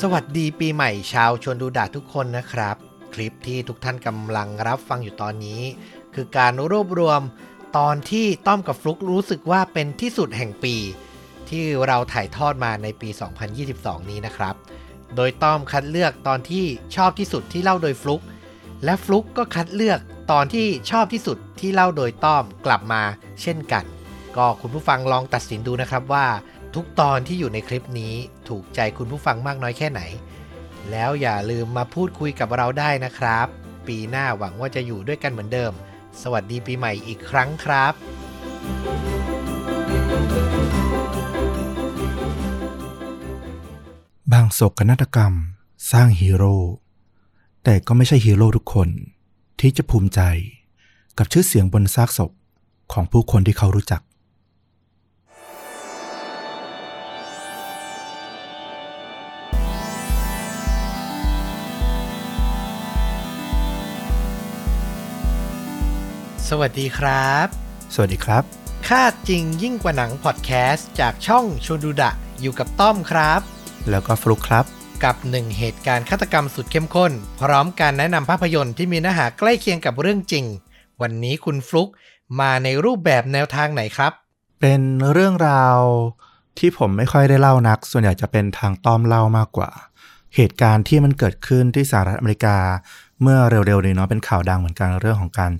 สวัสดีปีใหม่ชาวชวนดูดะทุกคนนะครับคลิปที่ทุกท่านกำลังรับฟังอยู่ตอนนี้คือการรวบรวมตอนที่ต้อมกับฟลุกรู้สึกว่าเป็นที่สุดแห่งปีที่เราถ่ายทอดมาในปี 2022 นี้นะครับโดยต้อมคัดเลือกตอนที่ชอบที่สุดที่เล่าโดยฟลุกและฟลุกก็คัดเลือกตอนที่ชอบที่สุดที่เล่าโดยต้อมกลับมาเช่นกันก็คุณผู้ฟังลองตัดสินดูนะครับว่าทุกตอนที่อยู่ในคลิปนี้ถูกใจคุณผู้ฟังมากน้อยแค่ไหนแล้วอย่าลืมมาพูดคุยกับเราได้นะครับปีหน้าหวังว่าจะอยู่ด้วยกันเหมือนเดิมสวัสดีปีใหม่อีกครั้งครับบางโศกนาฏกรรมสร้างฮีโร่แต่ก็ไม่ใช่ฮีโร่ทุกคนที่จะภูมิใจกับชื่อเสียงบนซากศพของผู้คนที่เขารู้จักสวัสดีครับสวัสดีครับค่าจริงยิ่งกว่าหนังพอดแคสต์จากช่องชวนดูดะอยู่กับต้อมครับแล้วก็ฟลุกครับกับหนึ่งเหตุการณ์ฆาตกรรมสุดเข้มข้นพร้อมการแนะนำภาพยนตร์ที่มีเนื้อหาใกล้เคียงกับเรื่องจริงวันนี้คุณฟลุกมาในรูปแบบแนวทางไหนครับเป็นเรื่องราวที่ผมไม่ค่อยได้เล่านักส่วนใหญ่จะเป็นทางต้อมเล่ามากกว่าเหตุการณ์ที่มันเกิดขึ้นที่สหรัฐอเมริกาเมื่อเร็วๆนี้เนาะเป็นข่าวดังเหมือนกันเรื่องของการ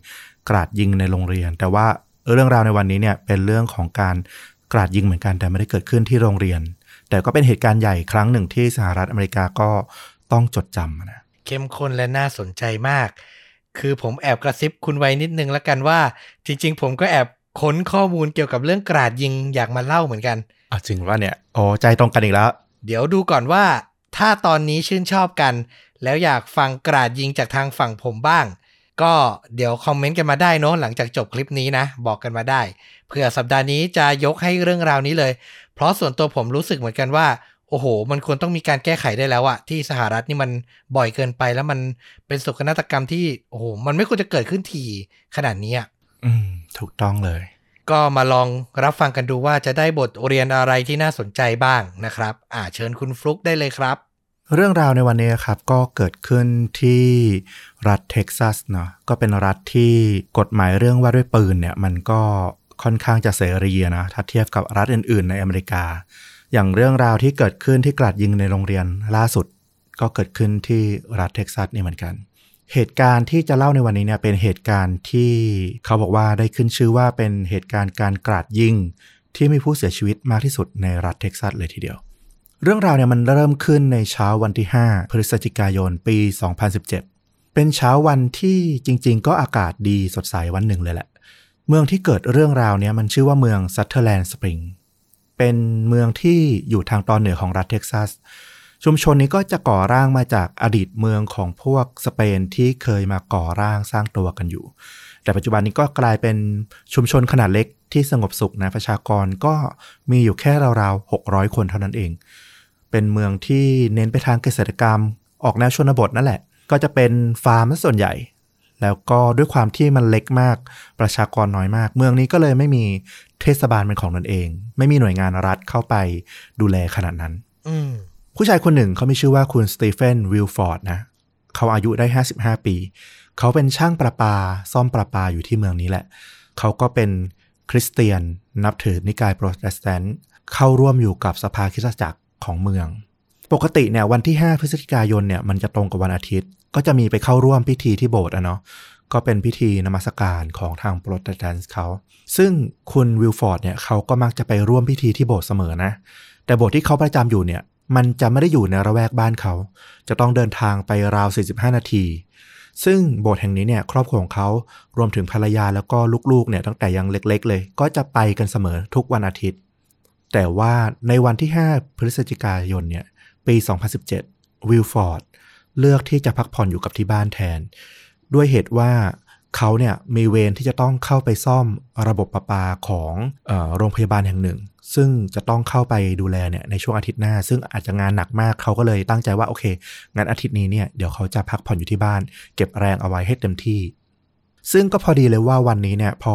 กราดยิงในโรงเรียนแต่ว่าเรื่องราวในวันนี้เนี่ยเป็นเรื่องของการกราดยิงเหมือนกันแต่ไม่ได้เกิดขึ้นที่โรงเรียนแต่ก็เป็นเหตุการณ์ใหญ่ครั้งหนึ่งที่สหรัฐอเมริกาก็ต้องจดจำนะเข้มข้นและน่าสนใจมากคือผมแอบกระซิบคุณไว้นิดนึงละกันว่าจริงๆผมก็แอบค้นข้อมูลเกี่ยวกับเรื่องกราดยิงอยากมาเล่าเหมือนกันจริงว่าเนี่ยโอ้ใจตรงกันอีกแล้วเดี๋ยวดูก่อนว่าถ้าตอนนี้ชื่นชอบกันแล้วอยากฟังกราดยิงจากทางฝั่งผมบ้างก็เดี๋ยวคอมเมนต์กันมาได้เนาะหลังจากจบคลิปนี้นะบอกกันมาได้เผื่อสัปดาห์นี้จะยกให้เรื่องราวนี้เลยเพราะส่วนตัวผมรู้สึกเหมือนกันว่าโอ้โหมันควรต้องมีการแก้ไขได้แล้วอะที่สหรัฐนี่มันบ่อยเกินไปแล้วมันเป็นโศกนาฏกรรมที่โอ้โหมันไม่ควรจะเกิดขึ้นทีขนาดนี้อะถูกต้องเลยก็มาลองรับฟังกันดูว่าจะได้บทเรียนอะไรที่น่าสนใจบ้างนะครับเชิญคุณฟลุกได้เลยครับเรื่องราวในวันนี้ครับก็เกิดขึ้นที่รัฐเท็กซัสเนาะก็เป็นรัฐที่กฎหมายเรื่องว่าด้วยปืนเนี่ยมันก็ค่อนข้างจะเสรีนะถ้าเทียบกับรัฐอื่นๆในอเมริกาอย่างเรื่องราวที่เกิดขึ้นที่กราดยิงในโรงเรียนล่าสุดก็เกิดขึ้นที่รัฐเท็กซัสนี่เหมือนกันเหตุการณ์ที่จะเล่าในวันนี้เนี่ยเป็นเหตุการณ์ที่เขาบอกว่าได้ขึ้นชื่อว่าเป็นเหตุการณ์การกราดยิงที่มีผู้เสียชีวิตมากที่สุดในรัฐเท็กซัสเลยทีเดียวเรื่องราวเนี่ยมันเริ่มขึ้นในเช้าวันที่5พฤศจิกายนปี2017เป็นเช้าวันที่จริงๆก็อากาศดีสดใสวันหนึ่งเลยแหละเมืองที่เกิดเรื่องราวเนี่ยมันชื่อว่าเมืองซัตเทอร์แลนด์สปริงเป็นเมืองที่อยู่ทางตอนเหนือของรัฐเท็กซัสชุมชนนี้ก็จะก่อร่างมาจากอดีตเมืองของพวกสเปนที่เคยมาก่อร่างสร้างตัวกันอยู่แต่ปัจจุบันนี้ก็กลายเป็นชุมชนขนาดเล็กที่สงบสุขนะประชากรก็มีอยู่แค่ราวๆ600 คนเท่านั้นเองเป็นเมืองที่เน้นไปทางเกษตรกรรมออกแนวชนบทนั่นแหละก็จะเป็นฟาร์มส่วนใหญ่แล้วก็ด้วยความที่มันเล็กมากประชากรน้อยมากเมืองนี้ก็เลยไม่มีเทศบาลเป็นของตนเองไม่มีหน่วยงานรัฐเข้าไปดูแลขนาดนั้นผู้ชายคนหนึ่งเขามีชื่อว่าคุณสตีเฟนวิลฟอร์ดนะเขาอายุได้55 ปีเขาเป็นช่างประปาซ่อมประปาอยู่ที่เมืองนี้แหละเขาก็เป็นคริสเตียนนับถือนิกายโปรเตสแตนต์เข้าร่วมอยู่กับสภาคริสตจักรของเมืองปกติเนี่ยวันที่5พฤศจิกายนเนี่ยมันจะตรงกับวันอาทิตย์ก็จะมีไปเข้าร่วมพิธีที่โบสถ์เนาะก็เป็นพิธีนมัสการของทางโปรเตสแตนต์เขาซึ่งคุณวิลฟอร์ดเนี่ยเขาก็มักจะไปร่วมพิธีที่โบสถ์เสมอนะแต่โบสถ์ที่เขาประจำอยู่เนี่ยมันจะไม่ได้อยู่ในระแวกบ้านเขาจะต้องเดินทางไปราว45 นาทีซึ่งโบสถ์แห่งนี้เนี่ยครอบครัวของเขารวมถึงภรรยาแล้วก็ลูกๆเนี่ยตั้งแต่ยังเล็กๆเลยก็จะไปกันเสมอทุกวันอาทิตย์แต่ว่าในวันที่5พฤศจิกายนเนี่ยปี2017วิลฟอร์ดเลือกที่จะพักผ่อนอยู่กับที่บ้านแทนด้วยเหตุว่าเขาเนี่ยมีเวรที่จะต้องเข้าไปซ่อมระบบประปาของโรงพยาบาลแห่งหนึ่งซึ่งจะต้องเข้าไปดูแลเนี่ยในช่วงอาทิตย์หน้าซึ่งอาจจะงานหนักมากเขาก็เลยตั้งใจว่าโอเคงั้นอาทิตย์นี้เนี่ยเดี๋ยวเขาจะพักผ่อนอยู่ที่บ้านเก็บแรงเอาไว้ให้เต็มที่ ซึ่งก็พอดีเลยว่าวันนี้เนี่ยพอ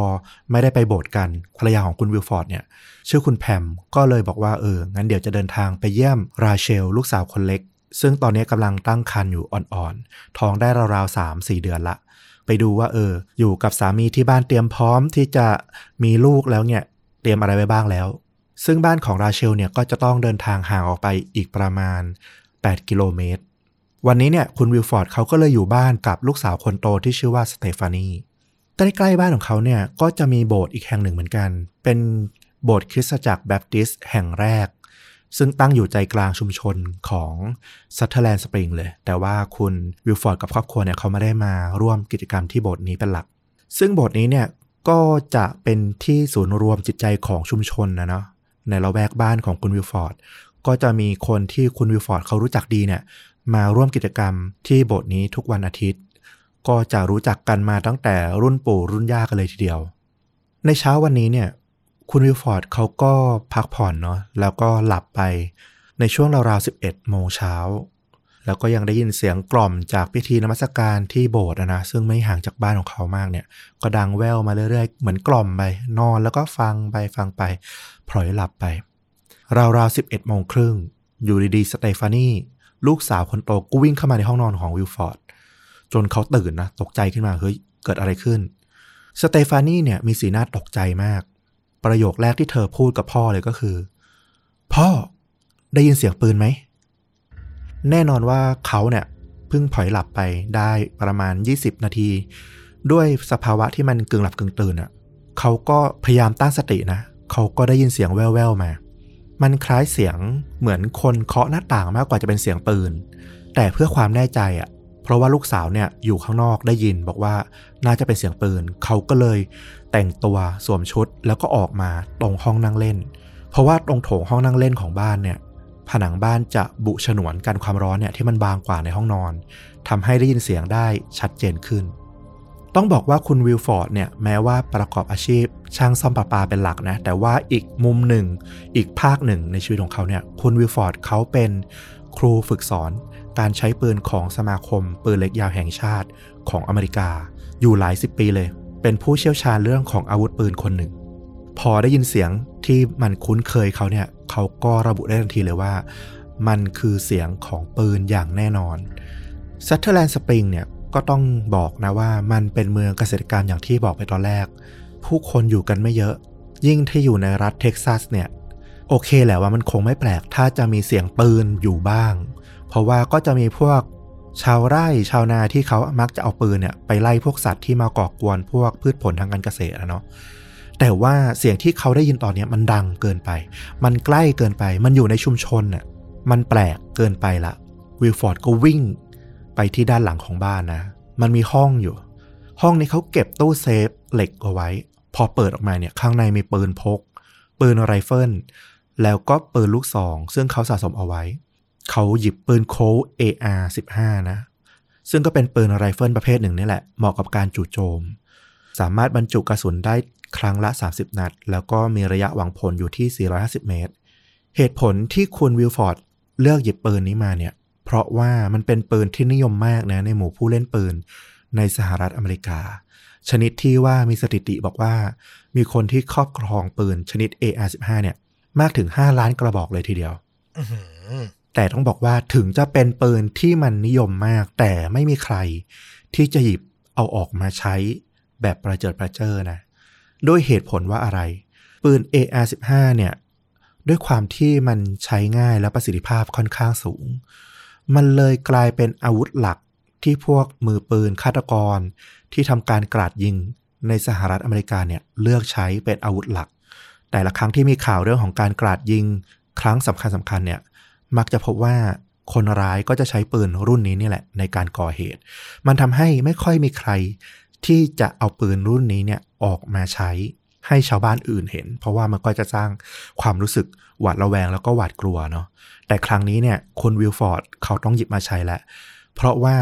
ไม่ได้ไปโบสถ์กันภรรยาของคุณวิลฟอร์ดเนี่ยชื่อคุณแพมก็เลยบอกว่างั้นเดี๋ยวจะเดินทางไปเยี่ยมราเชลลูกสาวคนเล็กซึ่งตอนนี้กำลังตั้งครรภ์อยู่อ่อนๆท้องได้ราวๆ 3-4 เดือนละไปดูว่าอยู่กับสามีที่บ้านเตรียมพร้อมที่จะมีลูกแล้วเนี่ยเตรียมอะไรไว้บ้างแล้วซึ่งบ้านของราเชลเนี่ยก็จะต้องเดินทางห่างออกไปอีกประมาณ8กิโลเมตรวันนี้เนี่ยคุณวิลฟอร์ดเขาก็เลยอยู่บ้านกับลูกสาวคนโตที่ชื่อว่าสเตฟานีใกล้ๆบ้านของเขาเนี่ยก็จะมีโบสถ์อีกแห่งหนึ่งเหมือนกันเป็นโบสถ์คริสตจักรแบปทิสต์แห่งแรกซึ่งตั้งอยู่ใจกลางชุมชนของซัตเทอร์แลนด์สปริงเลยแต่ว่าคุณวิลฟอร์ดกับครอบครัวเนี่ยเขาไม่ได้มาร่วมกิจกรรมที่โบสถ์นี้เป็นหลักซึ่งโบสถ์นี้เนี่ยก็จะเป็นที่ศูนย์รวมจิตใจของชุมชนนะเนาะในละแวกบ้านของคุณวิลฟอร์ดก็จะมีคนที่คุณวิลฟอร์ดเขารู้จักดีเนี่ยมาร่วมกิจกรรมที่โบสถ์นี้ทุกวันอาทิตย์ก็จะรู้จักกันมาตั้งแต่รุ่นปู่รุ่นย่ากันเลยทีเดียวในเช้าวันนี้เนี่ยคุณวิลฟอร์ดเขาก็พักผ่อนเนาะแล้วก็หลับไปในช่วงราวๆ 11 โมงเช้าแล้วก็ยังได้ยินเสียงกล่อมจากพิธีนมัสการที่โบสถ์นะซึ่งไม่ห่างจากบ้านของเขามากเนี่ยก็ดังแว่วมาเรื่อยๆเหมือนกล่อมไปนอนแล้วก็ฟังไปพลอยหลับไปราวๆ 11 โมงครึ่งอยู่ดีๆสเตฟานีลูกสาวคนโตก็วิ่งเข้ามาในห้องนอนของวิลฟอร์ดจนเขาตื่นนะตกใจขึ้นมาเฮ้ยเกิดอะไรขึ้นสเตฟานีเนี่ยมีสีหน้าตกใจมากประโยคแรกที่เธอพูดกับพ่อเลยก็คือพ่อได้ยินเสียงปืนไหมแน่นอนว่าเขาเนี่ยเพิ่งผอยหลับไปได้ประมาณ20นาทีด้วยสภาวะที่มันกึ่งหลับกึ่งตื่นอ่ะเขาก็พยายามตั้งสตินะเขาก็ได้ยินเสียงแว่วๆมามันคล้ายเสียงเหมือนคนเคาะหน้าต่างมากกว่าจะเป็นเสียงปืนแต่เพื่อความแน่ใจอ่ะเพราะว่าลูกสาวเนี่ยอยู่ข้างนอกได้ยินบอกว่าน่าจะเป็นเสียงปืนเขาก็เลยแต่งตัวสวมชุดแล้วก็ออกมาตรงห้องนั่งเล่นเพราะว่าตรงโถงห้องนั่งเล่นของบ้านเนี่ยผนังบ้านจะบุฉนวนกันความร้อนเนี่ยที่มันบางกว่าในห้องนอนทำให้ได้ยินเสียงได้ชัดเจนขึ้นต้องบอกว่าคุณวิลฟอร์ดเนี่ยแม้ว่าประกอบอาชีพช่างซ่อมประปาเป็นหลักนะแต่ว่าอีกมุมหนึ่งอีกภาคหนึ่งในชีวิตของเขาเนี่ยคุณวิลฟอร์ดเขาเป็นครูฝึกสอนการใช้ปืนของสมาคมปืนเล็กยาวแห่งชาติของอเมริกาอยู่หลายสิบปีเลยเป็นผู้เชี่ยวชาญเรื่องของอาวุธปืนคนหนึ่งพอได้ยินเสียงที่มันคุ้นเคยเขาเนี่ยเขาก็ระบุได้ทันทีเลยว่ามันคือเสียงของปืนอย่างแน่นอนซัตเทอร์แลนด์สปริงเนี่ยก็ต้องบอกนะว่ามันเป็นเมืองเกษตรกรรมอย่างที่บอกไปตอนแรกผู้คนอยู่กันไม่เยอะยิ่งที่อยู่ในรัฐเท็กซัสเนี่ยโอเคแหละว่ามันคงไม่แปลกถ้าจะมีเสียงปืนอยู่บ้างเพราะว่าก็จะมีพวกชาวไร่ชาวนาที่เขามักจะเอาปืนเนี่ยไปไล่พวกสัตว์ที่มาก่อกวนพวกพืชผลทางการเกษตรนะเนาะแต่ว่าเสียงที่เขาได้ยินตอนนี้มันดังเกินไปมันใกล้เกินไปมันอยู่ในชุมชนน่ะมันแปลกเกินไปละวิลฟอร์ดก็วิ่งไปที่ด้านหลังของบ้านนะมันมีห้องอยู่ห้องนี้เขาเก็บตู้เซฟเหล็กเอาไว้พอเปิดออกมาเนี่ยข้างในมีปืนพกปืนไรเฟิลแล้วก็ปืนลูกซองซึ่งเขาสะสมเอาไว้เขาหยิบปืนโค้ด AR-15 นะซึ่งก็เป็นปืนไรเฟิลประเภทหนึ่งนี่แหละเหมาะกับการจู่โจมสามารถบรรจุกระสุนได้ครั้งละ30นัดแล้วก็มีระยะหวังผลอยู่ที่450เมตรเหตุผลที่คุณวิลฟอร์ดเลือกหยิบปืนนี้มาเนี่ยเพราะว่ามันเป็นปืนที่นิยมมากนะในหมู่ผู้เล่นปืนในสหรัฐอเมริกาชนิดที่ว่ามีสถิติบอกว่ามีคนที่ครอบครองปืนชนิด AR-15 เนี่ยมากถึง5ล้านกระบอกเลยทีเดียวแต่ต้องบอกว่าถึงจะเป็นปืนที่มันนิยมมากแต่ไม่มีใครที่จะหยิบเอาออกมาใช้แบบประเจิดประเจ้อนะด้วยเหตุผลว่าอะไรปืน AR-15 เนี่ยด้วยความที่มันใช้ง่ายและประสิทธิภาพค่อนข้างสูงมันเลยกลายเป็นอาวุธหลักที่พวกมือปืนฆาตกรที่ทำการกราดยิงในสหรัฐอเมริกาเนี่ยเลือกใช้เป็นอาวุธหลักแต่ละครั้งที่มีข่าวเรื่องของการกราดยิงครั้งสำคัญเนี่ยมักจะพบว่าคนร้ายก็จะใช้ปืนรุ่นนี้นี่แหละในการก่อเหตุมันทำให้ไม่ค่อยมีใครที่จะเอาปืนรุ่นนี้เนี่ยออกมาใช้ให้ชาวบ้านอื่นเห็นเพราะว่ามันก็จะสร้างความรู้สึกหวาดระแวงแล้วก็หวาดกลัวเนาะแต่ครั้งนี้เนี่ยคุณวิลฟอร์ดเขาต้องหยิบมาใช้แล้วเพราะว่า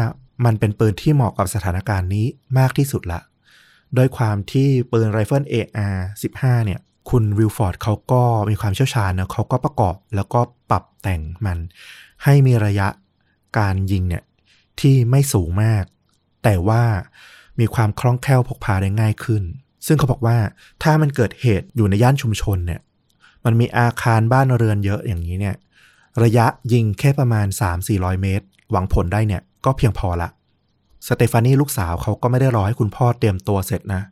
มันเป็นปืนที่เหมาะกับสถานการณ์นี้มากที่สุดละโดยความที่ปืนไรเฟิล AR-15 เนี่ยคุณวิลฟอร์ดเขาก็มีความเชี่ยวชาญนะเขาก็ประกอบแล้วก็ปรับแต่งมันให้มีระยะการยิงเนี่ยที่ไม่สูงมากแต่ว่า มีความคล่องแคล่วพกพาได้ง่ายขึ้นซึ่งเขาบอกว่าถ้ามันเกิดเหตุอยู่ในย่านชุมชนเนี่ยมันมีอาคารบ้านเรือนเยอะอย่างนี้เนี่ยระยะยิงแค่ประมาณ 3-400 เมตรหวังผลได้เนี่ยก็เพียงพอละสเตฟานีลูกสาวเขาก็ไม่ได้รอให้คุณพ่อเตรียมตัวเสร็จนะ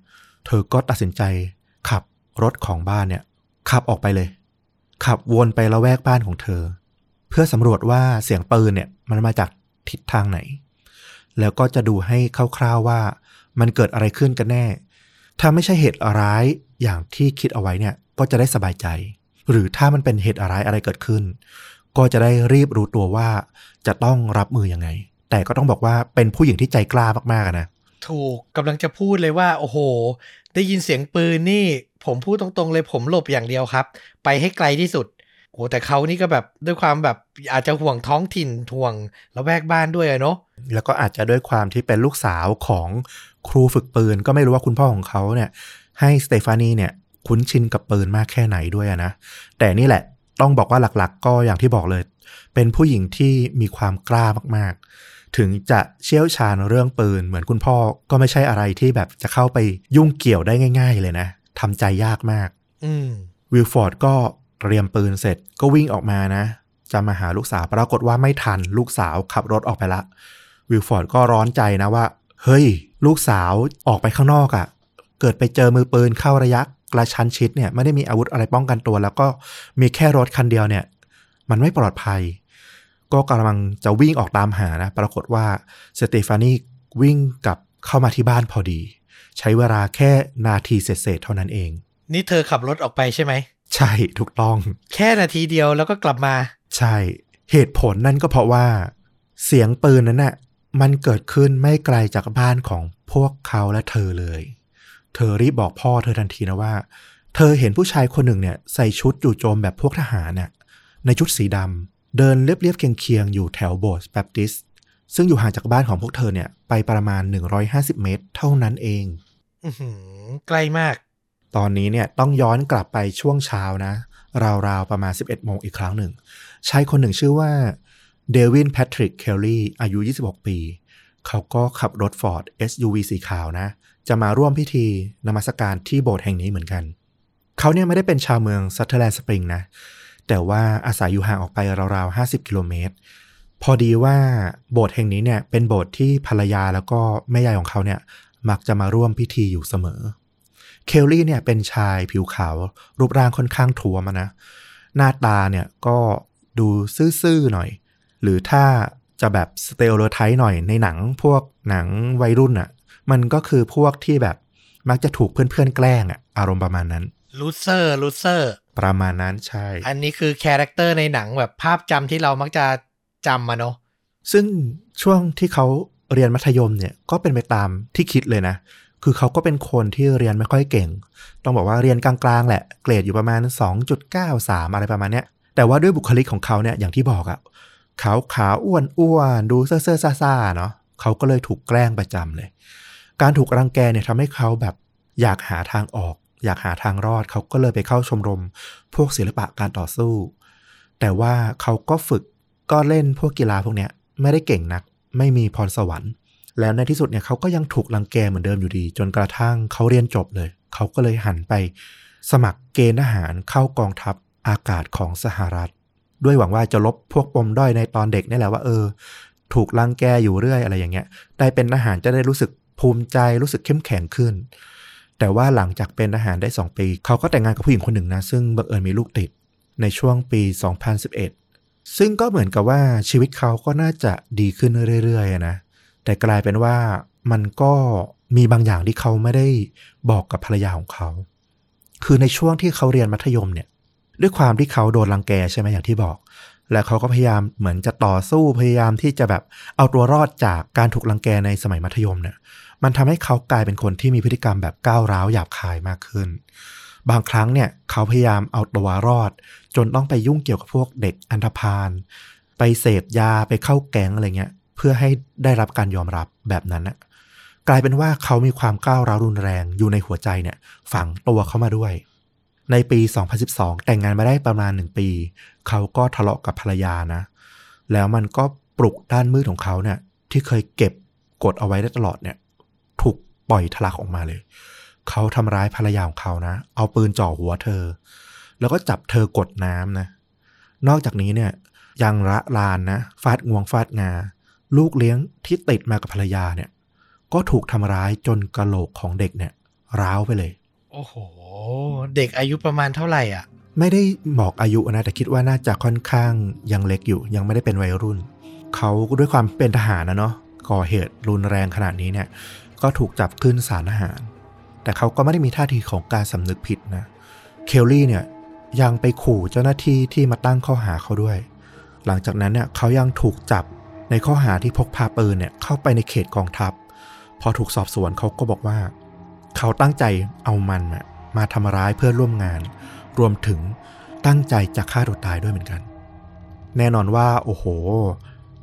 เธอก็ตัดสินใจขับรถของบ้านเนี่ยขับออกไปเลยขับวนไปละแวกบ้านของเธอเพื่อสำรวจว่าเสียงปืนเนี่ยมันมาจากทิศทางไหนแล้วก็จะดูให้คร่าวๆว่ามันเกิดอะไรขึ้นกันแน่ถ้าไม่ใช่เหตุร้ายอย่างที่คิดเอาไว้เนี่ยก็จะได้สบายใจหรือถ้ามันเป็นเหตุร้ายอะไรเกิดขึ้นก็จะได้รีบรู้ตัวว่าจะต้องรับมือยังไงแต่ก็ต้องบอกว่าเป็นผู้หญิงที่ใจกล้ามากๆนะถูกกำลังจะพูดเลยว่าโอ้โหได้ยินเสียงปืนนี่ผมพูดตรงๆเลยผมหลบอย่างเดียวครับไปให้ไกลที่สุดโอ้แต่เขานี่ก็แบบด้วยความแบบอาจจะห่วงท้องถิ่นห่วงละแวกบ้านด้วยเนาะแล้วก็อาจจะด้วยความที่เป็นลูกสาวของครูฝึกปืนก็ไม่รู้ว่าคุณพ่อของเขาเนี่ยให้สเตฟานีเนี่ยคุ้นชินกับปืนมากแค่ไหนด้วยนะแต่นี่แหละต้องบอกว่าหลักๆก็อย่างที่บอกเลยเป็นผู้หญิงที่มีความกล้ามากๆถึงจะเชี่ยวชาญเรื่องปืนเหมือนคุณพ่อก็ไม่ใช่อะไรที่แบบจะเข้าไปยุ่งเกี่ยวได้ง่ายๆเลยนะทำใจยากมากวิลฟอร์ดก็เตรียมปืนเสร็จก็วิ่งออกมานะจะมาหาลูกสาวปรากฏว่าไม่ทันลูกสาวขับรถออกไปละวิลฟอร์ดก็ร้อนใจนะว่าเฮ้ยลูกสาวออกไปข้างนอกอ่ะเกิดไปเจอมือปืนเข้าระยะกระชั้นชิดเนี่ยไม่ได้มีอาวุธอะไรป้องกันตัวแล้วก็มีแค่รถคันเดียวเนี่ยมันไม่ปลอดภัยก็กำลังจะวิ่งออกตามหานะปรากฏว่าสเตฟานีวิ่งกลับเข้ามาที่บ้านพอดีใช้เวลาแค่นาทีเศษๆเท่านั้นเองนี่เธอขับรถออกไปใช่ไหมใช่ถูกต้องแค่นาทีเดียวแล้วก็กลับมาใช่เหตุผลนั่นก็เพราะว่าเสียงปืนนั้นน่ะมันเกิดขึ้นไม่ไกลจากบ้านของพวกเขาและเธอเลยเธอรีบบอกพ่อเธอทันทีนะว่าเธอเห็นผู้ชายคนหนึ่งเนี่ยใส่ชุดจู่โจมแบบพวกทหารเนี่ยในชุดสีดำเดินเรียบๆเคียงๆอยู่แถวโบสถ์แบปติสต์ซึ่งอยู่ห่างจากบ้านของพวกเธอเนี่ยไปประมาณ150เมตรเท่านั้นเองใกล้มากตอนนี้เนี่ยต้องย้อนกลับไปช่วงเช้านะราวๆประมาณ 11 โมงอีกครั้งหนึ่งชายคนหนึ่งชื่อว่าเดวินแพทริกเคลลี่อายุ26ปีเขาก็ขับรถฟอร์ด SUV สีขาวนะจะมาร่วมพิธีนมัสการที่โบสถ์แห่งนี้เหมือนกันเขาเนี่ยไม่ได้เป็นชาวเมืองซัตเทอร์แลนด์สปริงนะแต่ว่าอาศัยอยู่ห่างออกไปราวๆ50กิโลเมตรพอดีว่าโบสถ์แห่งนี้เนี่ยเป็นโบสถ์ที่ภรรยาแล้วก็แม่ยายของเขาเนี่ยมักจะมาร่วมพิธีอยู่เสมอเคลลี่เนี่ยเป็นชายผิวขาวรูปร่างค่อนข้างท้วมนะหน้าตาเนี่ยก็ดูซื่อๆหน่อยหรือถ้าจะแบบสเตอริโอไทป์หน่อยในหนังพวกหนังวัยรุ่นอ่ะมันก็คือพวกที่แบบมักจะถูกเพื่อนๆแกล้งอ่ะอารมณ์ประมาณนั้นลูเซอร์ประมาณนั้นใช่อันนี้คือคาแรคเตอร์ในหนังแบบภาพจำที่เรามักจะจำมาเนาะซึ่งช่วงที่เขาเรียนมัธยมเนี่ยก็เป็นไปตามที่คิดเลยนะคือเขาก็เป็นคนที่เรียนไม่ค่อยเก่งต้องบอกว่าเรียนกลางๆแหละเกรดอยู่ประมาณ 2.93 อะไรประมาณเนี้ยแต่ว่าด้วยบุคลิกของเขาเนี่ยอย่างที่บอกอ่ะขาวอ้วนๆดูเซ่อๆซ่าๆเนาะเขาก็เลยถูกแกล้งประจำเลยการถูกรังแกเนี่ยทำให้เขาแบบอยากหาทางออกอยากหาทางรอดเขาก็เลยไปเข้าชมรมพวกศิลปะการต่อสู้แต่ว่าเขาก็ฝึกก็เล่นพวกกีฬาพวกเนี้ยไม่ได้เก่งนักไม่มีพรสวรรค์แล้วในที่สุดเนี่ยเขาก็ยังถูกรังแกเหมือนเดิมอยู่ดีจนกระทั่งเขาเรียนจบเลยเขาก็เลยหันไปสมัครเกณฑ์ทหารเข้ากองทัพอากาศของสหรัฐด้วยหวังว่าจะลบพวกปมด้อยในตอนเด็กนี่แหละว่าถูกรังแกอยู่เรื่อยอะไรอย่างเงี้ยได้เป็นทหารจะได้รู้สึกภูมิใจรู้สึกเข้มแข็งขึ้นแต่ว่าหลังจากเป็นทหารได้2ปีเขาก็แต่งงานกับผู้หญิงคนหนึ่งนะซึ่งบังเอิญมีลูกติดในช่วงปี2011ซึ่งก็เหมือนกับว่าชีวิตเขาก็น่าจะดีขึ้นเรื่อยๆนะแต่กลายเป็นว่ามันก็มีบางอย่างที่เขาไม่ได้บอกกับภรรยาของเขาคือในช่วงที่เขาเรียนมัธยมเนี่ยด้วยความที่เขาโดนรังแกใช่ไหมอย่างที่บอกและเขาก็พยายามเหมือนจะต่อสู้พยายามที่จะแบบเอาตัวรอดจากการถูกรังแกในสมัยมัธยมเนี่ยมันทำให้เขากลายเป็นคนที่มีพฤติกรรมแบบก้าวร้าวหยาบคายมากขึ้นบางครั้งเนี่ยเขาพยายามเอาตัวรอดจนต้องไปยุ่งเกี่ยวกับพวกเด็กอันธพาลไปเสพยาไปเข้าแก๊งอะไรเงี้ยเพื่อให้ได้รับการยอมรับแบบนั้นนะกลายเป็นว่าเขามีความก้าวร้าวรุนแรงอยู่ในหัวใจเนี่ยฝังตัวเข้ามาด้วยในปี2012แต่งงานมาได้ประมาณ1ปีเขาก็ทะเลาะกับภรรยานะแล้วมันก็ปลุกด้านมืดของเขาเนี่ยที่เคยเก็บกดเอาไว้ได้ตลอดเนี่ยถูก ปล่อยทะลักออกมาเลยเขาทำร้ายภรรยาของเขานะเอาปืนจ่อหัวเธอแล้วก็จับเธอกดน้ำนะนอกจากนี้เนี่ยยังละลานนะฟาดงวงฟาดงาลูกเลี้ยงที่ติดมากับภรรยาเนี่ยก็ถูกทำร้ายจนกะโหลกของเด็กเนี่ยร้าวไปเลยโอ้โหเด็กอายุประมาณเท่าไหร่อ่ะไม่ได้บอกอายุนะแต่คิดว่าน่าจะค่อนข้างยังเล็กอยู่ยังไม่ได้เป็นวัยรุ่นเขาด้วยความเป็นทหารนะเนาะก่อเหตุรุนแรงขนาดนี้เนี่ยก็ถูกจับขึ้นศาลทหารแต่เขาก็ไม่ได้มีท่าทีของการสำนึกผิดนะเคลลี่เนี่ยยังไปขู่เจ้าหน้าที่ที่มาตั้งข้อหาเขาด้วยหลังจากนั้นเนี่ยเขายังถูกจับในข้อหาที่พกพาปืนเนี่ยเข้าไปในเขตกองทัพพอถูกสอบสวนเขาก็บอกว่าเขาตั้งใจเอามันมาทำร้ายเพื่อนร่วมงานรวมถึงตั้งใจจะฆ่าตัวตายด้วยเหมือนกันแน่นอนว่าโอ้โห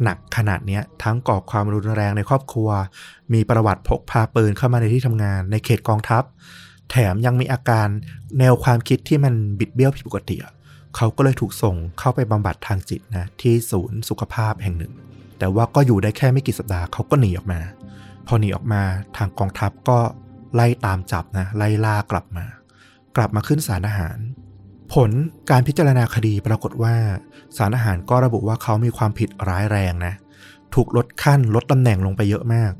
หนักขนาดนี้ทั้งก่อความรุนแรงในครอบครัวมีประวัติพกพาปืนเข้ามาในที่ทำงานในเขตกองทัพแถมยังมีอาการแนวความคิดที่มันบิดเบี้ยวผิดปกติเขาก็เลยถูกส่งเข้าไปบำบัดทางจิตนะที่ศูนย์สุขภาพแห่งหนึ่งแต่ว่าก็อยู่ได้แค่ไม่กี่สัปดาห์เขาก็หนีออกมาพอหนีออกมาทางกองทัพก็ไล่ตามจับนะไล่ล่ากลับมากลับมาขึ้นศาลทหารผลการพิจารณาคดีปรากฏว่าศาลทหารก็ระบุว่าเขามีความผิดร้ายแรงนะถูกลดขั้นลดตำแหน่งลงไปเยอะมาก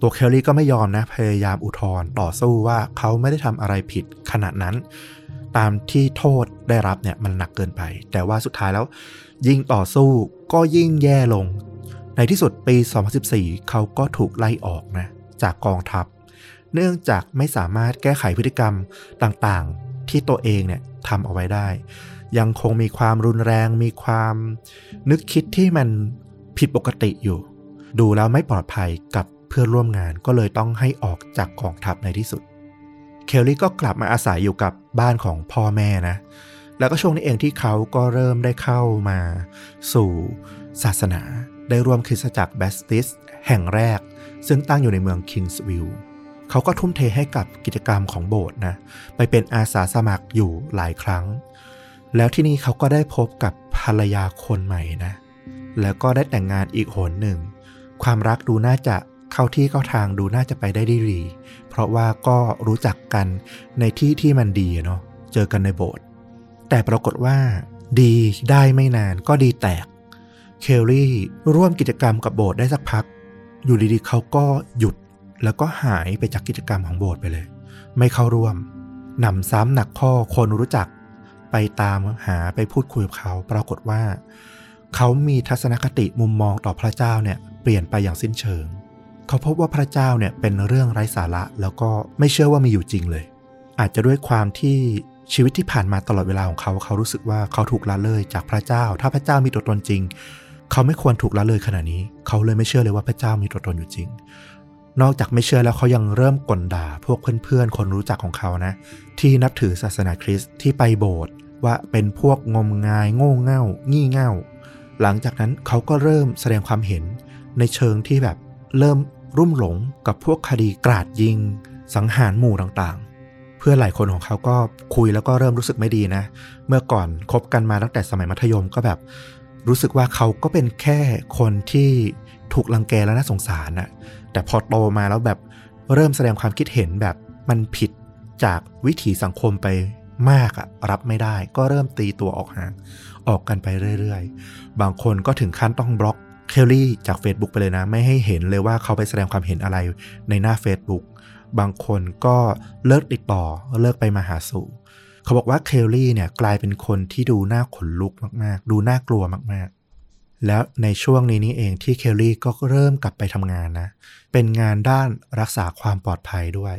ตัวเคลลี่ก็ไม่ยอมนะพยายามอุทธรณ์ต่อสู้ว่าเขาไม่ได้ทำอะไรผิดขนาดนั้นตามที่โทษได้รับเนี่ยมันหนักเกินไปแต่ว่าสุดท้ายแล้วยิ่งต่อสู้ก็ยิ่งแย่ลงในที่สุดปี 2014 เขาก็ถูกไล่ออกนะจากกองทัพเนื่องจากไม่สามารถแก้ไขพฤติกรรมต่างๆที่ตัวเองเนี่ยทำเอาไว้ได้ยังคงมีความรุนแรงมีความนึกคิดที่มันผิดปกติอยู่ดูแล้วไม่ปลอดภัยกับเพื่อนร่วมงานก็เลยต้องให้ออกจากกองทัพในที่สุดเคลลี่ก็กลับมาอาศัยอยู่กับบ้านของพ่อแม่นะแล้วก็ช่วงนี้เองที่เขาก็เริ่มได้เข้ามาสู่ศาสนาได้ร่วมคริสตจักรแบปติสต์แห่งแรกซึ่งตั้งอยู่ในเมืองคิงส์วิลล์เขาก็ทุ่มเทให้กับกิจกรรมของโบสถ์นะไปเป็นอาสาสมัครอยู่หลายครั้งแล้วที่นี่เขาก็ได้พบกับภรรยาคนใหม่นะแล้วก็ได้แต่งงานอีกหนหนึ่งความรักดูน่าจะเข้าที่เข้าทางดูน่าจะไปได้ดีเพราะว่าก็รู้จักกันในที่ที่มันดีเนาะเจอกันในโบสถ์แต่ปรากฏว่าดีได้ไม่นานก็ดีแตกเคลลี่ร่วมกิจกรรมกับโบสถ์ได้สักพักอยู่ดีๆเขาก็หยุดแล้วก็หายไปจากกิจกรรมของโบสถ์ไปเลยไม่เข้าร่วมหนำซ้ำหนักข้อคนรู้จักไปตามหาไปพูดคุยกับเขาปรากฏว่าเขามีทัศนคติมุมมองต่อพระเจ้าเนี่ยเปลี่ยนไปอย่างสิ้นเชิงเขาพบว่าพระเจ้าเนี่ยเป็นเรื่องไร้สาระแล้วก็ไม่เชื่อว่ามีอยู่จริงเลยอาจจะด้วยความที่ชีวิตที่ผ่านมาตลอดเวลาของเขารู้สึกว่าเขาถูกละเลยจากพระเจ้าถ้าพระเจ้ามีตัวตนจริงเขาไม่ควรถูกละเลยขนาดนี้เขาเลยไม่เชื่อเลยว่าพระเจ้ามีตัวตนอยู่จริงนอกจากไม่เชื่อแล้วเขายังเริ่มกลด่าพวกเพื่อนๆคนรู้จักของเขานะที่นับถือศาสนาคริสต์ที่ไปโบสถ์ว่าเป็นพวกงมงายโง่เง่างี่เง่าหลังจากนั้นเขาก็เริ่มแสดงความเห็นในเชิงที่แบบเริ่มรุ่มหลงกับพวกคดีกราดยิงสังหารหมู่ต่างๆเพื่อนหลายคนของเขาก็คุยแล้วก็เริ่มรู้สึกไม่ดีนะเมื่อก่อนคบกันมาตั้งแต่สมัยมัธยมก็แบบรู้สึกว่าเขาก็เป็นแค่คนที่ถูกรังแกและน่าสงสารนะแต่พอโตมาแล้วแบบเริ่มแสดงความคิดเห็นแบบมันผิดจากวิถีสังคมไปมากอะรับไม่ได้ก็เริ่มตีตัวออกห่างออกกันไปเรื่อยๆบางคนก็ถึงขั้นต้องบล็อกเคลลี่จาก Facebook ไปเลยนะไม่ให้เห็นเลยว่าเขาไปแสดงความเห็นอะไรในหน้า Facebook บางคนก็เลิกติดต่อเลิกไปมาหาสู่เขาบอกว่าเคลลี่เนี่ยกลายเป็นคนที่ดูน่าขนลุกมากๆดูน่ากลัวมากๆแล้วในช่วงนี้นี่เองที่เคลลี่ก็เริ่มกลับไปทำงานนะเป็นงานด้านรักษาความปลอดภัยด้วย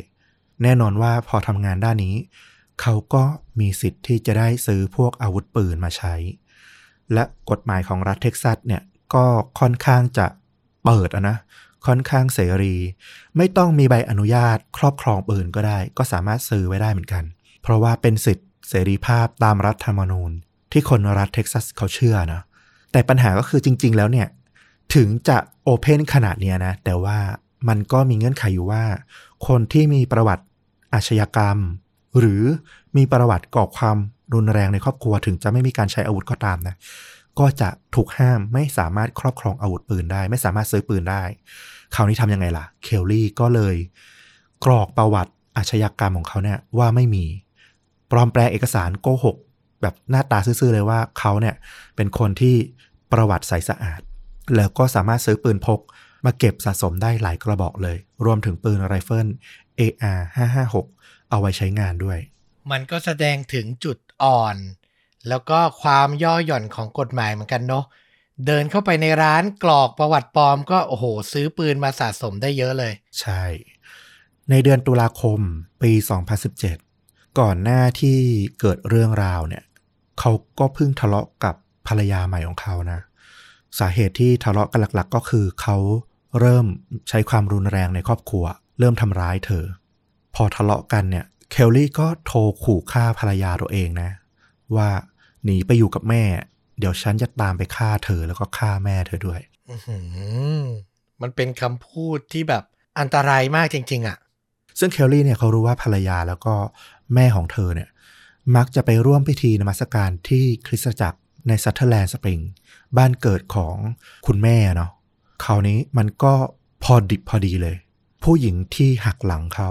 แน่นอนว่าพอทำงานด้านนี้เขาก็มีสิทธิ์ที่จะได้ซื้อพวกอาวุธปืนมาใช้และกฎหมายของรัฐเท็กซัสเนี่ยก็ค่อนข้างจะเปิดนะค่อนข้างเสรีไม่ต้องมีใบอนุญาตครอบครองปืนก็ได้ก็สามารถซื้อไว้ได้เหมือนกันเพราะว่าเป็นสิทธิเสรีภาพตามรัฐธรรมนูญที่คนรัฐเท็กซัสเขาเชื่อนะแต่ปัญหาก็คือจริงๆแล้วเนี่ยถึงจะโอเพนขนาดเนี้ยนะแต่ว่ามันก็มีเงื่อนไขอยู่ว่าคนที่มีประวัติอาชญากรรมหรือมีประวัติก่อความรุนแรงในครอบครัวถึงจะไม่มีการใช้อาวุธก็ตามนะก็จะถูกห้ามไม่สามารถครอบครองอาวุธปืนได้ไม่สามารถซื้อปืนได้คราวนี้ทำยังไงล่ะเคลลี่ก็เลย กรอกประวัติอาชญากรรมของเขาเนี่ยว่าไม่มีปลอมแปลเอกสารโกหกแบบหน้าตาซื่อๆเลยว่าเขาเนี่ยเป็นคนที่ประวัติใสสะอาดแล้วก็สามารถซื้อปืนพกมาเก็บสะสมได้หลายกระบอกเลยรวมถึงปืนไรเฟิล AR-556 เอาไว้ใช้งานด้วยมันก็แสดงถึงจุดอ่อนแล้วก็ความย่อหย่อนของกฎหมายเหมือนกันเนาะเดินเข้าไปในร้านกรอกประวัติปลอมก็โอ้โหซื้อปืนมาสะสมได้เยอะเลยใช่ในเดือนตุลาคมปี2017ก่อนหน้าที่เกิดเรื่องราวเนี่ยเขาก็เพิ่งทะเลาะกับภรรยาใหม่ของเขานะสาเหตุที่ทะเลาะกันหลักๆก็คือเขาเริ่มใช้ความรุนแรงในครอบครัวเริ่มทำร้ายเธอพอทะเลาะกันเนี่ยเคลลี่ก็โทรขู่ฆ่าภรรยาตัวเองนะว่าหนีไปอยู่กับแม่เดี๋ยวฉันจะตามไปฆ่าเธอแล้วก็ฆ่าแม่เธอด้วยมันเป็นคำพูดที่แบบอันตรายมากจริงๆอ่ะซึ่งเคลลี่เนี่ยเขารู้ว่าภรรยาแล้วก็แม่ของเธอเนี่ยมักจะไปร่วมพิธีนมัสการที่คริสตจักรในซัตเทอร์แลนด์สปริงบ้านเกิดของคุณแม่เนาะคราวนี้มันก็พอดิบพอดีเลยผู้หญิงที่หักหลังเขา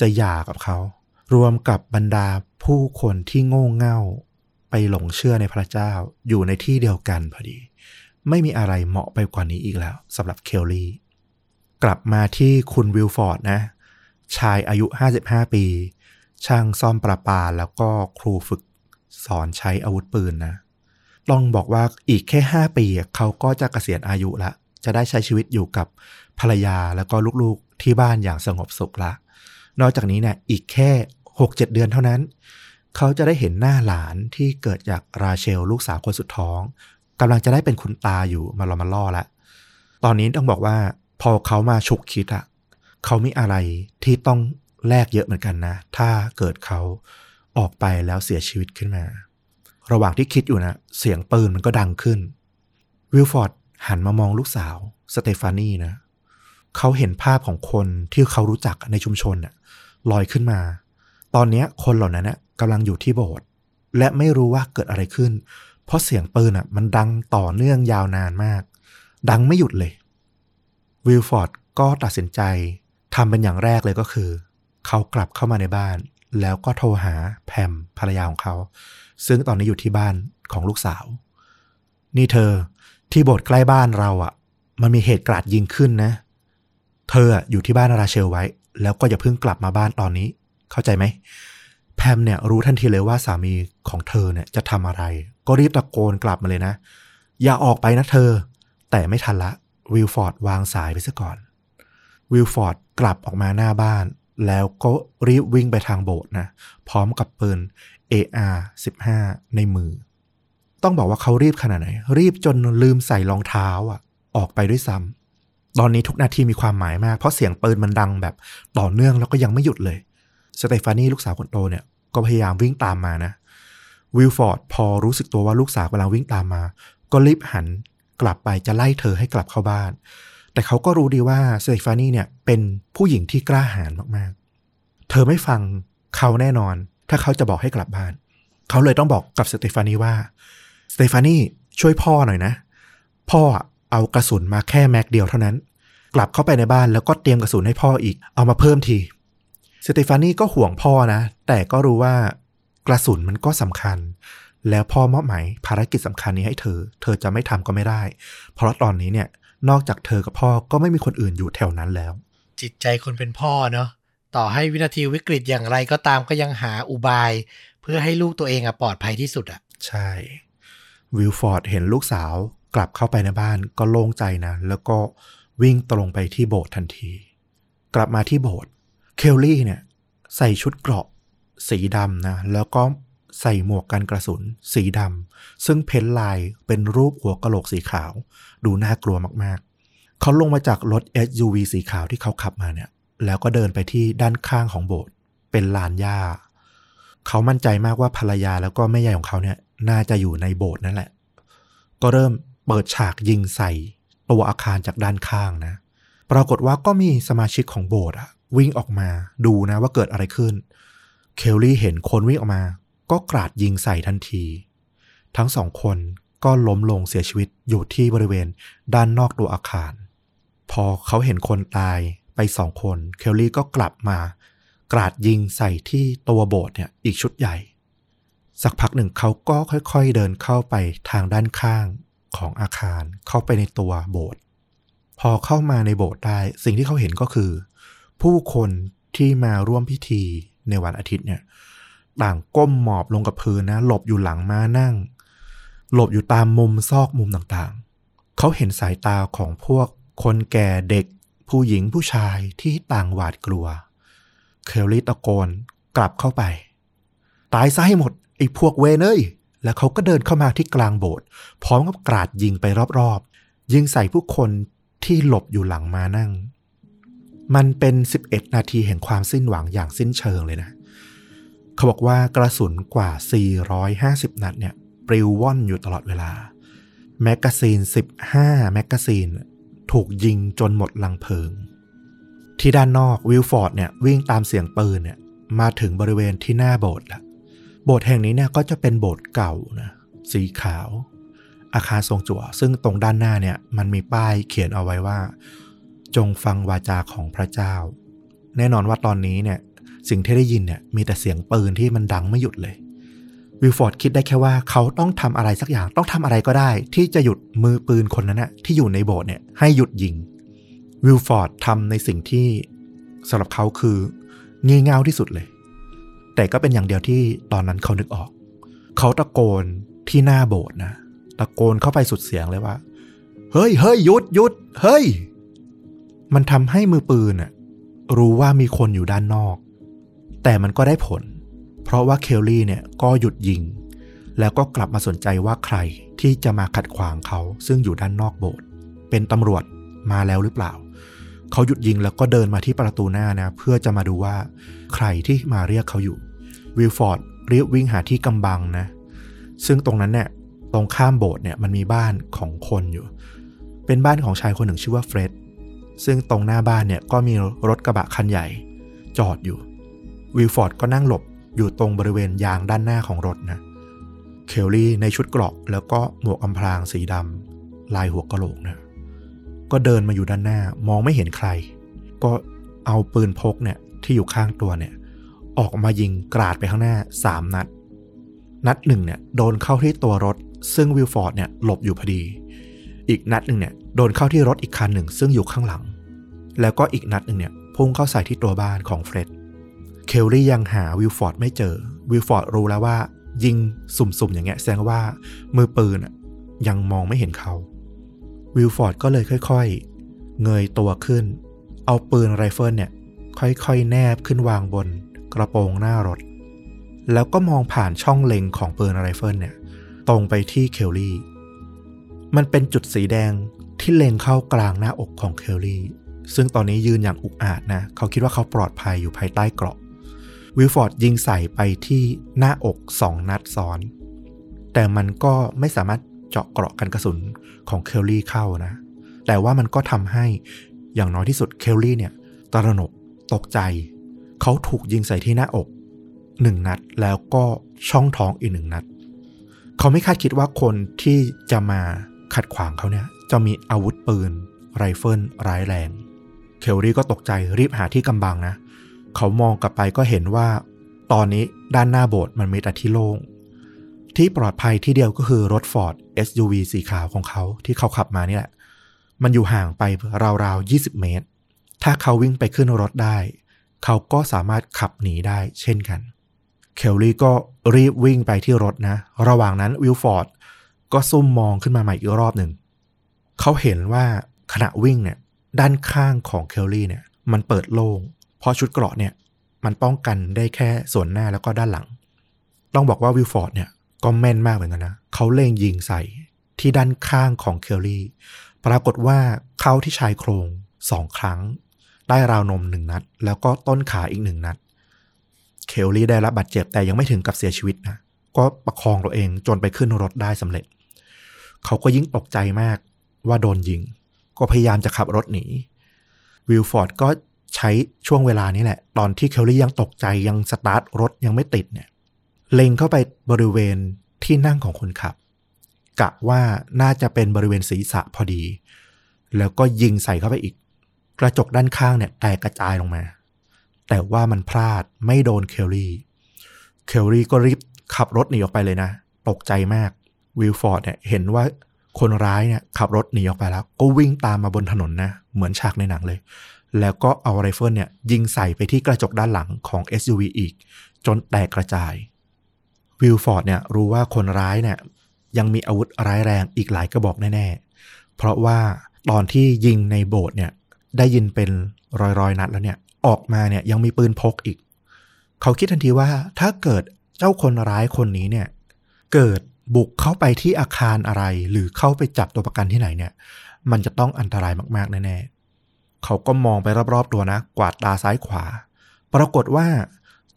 จะหย่ากับเขารวมกับบรรดาผู้คนที่โง่เง่าไปหลงเชื่อในพระเจ้าอยู่ในที่เดียวกันพอดีไม่มีอะไรเหมาะไปกว่านี้อีกแล้วสำหรับเคลลี่กลับมาที่คุณวิลฟอร์ดนะชายอายุ55ปีช่างซ่อมประปาแล้วก็ครูฝึกสอนใช้อาวุธปืนนะต้องบอกว่าอีกแค่5ปีเขาก็จะเกษียณอายุละจะได้ใช้ชีวิตอยู่กับภรรยาแล้วก็ลูกๆที่บ้านอย่างสงบสุขละนอกจากนี้เนี่ยอีกแค่ 6-7 เดือนเท่านั้นเขาจะได้เห็นหน้าหลานที่เกิดจากราเชลลูกสาวคนสุดท้องกำลังจะได้เป็นคุณตาอยู่มาล่อละตอนนี้ต้องบอกว่าพอเขามาฉุกคิดอ่ะเขามีอะไรที่ต้องแลกเยอะเหมือนกันนะถ้าเกิดเขาออกไปแล้วเสียชีวิตขึ้นมาระหว่างที่คิดอยู่นะเสียงปืนมันก็ดังขึ้นวิลฟอร์ดหันมามองลูกสาวสเตฟานีนะเขาเห็นภาพของคนที่เขารู้จักในชุมชนน่ะลอยขึ้นมาตอนนี้คนเหล่านั้นน่ะกำลังอยู่ที่โบสถ์และไม่รู้ว่าเกิดอะไรขึ้นเพราะเสียงปืนน่ะมันดังต่อเนื่องยาวนานมากดังไม่หยุดเลยวิลฟอร์ดก็ตัดสินใจทำเป็นอย่างแรกเลยก็คือเขากลับเข้ามาในบ้านแล้วก็โทรหาแพมภรรยาของเขาซึ่งตอนนี้อยู่ที่บ้านของลูกสาวนี่เธอที่โบสถ์ใกล้บ้านเราอ่ะมันมีเหตุกราดยิงขึ้นนะเธออยู่ที่บ้านราเชลไว้แล้วก็อย่าเพิ่งกลับมาบ้านตอนนี้เข้าใจไหมแพมเนี่ยรู้ทันทีเลยว่าสามีของเธอเนี่ยจะทำอะไรก็รีบตะโกนกลับมาเลยนะอย่าออกไปนะเธอแต่ไม่ทันละวิลฟอร์ดวางสายไปซะก่อนวิลฟอร์ดกลับออกมาหน้าบ้านแล้วก็รีบวิ่งไปทางโบสถ์นะพร้อมกับปืน AR-15 ในมือต้องบอกว่าเขารีบขนาดไหนรีบจนลืมใส่รองเท้าอ่ะออกไปด้วยซ้ำตอนนี้ทุกนาทีมีความหมายมากเพราะเสียงปืนมันดังแบบต่อเนื่องแล้วก็ยังไม่หยุดเลยสเตฟานีลูกสาวคนโตเนี่ยก็พยายามวิ่งตามมานะวิลฟอร์ดพอรู้สึกตัวว่าลูกสาวกำลังวิ่งตามมาก็รีบหันกลับไปจะไล่เธอให้กลับเข้าบ้านแต่เขาก็รู้ดีว่าสเตฟานีเนี่ยเป็นผู้หญิงที่กล้าหาญมากๆเธอไม่ฟังเขาแน่นอนถ้าเขาจะบอกให้กลับบ้านเขาเลยต้องบอกกับสเตฟานีว่าสเตฟานีช่วยพ่อหน่อยนะพ่อเอากระสุนมาแค่แม็กเดียวเท่านั้นกลับเข้าไปในบ้านแล้วก็เตรียมกระสุนให้พ่ออีกเอามาเพิ่มทีสเตฟานีก็ห่วงพ่อนะแต่ก็รู้ว่ากระสุนมันก็สำคัญแล้วพ่อมอบหมายภารกิจสำคัญนี้ให้เธอจะไม่ทำก็ไม่ได้เพราะตอนนี้เนี่ยนอกจากเธอกับพ่อก็ไม่มีคนอื่นอยู่แถวนั้นแล้วจิตใจคนเป็นพ่อเนาะต่อให้วินาทีวิกฤตอย่างไรก็ตามก็ยังหาอุบายเพื่อให้ลูกตัวเองปลอดภัยที่สุดใช่วิลฟอร์ดเห็นลูกสาวกลับเข้าไปในบ้านก็โล่งใจนะแล้วก็วิ่งตรงไปที่โบสถ์ทันทีกลับมาที่โบสถ์เคลลี่เนี่ยใส่ชุดเกราะสีดำนะแล้วก็ใส่หมวกกันกระสุนสีดำซึ่งเพ้นลายเป็นรูปหัวกะโหลกสีขาวดูน่ากลัวมากๆเขาลงมาจากรถ SUV สีขาวที่เขาขับมาเนี่ยแล้วก็เดินไปที่ด้านข้างของโบสถ์เป็นลานหญ้าเขามั่นใจมากว่าภรรยาแล้วก็แม่ยายของเขาเนี่ยน่าจะอยู่ในโบสถ์นั่นแหละก็เริ่มเปิดฉากยิงใส่ตัวอาคารจากด้านข้างนะปรากฏว่าก็มีสมาชิกของโบสถ์วิ่งออกมาดูนะว่าเกิดอะไรขึ้นเคลลี่เห็นคนวิ่งออกมาก็กราดยิงใส่ทันทีทั้งสองคนก็ล้มลงเสียชีวิตอยู่ที่บริเวณด้านนอกตัวอาคารพอเขาเห็นคนตาย ไป2คนเคลลี่ก็กลับมากราดยิงใส่ที่ตัวโบสถ์เนี่ยอีกชุดใหญ่สักพักหนึ่งเขาก็ค่อยๆเดินเข้าไปทางด้านข้างของอาคารเข้าไปในตัวโบสถ์พอเข้ามาในโบสถ์ได้สิ่งที่เขาเห็นก็คือผู้คนที่มาร่วมพิธีในวันอาทิตย์เนี่ยต่างก้มหมอบลงกับพื้นนะหลบอยู่หลังม้านั่งหลบอยู่ตามมุมซอกมุมต่างๆเขาเห็นสายตาของพวกคนแก่เด็กผู้หญิงผู้ชายที่ต่างหวาดกลัวเคลลี่ตะโกนกลับเข้าไปตายซะให้หมดไอ้พวกเวนเอ้ยแล้วเขาก็เดินเข้ามาที่กลางโบสถ์พร้อมกับกราดยิงไปรอบๆยิงใส่ผู้คนที่หลบอยู่หลังม้านั่งมันเป็น11นาทีแห่งความสิ้นหวังอย่างสิ้นเชิงเลยนะเขาบอกว่ากระสุนกว่า450นัดเนี่ยปลิวว่อนอยู่ตลอดเวลาแมกกาซีน15แมกกาซีนถูกยิงจนหมดรังเพลิงที่ด้านนอกวิลฟอร์ดเนี่ยวิ่งตามเสียงปืนเนี่ยมาถึงบริเวณที่หน้าโบสถ์ละโบสถ์แห่งนี้เนี่ยก็จะเป็นโบสถ์เก่านะสีขาวอาคารทรงจั่วซึ่งตรงด้านหน้าเนี่ยมันมีป้ายเขียนเอาไว้ว่าจงฟังวาจาของพระเจ้าแน่นอนว่าตอนนี้เนี่ยสิ่งที่ได้ยินเนี่ยมีแต่เสียงปืนที่มันดังไม่หยุดเลยวิลฟอร์ดคิดได้แค่ว่าเขาต้องทำอะไรสักอย่างต้องทำอะไรก็ได้ที่จะหยุดมือปืนคนนั้นนะที่อยู่ในโบสถ์เนี่ยให้หยุดยิงวิลฟอร์ดทำในสิ่งที่สำหรับเขาคืองี่เง่าที่สุดเลยแต่ก็เป็นอย่างเดียวที่ตอนนั้นเขานึกออกเขาตะโกนที่หน้าโบสถ์นะตะโกนเข้าไปสุดเสียงเลยว่าเฮ้ยเฮ้ยหยุดหยุดเฮ้ยมันทำให้มือปืนน่ะรู้ว่ามีคนอยู่ด้านนอกแต่มันก็ได้ผลเพราะว่าเคลลี่เนี่ยก็หยุดยิงแล้วก็กลับมาสนใจว่าใครที่จะมาขัดขวางเขาซึ่งอยู่ด้านนอกโบสถ์เป็นตำรวจมาแล้วหรือเปล่าเขาหยุดยิงแล้วก็เดินมาที่ประตูหน้านะเพื่อจะมาดูว่าใครที่มาเรียกเขาอยู่วิลฟอร์ดรีบวิ่งหาที่กำบังนะซึ่งตรงนั้นเนี่ยตรงข้ามโบสถ์เนี่ยมันมีบ้านของคนอยู่เป็นบ้านของชายคนหนึ่งชื่อว่าเฟร็ดซึ่งตรงหน้าบ้านเนี่ยก็มีรถกระบะคันใหญ่จอดอยู่วิลฟอร์ดก็นั่งหลบอยู่ตรงบริเวณยางด้านหน้าของรถนะเคลลี่ในชุดเกราะแล้วก็หมวกอำพรางสีดำลายหัวกะโหลกนะก็เดินมาอยู่ด้านหน้ามองไม่เห็นใครก็เอาปืนพกเนี่ยที่อยู่ข้างตัวเนี่ยออกมายิงกราดไปข้างหน้า3นัดหนึ่งเนี่ยโดนเข้าที่ตัวรถซึ่งวิลฟอร์ดเนี่ยหลบอยู่พอดีอีกนัดหนึ่งเนี่ยโดนเข้าที่รถอีกคันหนึ่งซึ่งอยู่ข้างหลังแล้วก็อีกนัดหนึ่งเนี่ยพุ่งเข้าใส่ที่ตัวบ้านของเฟร็ดเคลลี่ยังหาวิลฟอร์ดไม่เจอวิลฟอร์ดรู้แล้วว่ายิงสุ่มๆอย่างเงี้ยแสดงว่ามือปืนยังมองไม่เห็นเขาวิลฟอร์ดก็เลยค่อยๆเงยตัวขึ้นเอาปืนไรเฟิลเนี่ยค่อยๆแนบขึ้นวางบนกระโปรงหน้ารถแล้วก็มองผ่านช่องเล็งของปืนไรเฟิลเนี่ยตรงไปที่เคลลี่มันเป็นจุดสีแดงที่เล็งเข้ากลางหน้าอกของเคลลี่ซึ่งตอนนี้ยืนอย่างอุกอาจนะเขาคิดว่าเขาปลอดภัยอยู่ภายใต้เกราะวิลฟอร์ดยิงใส่ไปที่หน้าอก2นัดซ้อนแต่มันก็ไม่สามารถเจาะเกราะกันกระสุนของเคลลี่เข้านะแต่ว่ามันก็ทำให้อย่างน้อยที่สุดเคลลี่เนี่ยตระหนกตกใจเขาถูกยิงใส่ที่หน้าอก1นัดแล้วก็ช่องท้องอีก1นัดเขาไม่คาดคิดว่าคนที่จะมาขัดขวางเขาเนี่ยจะมีอาวุธปืนไรเฟิลร้ายแรงเคลลี่ก็ตกใจรีบหาที่กำบังนะเขามองกลับไปก็เห็นว่าตอนนี้ด้านหน้าโบสถ์มันมีแต่ที่โล่งที่ปลอดภัยที่เดียวก็คือรถ Ford SUV สีขาวของเขาที่เขาขับมานี่แหละมันอยู่ห่างไปราวๆ20เมตรถ้าเขาวิ่งไปขึ้นรถได้เขาก็สามารถขับหนีได้เช่นกันเคลลี่ก็รีบวิ่งไปที่รถนะระหว่างนั้นวิลฟอร์ดก็ซุ่มมองขึ้นมาใหม่อีกรอบหนึ่งเขาเห็นว่าขณะวิ่งเนี่ยด้านข้างของเคลลี่เนี่ยมันเปิดโล่งเพราะชุดเกราะเนี่ยมันป้องกันได้แค่ส่วนหน้าแล้วก็ด้านหลังต้องบอกว่าวิลฟอร์ดเนี่ยก็แม่นมากเหมือนกันนะเขาเล็งยิงใส่ที่ด้านข้างของเคลลี่ปรากฏว่าเข้าที่ชายโครง2ครั้งใต้ราวนม1นัดแล้วก็ต้นขาอีก1นัดเคลลี่ได้รับบาดเจ็บแต่ยังไม่ถึงกับเสียชีวิตนะก็ประคองตัวเองจนไปขึ้นรถได้สำเร็จเขาก็ยิ่งตกใจมากว่าโดนยิงก็พยายามจะขับรถหนีวิลฟอร์ดก็ใช้ช่วงเวลานี้แหละตอนที่เคลลี่ยังตกใจยังสตาร์ทรถยังไม่ติดเนี่ยเล็งเข้าไปบริเวณที่นั่งของคนขับกะว่าน่าจะเป็นบริเวณศีรษะพอดีแล้วก็ยิงใส่เข้าไปอีก กระจกด้านข้างเนี่ยแตกกระจายลงมาแต่ว่ามันพลาดไม่โดนเคลลี่ก็รีบขับรถหนีออกไปเลยนะตกใจมากวิลฟอร์ดเนี่ยเห็นว่าคนร้ายเนี่ยขับรถหนีออกไปแล้วก็วิ่งตามมาบนถนนนะเหมือนฉากในหนังเลยแล้วก็เอาไรเฟิลเนี่ยยิงใส่ไปที่กระจกด้านหลังของ SUV อีกจนแตกกระจายวิลฟอร์ดเนี่ยรู้ว่าคนร้ายเนี่ยยังมีอาวุธร้ายแรงอีกหลายกระบอกแน่ๆเพราะว่าตอนที่ยิงในโบสถ์เนี่ยได้ยินเป็นร้อยๆนัดแล้วเนี่ยออกมาเนี่ยยังมีปืนพกอีกเขาคิดทันทีว่าถ้าเกิดเจ้าคนร้ายคนนี้เนี่ยเกิดบุกเข้าไปที่อาคารอะไรหรือเข้าไปจับตัวประกันที่ไหนเนี่ยมันจะต้องอันตรายมากๆแน่ๆเขาก็มองไปรอบๆตัวนะกวาดตาซ้ายขวาปรากฏว่า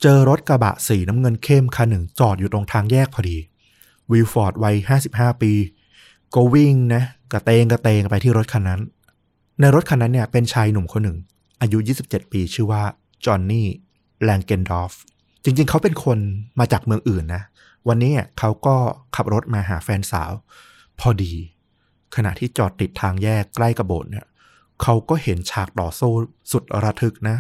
เจอรถกระบะสีน้ำเงินเข้มคันหนึ่งจอดอยู่ตรงทางแยกพอดีวิลฟอร์ดวัย55ปีก็วิ่งนะกระเตงไปที่รถคันนั้นในรถคันนั้นเนี่ยเป็นชายหนุ่มคนหนึ่งอายุ27ปีชื่อว่าจอห์นนี่แลงเกนดอฟจริงๆเขาเป็นคนมาจากเมืองอื่นนะวันนี้เขาก็ขับรถมาหาแฟนสาวพอดีขณะที่จอดติดทางแยกใกล้กับโบสถ์เนี่ยเขาก็เห็นฉากต่อสู้สุดระทึกนะ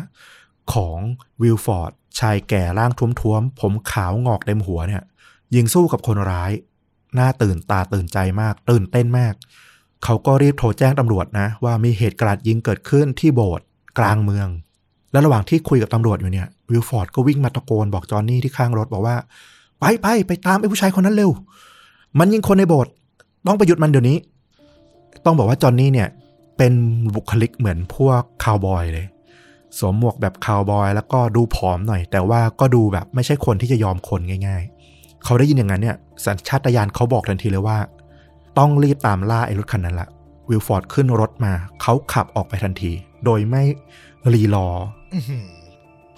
ของวิลฟอร์ดชายแก่ร่างท้วมๆผมขาวงอกเต็มหัวเนี่ยยิงสู้กับคนร้ายน่าตื่นตาตื่นใจมากตื่นเต้นมากเขาก็รีบโทรแจ้งตำรวจนะว่ามีเหตุการณ์ยิงเกิดขึ้นที่โบสถ์กลางเมืองและระหว่างที่คุยกับตำรวจอยู่เนี่ยวิลฟอร์ดก็วิ่งมาตะโกนบอกจอห์นนี่ที่ข้างรถบอกว่าไปตามไอ้ผู้ชายคนนั้นเร็วมันยิงคนในโบสถ์ต้องไปหยุดมันเดี๋ยวนี้ต้องบอกว่าจอห์นนี่เนี่ยเป็นบุคลิกเหมือนพวกคาวบอยเลยสวมหมวกแบบคาวบอยแล้วก็ดูผอมหน่อยแต่ว่าก็ดูแบบไม่ใช่คนที่จะยอมคนง่ายๆเขาได้ยินอย่างนั้นเนี่ยสัญชาตญาณเขาบอกทันทีเลยว่าต้องรีบตามล่าไอ้รถคันนั้นละวิลฟอร์ดขึ้นรถมาเขาขับออกไปทันทีโดยไม่รีรอ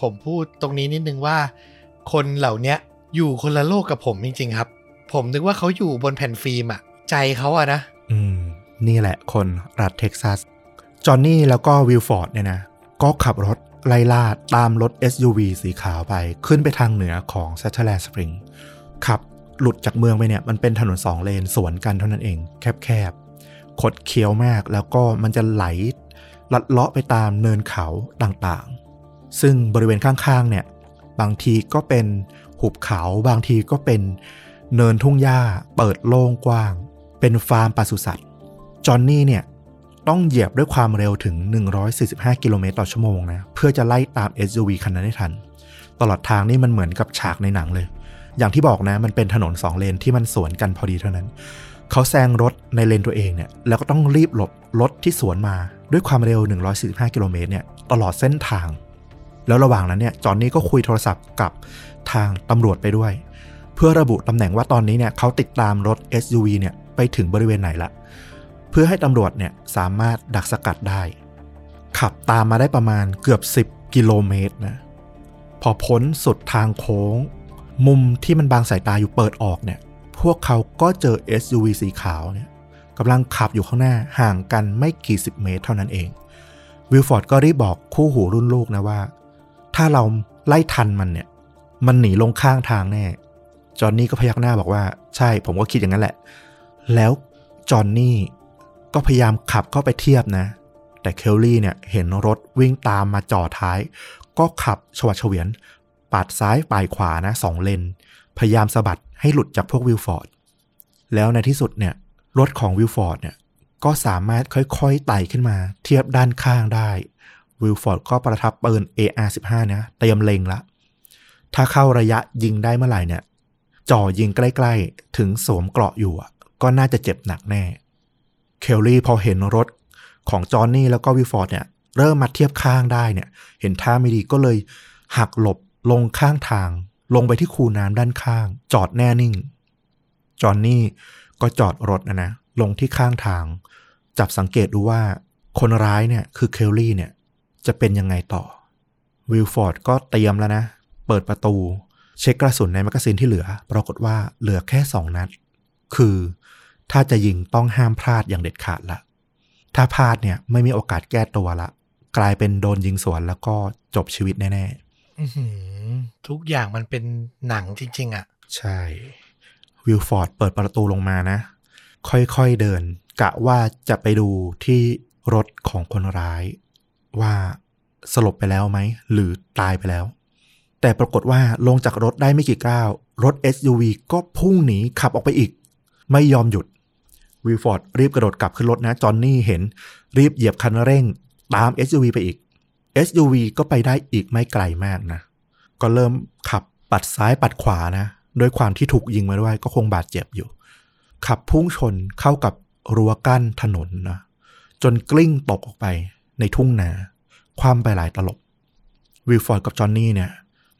ผมพูดตรงนี้นิดนึงว่าคนเหล่านี้อยู่คนละโลกกับผมจริงๆครับผมนึกว่าเขาอยู่บนแผ่นฟิล์มอะใจเขาอะนะนี่แหละคนรัฐเท็กซัสจอห์นนี่แล้วก็วิลฟอร์ดเนี่ยนะก็ขับรถไล่ล่าตามรถ SUV สีขาวไปขึ้นไปทางเหนือของแซทแลนด์สปริงขับหลุดจากเมืองไปเนี่ยมันเป็นถนน2เลนสวนกันเท่านั้นเองแคบๆคดเคี้ยวมากแล้วก็มันจะไหลลัดเลาะไปตามเนินเขาต่างๆซึ่งบริเวณข้างๆเนี่ยบางทีก็เป็นหุบเขาบางทีก็เป็นเนินทุ่งหญ้าเปิดโล่งกว้างเป็นฟาร์มปศุสัตว์จอห์นนี่เนี่ยต้องเหยียบด้วยความเร็วถึง145กิโลเมตรต่อชั่วโมงนะเพื่อจะไล่ตาม SUV คันนั้นให้ทันตลอดทางนี่มันเหมือนกับฉากในหนังเลยอย่างที่บอกนะมันเป็นถนน2เลนที่มันสวนกันพอดีเท่านั้นเขาแซงรถในเลนตัวเองเนี่ยแล้วก็ต้องรีบหลบรถที่สวนมาด้วยความเร็ว145กิโลเมตรเนี่ยตลอดเส้นทางแล้วระหว่างนั้นเนี่ยจอห์นนี่ก็คุยโทรศัพท์กับทางตำรวจไปด้วยเพื่อระบุตำแหน่งว่าตอนนี้เนี่ยเขาติดตามรถ SUV เนี่ยไปถึงบริเวณไหนละเพื่อให้ตำรวจเนี่ยสามารถดักสกัดได้ขับตามมาได้ประมาณเกือบ10กิโลเมตรนะพอพ้นสุดทางโค้งมุมที่มันบางสายตาอยู่เปิดออกเนี่ยพวกเขาก็เจอ SUV สีขาวเนี่ยกำลังขับอยู่ข้างหน้าห่างกันไม่กี่สิบเมตรเท่านั้นเองวิลฟอร์ดก็รีบบอกคู่หูรุ่นลูกนะว่าถ้าเราไล่ทันมันเนี่ยมันหนีลงข้างทางแน่จอห์นนี่ก็พยักหน้าบอกว่าใช่ผมก็คิดอย่างนั้นแหละแล้วจอห์นนี่ก็พยายามขับเข้าไปเทียบนะแต่เคลลี่เนี่ยเห็นรถวิ่งตามมาจ่อท้ายก็ขับชวัดเฉวียนปาดซ้ายปาดขวานะสองเลนพยายามสะบัดให้หลุดจากพวกวิลฟอร์ดแล้วในที่สุดเนี่ยรถของวิลฟอร์ดเนี่ยก็สามารถค่อยๆไต่ขึ้นมาเทียบด้านข้างได้วิลฟอร์ดก็ประทับปืน AR-15 นะเตรียมเล็งละถ้าเข้าระยะยิงได้เมื่อไหร่เนี่ยจ่อยิงใกล้ๆถึงสวมเกราะอยู่ก็น่าจะเจ็บหนักแน่เคลลี่พอเห็นรถของจอห์นนี่แล้วก็วิลฟอร์ดเนี่ยเริ่มมาเทียบข้างได้เนี่ยเห็นท่าไม่ดีก็เลยหักหลบลงข้างทางลงไปที่คูน้ำด้านข้างจอดแน่นิ่งจอห์นนี่ก็จอดรถนะลงที่ข้างทางจับสังเกตดูว่าคนร้ายเนี่ยคือเคลลี่เนี่ยจะเป็นยังไงต่อวิลฟอร์ดก็เตรียมแล้วนะเปิดประตูเช็คกระสุนในแมกกาซีนที่เหลือปรากฏว่าเหลือแค่2นัดคือถ้าจะยิงต้องห้ามพลาดอย่างเด็ดขาดละถ้าพลาดเนี่ยไม่มีโอกาสแก้ตัวละกลายเป็นโดนยิงสวนแล้วก็จบชีวิตแน่ๆทุกอย่างมันเป็นหนังจริงๆอ่ะใช่วิลฟอร์ดเปิดประตูลงมานะค่อยๆเดินกะว่าจะไปดูที่รถของคนร้าย ว่าสลบไปแล้วไหมหรือตายไปแล้วแต่ปรากฏว่าลงจากรถได้ไม่กี่ก้าวรถ SUV ก็พุ่งหนีขับออกไปอีกไม่ยอมหยุดวิลฟอร์ดรีบกระโดดกลับขึ้นรถนะจอนนี่เห็นรีบเหยียบคันเร่งตาม SUV ไปอีก SUV ก็ไปได้อีกไม่ไกลมากนะก็เริ่มขับปัดซ้ายปัดขวานะด้วยความที่ถูกยิงมาด้วยก็คงบาดเจ็บอยู่ขับพุ่งชนเข้ากับรั้วกั้นถนนนะจนกลิ้งตกออกไปในทุ่งนาคว่ำไปหลายตลบวิลฟอร์ดกับจอนนี่เนี่ย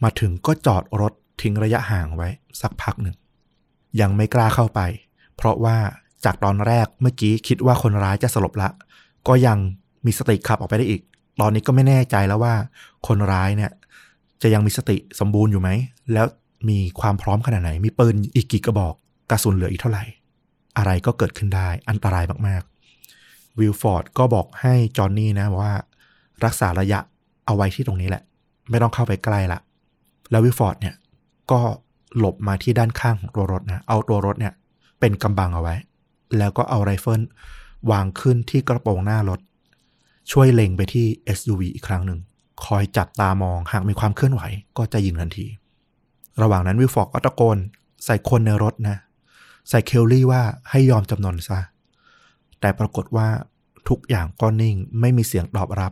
มาถึงก็จอดรถทิ้งระยะห่างไว้สักพักหนึ่งยังไม่กล้าเข้าไปเพราะว่าจากตอนแรกเมื่อกี้คิดว่าคนร้ายจะสลบละก็ยังมีสติขับออกไปได้อีกตอนนี้ก็ไม่แน่ใจแล้วว่าคนร้ายเนี่ยจะยังมีสติสมบูรณ์อยู่ไหมแล้วมีความพร้อมขนาดไหนมีปืนอีกกี่กระบอกกระสุนเหลืออีกเท่าไหร่อะไรก็เกิดขึ้นได้อันตรายมากๆวิลฟอร์ดก็บอกให้จอนนี่นะว่ารักษาระยะเอาไว้ที่ตรงนี้แหละไม่ต้องเข้าไปใกล้ละแล้ววิลฟอร์ดเนี่ยก็หลบมาที่ด้านข้างของตัวรถนะเอาตัวรถเนี่ยเป็นกำบังเอาไว้แล้วก็เอาไรเฟิลวางขึ้นที่กระโปรงหน้ารถช่วยเล็งไปที่ SUV อีกครั้งหนึ่งคอยจับตามองหากมีความเคลื่อนไหวก็จะยิงทันทีระหว่างนั้นวิลฟอร์ดก็ตะโกนใส่คนในรถนะใส่เคลลี่ว่าให้ยอมจำนนซะแต่ปรากฏว่าทุกอย่างก็นิ่งไม่มีเสียงตอบรับ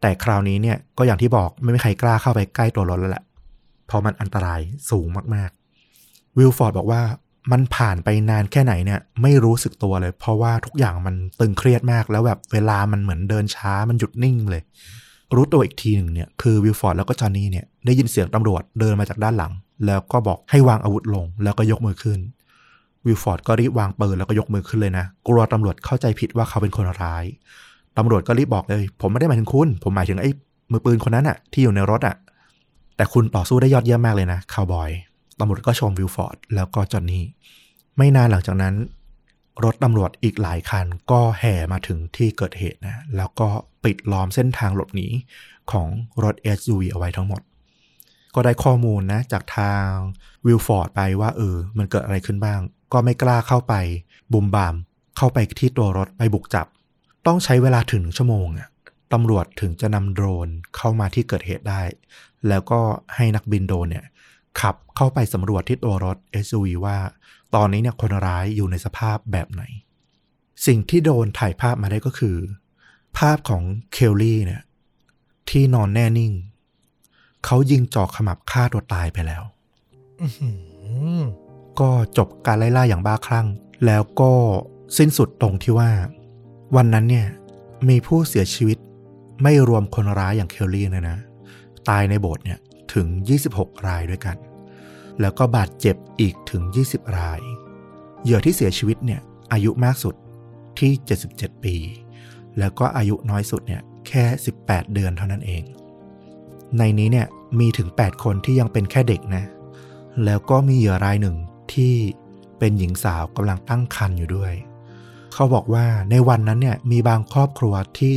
แต่คราวนี้เนี่ยก็อย่างที่บอกไม่มีใครกล้าเข้าไปใกล้ตัวรถแล้วแหละเพราะมันอันตรายสูงมากๆวิลฟอร์ดบอกว่ามันผ่านไปนานแค่ไหนเนี่ยไม่รู้สึกตัวเลยเพราะว่าทุกอย่างมันตึงเครียดมากแล้วแบบเวลามันเหมือนเดินช้ามันหยุดนิ่งเลยรู้ตัวอีกทีหนึ่งเนี่ยคือวิลฟอร์ดแล้วก็จอนนี่เนี่ยได้ยินเสียงตำรวจเดินมาจากด้านหลังแล้วก็บอกให้วางอาวุธลงแล้วก็ยกมือขึ้นวิลฟอร์ดก็รีบวางปืนแล้วก็ยกมือขึ้นเลยนะกลัวตำรวจเข้าใจผิดว่าเขาเป็นคนร้ายตำรวจก็รีบบอกเลยผมไม่ได้หมายถึงคุณผมหมายถึงไอ้มือปืนคนนั้นน่ะที่อยู่ในรถอ่ะแต่คุณต่อสู้ได้ยอดเยี่ยมมากเลยนะคาวบอยตำรวจก็ชมวิลฟอร์ดแล้วก็จอนนี่ไม่นานหลังจากนั้นรถตำรวจอีกหลายคันก็แห่มาถึงที่เกิดเหตุนะแล้วก็ปิดล้อมเส้นทางหลบหนีของรถ SUV เอาไว้ทั้งหมดก็ได้ข้อมูลนะจากทางวิลฟอร์ดไปว่ามันเกิดอะไรขึ้นบ้างก็ไม่กล้าเข้าไปบุ่มบ่ามเข้าไปที่ตัวรถไปบุกจับต้องใช้เวลาถึงชั่วโมงอะตำรวจถึงจะนำโดรนเข้ามาที่เกิดเหตุได้แล้วก็ให้นักบินโดรนเนี่ยขับเข้าไปสำรวจที่ตัวรถ SUV ว่าตอนนี้เนี่ยคนร้ายอยู่ในสภาพแบบไหนสิ่งที่โดรนถ่ายภาพมาได้ก็คือภาพของเคลลี่เนี่ยที่นอนแน่นิ่งเขายิงจ่อขมับฆ่าตัวตายไปแล้วก็จบการไล่ล่าอย่างบ้าคลั่งแล้วก็สิ้นสุดตรงที่ว่าวันนั้นเนี่ยมีผู้เสียชีวิตไม่รวมคนร้ายอย่างเคลลี่เลยนะตายในโบสถ์เนี่ยถึง26รายด้วยกันแล้วก็บาดเจ็บอีกถึง20รายเหยื่อที่เสียชีวิตเนี่ยอายุมากสุดที่77ปีแล้วก็อายุน้อยสุดเนี่ยแค่18เดือนเท่านั้นเองในนี้เนี่ยมีถึง8คนที่ยังเป็นแค่เด็กนะแล้วก็มีเหยื่อรายหนึ่งที่เป็นหญิงสาวกำลังตั้งครรภ์อยู่ด้วยเขาบอกว่าในวันนั้นเนี่ยมีบางครอบครัวที่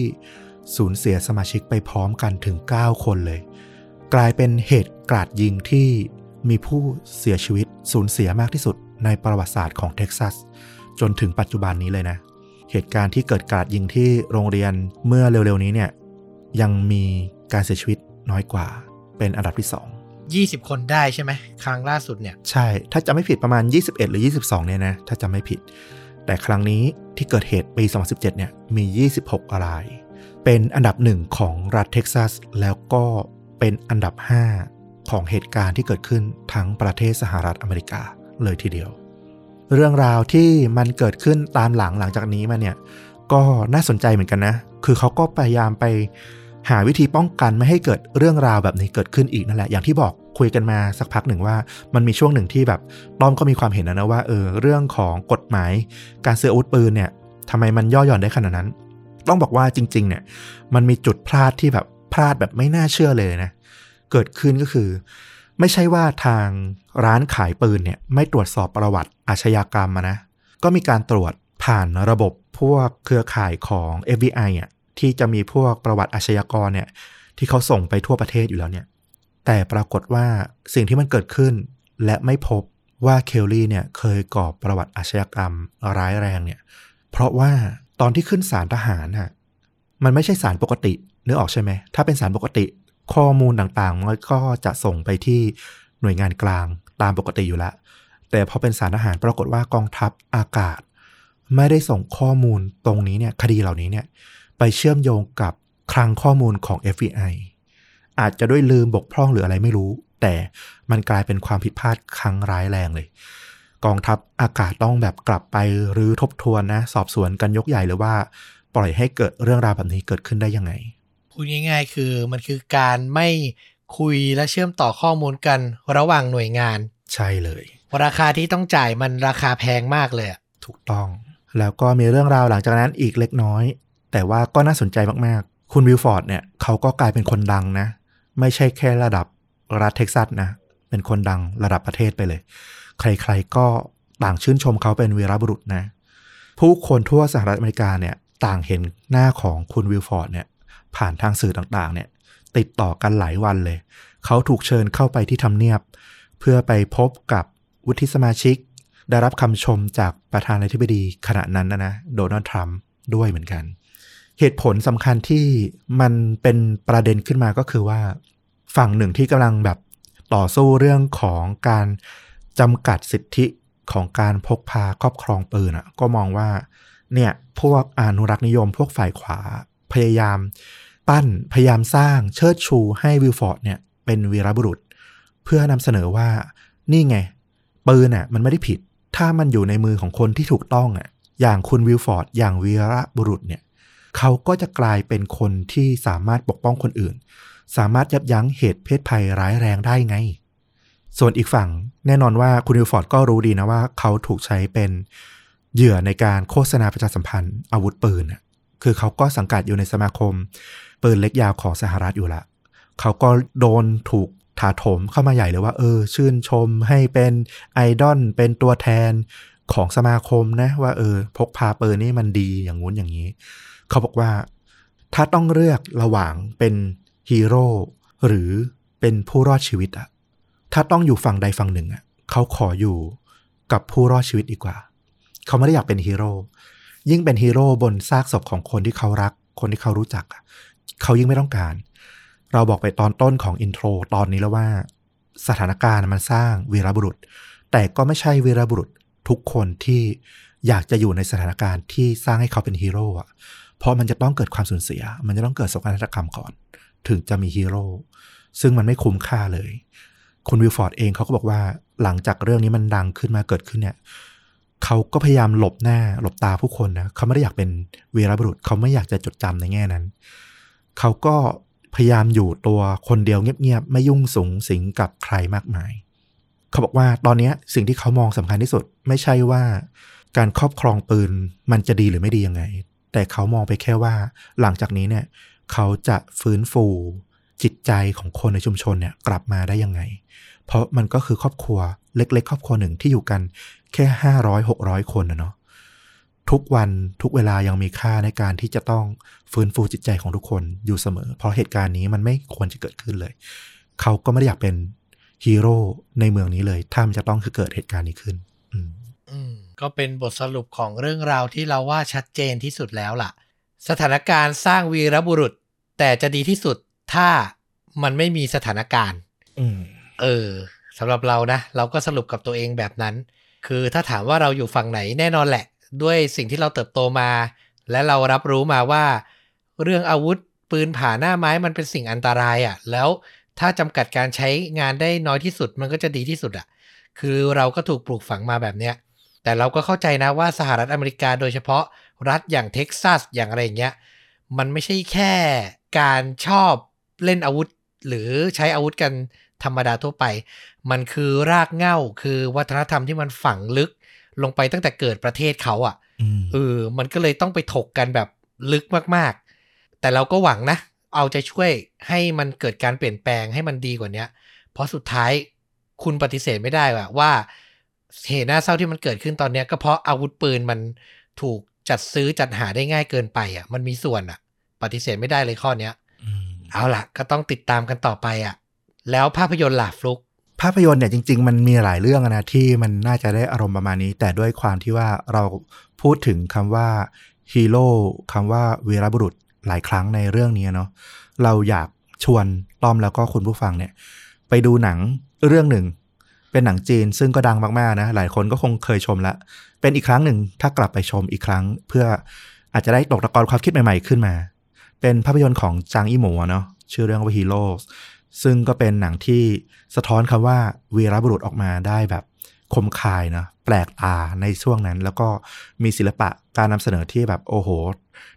สูญเสียสมาชิกไปพร้อมกันถึง9คนเลยกลายเป็นเหตุกราดยิงที่มีผู้เสียชีวิตสูญเสียมากที่สุดในประวัติศาสตร์ของเท็กซัสจนถึงปัจจุบันนี้เลยนะเหตุการณ์ที่เกิดกราดยิงที่โรงเรียนเมื่อเร็วๆนี้เนี่ยยังมีการเสียชีวิตน้อยกว่าเป็นอันดับที่2 20คนได้ใช่ไหมครั้งล่าสุดเนี่ยใช่ถ้าจะไม่ผิดประมาณ21หรือ22เนี่ยนะถ้าจะไม่ผิดแต่ครั้งนี้ที่เกิดเหตุปี2017เนี่ยมี26รายเป็นอันดับ1ของรัฐเท็กซัสแล้วก็เป็นอันดับ5ของเหตุการณ์ที่เกิดขึ้นทั้งประเทศสหรัฐอเมริกาเลยทีเดียวเรื่องราวที่มันเกิดขึ้นตามหลังจากนี้มาเนี่ยก็น่าสนใจเหมือนกันนะคือเขาก็พยายามไปหาวิธีป้องกันไม่ให้เกิดเรื่องราวแบบนี้เกิดขึ้นอีกนั่นแหละอย่างที่บอกคุยกันมาสักพักหนึ่งว่ามันมีช่วงหนึ่งที่แบบต้อมก็มีความเห็นนะว่าเรื่องของกฎหมายการซื้ออาวุธปืนเนี่ยทำไมมันย่อหย่อนได้ขนาดนั้นต้องบอกว่าจริงๆเนี่ยมันมีจุดพลาดที่แบบพลาดแบบไม่น่าเชื่อเลยนะเกิดขึ้นก็คือไม่ใช่ว่าทางร้านขายปืนเนี่ยไม่ตรวจสอบประวัติอาชญากรรมนะก็มีการตรวจผ่านระบบพวกเครือข่ายของ FBI อ่ะที่จะมีพวกประวัติอาชญากรเนี่ยที่เขาส่งไปทั่วประเทศอยู่แล้วเนี่ยแต่ปรากฏว่าสิ่งที่มันเกิดขึ้นและไม่พบว่าเคลลี่เนี่ยเคยก่อประวัติอาชญากรรมร้ายแรงเนี่ยเพราะว่าตอนที่ขึ้นศาลทหารน่ะ มันไม่ใช่สารปกตินึกออกใช่ไหมถ้าเป็นสารปกติข้อมูลต่างๆมันก็จะส่งไปที่หน่วยงานกลางตามปกติอยู่แล้วแต่พอเป็นสารอาหารปรากฏว่ากองทัพอากาศไม่ได้ส่งข้อมูลตรงนี้เนี่ยคดีเหล่านี้เนี่ยไปเชื่อมโยงกับคลังข้อมูลของ FBI อาจจะด้วยลืมบกพร่องหรืออะไรไม่รู้แต่มันกลายเป็นความผิดพลาดครั้งร้ายแรงเลยกองทัพอากาศต้องแบบกลับไปหรือทบทวนนะสอบสวนกันยกใหญ่เลยว่าปล่อยให้เกิดเรื่องราวแบบนี้เกิดขึ้นได้ยังไงพูดง่ายๆคือมันคือการไม่คุยและเชื่อมต่อข้อมูลกันระหว่างหน่วยงานใช่เลยราคาที่ต้องจ่ายมันราคาแพงมากเลยถูกต้องแล้วก็มีเรื่องราวหลังจากนั้นอีกเล็กน้อยแต่ว่าก็น่าสนใจมากๆคุณวิลฟอร์ดเนี่ยเขาก็กลายเป็นคนดังนะไม่ใช่แค่ระดับรัฐเท็กซัสนะเป็นคนดังระดับประเทศไปเลยใครๆก็ต่างชื่นชมเขาเป็นวีรบุรุษนะผู้คนทั่วสหรัฐอเมริกาเนี่ยต่างเห็นหน้าของคุณวิลฟอร์ดเนี่ยผ่านทางสื่อต่างๆเนี่ยติดต่อกันหลายวันเลยเขาถูกเชิญเข้าไปที่ทำเนียบเพื่อไปพบกับวุฒิสมาชิกได้รับคำชมจากประธานาธิบดีขณะนั้นนะโดนัลด์ทรัมป์ด้วยเหมือนกันเหตุผลสำคัญที่มันเป็นประเด็นขึ้นมาก็คือว่าฝั่งหนึ่งที่กำลังแบบต่อสู้เรื่องของการจำกัดสิทธิของการพกพาครอบครองปืนก็มองว่าเนี่ยพวกอนุรักษ์นิยมพวกฝ่ายขวาพยายามปั้นพยายามสร้างเชิดชูให้วิลฟอร์ดเนี่ยเป็นวีรบุรุษเพื่อนำเสนอว่านี่ไงปืนมันไม่ได้ผิดถ้ามันอยู่ในมือของคนที่ถูกต้องอย่างคุณวิลฟอร์ดอย่างวีรบุรุษเนี่ยเขาก็จะกลายเป็นคนที่สามารถปกป้องคนอื่นสามารถยับยั้งเหตุเพศภัยร้ายแรงได้ไงส่วนอีกฝั่งแน่นอนว่าคุณวิลฟอร์ดก็รู้ดีนะว่าเขาถูกใช้เป็นเหยื่อในการโฆษณาประชาสัมพันธ์อาวุธปืนคือเขาก็สังกัดอยู่ในสมาคมปืนเล็กยาวของสหรัฐอยู่ละเขาก็โดนถูกถาโถมเข้ามาใหญ่เลยว่าชื่นชมให้เป็นไอดอลเป็นตัวแทนของสมาคมนะว่าพกพาปืนนี่มันดีอย่างงู้นอย่างนี้เขาบอกว่าถ้าต้องเลือกระหว่างเป็นฮีโร่หรือเป็นผู้รอดชีวิตถ้าต้องอยู่ฝั่งใดฝั่งหนึ่งเขาขออยู่กับผู้รอดชีวิตดีกว่าเขาไม่ได้อยากเป็นฮีโร่ยิ่งเป็นฮีโร่บนซากศพของคนที่เขารักคนที่เขารู้จักเขายิ่งไม่ต้องการเราบอกไปตอนต้นของอินโทรตอนนี้แล้วว่าสถานการณ์มันสร้างวีรบุรุษแต่ก็ไม่ใช่วีรบุรุษทุกคนที่อยากจะอยู่ในสถานการณ์ที่สร้างให้เขาเป็นฮีโร่เพราะมันจะต้องเกิดความสูญเสียมันจะต้องเกิดโศกนาฏกรรมก่อนถึงจะมีฮีโร่ซึ่งมันไม่คุ้มค่าเลยคุณวิลฟอร์ดเองเขาก็บอกว่าหลังจากเรื่องนี้มันดังขึ้นมาเกิดขึ้นเนี่ยเขาก็พยายามหลบหน้าหลบตาผู้คนนะเขาไม่ได้อยากเป็นวีรบุรุษเขาไม่อยากจะจดจำในแง่นั้นเขาก็พยายามอยู่ตัวคนเดียวเงียบๆไม่ยุ่งสุงสิงกับใครมากมายเขาบอกว่าตอนนี้สิ่งที่เขามองสำคัญที่สุดไม่ใช่ว่าการครอบครองปืนมันจะดีหรือไม่ดียังไงแต่เขามองไปแค่ว่าหลังจากนี้เนี่ยเขาจะฟื้นฟูจิตใจของคนในชุมชนเนี่ยกลับมาได้ยังไงเพราะมันก็คือครอบครัวเล็กๆครอบครัวหนึ่งที่อยู่กันแค่ 500-600 คนนะเนาะทุกวันทุกเวลายังมีค่าในการที่จะต้องฟื้นฟูจิตใจของทุกคนอยู่เสมอเพราะเหตุการณ์นี้มันไม่ควรจะเกิดขึ้นเลยเขาก็ไม่ได้อยากเป็นฮีโร่ในเมืองนี้เลยถ้ามันจะต้องเกิดเหตุการณ์นี้ขึ้นก็เป็นบทสรุปของเรื่องราวที่เราว่าชัดเจนที่สุดแล้วล่ะสถานการณ์สร้างวีรบุรุษแต่จะดีที่สุดถ้ามันไม่มีสถานการณ์สำหรับเรานะเราก็สรุปกับตัวเองแบบนั้นคือถ้าถามว่าเราอยู่ฝั่งไหนแน่นอนแหละด้วยสิ่งที่เราเติบโตมาและเรารับรู้มาว่าเรื่องอาวุธปืนผ่าหน้าไม้มันเป็นสิ่งอันตรายแล้วถ้าจำกัดการใช้งานได้น้อยที่สุดมันก็จะดีที่สุดคือเราก็ถูกปลูกฝังมาแบบเนี้ยแต่เราก็เข้าใจนะว่าสหรัฐอเมริกาโดยเฉพาะรัฐอย่างเท็กซัสอย่างอะไรอย่างเงี้ยมันไม่ใช่แค่การชอบเล่นอาวุธหรือใช้อาวุธกันธรรมดาทั่วไปมันคือรากเหง้าคือวัฒนธรรมที่มันฝังลึกลงไปตั้งแต่เกิดประเทศเขามันก็เลยต้องไปถกกันแบบลึกมากๆแต่เราก็หวังนะเอาใจช่วยให้มันเกิดการเปลี่ยนแปลงให้มันดีกว่านี้เพราะสุดท้ายคุณปฏิเสธไม่ได้ว่าเหตุน่าเศร้าที่มันเกิดขึ้นตอนนี้ก็เพราะอาวุธปืนมันถูกจัดซื้อจัดหาได้ง่ายเกินไปมันมีส่วนปฏิเสธไม่ได้เลยข้อนี้เอาล่ะก็ต้องติดตามกันต่อไปแล้วภาพยนตร์ล่ะฟลุกภาพยนตร์เนี่ยจริงๆมันมีหลายเรื่องนะที่มันน่าจะได้อารมณ์ประมาณนี้แต่ด้วยความที่ว่าเราพูดถึงคำว่าฮีโร่คำว่าวีรบุรุษ หลายครั้งในเรื่องนี้เนาะเราอยากชวนต้อมแล้วก็คุณผู้ฟังเนี่ยไปดูหนังเรื่องหนึ่งเป็นหนังจีนซึ่งก็ดังมากๆนะหลายคนก็คงเคยชมละเป็นอีกครั้งหนึ่งถ้ากลับไปชมอีกครั้งเพื่ออาจจะได้ตกตะกอนความคิดใหม่ๆขึ้นมาเป็นภาพยนตร์ของจางอี้หมูเนาะชื่อเรื่องว่าฮีโร่ซึ่งก็เป็นหนังที่สะท้อนคำว่าวีรบุรุษออกมาได้แบบคมคายนะแปลกตาในช่วงนั้นแล้วก็มีศิลปะการนำเสนอที่แบบโอ้โห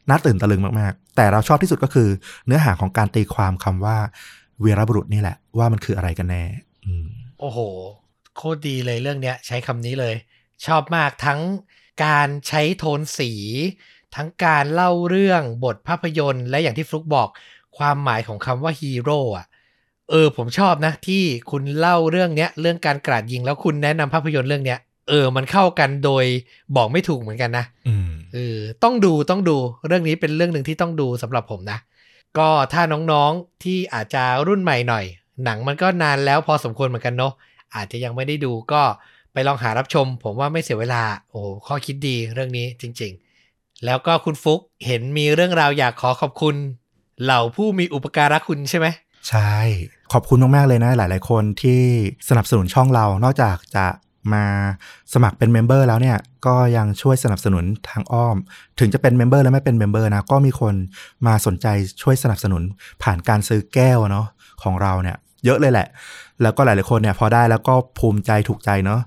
น่าตื่นตะลึงมากๆแต่เราชอบที่สุดก็คือเนื้อหาของการตีความคำว่าวีรบุรุษนี่แหละว่ามันคืออะไรกันแน่โอ้โหโคตรดีเลยเรื่องเนี้ยใช้คำนี้เลยชอบมากทั้งการใช้โทนสีทั้งการเล่าเรื่องบทภาพยนตร์และอย่างที่ฟลุ๊กบอกความหมายของคำว่าฮีโร่อ่ะผมชอบนะที่คุณเล่าเรื่องเนี้ยเรื่องการกราดยิงแล้วคุณแนะนำภาพยนตร์เรื่องเนี้ยมันเข้ากันโดยบอกไม่ถูกเหมือนกันนะต้องดูเรื่องนี้เป็นเรื่องนึงที่ต้องดูสำหรับผมนะก็ถ้าน้องๆที่อาจจะรุ่นใหม่หน่อยหนังมันก็นานแล้วพอสมควรเหมือนกันเนาะอาจจะยังไม่ได้ดูก็ไปลองหารับชมผมว่าไม่เสียเวลาข้อคิดดีเรื่องนี้จริงๆแล้วก็คุณฟุกเห็นมีเรื่องราวอยากขอขอบคุณเหล่าผู้มีอุปการะคุณใช่ไหมใช่ขอบคุณมากๆเลยนะหลายๆคนที่สนับสนุนช่องเรานอกจากจะมาสมัครเป็นเมมเบอร์แล้วเนี่ยก็ยังช่วยสนับสนุนทางอ้อมถึงจะเป็นเมมเบอร์และไม่เป็นเมมเบอร์นะก็มีคนมาสนใจช่วยสนับสนุนผ่านการซื้อแก้วเนาะของเราเนี่ยเยอะเลยแหละแล้วก็หลายๆคนเนี่ยพอได้แล้วก็ภูมิใจถูกใจเนาะ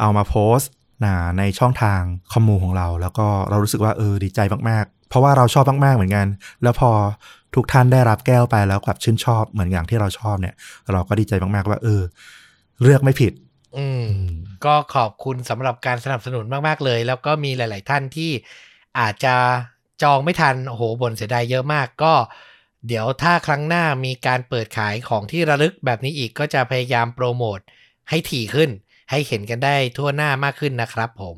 เอามาโพสต์ในช่องทางคอมมูของเราแล้วก็เรารู้สึกว่าดีใจมากๆเพราะว่าเราชอบมากๆเหมือนกันแล้วพอทุกท่านได้รับแก้วไปแล้วกลับชื่นชอบเหมือนอย่างที่เราชอบเนี่ยเราก็ดีใจมากๆว่าเลือกไม่ผิดก็ขอบคุณสำหรับการสนับสนุนมากๆเลยแล้วก็มีหลายๆท่านที่อาจจะจองไม่ทันบ่นเสียดายเยอะมากก็เดี๋ยวถ้าครั้งหน้ามีการเปิดขายของที่ระลึกแบบนี้อีกก็จะพยายามโปรโมทให้ถี่ขึ้นให้เห็นกันได้ทั่วหน้ามากขึ้นนะครับผม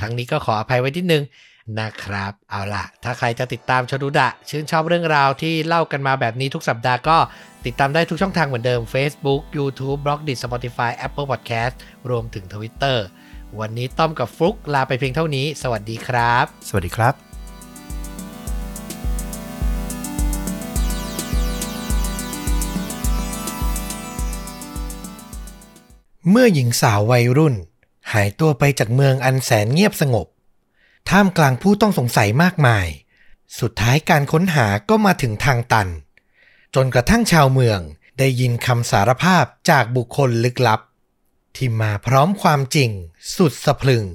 ครั้งนี้ก็ขออภัยไว้นิดนึงนะครับเอาล่ะถ้าใครจะติดตามชนุดะชื่นชอบเรื่องราวที่เล่ากันมาแบบนี้ทุกสัปดาห์ก็ติดตามได้ทุกช่องทางเหมือนเดิม Facebook YouTube Blogdit Spotify Apple Podcast รวมถึง Twitter วันนี้ต้อมกับฟลุ๊กลาไปเพียงเท่านี้สวัสดีครับสวัสดีครับเมื่อหญิงสาววัยรุ่นหายตัวไปจากเมืองอันแสนเงียบสงบท่ามกลางผู้ต้องสงสัยมากมายสุดท้ายการค้นหาก็มาถึงทางตันจนกระทั่งชาวเมืองได้ยินคำสารภาพจากบุคคลลึกลับที่มาพร้อมความจริงสุดสะพรึง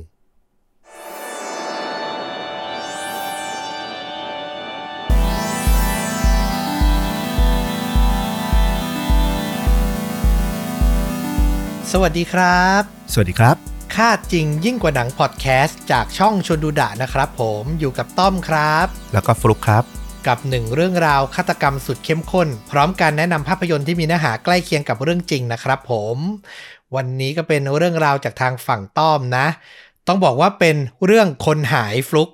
สวัสดีครับสวัสดีครับค่าจริงยิ่งกว่าหนังพอดแคสต์จากช่องชวนดูดะนะครับผมอยู่กับต้อมครับแล้วก็ฟลุ๊กครับกับหนึ่งเรื่องราวฆาตกรรมสุดเข้มข้นพร้อมการแนะนำภาพยนตร์ที่มีเนื้อหาใกล้เคียงกับเรื่องจริงนะครับผมวันนี้ก็เป็นเรื่องราวจากทางฝั่งต้อมนะต้องบอกว่าเป็นเรื่องคนหายฟลุ๊ก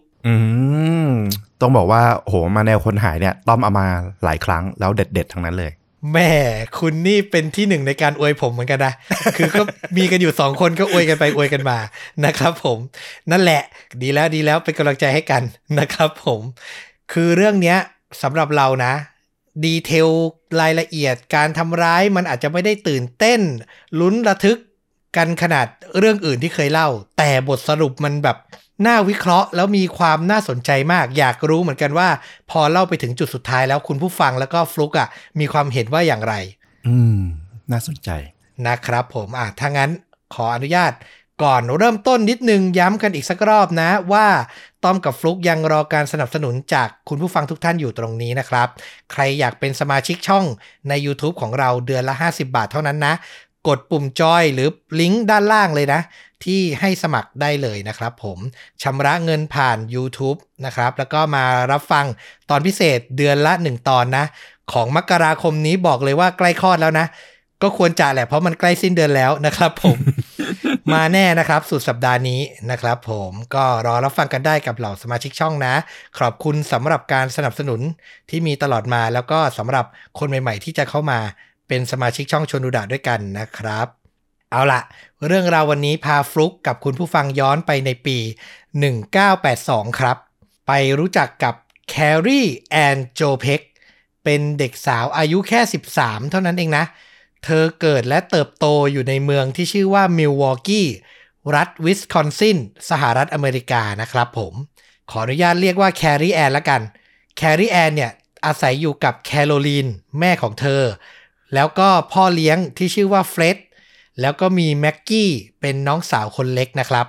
ต้องบอกว่าโหมาแนวคนหายเนี่ยต้อมเอามาหลายครั้งแล้วเด็ดๆทั้งนั้นเลยแม่คุณนี่เป็นที่หนึ่งในการอวยผมเหมือนกันนะ คือก็มีกันอยู่2คนก็อวยกันไปอวยกันมานะครับผมนั่นแหละดีแล้วเป็นกำลังใจให้กันนะครับผมคือเรื่องเนี้ยสำหรับเรานะดีเทลรายละเอียดการทำร้ายมันอาจจะไม่ได้ตื่นเต้นลุ้นระทึกกันขนาดเรื่องอื่นที่เคยเล่าแต่บทสรุปมันแบบน่าวิเคราะห์แล้วมีความน่าสนใจมากอยากรู้เหมือนกันว่าพอเล่าไปถึงจุดสุดท้ายแล้วคุณผู้ฟังแล้วก็ฟลุ๊กอ่ะมีความเห็นว่าอย่างไรน่าสนใจนะครับผมถ้างั้นขออนุญาตก่อนเริ่มต้นนิดนึงย้ำกันอีกสักรอบนะว่าต้อมกับฟลุ๊กยังรอการสนับสนุนจากคุณผู้ฟังทุกท่านอยู่ตรงนี้นะครับใครอยากเป็นสมาชิกช่องใน YouTube ของเราเดือนละ50 บาทเท่านั้นนะกดปุ่มจอยหรือลิงก์ด้านล่างเลยนะที่ให้สมัครได้เลยนะครับผมชำระเงินผ่าน YouTube นะครับแล้วก็มารับฟังตอนพิเศษเดือนละ1ตอนนะของมกราคมนี้บอกเลยว่าใกล้คลอดแล้วนะก็ควรจะแหละเพราะมันใกล้สิ้นเดือนแล้วนะครับผม มาแน่นะครับสุดสัปดาห์นี้นะครับผมก็รอรับฟังกันได้กับเหล่าสมาชิกช่องนะขอบคุณสำหรับการสนับสนุนที่มีตลอดมาแล้วก็สำหรับคนใหม่ๆที่จะเข้ามาเป็นสมาชิกช่องชวนดูดะด้วยกันนะครับเอาล่ะเรื่องราววันนี้พาฟลุ๊กกับคุณผู้ฟังย้อนไปในปี1982ครับไปรู้จักกับ แครีแอนโจเพ็กเป็นเด็กสาวอายุแค่13เท่านั้นเองนะเธอเกิดและเติบโตอยู่ในเมืองที่ชื่อว่ามิลวอลกี้รัฐวิสคอนซินสหรัฐอเมริกานะครับผมขออนุญาตเรียกว่าแครีแอนละกันแครีแอนเนี่ยอาศัยอยู่กับแคโรลีนแม่ของเธอแล้วก็พ่อเลี้ยงที่ชื่อว่าเฟร็ดแล้วก็มีแม็กกี้เป็นน้องสาวคนเล็กนะครับ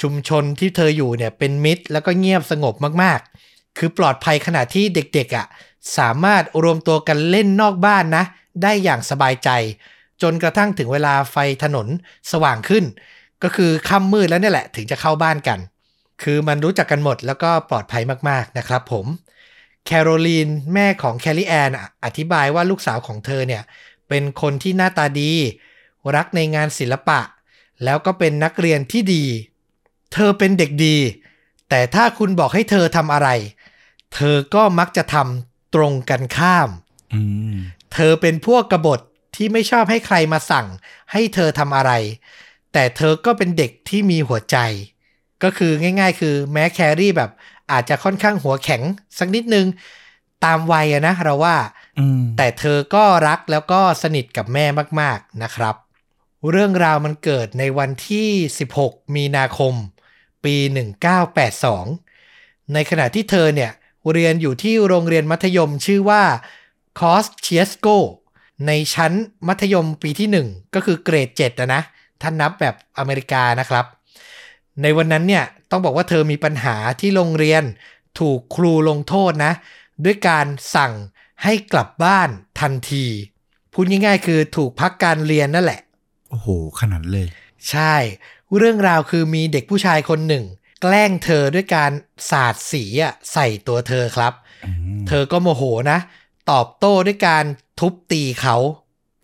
ชุมชนที่เธออยู่เนี่ยเป็นมิตรแล้วก็เงียบสงบมากๆคือปลอดภัยขณะที่เด็กๆอ่ะสามารถรวมตัวกันเล่นนอกบ้านนะได้อย่างสบายใจจนกระทั่งถึงเวลาไฟถนนสว่างขึ้นก็คือค่ำมืดแล้วเนี่ยแหละถึงจะเข้าบ้านกันคือมันรู้จักกันหมดแล้วก็ปลอดภัยมากๆนะครับผมแคโรลีนแม่ของแครีแอนอธิบายว่าลูกสาวของเธอเนี่ยเป็นคนที่หน้าตาดีรักในงานศิลปะแล้วก็เป็นนักเรียนที่ดีเธอเป็นเด็กดีแต่ถ้าคุณบอกให้เธอทำอะไรเธอก็มักจะทำตรงกันข้ามเธอเป็นพวกกบฏที่ไม่ชอบให้ใครมาสั่งให้เธอทำอะไรแต่เธอก็เป็นเด็กที่มีหัวใจก็คือง่ายๆคือแม้แครีแบบอาจจะค่อนข้างหัวแข็งสักนิดนึงตามวัยนะเราว่าแต่เธอก็รักแล้วก็สนิทกับแม่มากๆนะครับเรื่องราวมันเกิดในวันที่16มีนาคมปี1982ในขณะที่เธอเนี่ยเรียนอยู่ที่โรงเรียนมัธยมชื่อว่าคอสเชียสโกในชั้นมัธยมปีที่1ก็คือเกรด7นะถ้านับแบบอเมริกานะครับในวันนั้นเนี่ยต้องบอกว่าเธอมีปัญหาที่โรงเรียนถูกครูลงโทษนะด้วยการสั่งให้กลับบ้านทันทีพูดง่ายๆคือถูกพักการเรียนนั่นแหละโอ้โหขนาดเลยใช่เรื่องราวคือมีเด็กผู้ชายคนหนึ่งแกล้งเธอด้วยการสาดสีใส่ตัวเธอครับเธอก็โมโหนะตอบโต้ด้วยการทุบตีเขา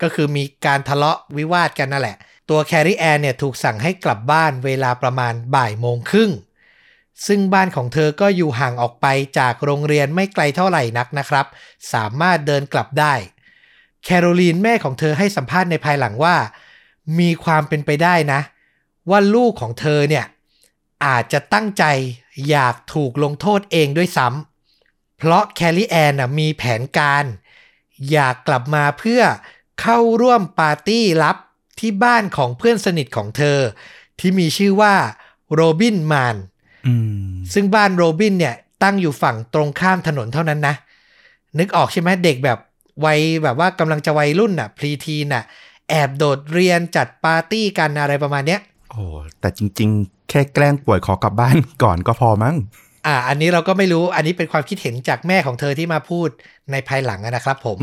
ก็คือมีการทะเลาะวิวาทกันนั่นแหละตัวแครีแอนเนี่ยถูกสั่งให้กลับบ้านเวลาประมาณบ่ายโมงครึ่งซึ่งบ้านของเธอก็อยู่ห่างออกไปจากโรงเรียนไม่ไกลเท่าไหร่นักนะครับสามารถเดินกลับได้แคโรลีนแม่ของเธอให้สัมภาษณ์ในภายหลังว่ามีความเป็นไปได้นะว่าลูกของเธอเนี่ยอาจจะตั้งใจอยากถูกลงโทษเองด้วยซ้ำเพราะแครีแอนมีแผนการอยากกลับมาเพื่อเข้าร่วมปาร์ตี้ลับที่บ้านของเพื่อนสนิทของเธอที่มีชื่อว่าโรบินแมนซึ่งบ้านโรบินเนี่ยตั้งอยู่ฝั่งตรงข้ามถนนเท่านั้นนะนึกออกใช่ไหมเด็กแบบวัยแบบว่ากำลังจะวัยรุ่นน่ะพรีทีนน่ะแอบโดดเรียนจัดปาร์ตี้กันอะไรประมาณเนี้ยโอ้แต่จริงๆแค่แกล้งป่วยขอกลับบ้านก่อนก็พอมั้งอันนี้เราก็ไม่รู้อันนี้เป็นความคิดเห็นจากแม่ของเธอที่มาพูดในภายหลังนะครับผม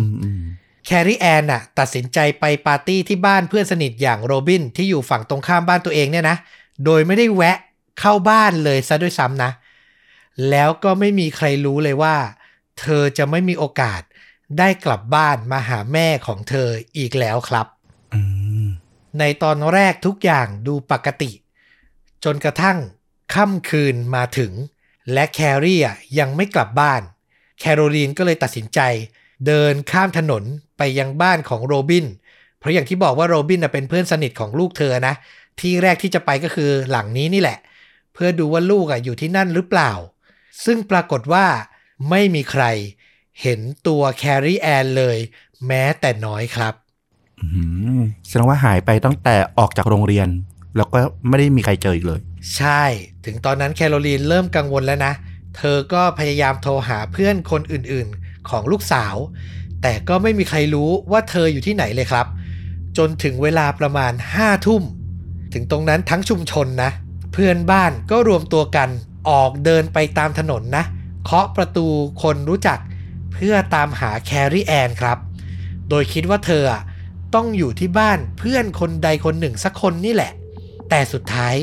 แครีแอนน่ะตัดสินใจไปปาร์ตี้ที่บ้านเพื่อนสนิทอย่างโรบินที่อยู่ฝั่งตรงข้ามบ้านตัวเองเนี่ยนะโดยไม่ได้แวะเข้าบ้านเลยซะด้วยซ้ำนะแล้วก็ไม่มีใครรู้เลยว่าเธอจะไม่มีโอกาสได้กลับบ้านมาหาแม่ของเธออีกแล้วครับในตอนแรกทุกอย่างดูปกติจนกระทั่งค่ำคืนมาถึงและแครียังไม่กลับบ้านแคโรลีนก็เลยตัดสินใจเดินข้ามถนนไปยังบ้านของโรบินเพราะอย่างที่บอกว่าโรบินเป็นเพื่อนสนิทของลูกเธอนะที่แรกที่จะไปก็คือหลังนี้นี่แหละเพื่อดูว่าลูกอยู่ที่นั่นหรือเปล่าซึ่งปรากฏว่าไม่มีใครเห็นตัวแครีแอนเลยแม้แต่น้อยครับแสดงว่าหายไปตั้งแต่ออกจากโรงเรียนแล้วก็ไม่ได้มีใครเจออีกเลยใช่ถึงตอนนั้นแคโรลีนเริ่มกังวลแล้วนะเธอก็พยายามโทรหาเพื่อนคนอื่นๆของลูกสาวแต่ก็ไม่มีใครรู้ว่าเธออยู่ที่ไหนเลยครับจนถึงเวลาประมาณ 5 ทุ่มถึงตรงนั้นทั้งชุมชนนะเพื่อนบ้านก็รวมตัวกันออกเดินไปตามถนนนะเคาะประตูคนรู้จักเพื่อตามหาแครีแอนครับโดยคิดว่าเธอต้องอยู่ที่บ้านเพื่อนคนใดคนหนึ่งสักคนนี่แหละแต่สุดท้าย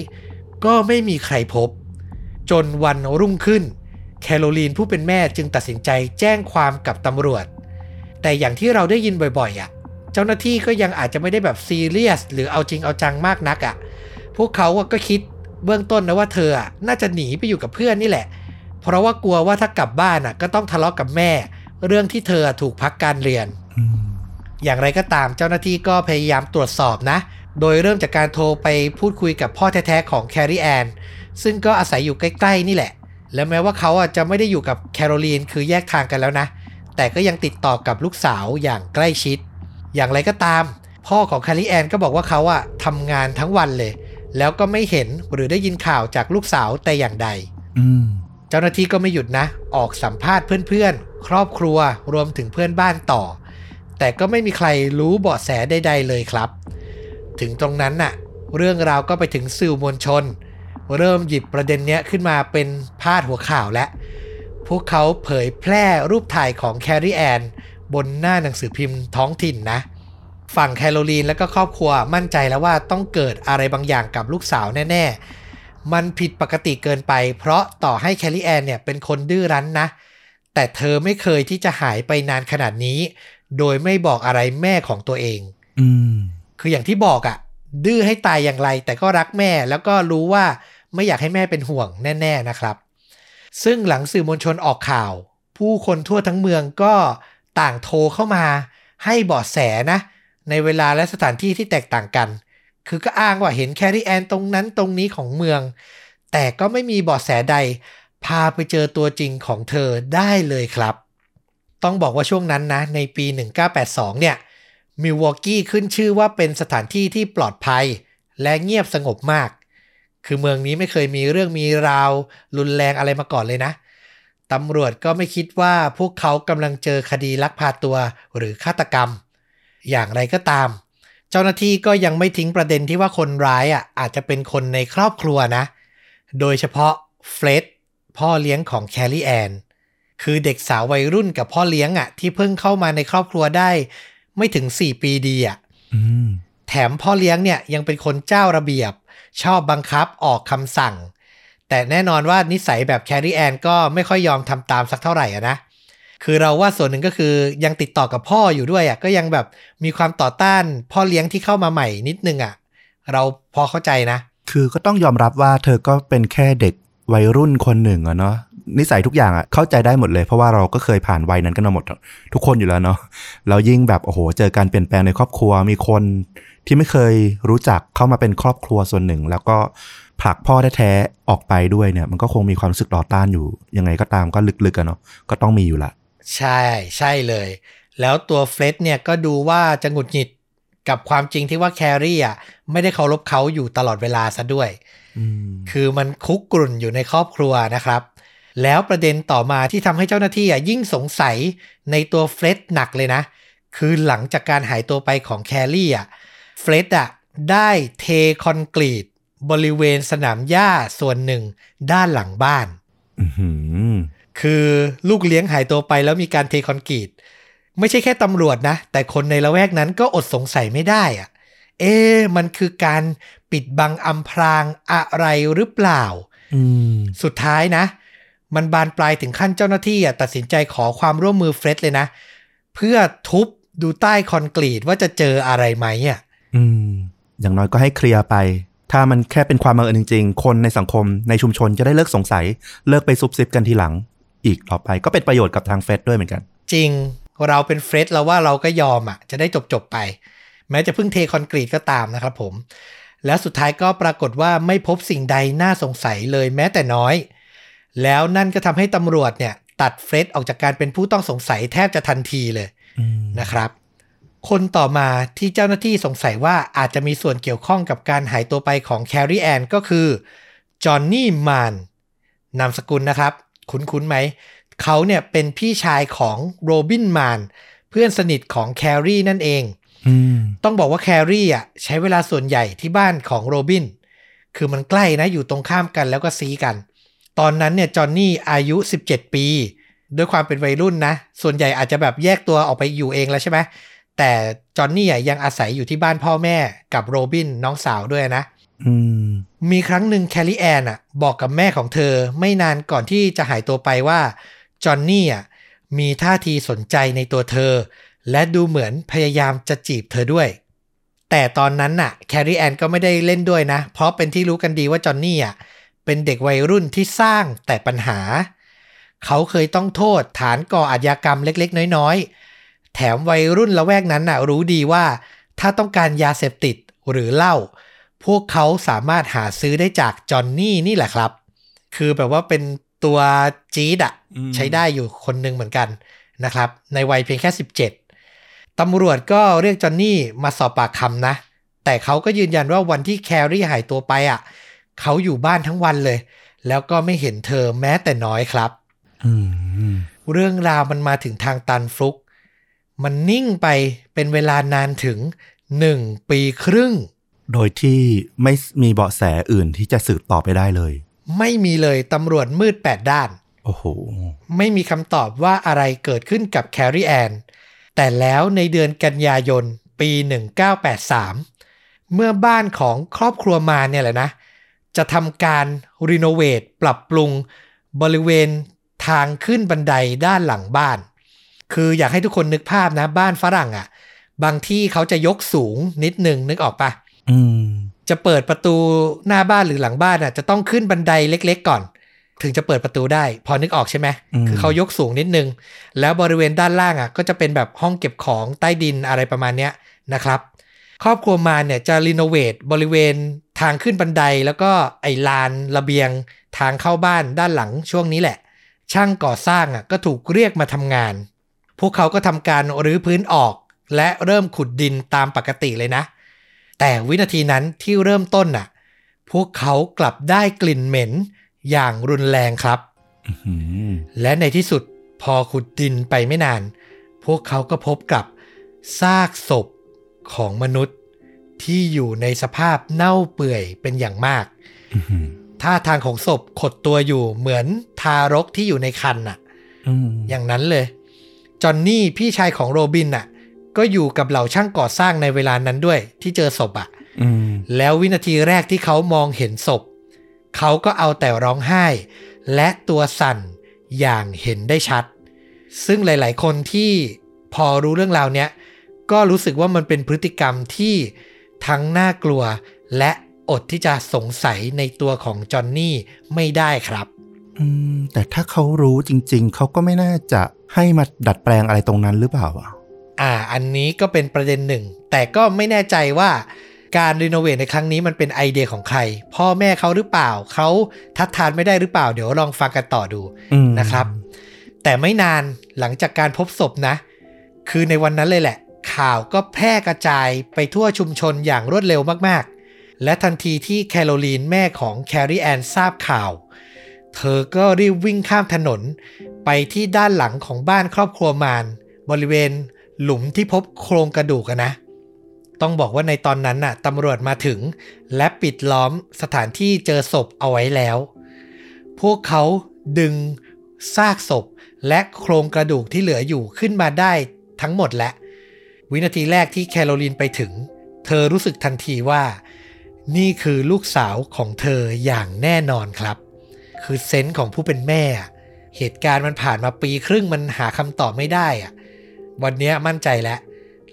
ก็ไม่มีใครพบจนวันรุ่งขึ้นแคโรลีนผู้เป็นแม่จึงตัดสินใจแจ้งความกับตำรวจแต่อย่างที่เราได้ยินบ่อยๆเจ้าหน้าที่ก็ยังอาจจะไม่ได้แบบซีเรียสหรือเอาจริงเอาจังมากนักพวกเขาก็คิดเบื้องต้นนะว่าเธอน่าจะหนีไปอยู่กับเพื่อนนี่แหละเพราะว่ากลัวว่าถ้ากลับบ้านก็ต้องทะเลาะกับแม่เรื่องที่เธอถูกพักการเรียนอย่างไรก็ตามเจ้าหน้าที่ก็พยายามตรวจสอบนะโดยเริ่มจากการโทรไปพูดคุยกับพ่อแท้ๆของแครีแอนซึ่งก็อาศัยอยู่ใกล้ๆนี่แหละ และแม้ว่าเขาจะไม่ได้อยู่กับแคโรลีนคือแยกทางกันแล้วนะแต่ก็ยังติดต่อกับลูกสาวอย่างใกล้ชิดอย่างไรก็ตามพ่อของแคลลี่แอนก็บอกว่าเขาทำงานทั้งวันเลยแล้วก็ไม่เห็นหรือได้ยินข่าวจากลูกสาวแต่อย่างใดเจ้าหน้าที่ก็ไม่หยุดนะออกสัมภาษณ์เพื่อนๆครอบครัวรวมถึงเพื่อนบ้านต่อแต่ก็ไม่มีใครรู้เบาะแสใดๆเลยครับถึงตรงนั้นน่ะเรื่องราวก็ไปถึงสื่อมวลชนเริ่มหยิบประเด็นนี้ขึ้นมาเป็นพาดหัวข่าวและพวกเขาเผยแพร่รูปถ่ายของแคลลี่แอนบนหน้าหนังสือพิมพ์ท้องถิ่นนะฝั่งแคโรลีนและก็ครอบครัวมั่นใจแล้วว่าต้องเกิดอะไรบางอย่างกับลูกสาวแน่ๆมันผิดปกติเกินไปเพราะต่อให้แคลลี่แอนเนี่ยเป็นคนดื้อรั้นนะแต่เธอไม่เคยที่จะหายไปนานขนาดนี้โดยไม่บอกอะไรแม่ของตัวเองคืออย่างที่บอกดื้อให้ตายอย่างไรแต่ก็รักแม่แล้วก็รู้ว่าไม่อยากให้แม่เป็นห่วงแน่ๆนะครับซึ่งหลังสื่อมวลชนออกข่าวผู้คนทั่วทั้งเมืองก็ต่างโทรเข้ามาให้เบาะแสนะในเวลาและสถานที่ที่แตกต่างกันคือก็อ้างว่าเห็นแคลลี่แอนตรงนั้นตรงนี้ของเมืองแต่ก็ไม่มีเบาะแสใดพาไปเจอตัวจริงของเธอได้เลยครับต้องบอกว่าช่วงนั้นนะในปี1982เนี่ยมิลวอกกี้ขึ้นชื่อว่าเป็นสถานที่ที่ปลอดภัยและเงียบสงบมากคือเมืองนี้ไม่เคยมีเรื่องมีราวรุนแรงอะไรมาก่อนเลยนะตำรวจก็ไม่คิดว่าพวกเขากำลังเจอคดีลักพาตัวหรือฆาตกรรมอย่างไรก็ตามเจ้าหน้าที่ก็ยังไม่ทิ้งประเด็นที่ว่าคนร้ายอาจจะเป็นคนในครอบครัวนะโดยเฉพาะเฟร็ดพ่อเลี้ยงของแคลลี่แอนคือเด็กสาววัยรุ่นกับพ่อเลี้ยงที่เพิ่งเข้ามาในครอบครัวได้ไม่ถึง4ปีดีแถมพ่อเลี้ยงเนี่ยยังเป็นคนเจ้าระเบียบชอบบังคับออกคำสั่งแต่แน่นอนว่านิสัยแบบแคลลี่แอนก็ไม่ค่อยยอมทำตามสักเท่าไหร่นะคือเราว่าส่วนหนึ่งก็คือยังติดต่อกับพ่ออยู่ด้วยก็ยังแบบมีความต่อต้านพ่อเลี้ยงที่เข้ามาใหม่นิดนึงเราพอเข้าใจนะคือก็ต้องยอมรับว่าเธอก็เป็นแค่เด็กวัยรุ่นคนหนึ่งเนาะนิสัยทุกอย่างเข้าใจได้หมดเลยเพราะว่าเราก็เคยผ่านวัยนั้นกันมาหมดทุกคนอยู่แล้วเนาะเรายิ่งแบบโอ้โหเจอการเปลี่ยนแปลงในครอบครัวมีคนที่ไม่เคยรู้จักเข้ามาเป็นครอบครัวส่วนหนึ่งแล้วก็ผลักพ่อแท้ๆออกไปด้วยเนี่ยมันก็คงมีความรู้สึกต่อต้านอยู่ยังไงก็ตามก็ลึกๆเนาะก็ต้องมีอยู่ละใช่เลยแล้วตัวเฟร็ดเนี่ยก็ดูว่าจะหงุดหงิดกับความจริงที่ว่าแคลรี่ไม่ได้เคารพเขาอยู่ตลอดเวลาซะด้วยคือมันคุกรุ่นอยู่ในครอบครัวนะครับแล้วประเด็นต่อมาที่ทำให้เจ้าหน้าที่ยิ่งสงสัยในตัวเฟร็ดหนักเลยนะคือหลังจากการหายตัวไปของแคลรี่เฟร็ดได้เทคอนกรีตบริเวณสนามหญ้าส่วนหนึ่งด้านหลังบ้านคือลูกเลี้ยงหายตัวไปแล้วมีการเทคอนกรีตไม่ใช่แค่ตำรวจนะแต่คนในละแวกนั้นก็อดสงสัยไม่ได้มันคือการปิดบังอำพรางอะไรหรือเปล่าสุดท้ายนะมันบานปลายถึงขั้นเจ้าหน้าที่ตัดสินใจขอความร่วมมือเฟร็ดเลยนะเพื่อทุบดูใต้คอนกรีตว่าจะเจออะไรไหมอย่างน้อยก็ให้เคลียร์ไปถ้ามันแค่เป็นความบังเอิญจริงๆคนในสังคมในชุมชนจะได้เลิกสงสัยเลิกไปซุบซิบกันทีหลังอีกต่อไปก็เป็นประโยชน์กับทางเฟร็ดด้วยเหมือนกันจริงเราเป็นเฟร็ดเราว่าเราก็ยอมจะได้จบไปแม้จะเพิ่งเทคอนกรีตก็ตามนะครับผมแล้วสุดท้ายก็ปรากฏว่าไม่พบสิ่งใดน่าสงสัยเลยแม้แต่น้อยแล้วนั่นก็ทำให้ตำรวจเนี่ยตัดเฟร็ดออกจากการเป็นผู้ต้องสงสัยแทบจะทันทีเลยนะครับคนต่อมาที่เจ้าหน้าที่สงสัยว่าอาจจะมีส่วนเกี่ยวข้องกับการหายตัวไปของแคลรี่แอนก็คือจอห์นนี่มานนามสกุลนะครับคุ้นๆไหมเขาเนี่ยเป็นพี่ชายของโรบินมานเพื่อนสนิทของแคลรี่นั่นเองต้องบอกว่าแคลรี่ใช้เวลาส่วนใหญ่ที่บ้านของโรบินคือมันใกล้นะอยู่ตรงข้ามกันแล้วก็ซีกันตอนนั้นเนี่ยจอห์นนี่อายุ17ปีด้วยความเป็นวัยรุ่นนะส่วนใหญ่อาจจะแบบแยกตัวออกไปอยู่เองแล้วใช่ไหมแต่จอห์นนี่ยังอาศัยอยู่ที่บ้านพ่อแม่กับโรบินน้องสาวด้วยนะมีครั้งหนึ่งแคลลี่แอนบอกกับแม่ของเธอไม่นานก่อนที่จะหายตัวไปว่าจอห์นนี่มีท่าทีสนใจในตัวเธอและดูเหมือนพยายามจะจีบเธอด้วยแต่ตอนนั้นแคลลี่แอนก็ไม่ได้เล่นด้วยนะเพราะเป็นที่รู้กันดีว่าจอห์นนี่เป็นเด็กวัยรุ่นที่สร้างแต่ปัญหาเขาเคยต้องโทษฐานก่ออาชญากรรมเล็กๆน้อยๆแถมวัยรุ่นละแวกนั้นรู้ดีว่าถ้าต้องการยาเสพติดหรือเหล้าพวกเขาสามารถหาซื้อได้จากจอห์นนี่นี่แหละครับคือแบบว่าเป็น ตัวจี๊ดอ่ะใช้ได้อยู่คนนึงเหมือนกันนะครับในวัยเพียงแค่17ตำรวจก็เรียกจอนนี่มาสอบปากคำนะแต่เขาก็ยืนยันว่าวันที่แคลรี่หายตัวไปอ่ะเขาอยู่บ้านทั้งวันเลยแล้วก็ไม่เห็นเธอแม้แต่น้อยครับเรื่องราวมันมาถึงทางตันฟลุกมันนิ่งไปเป็นเวลานานถึง1 ปีครึ่งโดยที่ไม่มีเบาะแสอื่นที่จะสืบต่อไปได้เลยไม่มีเลยตำรวจมืด8ด้านโอ้โหไม่มีคำตอบว่าอะไรเกิดขึ้นกับแคร์รีแอนแต่แล้วในเดือนกันยายนปี1983เมื่อบ้านของครอบครัวมาเนี่ยแหละนะจะทำการรีโนเวทปรับปรุงบริเวณทางขึ้นบันไดด้านหลังบ้านคืออยากให้ทุกคนนึกภาพนะบ้านฝรั่งอ่ะบางที่เขาจะยกสูงนิดนึงนึกออกปะจะเปิดประตูหน้าบ้านหรือหลังบ้านอ่ะจะต้องขึ้นบันไดเล็กๆก่อนถึงจะเปิดประตูได้พอนึกออกใช่ไหมคือเขายกสูงนิดนึงแล้วบริเวณด้านล่างอ่ะก็จะเป็นแบบห้องเก็บของใต้ดินอะไรประมาณเนี้ยนะครับครอบครัวมาเนี่ยจะรีโนเวทบริเวณทางขึ้นบันไดแล้วก็ไอ้ลานระเบียงทางเข้าบ้านด้านหลังช่วงนี้แหละช่างก่อสร้างอ่ะก็ถูกเรียกมาทำงานพวกเขาก็ทำการรื้อพื้นออกและเริ่มขุดดินตามปกติเลยนะแต่วินาทีนั้นที่เริ่มต้นน่ะพวกเขากลับได้กลิ่นเหม็นอย่างรุนแรงครับ และในที่สุดพอขุดดินไปไม่นานพวกเขาก็พบกับซากศพของมนุษย์ที่อยู่ในสภาพเน่าเปื่อยเป็นอย่างมาก ท่าทางของศพขดตัวอยู่เหมือนทารกที่อยู่ในครรภ์น่ะ อย่างนั้นเลยจอนนี่พี่ชายของโรบินน่ะก็อยู่กับเหล่าช่างก่อสร้างในเวลานั้นด้วยที่เจอศพอ่ะแล้ววินาทีแรกที่เขามองเห็นศพเขาก็เอาแต่ร้องไห้และตัวสั่นอย่างเห็นได้ชัดซึ่งหลายๆคนที่พอรู้เรื่องราวเนี้ยก็รู้สึกว่ามันเป็นพฤติกรรมที่ทั้งน่ากลัวและอดที่จะสงสัยในตัวของจอนนี่ไม่ได้ครับแต่ถ้าเขารู้จริงๆเขาก็ไม่น่าจะให้มาดัดแปลงอะไรตรงนั้นหรือเปล่าอันนี้ก็เป็นประเด็นหนึ่งแต่ก็ไม่แน่ใจว่าการรีโนเวทในครั้งนี้มันเป็นไอเดียของใครพ่อแม่เขาหรือเปล่าเขาทัดทานไม่ได้หรือเปล่าเดี๋ยวลองฟังกันต่อดูนะครับแต่ไม่นานหลังจากการพบศพนะคือในวันนั้นเลยแหละข่าวก็แพร่กระจายไปทั่วชุมชนอย่างรวดเร็วมากๆและทันทีที่แคโรลีนแม่ของแคร์รีแอนทราบข่าวเธอก็รีบวิ่งข้ามถนนไปที่ด้านหลังของบ้านครอบครัวมานบริเวณหลุมที่พบโครงกระดูกนะต้องบอกว่าในตอนนั้นน่ะตำรวจมาถึงและปิดล้อมสถานที่เจอศพเอาไว้แล้วพวกเขาดึงซากศพและโครงกระดูกที่เหลืออยู่ขึ้นมาได้ทั้งหมดและวินาทีแรกที่แคโรลีนไปถึงเธอรู้สึกทันทีว่านี่คือลูกสาวของเธออย่างแน่นอนครับคือเซนส์ของผู้เป็นแม่เหตุการณ์มันผ่านมาปีครึ่งมันหาคำตอบไม่ได้อะวันนี้มั่นใจ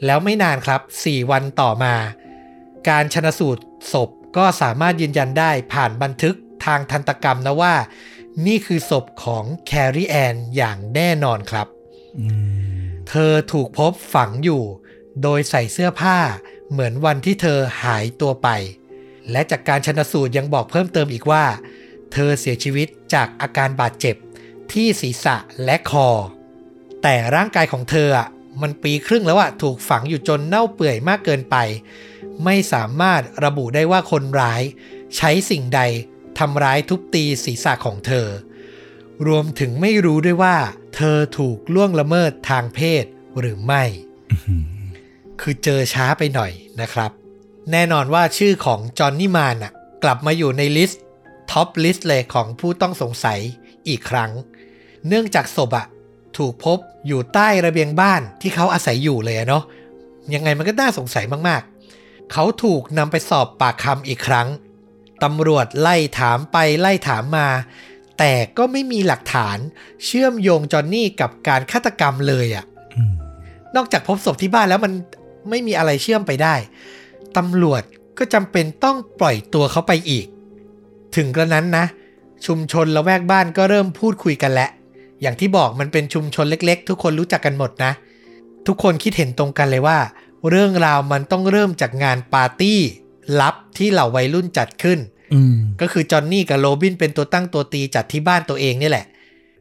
แล้วไม่นานครับ4 วันต่อมาการชันสูตรศพก็สามารถยืนยันได้ผ่านบันทึกทางทันตกรรมนะว่านี่คือศพของแคร์รีแอนอย่างแน่นอนครับ เธอถูกพบฝังอยู่โดยใส่เสื้อผ้าเหมือนวันที่เธอหายตัวไปและจากการชันสูตรยังบอกเพิ่มเติมอีกว่าเธอเสียชีวิตจากอาการบาดเจ็บที่ศีรษะและคอแต่ร่างกายของเธอมันปีครึ่งแล้วถูกฝังอยู่จนเน่าเปื่อยมากเกินไปไม่สามารถระบุได้ว่าคนร้ายใช้สิ่งใดทำร้ายทุบตีศีรษะของเธอรวมถึงไม่รู้ด้วยว่าเธอถูกล่วงละเมิดทางเพศหรือไม่ คือเจอช้าไปหน่อยนะครับแน่นอนว่าชื่อของจอนนี่มานกลับมาอยู่ในลิสต์ท็อปลิสต์เลยของผู้ต้องสงสัยอีกครั้งเนื่องจากศพถูกพบอยู่ใต้ระเบียงบ้านที่เขาอาศัยอยู่เลยเนาะยังไงมันก็น่าสงสัยมากๆเขาถูกนำไปสอบปากคำอีกครั้งตำรวจไล่ถามไปไล่ถามมาแต่ก็ไม่มีหลักฐานเชื่อมโยงจอนนี่กับการฆาตกรรมเลยนอกจากพบศพที่บ้านแล้วมันไม่มีอะไรเชื่อมไปได้ตำรวจก็จำเป็นต้องปล่อยตัวเขาไปอีกถึงกระนั้นนะชุมชนละแวกบ้านก็เริ่มพูดคุยกันแล้วอย่างที่บอกมันเป็นชุมชนเล็กๆทุกคนรู้จักกันหมดนะทุกคนคิดเห็นตรงกันเลยว่าเรื่องราวมันต้องเริ่มจากงานปาร์ตี้ลับที่เหล่าวัยรุ่นจัดขึ้น ก็คือจอห์นนี่กับโรบินเป็นตัวตั้งตัวตีจัดที่บ้านตัวเองนี่แหละ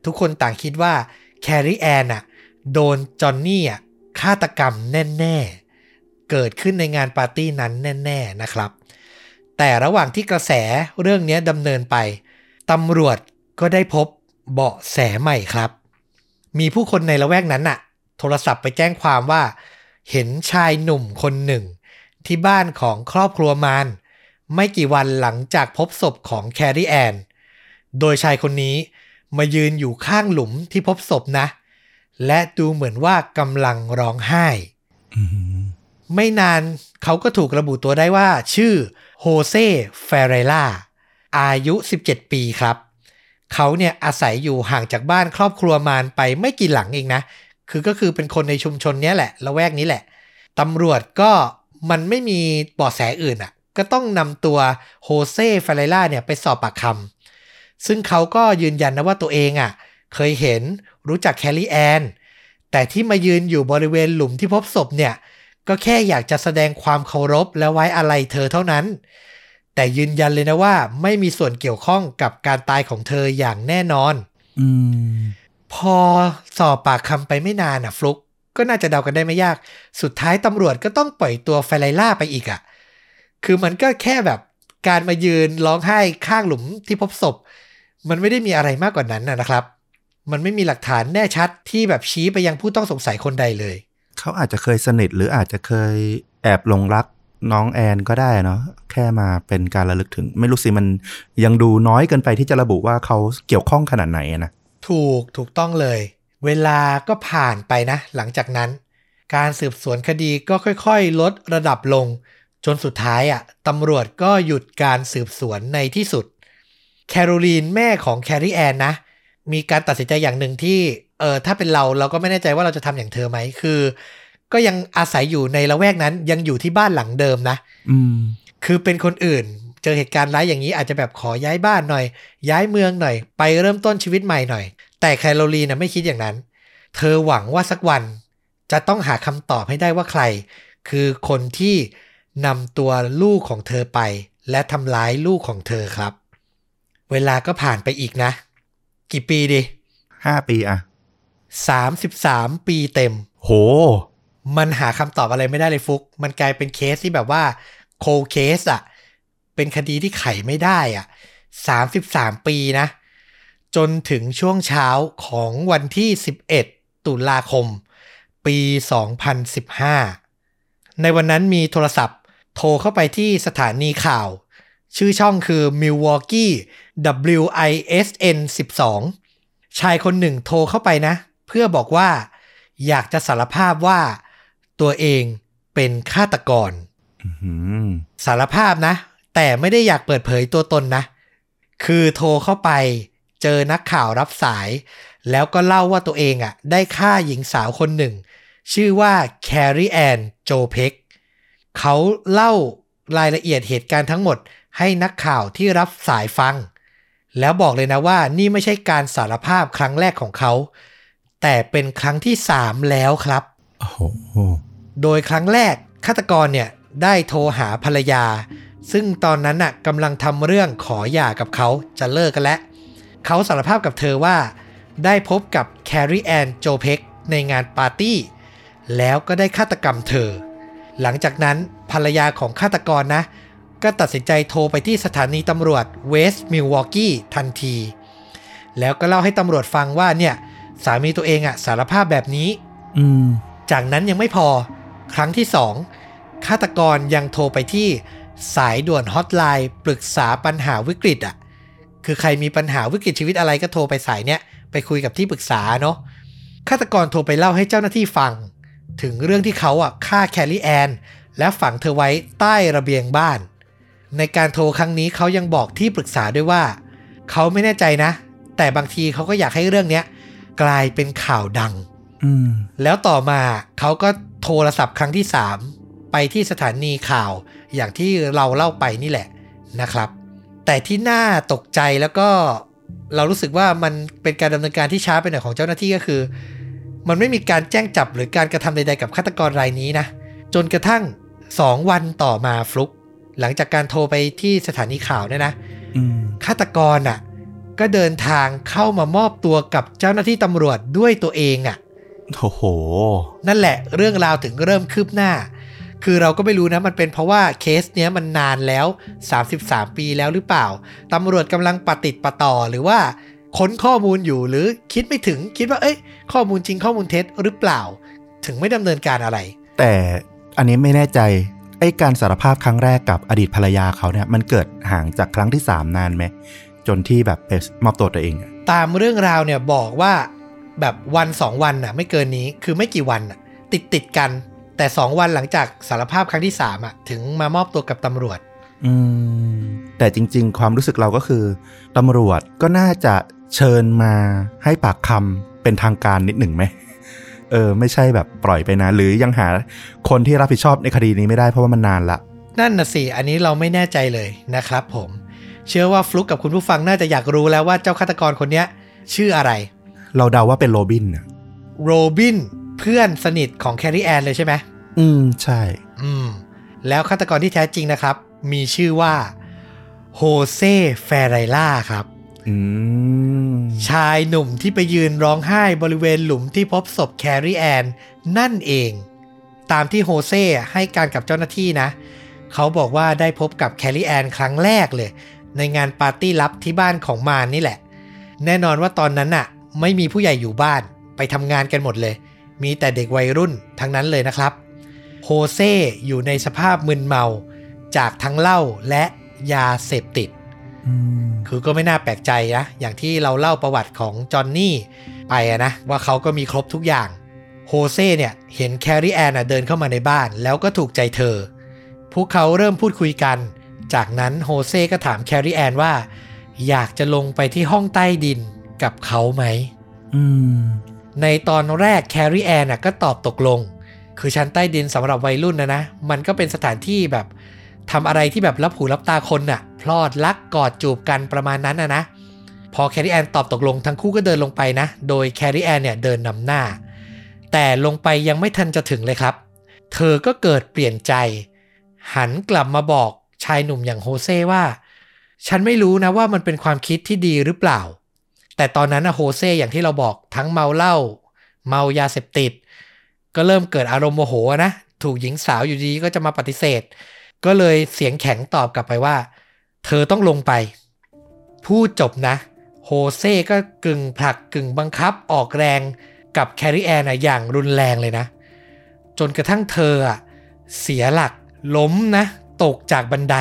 ทุกคนต่างคิดว่าแครีแอนน่ะโดนจอห์นนี่อ่ะฆาตกรรมแน่ๆเกิดขึ้นในงานปาร์ตี้นั้นแน่ๆนะครับแต่ระหว่างที่กระแสเรื่องนี้ดำเนินไปตำรวจก็ได้พบเบาะแสใหม่ครับมีผู้คนในละแวกนั้นน่ะโทรศัพท์ไปแจ้งความว่าเห็นชายหนุ่มคนหนึ่งที่บ้านของครอบครัวมานไม่กี่วันหลังจากพบศพของแครีแอนโดยชายคนนี้มายืนอยู่ข้างหลุมที่พบศพนะและดูเหมือนว่ากำลังร้องไห้ ไม่นานเขาก็ถูกระบุตัวได้ว่าชื่อโฮเซ่เฟเรล่าอายุ17ปีครับเขาเนี่ยอาศัยอยู่ห่างจากบ้านครอบครัวมานไปไม่กี่หลังเองนะก็คือเป็นคนในชุมชนนี้แหละละแวกนี้แหละตำรวจก็มันไม่มีเบาะแสอื่นอ่ะก็ต้องนำตัวโฮเซ่เฟเรล่าเนี่ยไปสอบปากคำซึ่งเขาก็ยืนยันนะว่าตัวเองอ่ะเคยเห็นรู้จักแครีแอนแต่ที่มายืนอยู่บริเวณหลุมที่พบศพเนี่ยก็แค่อยากจะแสดงความเคารพและไว้อาลัยเธอเท่านั้นแต่ยืนยันเลยนะว่าไม่มีส่วนเกี่ยวข้องกับการตายของเธออย่างแน่นอนพอสอบปากคำไปไม่นานฟลุกก็น่าจะเดากันได้ไม่ยากสุดท้ายตำรวจก็ต้องปล่อยตัวเฟเรล่าไปอีกอ่ะคือมันก็แค่แบบการมายืนร้องไห้ข้างหลุมที่พบศพมันไม่ได้มีอะไรมากกว่านั้นนะครับมันไม่มีหลักฐานแน่ชัดที่แบบชี้ไปยังผู้ต้องสงสัยคนใดเลยเขาอาจจะเคยสนิทหรืออาจจะเคยแอบหลงรักน้องแอนก็ได้เนาะแค่มาเป็นการระลึกถึงไม่รู้สิมันยังดูน้อยเกินไปที่จะระบุว่าเขาเกี่ยวข้องขนาดไหนนะถูกต้องเลยเวลาก็ผ่านไปนะหลังจากนั้นการสืบสวนคดีก็ค่อยๆลดระดับลงจนสุดท้ายอ่ะตำรวจก็หยุดการสืบสวนในที่สุดแคโรลีนแม่ของแครีแอนนะมีการตัดสินใจอย่างหนึ่งที่ถ้าเป็นเราก็ไม่แน่ใจว่าเราจะทำอย่างเธอไหมคือก็ยังอาศัยอยู่ในละแวกนั้นยังอยู่ที่บ้านหลังเดิมนะคือเป็นคนอื่นเจอเหตุการณ์ร้ายอย่างนี้อาจจะแบบขอย้ายบ้านหน่อยย้ายเมืองหน่อยไปเริ่มต้นชีวิตใหม่หน่อยแต่แคโรลีนนะไม่คิดอย่างนั้นเธอหวังว่าสักวันจะต้องหาคำตอบให้ได้ว่าใครคือคนที่นำตัวลูกของเธอไปและทำร้ายลูกของเธอครับเวลาก็ผ่านไปอีกนะกี่ปีดิ5ปีอะ33ปีเต็มโหมันหาคำตอบอะไรไม่ได้เลยฟุกมันกลายเป็นเคสที่แบบว่าโคเคสอะเป็นคดีที่ไขไม่ได้อะ33ปีนะจนถึงช่วงเช้าของวันที่11ตุลาคมปี2015ในวันนั้นมีโทรศัพท์โทรเข้าไปที่สถานีข่าวชื่อช่องคือ Milwaukee WISN 12ชายคนหนึ่งโทรเข้าไปนะเพื่อบอกว่าอยากจะสารภาพว่าตัวเองเป็นฆาตกร สารภาพนะแต่ไม่ได้อยากเปิดเผยตัวตนนะคือโทรเข้าไปเจอนักข่าวรับสายแล้วก็เล่าว่าตัวเองอ่ะได้ฆ่าหญิงสาวคนหนึ่งชื่อว่าแครีแอนโจเพ็กเขาเล่ารายละเอียดเหตุการณ์ทั้งหมดให้นักข่าวที่รับสายฟังแล้วบอกเลยนะว่านี่ไม่ใช่การสารภาพครั้งแรกของเขาแต่เป็นครั้งที่3แล้วครับ โดยครั้งแรกฆาตกรเนี่ยได้โทรหาภรรยาซึ่งตอนนั้นน่ะกำลังทำเรื่องขอหย่ากับเขาจะเลิกกันแล้วเขาสารภาพกับเธอว่าได้พบกับแครีแอนโจเพ็กในงานปาร์ตี้แล้วก็ได้ฆาตกรรมเธอหลังจากนั้นภรรยาของฆาตกรนะก็ตัดสินใจโทรไปที่สถานีตำรวจเวสต์มิลวอกกี้ทันทีแล้วก็เล่าให้ตำรวจฟังว่าเนี่ยสามีตัวเองอ่ะสารภาพแบบนี้จากนั้นยังไม่พอครั้งที่2ฆาตกรยังโทรไปที่สายด่วนฮอตไลน์ปรึกษาปัญหาวิกฤตอ่ะคือใครมีปัญหาวิกฤตชีวิตอะไรก็โทรไปสายเนี้ยไปคุยกับที่ปรึกษาเนาะฆาตกรโทรไปเล่าให้เจ้าหน้าที่ฟังถึงเรื่องที่เขาอ่ะฆ่าแครีแอนและฝังเธอไว้ใต้ระเบียงบ้านในการโทรครั้งนี้เขายังบอกที่ปรึกษาด้วยว่าเขาไม่แน่ใจนะแต่บางทีเขาก็อยากให้เรื่องนี้กลายเป็นข่าวดังแล้วต่อมาเขาก็โทรศัพท์ครั้งที่3ไปที่สถานีข่าวอย่างที่เราเล่าไปนี่แหละนะครับแต่ที่น่าตกใจแล้วก็เรารู้สึกว่ามันเป็นการดำเนินการที่ช้าไปหน่อยของเจ้าหน้าที่ก็คือมันไม่มีการแจ้งจับหรือการกระทำใดๆกับฆาตกรรายนี้นะจนกระทั่ง2วันต่อมาฟลุก หลังจากการโทรไปที่สถานีข่าวเนี่ยนะฆาตกรอ่ะก็เดินทางเข้ามามอบตัวกับเจ้าหน้าที่ตำรวจด้วยตัวเองอ่ะโอ้โหนั่นแหละเรื่องราวถึงเริ่มคืบหน้าคือเราก็ไม่รู้นะมันเป็นเพราะว่าเคสเนี้ยมันนานแล้ว33 ปีแล้วหรือเปล่าตำรวจกำลังปะติดปะต่อหรือว่าค้นข้อมูลอยู่หรือคิดไม่ถึงคิดว่าเอ้ยข้อมูลจริงข้อมูลเท็จหรือเปล่าถึงไม่ดำเนินการอะไรแต่อันนี้ไม่แน่ใจไอ้การสารภาพครั้งแรกกับอดีตภรรยาเขาเนี่ยมันเกิดห่างจากครั้งที่3นานไหมจนที่แบบไปมอบตัวตัวเองตามเรื่องราวเนี่ยบอกว่าแบบวัน2วันน่ะไม่เกินนี้คือไม่กี่วันน่ะติดกันแต่2วันหลังจากสารภาพครั้งที่3อ่ะถึงมามอบตัวกับตำรวจแต่จริงๆความรู้สึกเราก็คือตำรวจก็น่าจะเชิญมาให้ปากคำเป็นทางการนิดหนึ่งไหมไม่ใช่แบบปล่อยไปนะหรือยังหาคนที่รับผิดชอบในคดีนี้ไม่ได้เพราะว่ามันนานละนั่นน่ะสิอันนี้เราไม่แน่ใจเลยนะครับผมเชื่อว่าฟลุกกับคุณผู้ฟังน่าจะอยากรู้แล้วว่าเจ้าฆาตกรคนนี้ชื่ออะไรเราเดาว่าเป็นโรบินเพื่อนสนิทของแคทรีแอนเลยใช่ไหมใช่แล้วฆาตกรที่แท้จริงนะครับมีชื่อว่าโฮเซ่เฟเรล่าครับชายหนุ่มที่ไปยืนร้องไห้บริเวณหลุมที่พบศพแคทรีแอนนั่นเองตามที่โฮเซ่ให้การกับเจ้าหน้าที่นะเขาบอกว่าได้พบกับแคทรีแอนครั้งแรกเลยในงานปาร์ตี้ลับที่บ้านของมารนี่แหละแน่นอนว่าตอนนั้นน่ะไม่มีผู้ใหญ่อยู่บ้านไปทำงานกันหมดเลยมีแต่เด็กวัยรุ่นทั้งนั้นเลยนะครับโฮเซ่อยู่ในสภาพมึนเมาจากทั้งเหล้าและยาเสพติดคือก็ไม่น่าแปลกใจนะอย่างที่เราเล่าประวัติของจอนนี่ไปนะว่าเขาก็มีครบทุกอย่างโฮเซ่เนี่ยเห็นแครีแอนเดินเข้ามาในบ้านแล้วก็ถูกใจเธอพวกเขาเริ่มพูดคุยกันจากนั้นโฮเซ่ก็ถามแครีแอนว่าอยากจะลงไปที่ห้องใต้ดินกับเขาไหมในตอนแรกแครีแอนก็ตอบตกลงคือชั้นใต้ดินสำหรับวัยรุ่นนะมันก็เป็นสถานที่แบบทำอะไรที่แบบลับหูลับตาคนน่ะพลอดลักกอดจูบกันประมาณนั้นนะพอแครีแอนตอบตกลงทั้งคู่ก็เดินลงไปนะโดยแครีแอนเดินนำหน้าแต่ลงไปยังไม่ทันจะถึงเลยครับเธอก็เกิดเปลี่ยนใจหันกลับมาบอกชายหนุ่มอย่างโฮเซ่ว่าฉันไม่รู้นะว่ามันเป็นความคิดที่ดีหรือเปล่าแต่ตอนนั้นนะโฮเซ่อย่างที่เราบอกทั้งเมาเหล้าเมายาเสพติดก็เริ่มเกิดอารมณ์โมโหนะถูกหญิงสาวอยู่ดีก็จะมาปฏิเสธก็เลยเสียงแข็งตอบกลับไปว่าเธอต้องลงไปพูดจบนะโฮเซ่ก็กึ่งผลักกึ่งบังคับออกแรงกับแครีแอนอย่างรุนแรงเลยนะจนกระทั่งเธอเสียหลักล้มนะตกจากบันได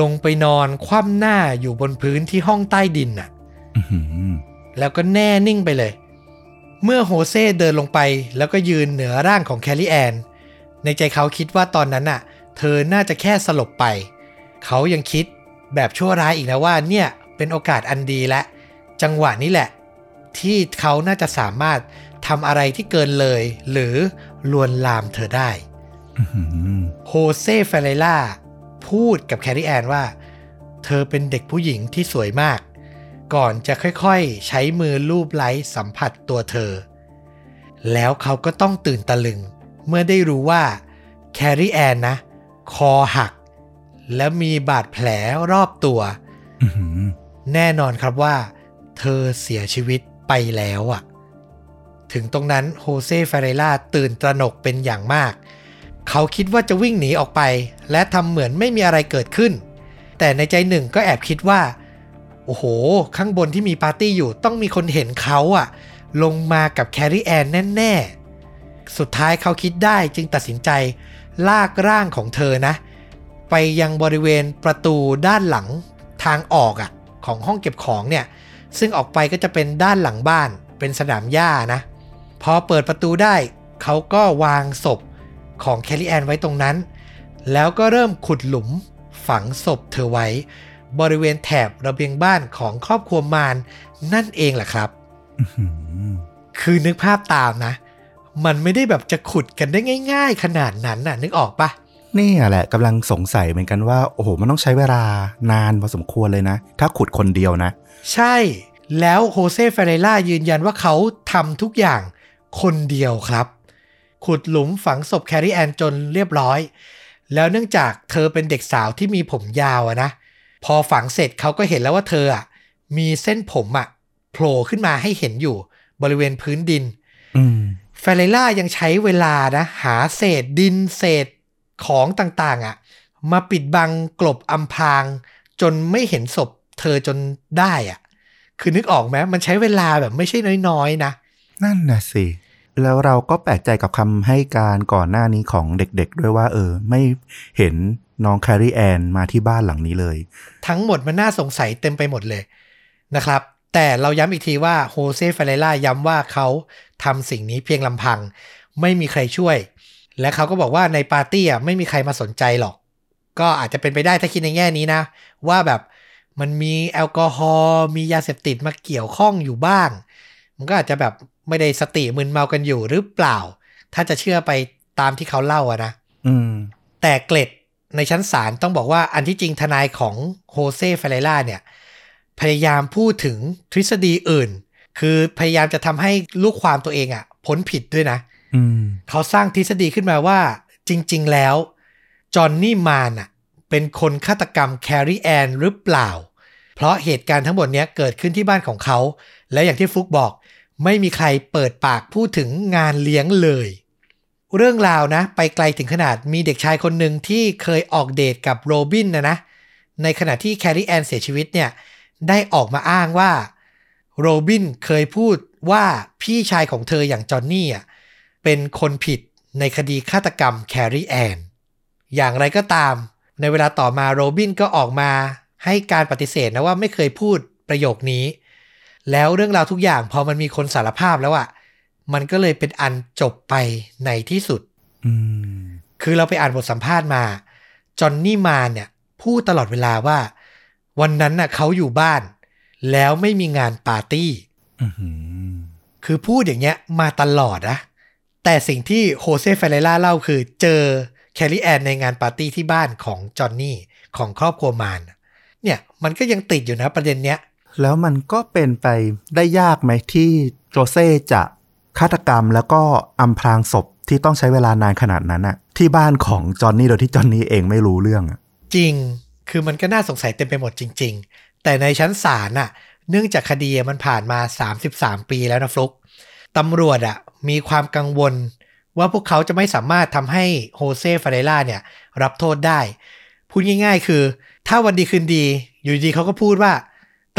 ลงไปนอนคว่ำหน้าอยู่บนพื้นที่ห้องใต้ดินน่ะแล้วก็แน่นิ่งไปเลยเมื่อโฮเซ่เดินลงไปแล้วก็ยืนเหนือร่างของแครีแอนในใจเขาคิดว่าตอนนั้นน่ะเธอน่าจะแค่สลบไปเขายังคิดแบบชั่วร้ายอีกนะว่าเนี่ยเป็นโอกาสอันดีและจังหวะนี้แหละที่เขาน่าจะสามารถทำอะไรที่เกินเลยหรือลวนลามเธอได้โฮเซ่เฟเรล่าพูดกับแครีแอนว่าเธอเป็นเด็กผู้หญิงที่สวยมากก่อนจะค่อยๆใช้มือลูบไล้สัมผัสตัวเธอแล้วเขาก็ต้องตื่นตะลึงเมื่อได้รู้ว่าแครีแอนนะคอหักและมีบาดแผลรอบตัวแน่นอนครับว่าเธอเสียชีวิตไปแล้วอ่ะถึงตรงนั้นโฮเซ่เฟเรล่าตื่นตระหนกเป็นอย่างมากเขาคิดว่าจะวิ่งหนีออกไปและทำเหมือนไม่มีอะไรเกิดขึ้นแต่ในใจหนึ่งก็แอบคิดว่าโอ้โหข้างบนที่มีปาร์ตี้อยู่ต้องมีคนเห็นเขาลงมากับแครีแอนแน่ๆสุดท้ายเขาคิดได้จึงตัดสินใจลากร่างของเธอนะไปยังบริเวณประตูด้านหลังทางออกของห้องเก็บของเนี่ยซึ่งออกไปก็จะเป็นด้านหลังบ้านเป็นสนามหญ้านะพอเปิดประตูได้เขาก็วางศพของแครีแอนไว้ตรงนั้นแล้วก็เริ่มขุดหลุมฝังศพเธอไว้บริเวณแถบระเบียงบ้านของครอบครัวมารนั่นเองแหละครับคือนึกภาพตามนะมันไม่ได้แบบจะขุดกันได้ง่ายๆขนาดนั้นน่ะนึกออกปะนี่แหละกำลังสงสัยเหมือนกันว่าโอ้โหมันต้องใช้เวลานานพอสมควรเลยนะถ้าขุดคนเดียวนะใช่แล้วโฮเซ่เฟเรล่ายืนยันว่าเขาทำทุกอย่างคนเดียวครับขุดหลุมฝังศพแครีแอนจนเรียบร้อย แล้วเนื่องจากเธอเป็นเด็กสาวที่มีผมยาวนะพอฝังเสร็จเขาก็เห็นแล้วว่าเธออ่ะมีเส้นผมอ่ะโผล่ขึ้นมาให้เห็นอยู่บริเวณพื้นดินแฟเรล่ายังใช้เวลานะหาเศษดินเศษของต่างๆอ่ะมาปิดบังกลบอำพรางจนไม่เห็นศพเธอจนได้อ่ะคือนึกออกไหมมันใช้เวลาแบบไม่ใช่น้อยๆนะนั่นน่ะสิแล้วเราก็แปลกใจกับคำให้การก่อนหน้านี้ของเด็กๆด้วยว่าไม่เห็นน้องแครีแอนมาที่บ้านหลังนี้เลยทั้งหมดมันน่าสงสัยเต็มไปหมดเลยนะครับแต่เราย้ำอีกทีว่าโฮเซ่เฟเรล่าย้ำว่าเขาทำสิ่งนี้เพียงลำพังไม่มีใครช่วยและเขาก็บอกว่าในปาร์ตี้อ่ะไม่มีใครมาสนใจหรอกก็อาจจะเป็นไปได้ถ้าคิดในแง่นี้นะว่าแบบมันมีแอลกอฮอล์มียาเสพติดมาเกี่ยวข้องอยู่บ้างมันก็อาจจะแบบไม่ได้สติมึนเมากันอยู่หรือเปล่าถ้าจะเชื่อไปตามที่เขาเล่าอะนะแต่เกล็ดในชั้นศาลต้องบอกว่าอันที่จริงทนายของโฮเซ่เฟเรล่าเนี่ยพยายามพูดถึงทฤษฎีอื่นคือพยายามจะทำให้ลูกความตัวเองอะพ้นผิดด้วยนะเขาสร้างทฤษฎีขึ้นมาว่าจริงๆแล้วจอห์นนี่มานอะเป็นคนฆาตกรรมแครีแอนหรือเปล่าเพราะเหตุการณ์ทั้งหมดนี้เกิดขึ้นที่บ้านของเขาและอย่างที่ฟุกบอกไม่มีใครเปิดปากพูดถึงงานเลี้ยงเลยเรื่องราวนะไปไกลถึงขนาดมีเด็กชายคนหนึ่งที่เคยออกเดทกับโรบินนะในขณะที่แครีแอนเสียชีวิตเนี่ยได้ออกมาอ้างว่าโรบินเคยพูดว่าพี่ชายของเธออย่างจอห์นนี่อ่ะเป็นคนผิดในคดีฆาตกรรมแครีแอนอย่างไรก็ตามในเวลาต่อมาโรบินก็ออกมาให้การปฏิเสธนะว่าไม่เคยพูดประโยคนี้แล้วเรื่องราวทุกอย่างพอมันมีคนสารภาพแล้วอ่ะมันก็เลยเป็นอันจบไปในที่สุดคือเราไปอ่านบทสัมภาษณ์มาจอห์นนี่มานเนี่ยพูดตลอดเวลาว่าวันนั้นน่ะเขาอยู่บ้านแล้วไม่มีงานปาร์ตี้คือพูดอย่างเงี้ยมาตลอดนะแต่สิ่งที่โฮเซ่เฟเรล่าเล่าคือเจอแครีแอนในงานปาร์ตี้ที่บ้านของจอห์นนี่ของครอบครัวมานเนี่ยมันก็ยังติดอยู่นะประเด็นเนี้ยแล้วมันก็เป็นไปได้ยากไหมที่โรเซ่จะฆาตกรรมแล้วก็อำพรางศพที่ต้องใช้เวลานานขนาดนั้นน่ะที่บ้านของจอห์นนี่โดยที่จอห์นนี่เองไม่รู้เรื่องอ่ะจริงคือมันก็น่าสงสัยเต็มไปหมดจริงๆแต่ในชั้นศาลน่ะเนื่องจากคดีมันผ่านมา33ปีแล้วนะฟลุ๊กตำรวจอ่ะมีความกังวลว่าพวกเขาจะไม่สามารถทำให้โฮเซ่ฟาเรล่าเนี่ยรับโทษได้พูดง่ายๆคือถ้าวันดีคืนดีอยู่ดีเขาก็พูดว่า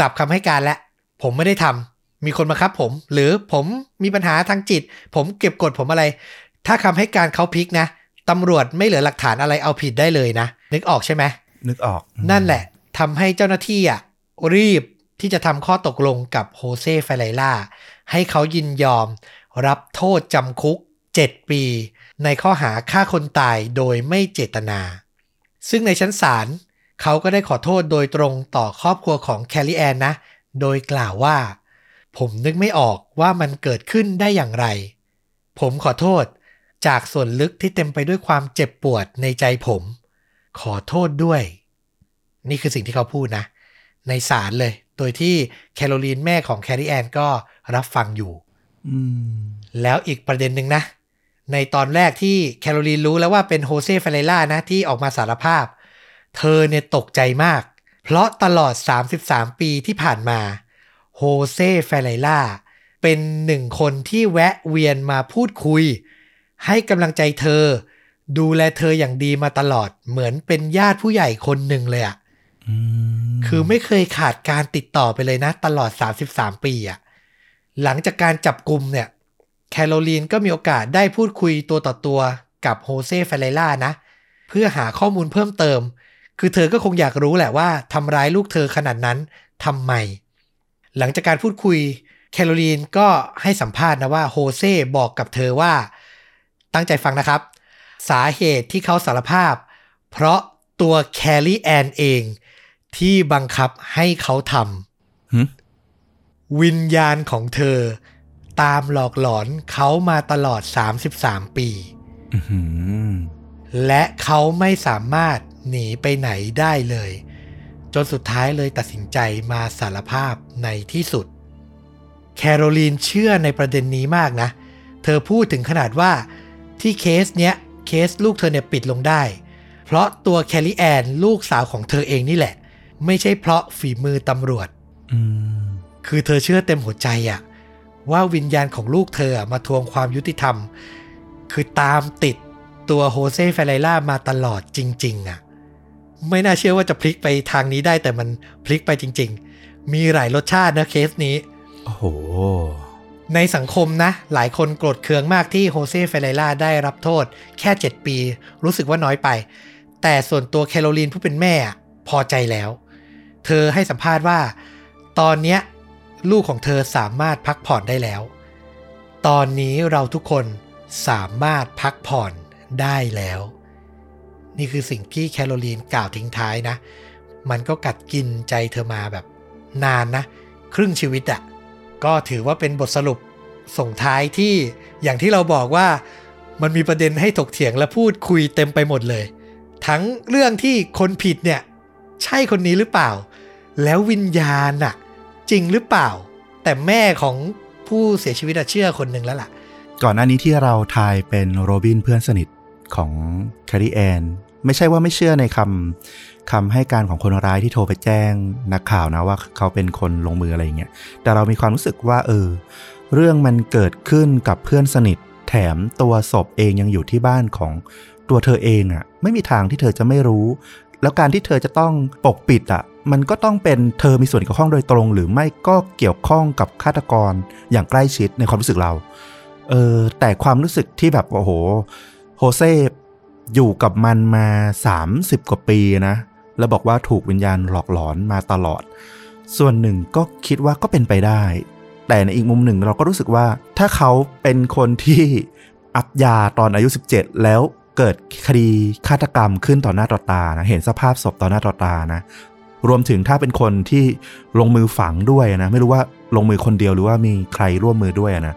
กลับคำให้การและผมไม่ได้ทำมีคนบังคับผมหรือผมมีปัญหาทางจิตผมเก็บกดผมอะไรถ้าคำให้การเขาพลิกนะตำรวจไม่เหลือหลักฐานอะไรเอาผิดได้เลยนะนึกออกใช่ไหมนึกออกนั่นแหละทำให้เจ้าหน้าที่อ่ะรีบที่จะทำข้อตกลงกับโฮเซ่เฟเรล่าให้เขายินยอมรับโทษจำคุก7 ปีในข้อหาฆ่าคนตายโดยไม่เจตนาซึ่งในชั้นศาลเขาก็ได้ขอโทษโดยตรงต่อครอบครัวของแครีแอนนะโดยกล่าวว่าผมนึกไม่ออกว่ามันเกิดขึ้นได้อย่างไรผมขอโทษจากส่วนลึกที่เต็มไปด้วยความเจ็บปวดในใจผมขอโทษด้วยนี่คือสิ่งที่เขาพูดนะในศาลเลยโดยที่แคโรลีนแม่ของแครีแอนก็รับฟังอยู่แล้วอีกประเด็นหนึ่งนะในตอนแรกที่แคโรลีนรู้แล้วว่าเป็นโฮเซ่เฟเรล่านะที่ออกมาสารภาพเธอเนี่ยตกใจมากเพราะตลอด33ปีที่ผ่านมาโฮเซ่เฟเรล่าเป็นหนึ่งคนที่แวะเวียนมาพูดคุยให้กำลังใจเธอดูแลเธออย่างดีมาตลอดเหมือนเป็นญาติผู้ใหญ่คนหนึ่งเลยอ่ะคือไม่เคยขาดการติดต่อไปเลยนะตลอด33ปีอ่ะหลังจากการจับกุมเนี่ยแคโรลีนก็มีโอกาสได้พูดคุยตัวต่อตัวกับโฮเซ่เฟเรล่านะเพื่อหาข้อมูลเพิ่มเติมคือเธอก็คงอยากรู้แหละว่าทำร้ายลูกเธอขนาดนั้นทำไมหลังจากการพูดคุยแคโรลีนก็ให้สัมภาษณ์นะว่าโฮเซ่บอกกับเธอว่าตั้งใจฟังนะครับสาเหตุที่เขาสารภาพเพราะตัวแครีแอนเองที่บังคับให้เขาทำ วิญญาณของเธอตามหลอกหลอนเขามาตลอด33ปีและเขาไม่สามารถหนีไปไหนได้เลยจนสุดท้ายเลยตัดสินใจมาสารภาพในที่สุดแคโรลีนเชื่อในประเด็นนี้มากนะเธอพูดถึงขนาดว่าที่เคสเนี้ยเคสลูกเธอเนี่ยปิดลงได้ เพราะตัวแคลลี่แอนลูกสาวของเธอเองนี่แหละไม่ใช่เพราะฝีมือตำรวจคือเธอเชื่อเต็มหัวใจอะว่าวิญญาณของลูกเธอมาทวงความยุติธรรมคือตามติดตัวโฮเซ่เฟเรล่ามาตลอดจริงๆอะไม่น่าเชื่อว่าจะพลิกไปทางนี้ได้แต่มันพลิกไปจริงๆมีหลายรสชาตินะเคสนี้โอ้โหในสังคมนะหลายคนโกรธเคืองมากที่โฮเซ่เฟเรล่าได้รับโทษแค่7ปีรู้สึกว่าน้อยไปแต่ส่วนตัวแคโรลีนผู้เป็นแม่พอใจแล้วเธอให้สัมภาษณ์ว่าตอนนี้ลูกของเธอสามารถพักผ่อนได้แล้วตอนนี้เราทุกคนสามารถพักผ่อนได้แล้วนี่คือสิ่งที่แคโรลีนกล่าวทิ้งท้ายนะมันก็กัดกินใจเธอมาแบบนานนะครึ่งชีวิตอะก็ถือว่าเป็นบทสรุปส่งท้ายที่อย่างที่เราบอกว่ามันมีประเด็นให้ถกเถียงและพูดคุยเต็มไปหมดเลยทั้งเรื่องที่คนผิดเนี่ยใช่คนนี้หรือเปล่าแล้ววิญญาณน่ะจริงหรือเปล่าแต่แม่ของผู้เสียชีวิตเชื่อคนหนึ่งแล้วล่ะก่อนหน้านี้ที่เราทายเป็นโรบินเพื่อนสนิทของแคลลี่แอนไม่ใช่ว่าไม่เชื่อในคำให้การของคนร้ายที่โทรไปแจ้งนักข่าวนะว่าเขาเป็นคนลงมืออะไรอย่างเงี้ยแต่เรามีความรู้สึกว่าเรื่องมันเกิดขึ้นกับเพื่อนสนิทแถมตัวศพเองยังอยู่ที่บ้านของตัวเธอเองอ่ะไม่มีทางที่เธอจะไม่รู้แล้วการที่เธอจะต้องปกปิดอ่ะมันก็ต้องเป็นเธอมีส่วนเกี่ยวข้องโดยตรงหรือไม่ก็เกี่ยวข้องกับฆาตกรอย่างใกล้ชิดในความรู้สึกเราแต่ความรู้สึกที่แบบโอ้โหโฮเซ่อยู่กับมันมา30กว่าปีนะแล้วบอกว่าถูกวิญญาณหลอกหลอนมาตลอดส่วนหนึ่งก็คิดว่าก็เป็นไปได้แต่ในอีกมุมหนึ่งเราก็รู้สึกว่าถ้าเขาเป็นคนที่อัพยาตอนอายุ17แล้วเกิดคดีฆาตกรรมขึ้นต่อหน้าต่อตานะเห็นสภาพศพต่อหน้าต่อตานะรวมถึงถ้าเป็นคนที่ลงมือฝังด้วยนะไม่รู้ว่าลงมือคนเดียวหรือว่ามีใครร่วมมือด้วยนะ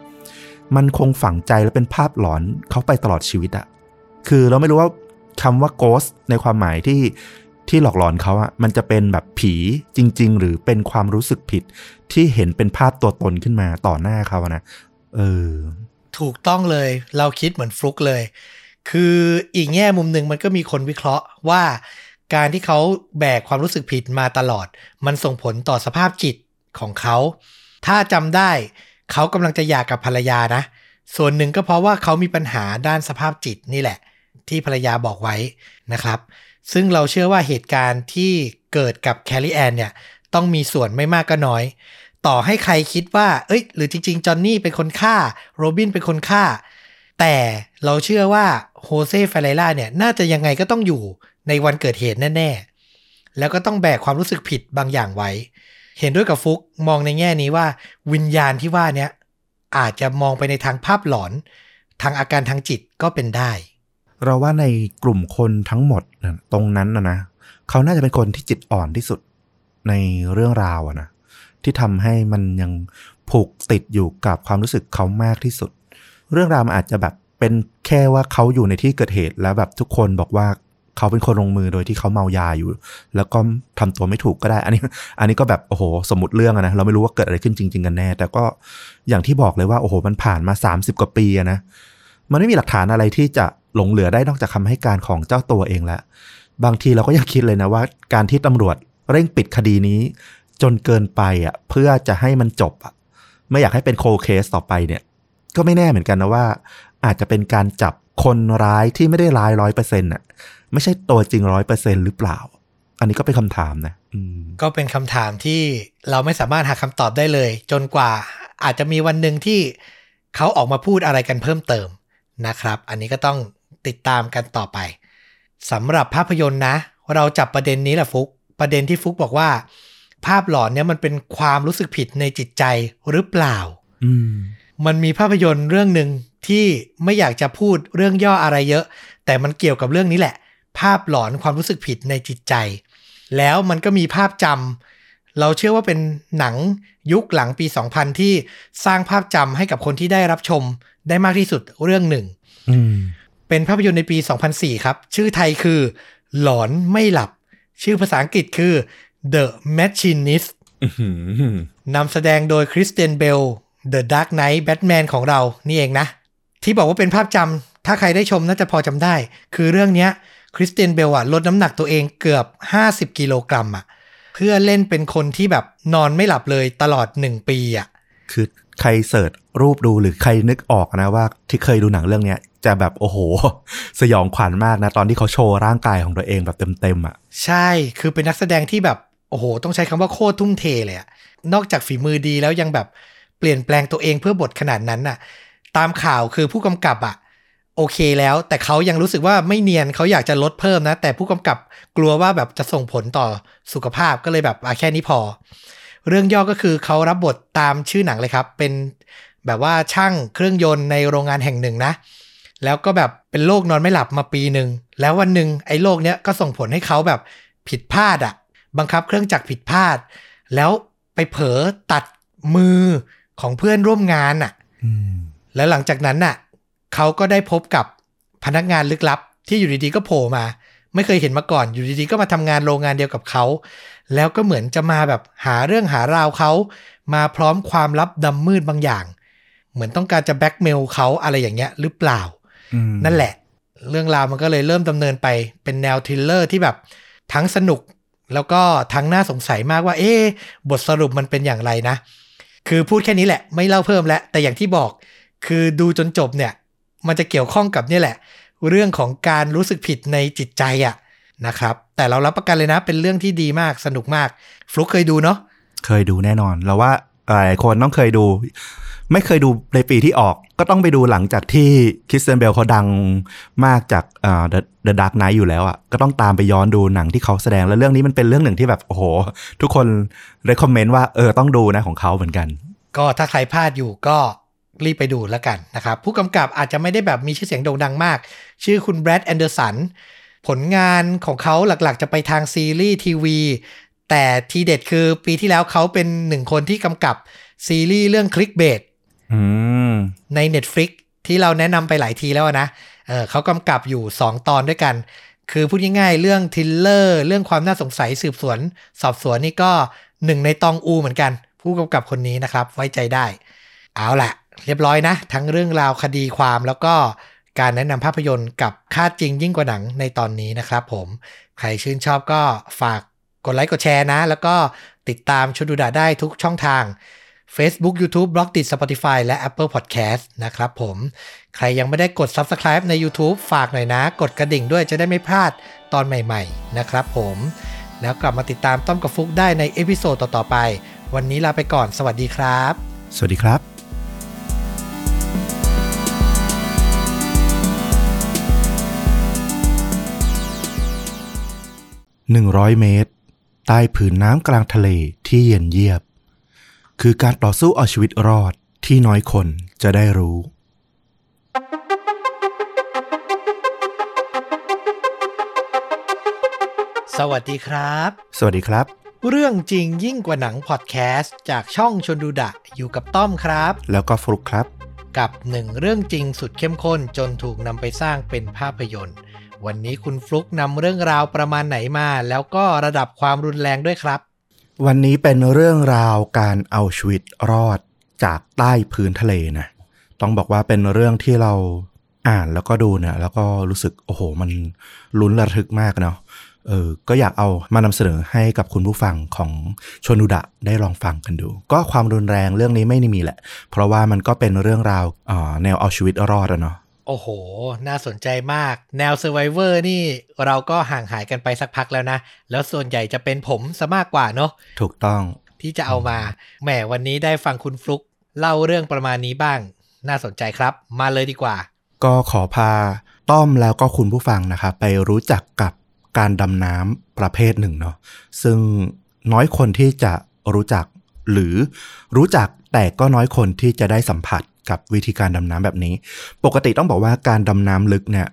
มันคงฝังใจและเป็นภาพหลอนเขาไปตลอดชีวิตอะคือเราไม่รู้ว่าคำว่า ghost ในความหมายที่หลอกหลอนเขาอะมันจะเป็นแบบผีจริงๆหรือเป็นความรู้สึกผิดที่เห็นเป็นภาพตัวตนขึ้นมาต่อหน้าเขานะถูกต้องเลยเราคิดเหมือนฟลุกเลยคืออีกแง่มุมหนึ่งมันก็มีคนวิเคราะห์ว่าการที่เขาแบกความรู้สึกผิดมาตลอดมันส่งผลต่อสภาพจิตของเขาถ้าจำได้เขากำลังจะหย่ากับภรรยานะส่วนหนึ่งก็เพราะว่าเขามีปัญหาด้านสภาพจิตนี่แหละที่ภรรยาบอกไว้นะครับซึ่งเราเชื่อว่าเหตุการณ์ที่เกิดกับแคลลี่แอนเนี่ยต้องมีส่วนไม่มากก็น้อยต่อให้ใครคิดว่าหรือจริงๆจอห์นนี่เป็นคนฆ่าโรบินเป็นคนฆ่าแต่เราเชื่อว่าโฮเซ่ฟาเรล่าเนี่ยน่าจะยังไงก็ต้องอยู่ในวันเกิดเหตุแน่ๆแล้วก็ต้องแบกความรู้สึกผิดบางอย่างไว้เห็นด้วยกับฟุกมองในแง่นี้ว่าวิญญาณที่ว่านี้อาจจะมองไปในทางภาพหลอนทางอาการทางจิตก็เป็นได้เราว่าในกลุ่มคนทั้งหมดตรงนั้นนะเขาน่าจะเป็นคนที่จิตอ่อนที่สุดในเรื่องราวนะที่ทำให้มันยังผูกติดอยู่กับความรู้สึกเขามากที่สุดเรื่องราวมันอาจจะแบบเป็นแค่ว่าเขาอยู่ในที่เกิดเหตุแล้วแบบทุกคนบอกว่าเขาเป็นคนลงมือโดยที่เขาเมายาอยู่แล้วก็ทำตัวไม่ถูกก็ได้อันนี้ก็แบบโอ้โหสมมติเรื่องนะเราไม่รู้ว่าเกิดอะไรขึ้นจริงๆกันแน่แต่ก็อย่างที่บอกเลยว่าโอ้โหมันผ่านมา30กว่าปีนะมันไม่มีหลักฐานอะไรที่จะหลงเหลือได้นอกจากคำให้การของเจ้าตัวเองแล้วบางทีเราก็ยังคิดเลยนะว่าการที่ตำรวจเร่งปิดคดีนี้จนเกินไปเพื่อจะให้มันจบไม่อยากให้เป็นโคลด์เคสต่อไปเนี่ยก็ไม่แน่เหมือนกันนะว่าอาจจะเป็นการจับคนร้ายที่ไม่ได้ร้าย 100% น่ะไม่ใช่ตัวจริง 100% หรือเปล่าอันนี้ก็เป็นคำถามนะก็เป็นคำถามที่เราไม่สามารถหาคำตอบได้เลยจนกว่าอาจจะมีวันหนึ่งที่เขาออกมาพูดอะไรกันเพิ่มเติมนะครับอันนี้ก็ต้องติดตามกันต่อไปสำหรับภาพยนตร์นะเราจับประเด็นนี้แหละฟุกประเด็นที่ฟุกบอกว่าภาพหลอนเนี่ยมันเป็นความรู้สึกผิดในจิตใจหรือเปล่ามันมีภาพยนตร์เรื่องนึงที่ไม่อยากจะพูดเรื่องย่ออะไรเยอะแต่มันเกี่ยวกับเรื่องนี้แหละภาพหลอนความรู้สึกผิดในจิตใจแล้วมันก็มีภาพจำเราเชื่อว่าเป็นหนังยุคหลังปี 2000 ที่สร้างภาพจำให้กับคนที่ได้รับชมได้มากที่สุดเรื่องหนึ่งเป็นภาพยนตร์ในปี 2004 ครับชื่อไทยคือหลอนไม่หลับชื่อภาษาอังกฤษคือ The Machinist นำแสดงโดยคริสเตียนเบลThe Dark Knight Batman ของเรานี่เองนะที่บอกว่าเป็นภาพจำถ้าใครได้ชมน่าจะพอจำได้คือเรื่องนี้ คริสเตียนเบลอะลดน้ำหนักตัวเองเกือบ50กิโลกรัมอะเพื่อเล่นเป็นคนที่แบบนอนไม่หลับเลยตลอด1ปีอะคือใครเสิร์ชรูปดูหรือใครนึกออกนะว่าที่เคยดูหนังเรื่องเนี้ยจะแบบโอ้โหสยองขวัญมากนะตอนที่เขาโชว์ร่างกายของตัวเองแบบเต็มๆอ่ะใช่คือเป็นนักแสดงที่แบบโอ้โหต้องใช้คำว่าโคตรทุ่มเทเลยอ่ะนอกจากฝีมือดีแล้วยังแบบเปลี่ยนแปลงตัวเองเพื่อบทขนาดนั้นน่ะตามข่าวคือผู้กำกับอ่ะโอเคแล้วแต่เขายังรู้สึกว่าไม่เนียนเขาอยากจะลดเพิ่มนะแต่ผู้กำกับกลัวว่าแบบจะส่งผลต่อสุขภาพก็เลยแบบแค่นี้พอเรื่องย่อก็คือเขารับบทตามชื่อหนังเลยครับเป็นแบบว่าช่างเครื่องยนต์ในโรงงานแห่งหนึ่งนะแล้วก็แบบเป็นโรคนอนไม่หลับมาปีนึงแล้ววันนึงไอ้โรคเนี้ยก็ส่งผลให้เขาแบบผิดพลาดอ่ะบังคับเครื่องจักรผิดพลาดแล้วไปเผลอตัดมือของเพื่อนร่วมงานอ่ะแล้วหลังจากนั้นน่ะเขาก็ได้พบกับพนักงานลึกลับที่อยู่ดีๆก็โผล่มาไม่เคยเห็นมาก่อนอยู่ดีๆก็มาทำงานโรงงานเดียวกับเขาแล้วก็เหมือนจะมาแบบหาเรื่องหาราวเขามาพร้อมความลับดำมืดบางอย่างเหมือนต้องการจะแบล็คเมลเขาอะไรอย่างเงี้ยหรือเปล่านั่นแหละเรื่องราวมันก็เลยเริ่มดำเนินไปเป็นแนวทริลเลอร์ที่แบบทั้งสนุกแล้วก็ทั้งน่าสงสัยมากว่าเอ๊ะบทสรุปมันเป็นอย่างไรนะคือพูดแค่นี้แหละไม่เล่าเพิ่มแล้วแต่อย่างที่บอกคือดูจนจบเนี่ยมันจะเกี่ยวข้องกับนี่แหละเรื่องของการรู้สึกผิดในจิตใจอะนะครับแต่เรารับประกันเลยนะเป็นเรื่องที่ดีมากสนุกมากฟลุ๊กเคยดูเนาะเคยดูแน่นอนเราว่าหลายคนต้องเคยดูไม่เคยดูในปีที่ออกก็ต้องไปดูหลังจากที่คริสเตียนเบลเขาดังมากจากThe Dark Knight อยู่แล้วอ่ะก็ต้องตามไปย้อนดูหนังที่เขาแสดงแล้วเรื่องนี้มันเป็นเรื่องหนึ่งที่แบบโอ้โหทุกคน recommend ว่าต้องดูนะของเขาเหมือนกันก็ถ้าใครพลาดอยู่ก็รีบไปดูแล้วกันนะครับผู้กำกับอาจจะไม่ได้แบบมีชื่อเสียงโด่งดังมากชื่อคุณแบรดแอนเดอร์สันผลงานของเขาหลักๆจะไปทางซีรีส์ทีวีแต่ทีเด็ดคือปีที่แล้วเขาเป็นหนึ่งคนที่กำกับซีรีส์เรื่อง Clickbait ใน Netflix ที่เราแนะนำไปหลายทีแล้วนะเขากำกับอยู่2ตอนด้วยกันคือพูดง่ายๆเรื่องทริลเลอร์เรื่องความน่าสงสัยสืบสวนสอบสวนนี่ก็หนึ่งในตองอูเหมือนกันผู้กำกับคนนี้นะครับไว้ใจได้เอาล่ะเรียบร้อยนะทั้งเรื่องราวคดีความแล้วก็การแนะนำภาพยนตร์กับค่าจริงยิ่งกว่าหนังในตอนนี้นะครับผมใครชื่นชอบก็ฝากกดไลค์กดแชร์นะแล้วก็ติดตามชวนดูดะได้ทุกช่องทาง Facebook YouTube Blogdit Spotify และ Apple Podcast นะครับผมใครยังไม่ได้กด Subscribe ใน YouTube ฝากหน่อยนะกดกระดิ่งด้วยจะได้ไม่พลาดตอนใหม่ๆนะครับผมแล้วกลับมาติดตามต้อมกับฟุกได้ในเอพิโซดต่อๆไปวันนี้ลาไปก่อนสวัสดีครับสวัสดีครับ100 เมตรใต้ผืนน้ำกลางทะเลที่เย็นเยียบคือการต่อสู้เอาชีวิตรอดที่น้อยคนจะได้รู้สวัสดีครับสวัสดีครับเรื่องจริงยิ่งกว่าหนังพอดแคสต์จากช่องชวนดูดะอยู่กับต้อมครับแล้วก็ฟลุ๊กครับกับ1เรื่องจริงสุดเข้มข้นจนถูกนำไปสร้างเป็นภาพยนตร์วันนี้คุณฟลุ๊กนำเรื่องราวประมาณไหนมาแล้วก็ระดับความรุนแรงด้วยครับวันนี้เป็นเรื่องราวการเอาชีวิตรอดจากใต้พื้นทะเลนะต้องบอกว่าเป็นเรื่องที่เราอ่านแล้วก็ดูเนี่ยแล้วก็รู้สึกโอ้โหมันลุ้นระทึกมากเนาะก็อยากเอามานำเสนอให้กับคุณผู้ฟังของชวนดูดะได้ลองฟังกันดูก็ความรุนแรงเรื่องนี้ไม่มีแหละเพราะว่ามันก็เป็นเรื่องราวแนวเอาชีวิตรอดอะเนาะโอ้โหน่าสนใจมากแนว Survivor นี่เราก็ห่างหายกันไปสักพักแล้วนะแล้วส่วนใหญ่จะเป็นผมซะมากกว่าเนาะถูกต้องที่จะเอามาแหมวันนี้ได้ฟังคุณฟลุ๊กเล่าเรื่องประมาณนี้บ้างน่าสนใจครับมาเลยดีกว่าก็ขอพาต้อมแล้วก็คุณผู้ฟังนะครับไปรู้จักกับการดำน้ำประเภทหนึ่งเนาะซึ่งน้อยคนที่จะรู้จักหรือรู้จักแต่ก็น้อยคนที่จะได้สัมผัสกับวิธีการดำน้ำแบบนี้ปกติต้องบอกว่าการดำน้ำลึกเนี่ย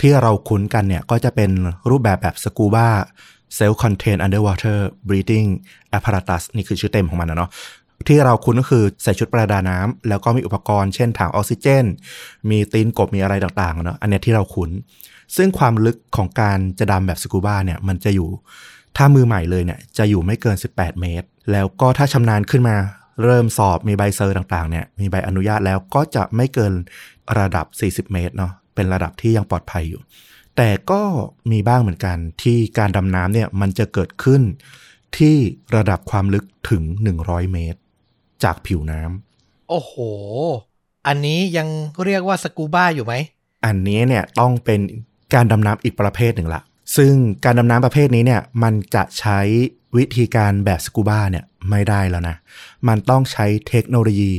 ที่เราคุ้นกันเนี่ยก็จะเป็นรูปแบบสกูบ้าเซลฟ์คอนเทนอันเดอร์วอเตอร์บรีดิ้งแอปพาราตัสนี่คือชื่อเต็มของมันนะเนาะที่เราคุ้นก็คือใส่ชุดประดาน้ำแล้วก็มีอุปกรณ์เช่นถังออกซิเจนมีตีนกบมีอะไรต่างๆเนาะอันนี้ที่เราคุ้นซึ่งความลึกของการจะดำแบบสกูบ้าเนี่ยมันจะอยู่ถ้ามือใหม่เลยเนี่ยจะอยู่ไม่เกิน18เมตรแล้วก็ถ้าชำนาญขึ้นมาเริ่มสอบมีใบเซอร์ต่างๆเนี่ยมีใบอนุญาตแล้วก็จะไม่เกินระดับ40 เมตรเนาะเป็นระดับที่ยังปลอดภัยอยู่ แต่ก็มีบ้างเหมือนกันที่การดำน้ำเนี่ยมันจะเกิดขึ้นที่ระดับความลึกถึง100เมตรจากผิวน้ำโอ้โหอันนี้ยังเรียกว่าสกูบ้าอยู่ไหมอันนี้เนี่ยต้องเป็นการดำน้ำอีกประเภทหนึ่งละซึ่งการดำน้ำประเภทนี้เนี่ยมันจะใช้วิธีการแบบสกูบ้าเนี่ยไม่ได้แล้วนะมันต้องใช้เทคโนโลยี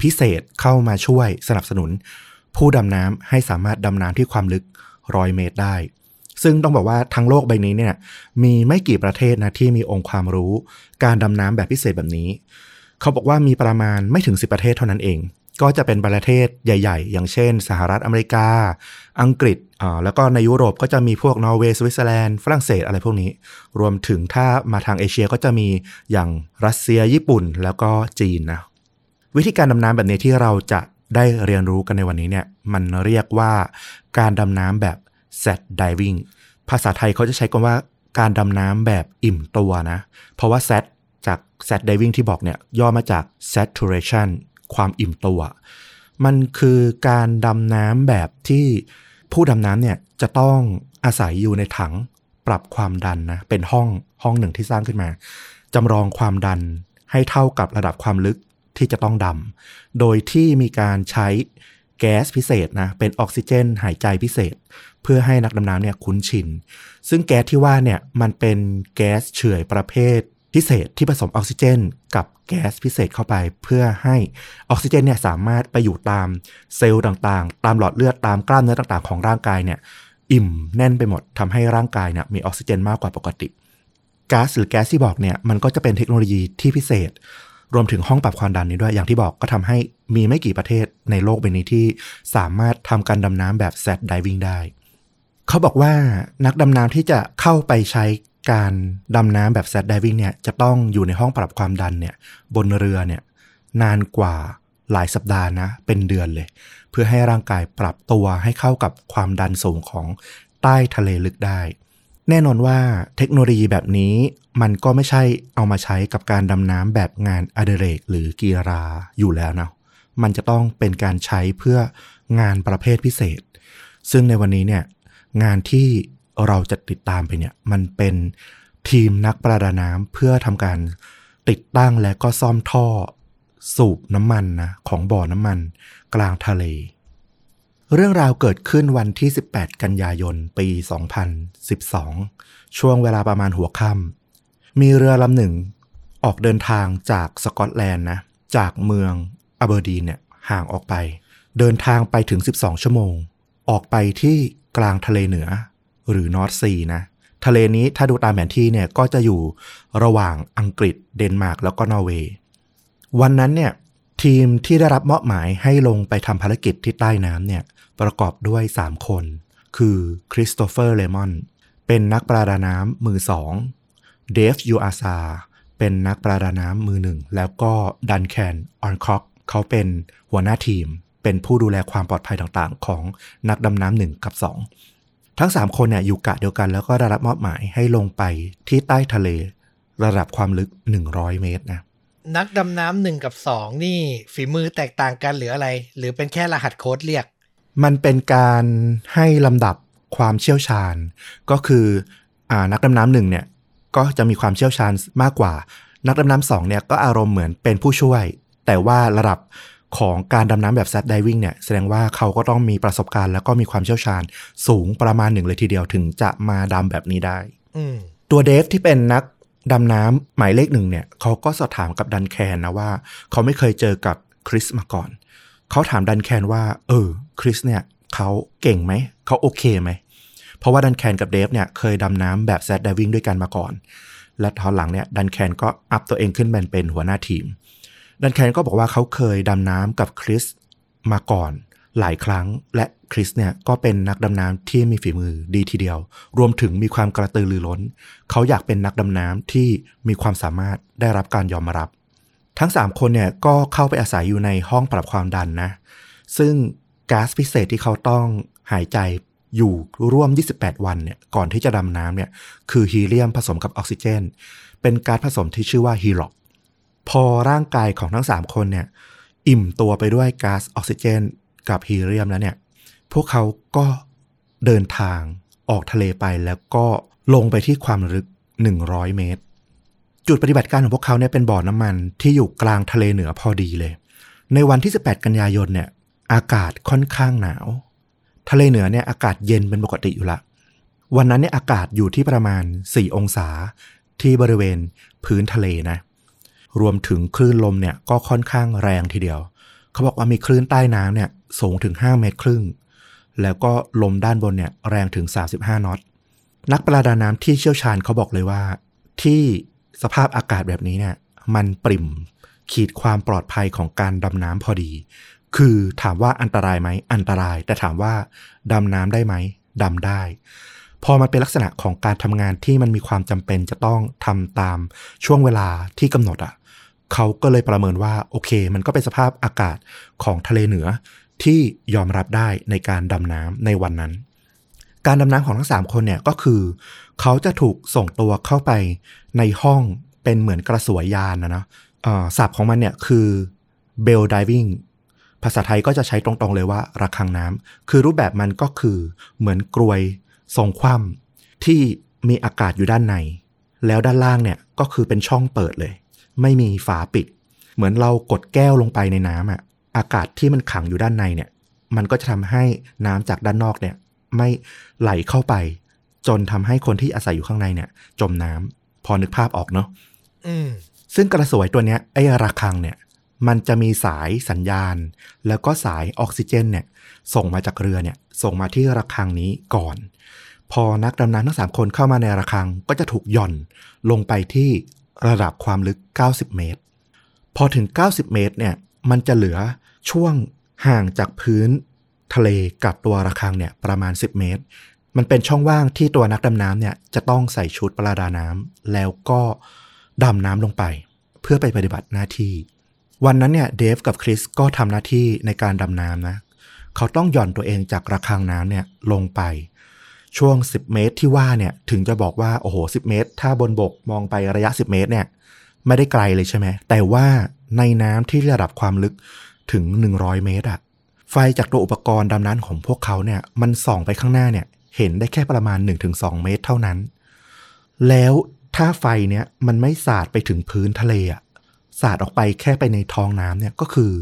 พิเศษเข้ามาช่วยสนับสนุนผู้ดำน้ำให้สามารถดำน้ำที่ความลึก100เมตรได้ซึ่งต้องบอกว่าทั้งโลกใบนี้เนี่ยมีไม่กี่ประเทศนะที่มีองค์ความรู้การดำน้ำแบบพิเศษแบบนี้เขาบอกว่ามีประมาณไม่ถึง10ประเทศเท่านั้นเองก็จะเป็นประเทศใหญ่ๆอย่างเช่นสหรัฐอเมริกาอังกฤษแล้วก็ในยุโรปก็จะมีพวกนอร์เวย์สวิตเซอร์แลนด์ฝรั่งเศสอะไรพวกนี้รวมถึงถ้ามาทางเอเชียก็จะมีอย่างรัสเซียญี่ปุ่นแล้วก็จีนนะวิธีการดำน้ำแบบนี้ที่เราจะได้เรียนรู้กันในวันนี้เนี่ยมันเรียกว่าการดำน้ำแบบแซดไดวิ่งภาษาไทยเขาจะใช้คำว่าการดำน้ำแบบอิ่มตัวนะเพราะว่าแซดจากแซดไดวิ่งที่บอกเนี่ยย่อมาจาก saturation ความอิ่มตัวมันคือการดำน้ำแบบที่ผู้ดำน้ำเนี่ยจะต้องอาศัยอยู่ในถังปรับความดันนะเป็นห้องหนึ่งที่สร้างขึ้นมาจำลองความดันให้เท่ากับระดับความลึกที่จะต้องดำโดยที่มีการใช้แก๊สพิเศษนะเป็นออกซิเจนหายใจพิเศษเพื่อให้นักดำน้ำเนี่ยคุ้นชินซึ่งแก๊สที่ว่าเนี่ยมันเป็นแก๊สเฉื่อยประเภทพิเศษที่ผสมออกซิเจนกับแก๊สพิเศษเข้าไปเพื่อให้ออกซิเจนเนี่ยสามารถไปอยู่ตามเซลล์ต่างๆตามหลอดเลือดตามกล้ามเนื้อต่างๆของร่างกายเนี่ยอิ่มแน่นไปหมดทำให้ร่างกายเนี่ยมีออกซิเจนมากกว่าปกติก๊าซหรือแก๊สที่บอกเนี่ยมันก็จะเป็นเทคโนโลยีที่พิเศษรวมถึงห้องปรับความดันนี้ด้วยอย่างที่บอกก็ทำให้มีไม่กี่ประเทศในโลกใบนี้ที่สามารถทำการดำน้ำแบบแซดไดวิ่งได้เขาบอกว่านักดำน้ำที่จะเข้าไปใช้การดำน้ำแบบแซดไดวิ่งเนี่ยจะต้องอยู่ในห้องปรับความดันเนี่ยบนเรือเนี่ยนานกว่าหลายสัปดาห์นะเป็นเดือนเลยเพื่อให้ร่างกายปรับตัวให้เข้ากับความดันสูงของใต้ทะเลลึกได้แน่นอนว่าเทคโนโลยีแบบนี้มันก็ไม่ใช่เอามาใช้กับการดำน้ำแบบงานอดิเรกหรือกีฬาอยู่แล้วนะมันจะต้องเป็นการใช้เพื่องานประเภทพิเศษซึ่งในวันนี้เนี่ยงานที่เราจะติดตามไปเนี่ยมันเป็นทีมนักประดาน้ำเพื่อทำการติดตั้งและก็ซ่อมท่อสูบน้ำมันนะของบ่อน้ำมันกลางทะเลเรื่องราวเกิดขึ้นวันที่18กันยายนปี2012ช่วงเวลาประมาณหัวค่ำมีเรือลำหนึ่งออกเดินทางจากสกอตแลนด์นะจากเมืองอเบอร์ดีนเนี่ยห่างออกไปเดินทางไปถึง12ชั่วโมงออกไปที่กลางทะเลเหนือหรือนอร์ทซีนะทะเลนี้ถ้าดูตามแผนที่เนี่ยก็จะอยู่ระหว่างอังกฤษเดนมาร์กแล้วก็นอร์เวย์วันนั้นเนี่ยทีมที่ได้รับมอบหมายให้ลงไปทำภารกิจที่ใต้น้ำเนี่ยประกอบด้วย3คนคือคริสโตเฟอร์เลมอนเป็นนักประดาน้ำมือ2เดฟยูอาซาเป็นนักประดาน้ำมือ1แล้วก็ดันแคนออนคอกเขาเป็นหัวหน้าทีมเป็นผู้ดูแลความปลอดภัยต่างๆของนักดำน้ำ1กับ2ทั้ง3คนเนี่ยอยู่กะเดียวกันแล้วก็ได้รับมอบหมายให้ลงไปที่ใต้ทะเลระดับความลึก100เมตรนะนักดำน้ำ1กับ2นี่ฝีมือแตกต่างกันหรืออะไรหรือเป็นแค่รหัสโค้ดเรียกมันเป็นการให้ลำดับความเชี่ยวชาญก็คือนักดำน้ำ1เนี่ยก็จะมีความเชี่ยวชาญมากกว่านักดำน้ำ2เนี่ยก็อารมณ์เหมือนเป็นผู้ช่วยแต่ว่าระดับของการดำน้ำแบบแซดไดวิ่งเนี่ยแสดงว่าเขาก็ต้องมีประสบการณ์แล้วก็มีความเชี่ยวชาญสูงประมาณหนึ่งเลยทีเดียวถึงจะมาดำแบบนี้ได้ตัวเดฟที่เป็นนักดำน้ำหมายเลข1เนี่ยเขาก็สอบถามกับดันแคนนะว่าเขาไม่เคยเจอกับคริสมาก่อนเขาถามดันแคนว่าคริสเนี่ยเขาเก่งไหมเขาโอเคไหมเพราะว่าดันแคนกับเดฟเนี่ยเคยดำน้ำแบบแซดไดวิ่งด้วยกันมาก่อนและตอนหลังเนี่ยดันแคนก็อัพตัวเองขึ้นเป็นหัวหน้าทีมดันแคนก็บอกว่าเขาเคยดำน้ำกับคริสมาก่อนหลายครั้งและคริสเนี่ยก็เป็นนักดำน้ำที่มีฝีมือดีทีเดียวรวมถึงมีความกระตือรือร้นเขาอยากเป็นนักดำน้ำที่มีความสามารถได้รับการยอมรับทั้ง3คนเนี่ยก็เข้าไปอาศัยอยู่ในห้องปรับความดันนะซึ่งก๊าซพิเศษที่เขาต้องหายใจอยู่ร่วม28วันเนี่ยก่อนที่จะดำน้ำเนี่ยคือฮีเลียมผสมกับออกซิเจนเป็นก๊าซผสมที่ชื่อว่าฮีล็อกพอร่างกายของทั้ง3คนเนี่ยอิ่มตัวไปด้วยก๊าซออกซิเจนกับฮีเลียมแล้วเนี่ยพวกเขาก็เดินทาง ออกทะเลไปแล้วก็ลงไปที่ความลึก100เมตรจุดปฏิบัติการของพวกเขาเนี่ยเป็นบ่อน้ำมันที่อยู่กลางทะเลเหนือพอดีเลยในวันที่18กันยายนเนี่ยอากาศค่อนข้างหนาวทะเลเหนือเนี่ยอากาศเย็นเป็นปกติอยู่ละวันนั้นเนี่ยอากาศอยู่ที่ประมาณ4องศาที่บริเวณพื้นทะเลนะรวมถึงคลื่นลมเนี่ยก็ค่อนข้างแรงทีเดียวเขาบอกว่ามีคลื่นใต้น้ำเนี่ยสูงถึง5.5 เมตรแล้วก็ลมด้านบนเนี่ยแรงถึง35 นอตนักประดาน้ำที่เชี่ยวชาญเขาบอกเลยว่าที่สภาพอากาศแบบนี้เนี่ยมันปริ่มขีดความปลอดภัยของการดำน้ำพอดีคือถามว่าอันตรายไหมอันตรายแต่ถามว่าดำน้ำได้ไหมดำได้พอมันเป็นลักษณะของการทำงานที่มันมีความจำเป็นจะต้องทำตามช่วงเวลาที่กำหนดอ่ะเขาก็เลยประเมินว่าโอเคมันก็เป็นสภาพอากาศของทะเลเหนือที่ยอมรับได้ในการดำน้ำในวันนั้นการดำน้ำของทั้ง3คนเนี่ยก็คือเขาจะถูกส่งตัวเข้าไปในห้องเป็นเหมือนกระสวยยานนะศัพท์ของมันเนี่ยคือ bell diving ภาษาไทยก็จะใช้ตรงๆเลยว่าระฆังน้ำคือรูปแบบมันก็คือเหมือนกรวยทรงคว่ำที่มีอากาศอยู่ด้านในแล้วด้านล่างเนี่ยก็คือเป็นช่องเปิดเลยไม่มีฝาปิดเหมือนเรากดแก้วลงไปในน้ำอ่ะอากาศที่มันขังอยู่ด้านในเนี่ยมันก็จะทำให้น้ำจากด้านนอกเนี่ยไม่ไหลเข้าไปจนทำให้คนที่อาศัยอยู่ข้างในเนี่ยจมน้ำพอนึกภาพออกเนาะซึ่งกระสวยตัวเนี้ยไอ้ระฆังเนี่ยมันจะมีสายสัญญาณแล้วก็สายออกซิเจนเนี่ยส่งมาจากเรือเนี่ยส่งมาที่ระฆังนี้ก่อนพอนักดำน้ำทั้ง3คนเข้ามาในระฆังก็จะถูกหย่อนลงไปที่ระดับความลึก90เมตรพอถึง90เมตรเนี่ยมันจะเหลือช่วงห่างจากพื้นทะเลกับตัวระฆังเนี่ยประมาณ10เมตรมันเป็นช่องว่างที่ตัวนักดำน้ำเนี่ยจะต้องใส่ชุดประดาน้ำแล้วก็ดำน้ำลงไปเพื่อไปปฏิบัติหน้าที่วันนั้นเนี่ยเดฟกับคริสก็ทำหน้าที่ในการดำน้ำนะเขาต้องหย่อนตัวเองจากระฆังน้ำเนี่ยลงไปช่วง10เมตรที่ว่าเนี่ยถึงจะบอกว่าโอ้โห10เมตรถ้าบนบกมองไประยะ10เมตรเนี่ยไม่ได้ไกลเลยใช่ไหมแต่ว่าในน้ำที่ระดับความลึกถึง100เมตรอะไฟจากตัวอุปกรณ์ดำน้ำของพวกเขาเนี่ยมันส่องไปข้างหน้าเนี่ยเห็นได้แค่ประมาณ 1-2 เมตรเท่านั้นแล้วถ้าไฟเนี่ยมันไม่สาดไปถึงพื้นทะเลอะสาดออกไปแค่ไปในท้องน้ำเนี่ยก็คือ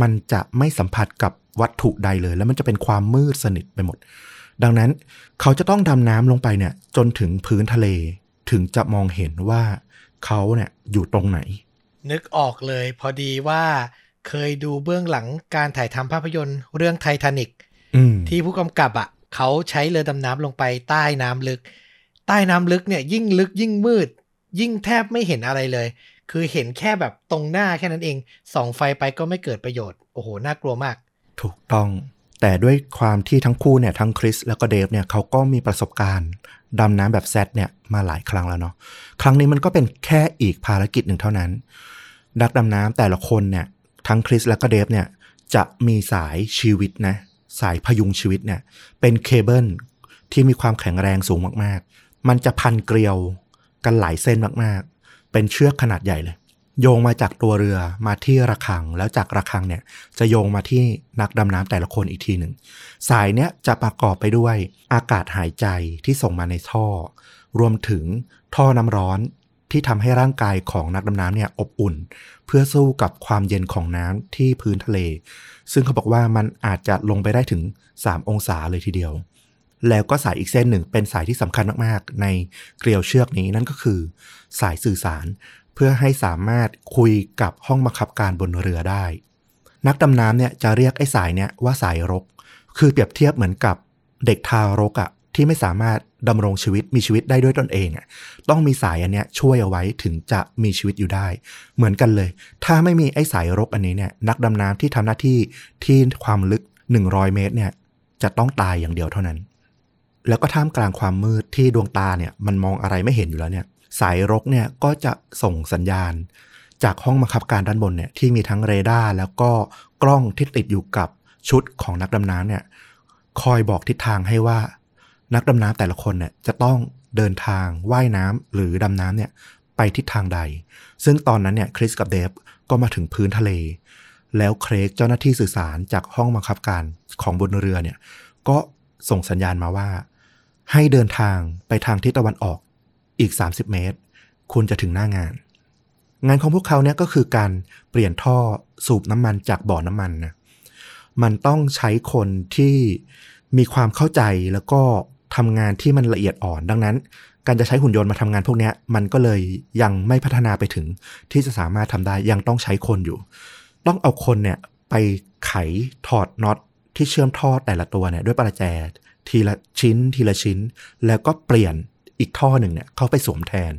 มันจะไม่สัมผัสกับวัตถุใดเลยแล้วมันจะเป็นความมืดสนิทไปหมดดังนั้นเขาจะต้องดำน้ำลงไปเนี่ยจนถึงพื้นทะเลถึงจะมองเห็นว่าเขาเนี่ยอยู่ตรงไหนนึกออกเลยพอดีว่าเคยดูเบื้องหลังการถ่ายทำภาพยนตร์เรื่องไททานิคที่ผู้กำกับอ่ะเขาใช้เรือดำน้ำลงไปใต้น้ำลึกใต้น้ำลึกเนี่ยยิ่งลึกยิ่งมืดยิ่งแทบไม่เห็นอะไรเลยคือเห็นแค่แบบตรงหน้าแค่นั้นเองส่องไฟไปก็ไม่เกิดประโยชน์โอ้โหน่ากลัวมากถูกต้องแต่ด้วยความที่ทั้งคู่เนี่ยทั้งคริสแล้วก็เดฟเนี่ยเขาก็มีประสบการณ์ดำน้ำแบบแซดเนี่ยมาหลายครั้งแล้วเนาะครั้งนี้มันก็เป็นแค่อีกภารกิจหนึ่งเท่านั้นนักดำน้ำแต่ละคนเนี่ยทั้งคริสแล้วก็เดฟเนี่ยจะมีสายชีวิตนะสายพยุงชีวิตเนี่ยเป็นเคเบิลที่มีความแข็งแรงสูงมากๆมันจะพันเกลียวกันหลายเส้นมากๆเป็นเชือกขนาดใหญ่เลยโยงมาจากตัวเรือมาที่ระฆังแล้วจากระฆังเนี่ยจะโยงมาที่นักดำน้ำแต่ละคนอีกทีหนึ่งสายเนี้ยจะประกอบไปด้วยอากาศหายใจที่ส่งมาในท่อรวมถึงท่อน้ำร้อนที่ทำให้ร่างกายของนักดำน้ำเนี่ยอบอุ่นเพื่อสู้กับความเย็นของน้ำที่พื้นทะเลซึ่งเขาบอกว่ามันอาจจะลงไปได้ถึง3องศาเลยทีเดียวแล้วก็สายอีกเส้นหนึ่งเป็นสายที่สำคัญมากๆในเกลียวเชือกนี้นั่นก็คือสายสื่อสารเพื่อให้สามารถคุยกับห้องบังคับการบนเรือได้นักดำน้ำเนี่ยจะเรียกไอ้สายเนี่ยว่าสายรกคือเปรียบเทียบเหมือนกับเด็กทารกอ่ะที่ไม่สามารถดำรงชีวิตมีชีวิตได้ด้วยตนเองอ่ะต้องมีสายอันเนี้ยช่วยเอาไว้ถึงจะมีชีวิตอยู่ได้เหมือนกันเลยถ้าไม่มีไอ้สายรกอันนี้เนี่ยนักดำน้ำที่ทำหน้าที่ความลึก100เมตรเนี่ยจะต้องตายอย่างเดียวเท่านั้นแล้วก็ท่ามกลางความมืดที่ดวงตาเนี่ยมันมองอะไรไม่เห็นอยู่แล้วเนี่ยสายรกเนี่ยก็จะส่งสัญญาณจากห้องบังคับการด้านบนเนี่ยที่มีทั้งเรดาร์แล้วก็กล้องที่ติดอยู่กับชุดของนักดำน้ำเนี่ยคอยบอกทิศทางให้ว่านักดำน้ำแต่ละคนเนี่ยจะต้องเดินทางว่ายน้ำหรือดำน้ำเนี่ยไปทิศทางใดซึ่งตอนนั้นเนี่ยคริสกับเดฟก็มาถึงพื้นทะเลแล้วเครกเจ้าหน้าที่สื่อสารจากห้องบังคับการของบนเรือเนี่ยก็ส่งสัญญาณมาว่า ให้เดินทางไปทางทิศตะวันออกอีก30เมตรคุณจะถึงหน้างานของพวกเขาเนี่ยก็คือการเปลี่ยนท่อสูบน้ำมันจากบ่อน้ำมันนะมันต้องใช้คนที่มีความเข้าใจแล้วก็ทำงานที่มันละเอียดอ่อนดังนั้นการจะใช้หุ่นยนต์มาทำงานพวกนี้มันก็เลยยังไม่พัฒนาไปถึงที่จะสามารถทำได้ยังต้องใช้คนอยู่ต้องเอาคนเนี่ยไปไขถอดน็อตที่เชื่อมท่อแต่ละตัวเนี่ยด้วยประแจทีละชิ้นทีละชิ้นแล้วก็เปลี่ยนอีกท่อหนึ่งเนี่ยเข้าไปสวมแทน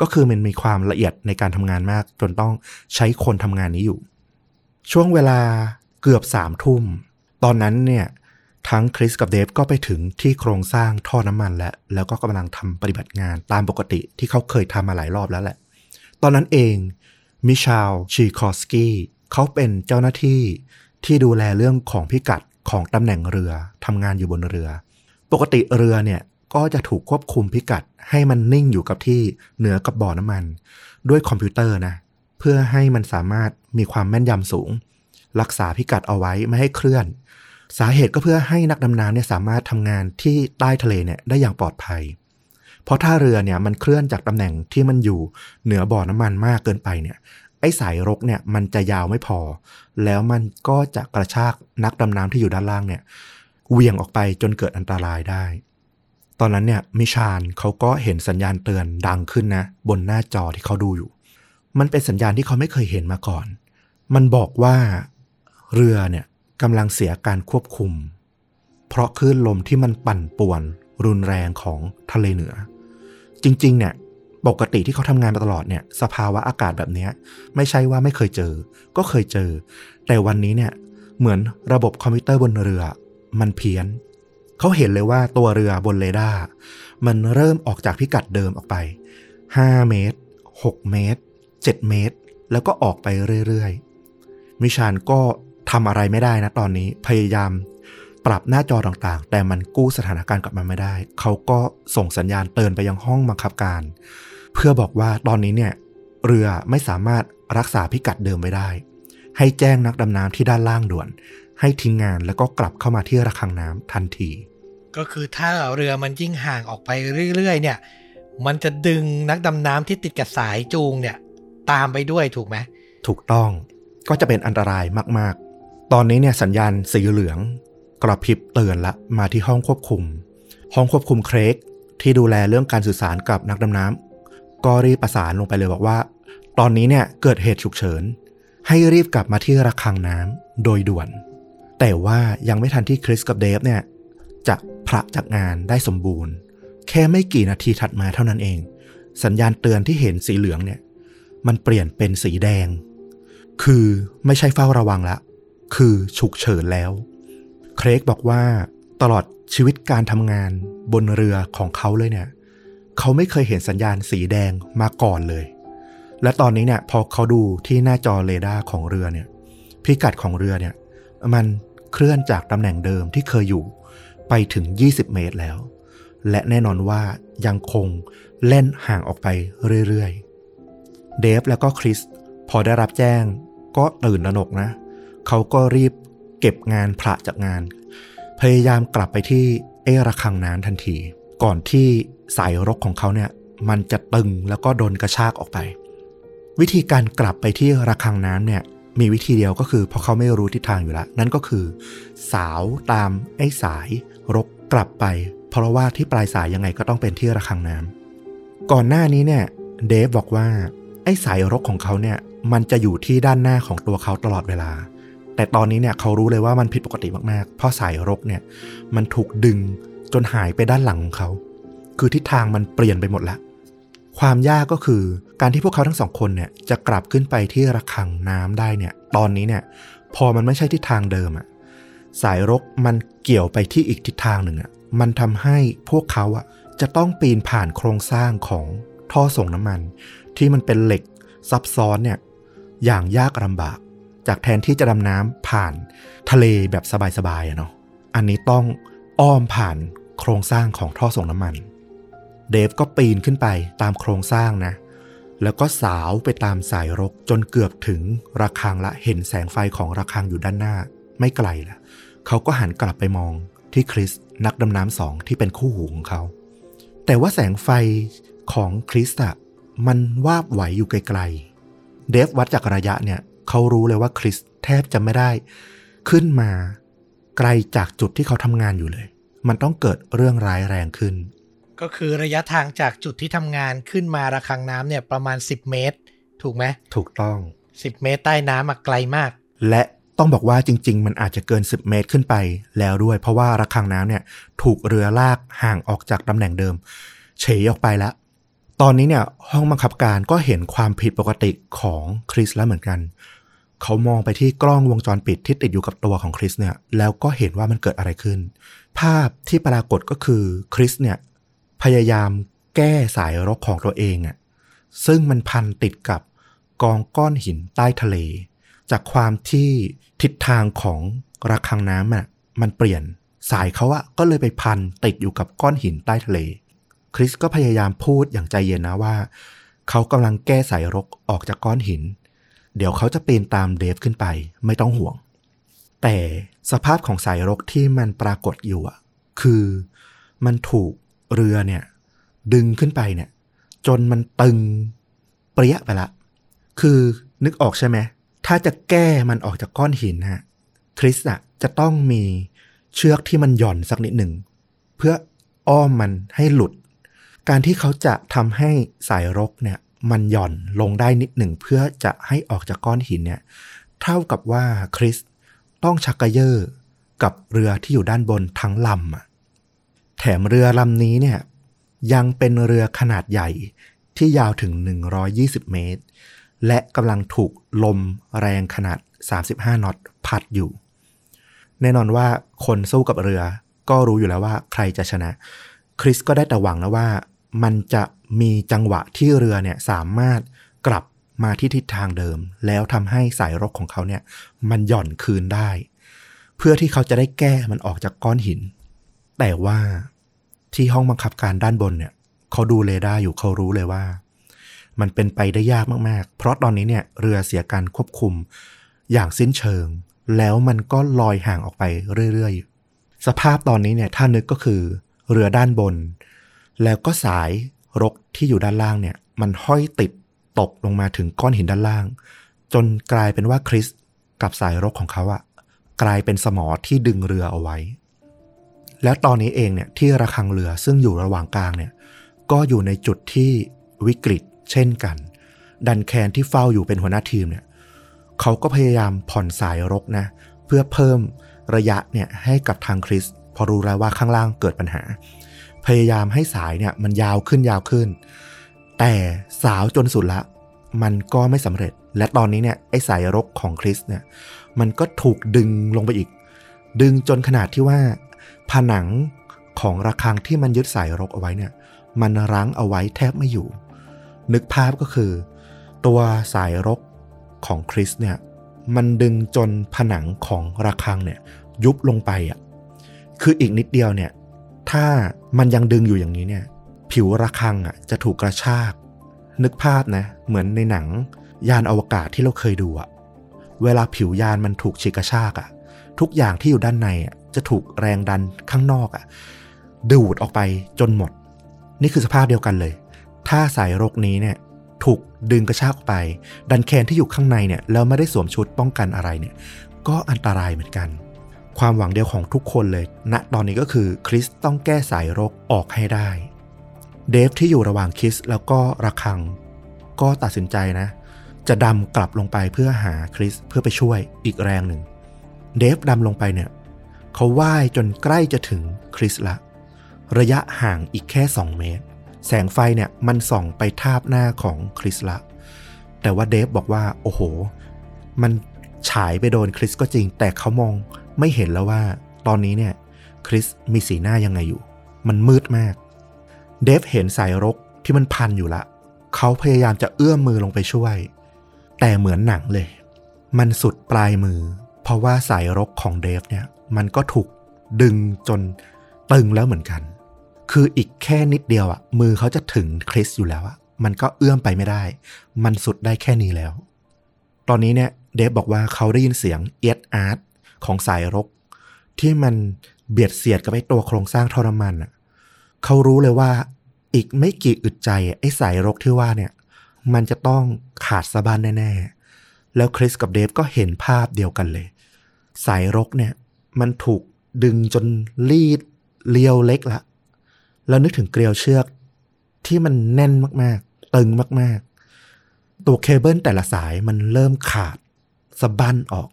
ก็คือมันมีความละเอียดในการทำงานมากจนต้องใช้คนทำงานนี้อยู่ช่วงเวลาเกือบ3 ทุ่มตอนนั้นเนี่ยทั้งคริสกับเดฟก็ไปถึงที่โครงสร้างท่อน้ำมันแล้วก็กำลังทำปฏิบัติงานตามปกติที่เขาเคยทำมาหลายรอบแล้วแหละตอนนั้นเองมิชาลชีคอสกี้เขาเป็นเจ้าหน้าที่ที่ดูแลเรื่องของพิกัดของตำแหน่งเรือทำงานอยู่บนเรือปกติเรือเนี่ยก็จะถูกควบคุมพิกัดให้มันนิ่งอยู่กับที่เหนือกับบ่อน้ำมันด้วยคอมพิวเตอร์นะเพื่อให้มันสามารถมีความแม่นยำสูงรักษาพิกัดเอาไว้ไม่ให้เคลื่อนสาเหตุก็เพื่อให้นักดำน้ำเนี่ยสามารถทำงานที่ใต้ทะเลเนี่ยได้อย่างปลอดภัยเพราะถ้าเรือเนี่ยมันเคลื่อนจากตำแหน่งที่มันอยู่เหนือบ่อน้ำมันมากเกินไปเนี่ยไอ้สายรกเนี่ยมันจะยาวไม่พอแล้วมันก็จะกระชากนักดำน้ำที่อยู่ด้านล่างเนี่ยเหวี่ยงออกไปจนเกิดอันตรายได้ตอนนั้นเนี่ยมิชาลเขาก็เห็นสัญญาณเตือนดังขึ้นนะบนหน้าจอที่เขาดูอยู่มันเป็นสัญญาณที่เขาไม่เคยเห็นมาก่อนมันบอกว่าเรือเนี่ยกำลังเสียการควบคุมเพราะคลื่นลมที่มันปั่นป่วนรุนแรงของทะเลเหนือจริงๆเนี่ยปกติที่เขาทำงานมาตลอดเนี่ยสภาวะอากาศแบบนี้ไม่ใช่ว่าไม่เคยเจอก็เคยเจอแต่วันนี้เนี่ยเหมือนระบบคอมพิวเตอร์บนเรือมันเพี้ยนเขาเห็นเลยว่าตัวเรือบนเรดาร์มันเริ่มออกจากพิกัดเดิมออกไป5 เมตร6 เมตร7 เมตรแล้วก็ออกไปเรื่อยๆมิชาลก็ทำอะไรไม่ได้นะตอนนี้พยายามปรับหน้าจอต่างๆแต่มันกู้สถานการณ์กลับมาไม่ได้เขาก็ส่งสัญญาณเตือนไปยังห้องบังคับการเพื่อบอกว่าตอนนี้เนี่ยเรือไม่สามารถรักษาพิกัดเดิมไว้ได้ให้แจ้งนักดำน้ำที่ด้านล่างด่วนให้ทิ้งงานแล้วก็กลับเข้ามาที่ระฆังน้ำทันทีก็คือถ้าเรือมันยิ่งห่างออกไปเรื่อยๆเนี่ยมันจะดึงนักดำน้ำที่ติดกับสายจูงเนี่ยตามไปด้วยถูกไหมถูกต้องก็จะเป็นอันตรายมากๆตอนนี้เนี่ยสัญญาณสีเหลืองกระพริบเตือนละมาที่ห้องควบคุมเครกที่ดูแลเรื่องการสื่อสารกับนักดำน้ำก็รีบประสานลงไปเลยบอกว่าตอนนี้เนี่ยเกิดเหตุฉุกเฉินให้รีบกลับมาที่ระฆังน้ำโดยด่วนแต่ว่ายังไม่ทันที่คริสกับเดฟเนี่ยจะพระจากงานได้สมบูรณ์แค่ไม่กี่นาทีถัดมาเท่านั้นเองสัญญาณเตือนที่เห็นสีเหลืองเนี่ยมันเปลี่ยนเป็นสีแดงคือไม่ใช่เฝ้าระวังละคือฉุกเฉินแล้วเครกบอกว่าตลอดชีวิตการทำงานบนเรือของเขาเลยเนี่ยเขาไม่เคยเห็นสัญญาณสีแดงมาก่อนเลยและตอนนี้เนี่ยพอเขาดูที่หน้าจอเรดาร์ของเรือเนี่ยพิกัดของเรือเนี่ยมันเคลื่อนจากตำแหน่งเดิมที่เคยอยู่ไปถึง20เมตรแล้วและแน่นอนว่ายังคงแล่นห่างออกไปเรื่อยๆเดฟแล้วก็คริสพอได้รับแจ้งก็ตื่นตระหนกนะเขาก็รีบเก็บงานพระจากงานพยายามกลับไปที่ระฆังน้ำทันทีก่อนที่สายรกของเขาเนี่ยมันจะตึงแล้วก็โดนกระชากออกไปวิธีการกลับไปที่ระฆังน้ำเนี่ยมีวิธีเดียวก็คือพอเขาไม่รู้ทิศทางอยู่แล้วนั่นก็คือสาวตามสายรกกลับไปเพราะว่าที่ปลายสายยังไงก็ต้องเป็นที่ระฆังน้ำก่อนหน้านี้เนี่ยเดฟบอกว่าสายรกของเขาเนี่ยมันจะอยู่ที่ด้านหน้าของตัวเขาตลอดเวลาแต่ตอนนี้เนี่ยเขารู้เลยว่ามันผิดปกติมากๆเพราะสายรกเนี่ยมันถูกดึงจนหายไปด้านหลังของเขาคือทิศทางมันเปลี่ยนไปหมดละความยากก็คือการที่พวกเขาทั้งสองคนเนี่ยจะกลับขึ้นไปที่ระฆังน้ำได้เนี่ยตอนนี้เนี่ยพอมันไม่ใช่ทิศทางเดิมอะสายรกมันเกี่ยวไปที่อีกทิศทางหนึ่งอะมันทำให้พวกเขาอะจะต้องปีนผ่านโครงสร้างของท่อส่งน้ำมันที่มันเป็นเหล็กซับซ้อนเนี่ยอย่างยากลำบากจากแทนที่จะดำน้ำผ่านทะเลแบบสบายๆเนาะอันนี้ต้องอ้อมผ่านโครงสร้างของท่อส่งน้ำมันเดฟก็ปีนขึ้นไปตามโครงสร้างนะแล้วก็สาวไปตามสายรกจนเกือบถึงระฆังละเห็นแสงไฟของระฆังอยู่ด้านหน้าไม่ไกลละเขาก็หันกลับไปมอง ที่คริสนักดำน้ำสองที่เป็นคู่หูของเขาแต่ว่าแสงไฟของคริสอะมันวาบไหวอยู่ไกลๆเดฟวัดจากระยะเนี่ยเขารู้เลยว่าคริสแทบจะไม่ได้ขึ้นมาไกลจากจุดที่เขาทำงานอยู่เลยมันต้องเกิดเรื่องร้ายแรงขึ้นก็คือระยะทางจากจุดที่ทำงานขึ้นมาระฆังน้ำเนี่ยประมาณ10เมตรถูกไหมถูกต้อง10เมตรใต้น้ำไกลมากและต้องบอกว่าจริงๆมันอาจจะเกิน10เมตรขึ้นไปแล้วด้วยเพราะว่าระฆังน้ำเนี่ยถูกเรือลากห่างออกจากตำแหน่งเดิมเฉยออกไปแล้วตอนนี้เนี่ยห้องบังคับการก็เห็นความผิดปกติของคริสแล้วเหมือนกันเขามองไปที่กล้องวงจรปิดที่ติดอยู่กับตัวของคริสเนี่ยแล้วก็เห็นว่ามันเกิดอะไรขึ้นภาพที่ปรากฏก็คือคริสเนี่ยพยายามแก้สายรกของตัวเองอ่ะซึ่งมันพันติดกับกองก้อนหินใต้ทะเลจากความที่ทิศทางของระฆังน้ำอ่ะมันเปลี่ยนสายเขาอ่ะก็เลยไปพันติดอยู่กับก้อนหินใต้ทะเลคริสก็พยายามพูดอย่างใจเย็นนะว่าเขากำลังแก้สายรกออกจากก้อนหินเดี๋ยวเขาจะปีนตามเดฟขึ้นไปไม่ต้องห่วงแต่สภาพของสายรกที่มันปรากฏอยู่อ่ะคือมันถูกเรือเนี่ยดึงขึ้นไปเนี่ยจนมันตึงเปรี้ยไปละคือนึกออกใช่ไหมถ้าจะแก้มันออกจากก้อนหินฮะคริสอ่ะจะต้องมีเชือกที่มันหย่อนสักนิดหนึ่งเพื่ออ้อมมันให้หลุดการที่เขาจะทำให้สายรกเนี่ยมันหย่อนลงได้นิดหนึ่งเพื่อจะให้ออกจากก้อนหินเนี่ยเท่ากับว่าคริสต้องชักกระเยาะกับเรือที่อยู่ด้านบนทั้งลำอ่ะแถมเรือลำนี้เนี่ยยังเป็นเรือขนาดใหญ่ที่ยาวถึง120เมตรและกำลังถูกลมแรงขนาด35น็อตพัดอยู่แน่นอนว่าคนสู้กับเรือก็รู้อยู่แล้วว่าใครจะชนะคริสก็ได้แต่หวังนะว่ามันจะมีจังหวะที่เรือเนี่ยสามารถกลับมาที่ทิศทางเดิมแล้วทำให้สายรกของเขาเนี่ยมันหย่อนคืนได้เพื่อที่เขาจะได้แก้มันออกจากก้อนหินแต่ว่าที่ห้องบังคับการด้านบนเนี่ยเขาดูเรดาร์อยู่เขารู้เลยว่ามันเป็นไปได้ยากมากๆเพราะตอนนี้เนี่ยเรือเสียการควบคุมอย่างสิ้นเชิงแล้วมันก็ลอยห่างออกไปเรื่อยๆสภาพตอนนี้เนี่ยถ้านึกก็คือเรือด้านบนแล้วก็สายรกที่อยู่ด้านล่างเนี่ยมันห้อยติดตกลงมาถึงก้อนหินด้านล่างจนกลายเป็นว่าคริสกับสายรกของเขาอะกลายเป็นสมอที่ดึงเรือเอาไว้แล้วตอนนี้เองเนี่ยที่ระฆังเรือซึ่งอยู่ระหว่างกลางเนี่ยก็อยู่ในจุดที่วิกฤตเช่นกันดันแคนที่เฝ้าอยู่เป็นหัวหน้าทีมเนี่ยเขาก็พยายามผ่อนสายรกนะเพื่อเพิ่มระยะเนี่ยให้กับทางคริสพอรู้แล้วว่าข้างล่างเกิดปัญหาพยายามให้สายเนี่ยมันยาวขึ้นแต่สาวจนสุดละมันก็ไม่สำเร็จและตอนนี้เนี่ยไอ้สายรกของคริสเนี่ยมันก็ถูกดึงลงไปอีกดึงจนขนาดที่ว่าผนังของระฆังที่มันยึดสายรกเอาไว้เนี่ยมันรั้งเอาไว้แทบไม่อยู่นึกภาพก็คือตัวสายรกของคริสเนี่ยมันดึงจนผนังของระฆังเนี่ยยุบลงไปอ่ะคืออีกนิดเดียวเนี่ยถ้ามันยังดึงอยู่อย่างนี้เนี่ยผิวระฆังอ่ะจะถูกกระชากนึกภาพนะเหมือนในหนังยานอวกาศที่เราเคยดูอ่ะเวลาผิวยานมันถูกฉีกกระชากอ่ะทุกอย่างที่อยู่ด้านในอ่ะจะถูกแรงดันข้างนอกอ่ะดูดออกไปจนหมดนี่คือสภาพเดียวกันเลยถ้าสายรกนี้เนี่ยถูกดึงกระชากออกไปดันแคนที่อยู่ข้างในเนี่ยแล้วไม่ได้สวมชุดป้องกันอะไรเนี่ยก็อันตรายเหมือนกันความหวังเดียวของทุกคนเลยณตอนนี้ก็คือคริสต้องแก้สายรกออกให้ได้เดฟที่อยู่ระหว่างคริสแล้วก็ระฆังก็ตัดสินใจนะจะดำกลับลงไปเพื่อหาคริสเพื่อไปช่วยอีกแรงหนึ่งเดฟดำลงไปเนี่ยเขาว่ายจนใกล้จะถึงคริสละระยะห่างอีกแค่2เมตรแสงไฟเนี่ยมันส่องไปทาบหน้าของคริสละแต่ว่าเดฟบอกว่าโอ้โหมันฉายไปโดนคริสก็จริงแต่เขามองไม่เห็นแล้วว่าตอนนี้เนี่ยคริสมีสีหน้ายังไงอยู่มันมืดมากเดฟเห็นสายรกที่มันพันอยู่ละเขาพยายามจะเอื้อมมือลงไปช่วยแต่เหมือนหนังเลยมันสุดปลายมือเพราะว่าสายรกของเดฟเนี่ยมันก็ถูกดึงจนตึงแล้วเหมือนกันคืออีกแค่นิดเดียวอ่ะมือเขาจะถึงคริสอยู่แล้วอ่ะมันก็เอื้อมไปไม่ได้มันสุดได้แค่นี้แล้วตอนนี้เนี่ยเดฟบอกว่าเขาได้ยินเสียงเอียดอาร์ตของสายรกที่มัน เบียดเสียดกับไอ้ตัวโครงสร้างทรมานอ่ะเขารู้เลยว่าอีกไม่กี่อึดใจไอ้สายรกที่ว่าเนี่ยมันจะต้องขาดสะบั้นแน่ๆแล้วคริสกับเดฟก็เห็นภาพเดียวกันเลยสายรกเนี่ยมันถูกดึงจนรีดเลียวเล็กละแล้วนึกถึงเกลียวเชือกที่มันแน่นมากๆตึงมากๆตัวเคเบิลแต่ละสายมันเริ่มขาดสะบั้นออก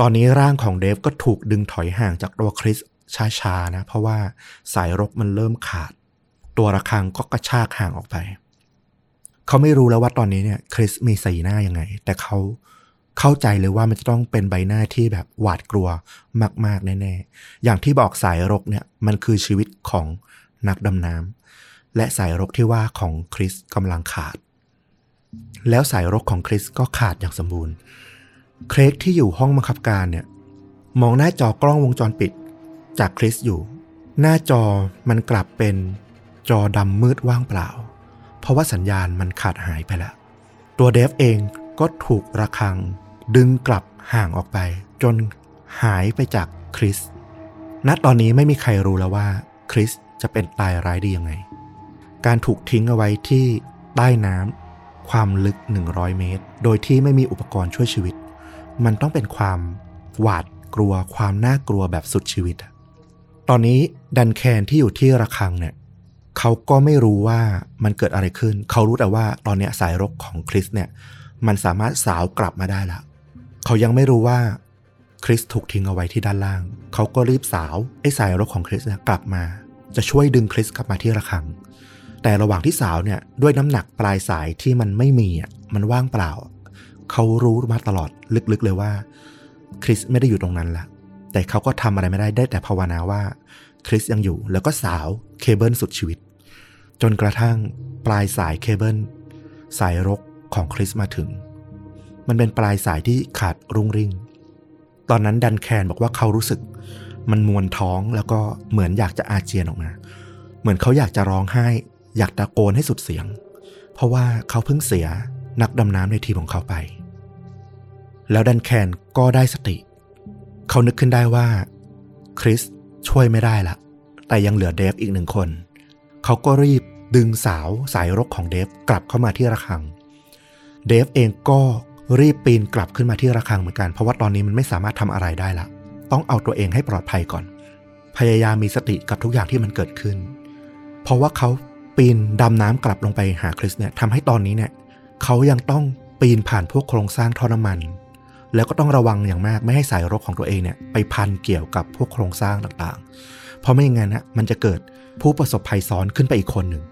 ตอนนี้ร่างของเดฟก็ถูกดึงถอยห่างจากตัวคริสช้าๆนะเพราะว่าสายรกมันเริ่มขาดตัวระฆังก็กระชากห่างออกไปเขาไม่รู้แล้วว่าตอนนี้เนี่ยคริสมีสีหน้ายังไงแต่เขาเข้าใจเลยว่ามันจะต้องเป็นใบหน้าที่แบบหวาดกลัวมากๆแน่ๆอย่างที่บอกสายรกเนี่ยมันคือชีวิตของนักดำน้ำและสายรกที่ว่าของคริสกำลังขาดแล้วสายรกของคริสก็ขาดอย่างสมบูรณ์เครกที่อยู่ห้องบังคับการเนี่ยมองหน้าจอกล้องวงจรปิดจากคริสอยู่หน้าจอมันกลับเป็นจอดำมืดว่างเปล่าเพราะว่าสัญญาณมันขาดหายไปแล้วตัวเดฟเองก็ถูกระฆังดึงกลับห่างออกไปจนหายไปจากคริสณตอนนี้ไม่มีใครรู้แล้วว่าคริสจะเป็นตายร้ายดียังไงการถูกทิ้งเอาไว้ที่ใต้น้ำความลึก100เมตรโดยที่ไม่มีอุปกรณ์ช่วยชีวิตมันต้องเป็นความหวาดกลัวความน่ากลัวแบบสุดชีวิตตอนนี้ดันแคนที่อยู่ที่ระฆังเนี่ยเขาก็ไม่รู้ว่ามันเกิดอะไรขึ้นเขารู้แต่ว่าตอนนี้สายรกของคริสเนี่ยมันสามารถสาวกลับมาได้ละเขายังไม่รู้ว่าคริสถูกทิ้งเอาไว้ที่ด้านล่างเขาก็รีบสาวไอ้สายรกของคริสเนี่ยกลับมาจะช่วยดึงคริสกลับมาที่ระฆังแต่ระหว่างที่สาวเนี่ยด้วยน้ำหนักปลายสายที่มันไม่มีอ่ะมันว่างเปล่าเขารู้มาตลอดลึกๆเลยว่าคริสไม่ได้อยู่ตรงนั้นละแต่เขาก็ทำอะไรไม่ได้แต่ภาวนาว่าคริสยังอยู่แล้วก็สาวเคเบิลสุดชีวิตจนกระทั่งปลายสายเคเบิลสายรกของคริสมาถึงมันเป็นปลายสายที่ขาดรุ่งริ่งตอนนั้นดันแคนบอกว่าเขารู้สึกมันมวนท้องแล้วก็เหมือนอยากจะอาเจียนออกมาเหมือนเขาอยากจะร้องไห้อยากตะโกนให้สุดเสียงเพราะว่าเขาเพิ่งเสียนักดำน้ำในทีมของเขาไปแล้วดันแคนก็ได้สติเขานึกขึ้นได้ว่าคริสช่วยไม่ได้ละแต่ยังเหลือเดฟอีกหนึ่งคนเขาก็รีบดึงสาวสายรกของเดฟกลับเข้ามาที่ระฆังเดฟเองก็รีบปีนกลับขึ้นมาที่ระฆังเหมือนกันเพราะว่าตอนนี้มันไม่สามารถทำอะไรได้ละต้องเอาตัวเองให้ปลอดภัยก่อนพยายามมีสติกับทุกอย่างที่มันเกิดขึ้นเพราะว่าเขาปีนดำน้ำกลับลงไปหาคริสเนี่ยทำให้ตอนนี้เนี่ยเขายังต้องปีนผ่านพวกโครงสร้างท่อน้ำมันแล้วก็ต้องระวังอย่างมากไม่ให้สายรกของตัวเองเนี่ยไปพันเกี่ยวกับพวกโครงสร้างต่างๆเพราะไม่อย่างนั้นนะมันจะเกิดผู้ประสบภัยซ้อนขึ้นไปอีกคนหนึ่ง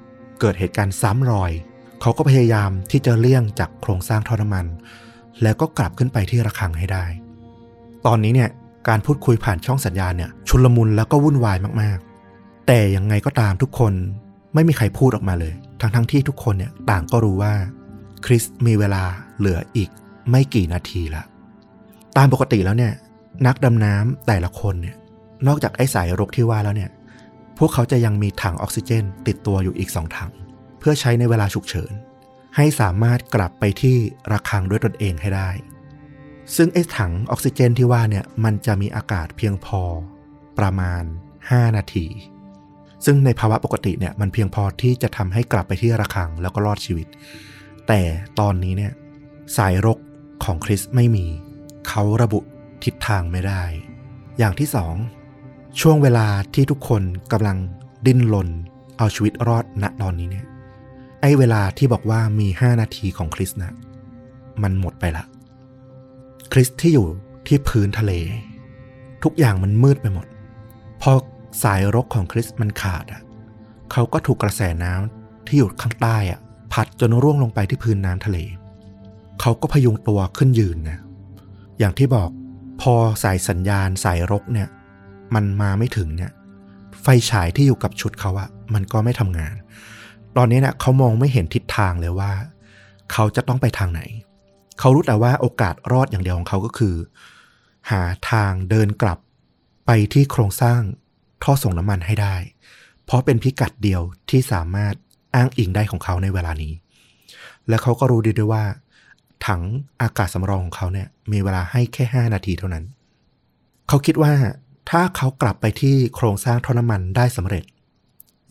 เกิดเหตุการณ์ซ้ำรอยเขาก็พยายามที่จะเลี่ยงจากโครงสร้างท่อน้ำมันแล้วก็กลับขึ้นไปที่ระฆังให้ได้ตอนนี้เนี่ยการพูดคุยผ่านช่องสัญญาณเนี่ยชุลมุนแล้วก็วุ่นวายมากๆแต่ยังไงก็ตามทุกคนไม่มีใครพูดออกมาเลยทั้งที่ทุกคนเนี่ยต่างก็รู้ว่าคริสมีเวลาเหลืออีกไม่กี่นาทีละตามปกติแล้วเนี่ยนักดำน้ำแต่ละคนเนี่ยนอกจากไอ้สายรกที่ว่าแล้วเนี่ยพวกเขาจะยังมีถังออกซิเจนติดตัวอยู่อีก2ถังเพื่อใช้ในเวลาฉุกเฉินให้สามารถกลับไปที่ระฆังด้วยตนเองให้ได้ซึ่งไอ้ถังออกซิเจนที่ว่าเนี่ยมันจะมีอากาศเพียงพอประมาณ5นาทีซึ่งในภาวะปกติเนี่ยมันเพียงพอที่จะทำให้กลับไปที่ระฆังแล้วก็รอดชีวิตแต่ตอนนี้เนี่ยสายรกของคริสไม่มีเขาระบุทิศทางไม่ได้อย่างที่สองช่วงเวลาที่ทุกคนกำลังดิ้นรนเอาชีวิตรอดณตอนนี้เนี่ยไอ้เวลาที่บอกว่ามี5นาทีของคริสนะมันหมดไปละคริสที่อยู่ที่พื้นทะเลทุกอย่างมันมืดไปหมดพอสายรกของคริสมันขาดอ่ะเขาก็ถูกกระแสน้ำที่อยู่ข้างใต้อ่ะพัดจนร่วงลงไปที่พื้นน้ำทะเลเขาก็พยุงตัวขึ้นยืนนะอย่างที่บอกพอสายสัญญาณสายรกเนี่ยมันมาไม่ถึงเนี่ยไฟฉายที่อยู่กับชุดเขาอะมันก็ไม่ทำงานตอนนี้เนี่ยเขามองไม่เห็นทิศทางเลยว่าเขาจะต้องไปทางไหนเขารู้แต่ว่าโอกาสรอดอย่างเดียวของเขาก็คือหาทางเดินกลับไปที่โครงสร้างท่อส่งน้ำมันให้ได้เพราะเป็นพิกัดเดียวที่สามารถอ้างอิงได้ของเขาในเวลานี้และเขาก็รู้ดีด้วยว่าถังอากาศสำรองของเขาเนี่ยมีเวลาให้แค่5นาทีเท่านั้นเขาคิดว่า ถ้าเขากลับไปที่โครงสร้างท่อน้ำมันได้สำเร็จ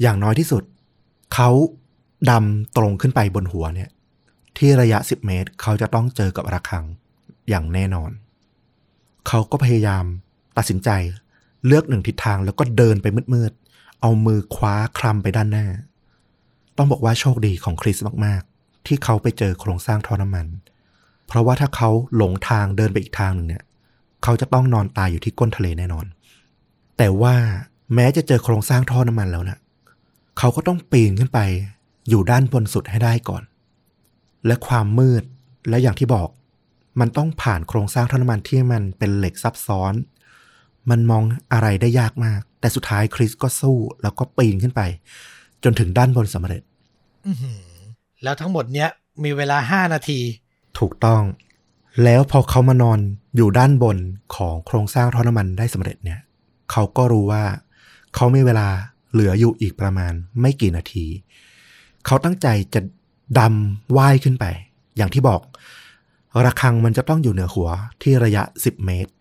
อย่างน้อยที่สุดเขาดำตรงขึ้นไปบนหัวเนี่ยที่ระยะ10เมตรเขาจะต้องเจอกับระฆังอย่างแน่นอนเขาก็พยายามตัดสินใจเลือกหนึ่งทิศทางแล้วก็เดินไปมืดๆเอามือคว้าคลำไปด้านหน้าต้องบอกว่าโชคดีของคริสมากๆที่เขาไปเจอโครงสร้างท่อน้ำมันเพราะว่าถ้าเขาหลงทางเดินไปอีกทางหนึ่งเนี่ยเขาจะต้องนอนตายอยู่ที่ก้นทะเลแน่นอนแต่ว่าแม้จะเจอโครงสร้างท่อน้ำมันแล้วนะเขาก็ต้องปีนขึ้นไปอยู่ด้านบนสุดให้ได้ก่อนและความมืดและอย่างที่บอกมันต้องผ่านโครงสร้างท่อน้ำมันที่มันเป็นเหล็กซับซ้อนมันมองอะไรได้ยากมากแต่สุดท้ายคริสก็สู้แล้วก็ปีนขึ้นไปจนถึงด้านบนสำเร็จแล้วทั้งหมดเนี้ยมีเวลา5นาทีถูกต้องแล้วพอเขามานอนอยู่ด้านบนของโครงสร้างท่อน้ำมันได้สำเร็จเนี่ยเขาก็รู้ว่าเขามีเวลาเหลืออยู่อีกประมาณไม่กี่นาทีเขาตั้งใจจะดำว่ายขึ้นไปอย่างที่บอกระฆังมันจะต้องอยู่เหนือหัวที่ระยะ10เมตร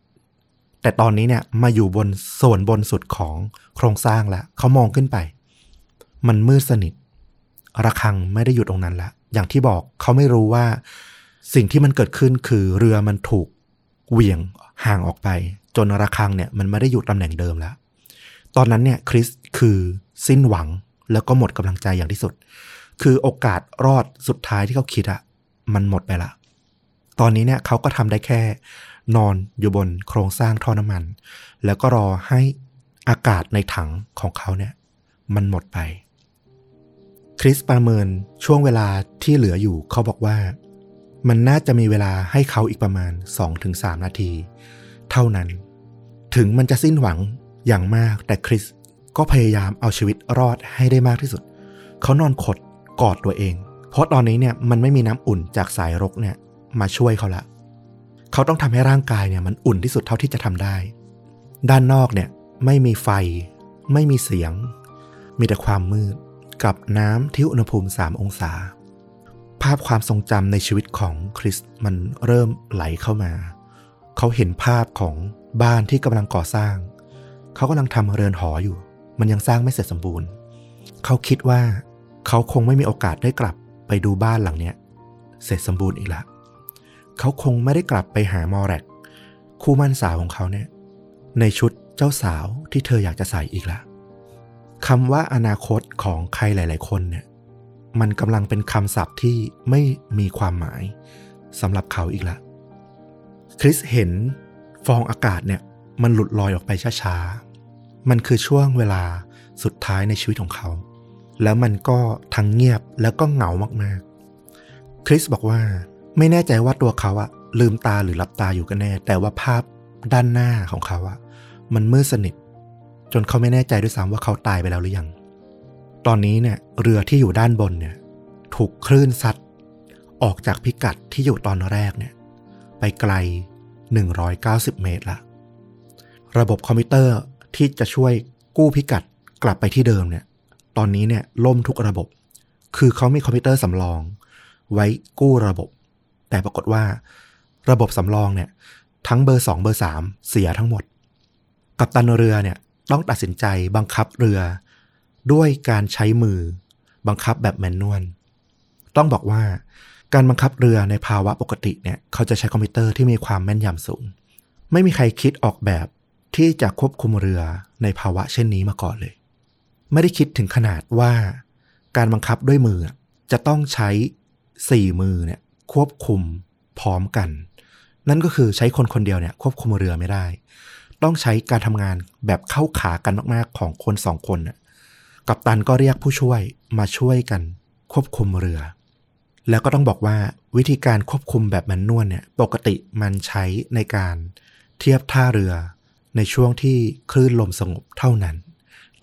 แต่ตอนนี้เนี่ยมาอยู่บนส่วนบนสุดของโครงสร้างแล้วเขามองขึ้นไปมันมืดสนิทระฆังไม่ได้อยู่ตรงนั้นละอย่างที่บอกเขาไม่รู้ว่าสิ่งที่มันเกิดขึ้นคือเรือมันถูกเหวี่ยงห่างออกไปจนระฆังเนี่ยมันไม่ได้อยู่ตำแหน่งเดิมแล้วตอนนั้นเนี่ยคริสคือสิ้นหวังแล้วก็หมดกำลังใจอย่างที่สุดคือโอกาสรอดสุดท้ายที่เขาคิดอะมันหมดไปละตอนนี้เนี่ยเขาก็ทำได้แค่นอนอยู่บนโครงสร้างท่อน้ำมันแล้วก็รอให้อากาศในถังของเขาเนี่ยมันหมดไปคริสประเมินช่วงเวลาที่เหลืออยู่เขาบอกว่ามันน่าจะมีเวลาให้เขาอีกประมาณ 2-3 นาทีเท่านั้นถึงมันจะสิ้นหวังอย่างมากแต่คริสก็พยายามเอาชีวิตรอดให้ได้มากที่สุดเขานอนขดกอดตัวเองเพราะตอนนี้เนี่ยมันไม่มีน้ำอุ่นจากสายรกเนี่ยมาช่วยเขาละเขาต้องทำให้ร่างกายเนี่ยมันอุ่นที่สุดเท่าที่จะทำได้ด้านนอกเนี่ยไม่มีไฟไม่มีเสียงมีแต่ความมืดกับน้ำที่อุณหภูมิ3องศาภาพความทรงจำในชีวิตของคริสมันเริ่มไหลเข้ามาเขาเห็นภาพของบ้านที่กำลังก่อสร้างเขากำลังทำเรือนหออยู่มันยังสร้างไม่เสร็จสมบูรณ์เขาคิดว่าเขาคงไม่มีโอกาสได้กลับไปดูบ้านหลังเนี้ยเสร็จสมบูรณ์อีกละเขาคงไม่ได้กลับไปหามอแร็กคู่มั่นสาวของเขาเนี่ยในชุดเจ้าสาวที่เธออยากจะใส่อีกละคำว่าอนาคตของใครหลายๆคนเนี่ยมันกำลังเป็นคำศัพท์ที่ไม่มีความหมายสำหรับเขาอีกละคริสเห็นฟองอากาศเนี่ยมันหลุดลอยออกไปช้าๆมันคือช่วงเวลาสุดท้ายในชีวิตของเขาแล้วมันก็ทั้งเงียบแล้วก็เหงามากๆคริสบอกว่าไม่แน่ใจว่าตัวเขาอะลืมตาหรือหลับตาอยู่กันแน่แต่ว่าภาพด้านหน้าของเขาอะมันมืดสนิทจนเขาไม่แน่ใจด้วยซ้ำว่าเขาตายไปแล้วหรือยังตอนนี้เนี่ยเรือที่อยู่ด้านบนเนี่ยถูกคลื่นซัดออกจากพิกัดที่อยู่ตอนแรกเนี่ยไปไกล190เมตรละระบบคอมพิวเตอร์ที่จะช่วยกู้พิกัดกลับไปที่เดิมเนี่ยตอนนี้เนี่ยล่มทุกระบบคือเขามีคอมพิวเตอร์สำรองไว้กู้ระบบแต่ปรากฏว่าระบบสำรองเนี่ยทั้งเบอร์2เบอร์3เสียทั้งหมดกัปตันเรือเนี่ยต้องตัดสินใจบังคับเรือด้วยการใช้มือบังคับแบบแมนนวลต้องบอกว่าการบังคับเรือในภาวะปกติเนี่ยเขาจะใช้คอมพิวเตอร์ที่มีความแม่นยำสูงไม่มีใครคิดออกแบบที่จะควบคุมเรือในภาวะเช่นนี้มาก่อนเลยไม่ได้คิดถึงขนาดว่าการบังคับด้วยมือจะต้องใช้4มือเนี่ยควบคุมพร้อมกันนั่นก็คือใช้คนคนเดียวเนี่ยควบคุมเรือไม่ได้ต้องใช้การทำงานแบบเข้าขากันมากๆของคน2คนน่ะกัปตันก็เรียกผู้ช่วยมาช่วยกันควบคุมเรือแล้วก็ต้องบอกว่าวิธีการควบคุมแบบแมนนวลเนี่ยปกติมันใช้ในการเทียบท่าเรือในช่วงที่คลื่นลมสงบเท่านั้น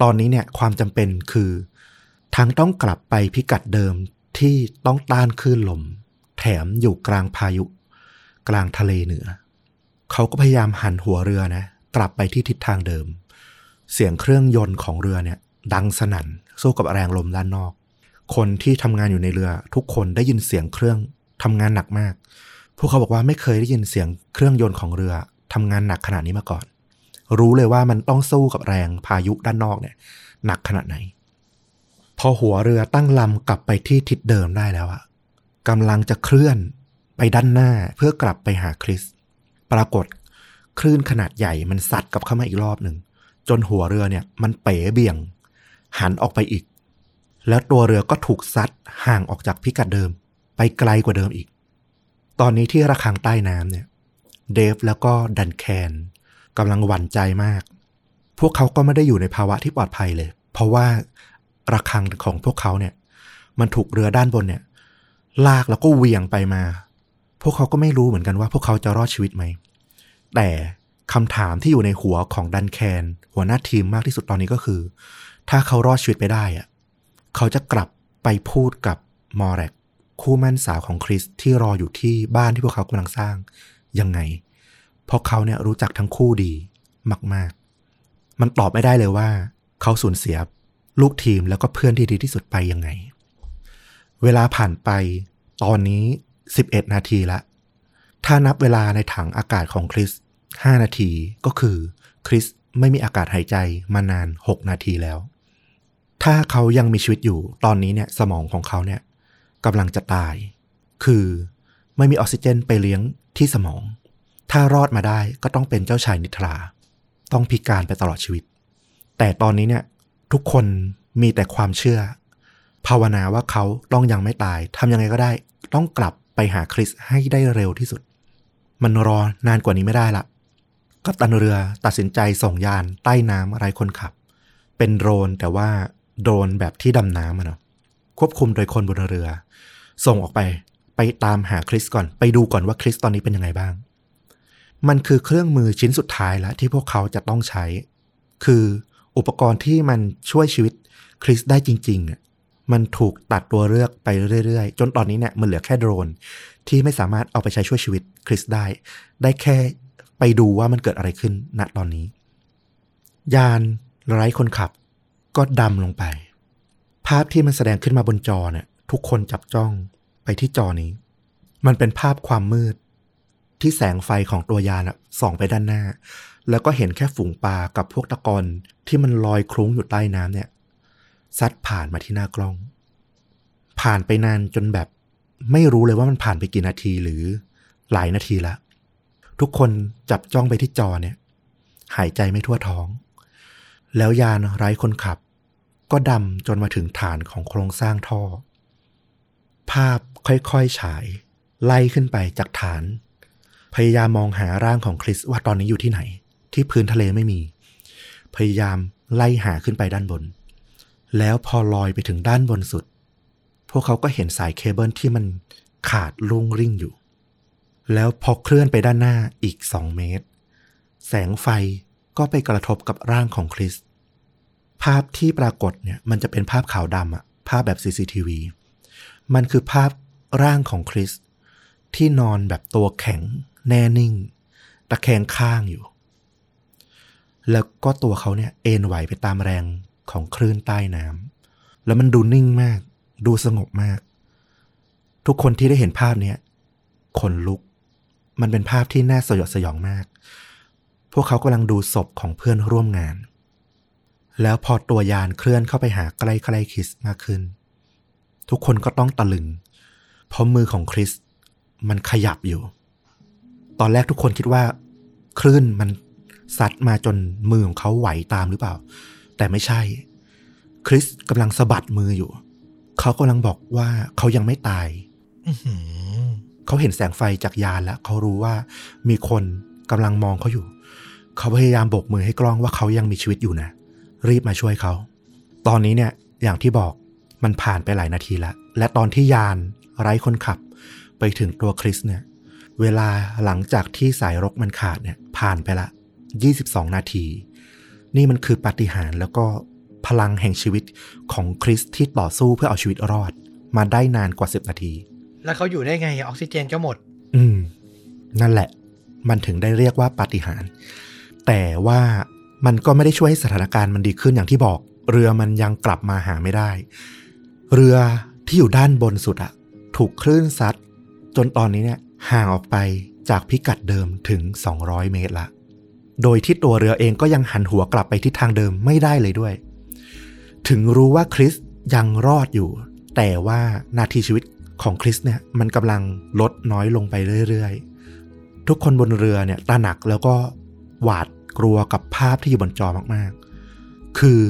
ตอนนี้เนี่ยความจำเป็นคือทั้งต้องกลับไปพิกัดเดิมที่ต้องต้านคลื่นลมแถมอยู่กลางพายุกลางทะเลเหนือเขาก็พยายามหันหัวเรือนะกลับไปที่ทิศทางเดิมเสียงเครื่องยนต์ของเรือเนี่ยดังสนั่นสู้กับแรงลมด้านนอกคนที่ทำงานอยู่ในเรือทุกคนได้ยินเสียงเครื่องทำงานหนักมากพวกเขาบอกว่าไม่เคยได้ยินเสียงเครื่องยนต์ของเรือทำงานหนักขนาดนี้มาก่อน รู้เลยว่ามันต้องสู้กับแรงพายุด้านนอกเนี่ยหนักขนาดไหนพอหัวเรือตั้งลำกลับไปที่ทิศเดิมได้แล้วอะกำลังจะเคลื่อนไปด้านหน้าเพื่อกลับไปหาคริสปรากฏคลื่นขนาดใหญ่มันซัดกลับเข้ามาอีกรอบหนึ่งจนหัวเรือเนี่ยมันเป๋เบี่ยงหันออกไปอีกแล้วตัวเรือก็ถูกซัดห่างออกจากพิกัดเดิมไปไกลกว่าเดิมอีกตอนนี้ที่ระฆังใต้น้ำเนี่ยเดฟแล้วก็ดันแคนกำลังหวั่นใจมากพวกเขาก็ไม่ได้อยู่ในภาวะที่ปลอดภัยเลยเพราะว่าระฆังของพวกเขาเนี่ยมันถูกเรือด้านบนเนี่ยลากแล้วก็เหวี่ยงไปมาพวกเขาก็ไม่รู้เหมือนกันว่าพวกเขาจะรอดชีวิตไหมแต่คำถามที่อยู่ในหัวของดันแคนหัวหน้าทีมมากที่สุดตอนนี้ก็คือถ้าเขารอดชีวิตไปได้อะเขาจะกลับไปพูดกับมอแร็กคู่มั่นสาวของคริสที่รออยู่ที่บ้านที่พวกเขากำลังสร้างยังไงเพราะเขาเนี่ยรู้จักทั้งคู่ดีมากๆมันตอบไม่ได้เลยว่าเขาสูญเสียลูกทีมแล้วก็เพื่อนที่ดีที่สุดไปยังไงเวลาผ่านไปตอนนี้11นาทีละถ้านับเวลาในถังอากาศของคริส5นาทีก็คือคริสไม่มีอากาศหายใจมานาน6นาทีแล้วถ้าเขายังมีชีวิตอยู่ตอนนี้เนี่ยสมองของเขาเนี่ยกำลังจะตายคือไม่มีออกซิเจนไปเลี้ยงที่สมองถ้ารอดมาได้ก็ต้องเป็นเจ้าชายนิทราต้องพิการไปตลอดชีวิตแต่ตอนนี้เนี่ยทุกคนมีแต่ความเชื่อภาวนาว่าเขาต้องยังไม่ตายทำยังไงก็ได้ต้องกลับไปหาคริสให้ได้เร็วที่สุดมันรอนานกว่านี้ไม่ได้ละกัปตันเรือตัดสินใจส่งยานใต้น้ำไร้คนขับเป็นโดรนแต่ว่าโดรนแบบที่ดำน้ำอะเนาะควบคุมโดยคนบนเรือส่งออกไปตามหาคริสก่อนไปดูก่อนว่าคริสตอนนี้เป็นยังไงบ้างมันคือเครื่องมือชิ้นสุดท้ายแล้วที่พวกเขาจะต้องใช้คืออุปกรณ์ที่มันช่วยชีวิตคริสได้จริงๆอ่ะมันถูกตัดตัวเลือกไปเรื่อยๆจนตอนนี้เนี่ยมันเหลือแค่โดรนที่ไม่สามารถเอาไปใช้ช่วยชีวิตคริสได้แค่ไปดูว่ามันเกิดอะไรขึ้นณตอนนี้ยานไร้คนขับก็ดำลงไปภาพที่มันแสดงขึ้นมาบนจอเนี่ยทุกคนจับจ้องไปที่จอนี้มันเป็นภาพความมืดที่แสงไฟของตัวยานส่องไปด้านหน้าแล้วก็เห็นแค่ฝูงปลากับพวกตะกอนที่มันลอยคลุ้งอยู่ใต้น้ำเนี่ยซัดผ่านมาที่หน้ากล้องผ่านไปนานจนแบบไม่รู้เลยว่ามันผ่านไปกี่นาทีหรือหลายนาทีละทุกคนจับจ้องไปที่จอเนี่ยหายใจไม่ทั่วท้องแล้วยานไร้คนขับก็ดำจนมาถึงฐานของโครงสร้างท่อภาพค่อยๆฉายไล่ขึ้นไปจากฐานพยายามมองหาร่างของคริสว่าตอนนี้อยู่ที่ไหนที่พื้นทะเลไม่มีพยายามไล่หาขึ้นไปด้านบนแล้วพอลอยไปถึงด้านบนสุดพวกเขาก็เห็นสายเคเบิลที่มันขาดลุ่งริ่งอยู่แล้วพอเคลื่อนไปด้านหน้าอีก2เมตรแสงไฟก็ไปกระทบกับร่างของคริสภาพที่ปรากฏเนี่ยมันจะเป็นภาพขาวดำอะภาพแบบ CCTV มันคือภาพร่างของคริสที่นอนแบบตัวแข็งแน่นิ่งตะแคงข้างอยู่แล้วก็ตัวเขาเนี่ยเอ็นไหวไปตามแรงของคลื่นใต้น้ำแล้วมันดูนิ่งมากดูสงบมากทุกคนที่ได้เห็นภาพนี้ขนลุกมันเป็นภาพที่น่าสยดสยองมากพวกเขากำลังดูศพของเพื่อนร่วมงานแล้วพอตัวยานเคลื่อนเข้าไปหาใกล้ๆคริสมากขึ้นทุกคนก็ต้องตะลึงเพราะมือของคริสมันขยับอยู่ตอนแรกทุกคนคิดว่าคลื่นมันซัดมาจนมือของเขาไหวตามหรือเปล่าแต่ไม่ใช่คริสกำลังสะบัดมืออยู่เขากำลังบอกว่าเขายังไม่ตาย เขาเห็นแสงไฟจากยานแล้วเขารู้ว่ามีคนกำลังมองเขาอยู่เขาพยายามโบกมือให้กล้องว่าเขายังมีชีวิตอยู่นะรีบมาช่วยเขาตอนนี้เนี่ยอย่างที่บอกมันผ่านไปหลายนาทีแล้วและตอนที่ยานไร้คนขับไปถึงตัวคริสเนี่ยเวลาหลังจากที่สายรกมันขาดเนี่ยผ่านไปละ22นาทีนี่มันคือปาฏิหาริย์แล้วก็พลังแห่งชีวิตของคริสที่ต่อสู้เพื่อเอาชีวิตรอดมาได้นานกว่า10นาทีแล้วเขาอยู่ได้ไงออกซิเจนก็หมดนั่นแหละมันถึงได้เรียกว่าปาฏิหาริย์แต่ว่ามันก็ไม่ได้ช่วยให้สถานการณ์มันดีขึ้นอย่างที่บอกเรือมันยังกลับมาหาไม่ได้เรือที่อยู่ด้านบนสุดอะถูกคลื่นซัดจนตอนนี้เนี่ยห่างออกไปจากพิกัดเดิมถึง200เมตรละ โดยที่ตัวเรือเองก็ยังหันหัวกลับไปทิศทางเดิมไม่ได้เลยด้วยถึงรู้ว่าคริสยังรอดอยู่แต่ว่านาทีชีวิตของคริสเนี่ยมันกำลังลดน้อยลงไปเรื่อยๆทุกคนบนเรือเนี่ยตระหนักแล้วก็หวาดกลัวกับภาพที่อยู่บนจอมากๆคือ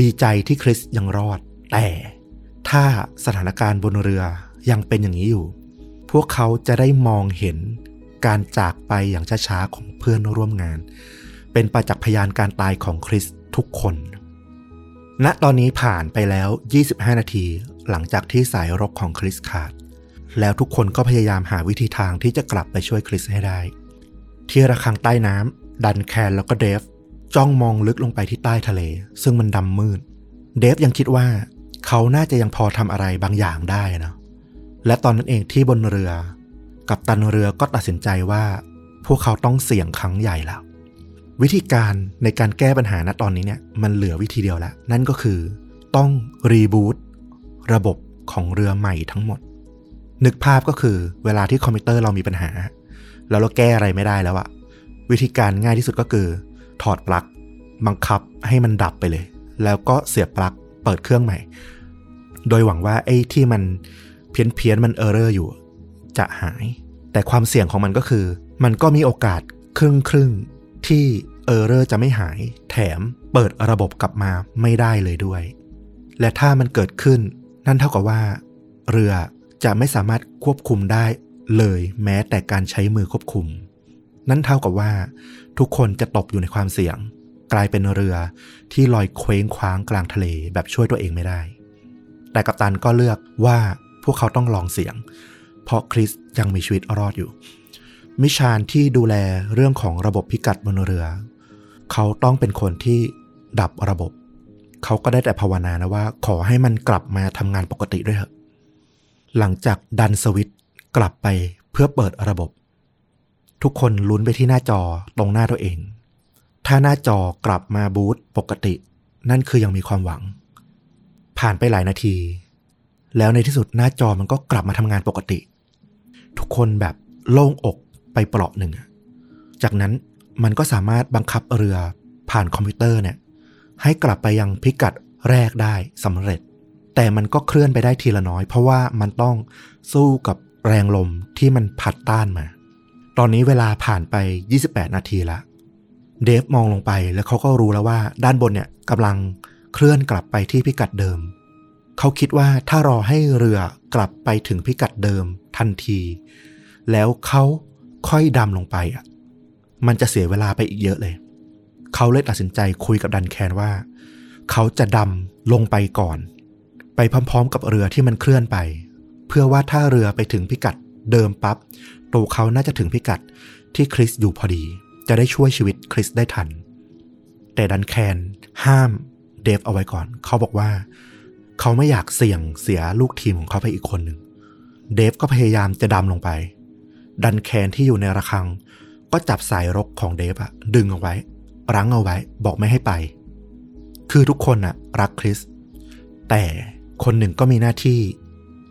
ดีใจที่คริสยังรอดแต่ถ้าสถานการณ์บนเรือยังเป็นอย่างนี้อยู่พวกเขาจะได้มองเห็นการจากไปอย่างช้าๆของเพื่อนร่วมงานเป็นประจักษ์พยานการตายของคริสทุกคนณตอนนี้ผ่านไปแล้ว25นาทีหลังจากที่สายรกของคริสขาดแล้วทุกคนก็พยายามหาวิธีทางที่จะกลับไปช่วยคริสให้ได้ที่ระฆังใต้น้ำดันแคนแล้วก็เดฟจ้องมองลึกลงไปที่ใต้ทะเลซึ่งมันดำมืดเดฟยังคิดว่าเขาน่าจะยังพอทำอะไรบางอย่างได้นะและตอนนั้นเองที่บนเรือกัปตันเรือก็ตัดสินใจว่าพวกเขาต้องเสี่ยงครั้งใหญ่แล้ววิธีการในการแก้ปัญหาณตอนนี้เนี่ยมันเหลือวิธีเดียวละนั่นก็คือต้องรีบูตระบบของเรือใหม่ทั้งหมดนึกภาพก็คือเวลาที่คอมพิวเตอร์เรามีปัญหาแล้วเราแก้อะไรไม่ได้แล้วอะวิธีการง่ายที่สุดก็คือถอดปลั๊กบังคับให้มันดับไปเลยแล้วก็เสียบปลั๊กเปิดเครื่องใหม่โดยหวังว่าไอ้ที่มันเพี้ยนมันเออร์เรอร์อยู่จะหายแต่ความเสี่ยงของมันก็คือมันก็มีโอกาสครึ่งที่เออร์เรอร์จะไม่หายแถมเปิดระบบกลับมาไม่ได้เลยด้วยและถ้ามันเกิดขึ้นนั่นเท่ากับว่าเรือจะไม่สามารถควบคุมได้เลยแม้แต่การใช้มือควบคุมนั่นเท่ากับว่าทุกคนจะตกอยู่ในความเสี่ยงกลายเป็นเรือที่ลอยเคว้งคว้างกลางทะเลแบบช่วยตัวเองไม่ได้แต่กัปตันก็เลือกว่าพวกเขาต้องลองเสี่ยงเพราะคริสยังมีชีวิตรอดอยู่มิชานที่ดูแลเรื่องของระบบพิกัดบนเรือเขาต้องเป็นคนที่ดับระบบเขาก็ได้แต่ภาวนานะว่าขอให้มันกลับมาทำงานปกติด้วยเถอะหลังจากดันสวิตช์กลับไปเพื่อเปิดระบบทุกคนลุ้นไปที่หน้าจอตรงหน้าตัวเองถ้าหน้าจอกลับมาบูตปกตินั่นคือยังมีความหวังผ่านไปหลายนาทีแล้วในที่สุดหน้าจอมันก็กลับมาทำงานปกติทุกคนแบบโล่งอกไปเปราะหนึ่งจากนั้นมันก็สามารถบังคับเรือผ่านคอมพิวเตอร์เนี่ยให้กลับไปยังพิกัดแรกได้สำเร็จแต่มันก็เคลื่อนไปได้ทีละน้อยเพราะว่ามันต้องสู้กับแรงลมที่มันพัดต้านมาตอนนี้เวลาผ่านไป28นาทีละเดฟมองลงไปแล้วเขาก็รู้แล้วว่าด้านบนเนี่ยกำลังเคลื่อนกลับไปที่พิกัดเดิมเขาคิดว่าถ้ารอให้เรือกลับไปถึงพิกัดเดิมทันทีแล้วเขาค่อยดำลงไปมันจะเสียเวลาไปอีกเยอะเลยเขาเลยตัดสินใจคุยกับดันแคนว่าเขาจะดำลงไปก่อนไปพร้อมๆกับเรือที่มันเคลื่อนไปเพื่อว่าถ้าเรือไปถึงพิกัดเดิมปั๊บตัวเขาน่าจะถึงพิกัดที่คริสอยู่พอดีจะได้ช่วยชีวิตคริสได้ทันแต่ดันแคนห้ามเดฟเอาไว้ก่อนเขาบอกว่าเขาไม่อยากเสี่ยงเสียลูกทีมของเขาไปอีกคนหนึ่งเดฟก็พยายามจะดำลงไปดันแคนที่อยู่ในระฆังก็จับสายรกของเดฟดึงเอาไว้รั้งเอาไว้บอกไม่ให้ไปคือทุกคนรักคริสแต่คนหนึ่งก็มีหน้าที่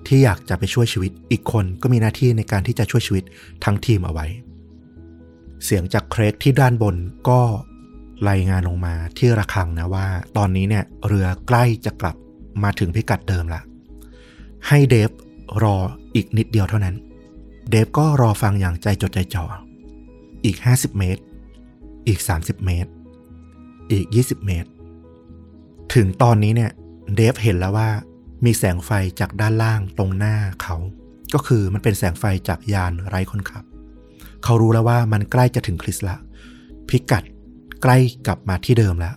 ที่อยากจะไปช่วยชีวิตอีกคนก็มีหน้าที่ในการที่จะช่วยชีวิตทั้งทีมเอาไว้เสียงจากเครกที่ด้านบนก็รายงานลงมาที่ระฆังนะว่าตอนนี้เนี่ยเรือใกล้จะกลับมาถึงพิกัดเดิมละให้เดฟรออีกนิดเดียวเท่านั้นเดฟก็รอฟังอย่างใจจดใจจ่ออีก50เมตรอีก30เมตรอีก20เมตรถึงตอนนี้เนี่ยเดฟเห็นแล้วว่ามีแสงไฟจากด้านล่างตรงหน้าเขาก็คือมันเป็นแสงไฟจากยานไร้คนขับเขารู้แล้วว่ามันใกล้จะถึงคริสละพิกัดใกล้กลับมาที่เดิมแล้ว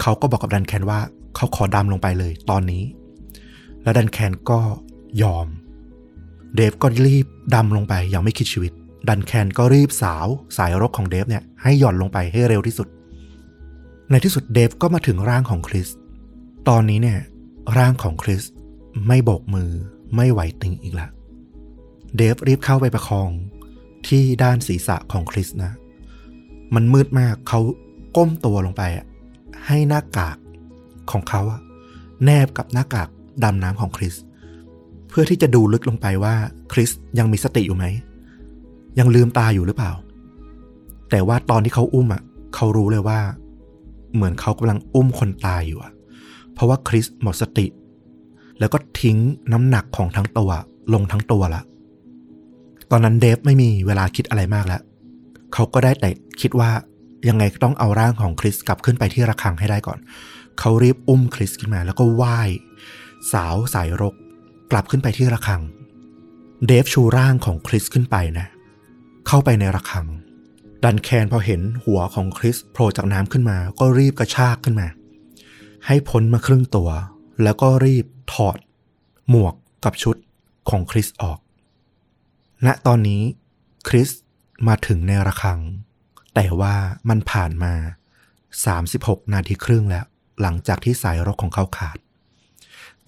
เขาก็บอกกับดันแคนว่าเขาขอดำลงไปเลยตอนนี้แล้วดันแคนก็ยอมเดฟก็รีบดำลงไปอย่างไม่คิดชีวิตดันแคนก็รีบสาวสายรกของเดฟเนี่ยให้หย่อนลงไปให้เร็วที่สุดในที่สุดเดฟก็มาถึงร่างของคริสตอนนี้เนี่ยร่างของคริสไม่โบกมือไม่ไหวติงอีกละเดฟรีบเข้าไปประคองที่ด้านศีรษะของคริสนะมันมืดมากเขาก้มตัวลงไปให้หน้ากากของเขาแนบกับหน้ากากดำน้ำของคริสเพื่อที่จะดูลึกลงไปว่าคริสยังมีสติอยู่ไหมยังลืมตาอยู่หรือเปล่า แต่ว่าตอนที่เขาอุ้มอ่ะเขารู้เลยว่าเหมือนเขากำลังอุ้มคนตายอยู่อ่ะเพราะว่าคริสหมดสติแล้วก็ทิ้งน้ำหนักของทั้งตัวลงทั้งตัวละตอนนั้นเดฟไม่มีเวลาคิดอะไรมากแล้วเขาก็ได้แต่คิดว่ายังไงต้องเอาร่างของคริสกลับขึ้นไปที่ระฆังให้ได้ก่อนเขารีบอุ้มคริสขึ้นมาแล้วก็ว่ายสาวสายรกกลับขึ้นไปที่ระฆังเดฟชูร่างของคริสขึ้นไปนะเข้าไปในระฆังดันแคนพอเห็นหัวของคริสโผล่จากน้ำขึ้นมาก็รีบกระชากขึ้นมาให้พ้นมาครึ่งตัวแล้วก็รีบถอดหมวกกับชุดของคริสออกณตอนนี้คริสมาถึงในระฆังแต่ว่ามันผ่านมา36นาทีครึ่งแล้วหลังจากที่สายรกของเขาขาด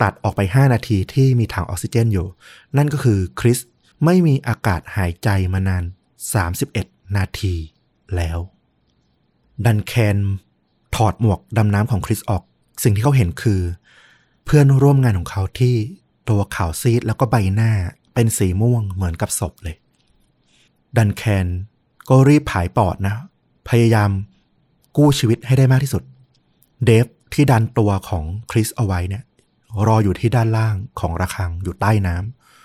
ตัดออกไป5นาทีที่มีถังออกซิเจนอยู่นั่นก็คือคริสไม่มีอากาศหายใจมานาน31นาทีแล้วดันแคนถอดหมวกดำน้ำของคริสออกสิ่งที่เขาเห็นคือเพื่อนร่วมงานของเขาที่ตัวขาวซีดแล้วก็ใบหน้าเป็นสีม่วงเหมือนกับศพเลยดันแคนก็รีบผายปอดนะพยายามกู้ชีวิตให้ได้มากที่สุดเดฟที่ดันตัวของคริสเอาไว้เนี่ยรออยู่ที่ด้านล่างของระฆังอยู่ใต้น้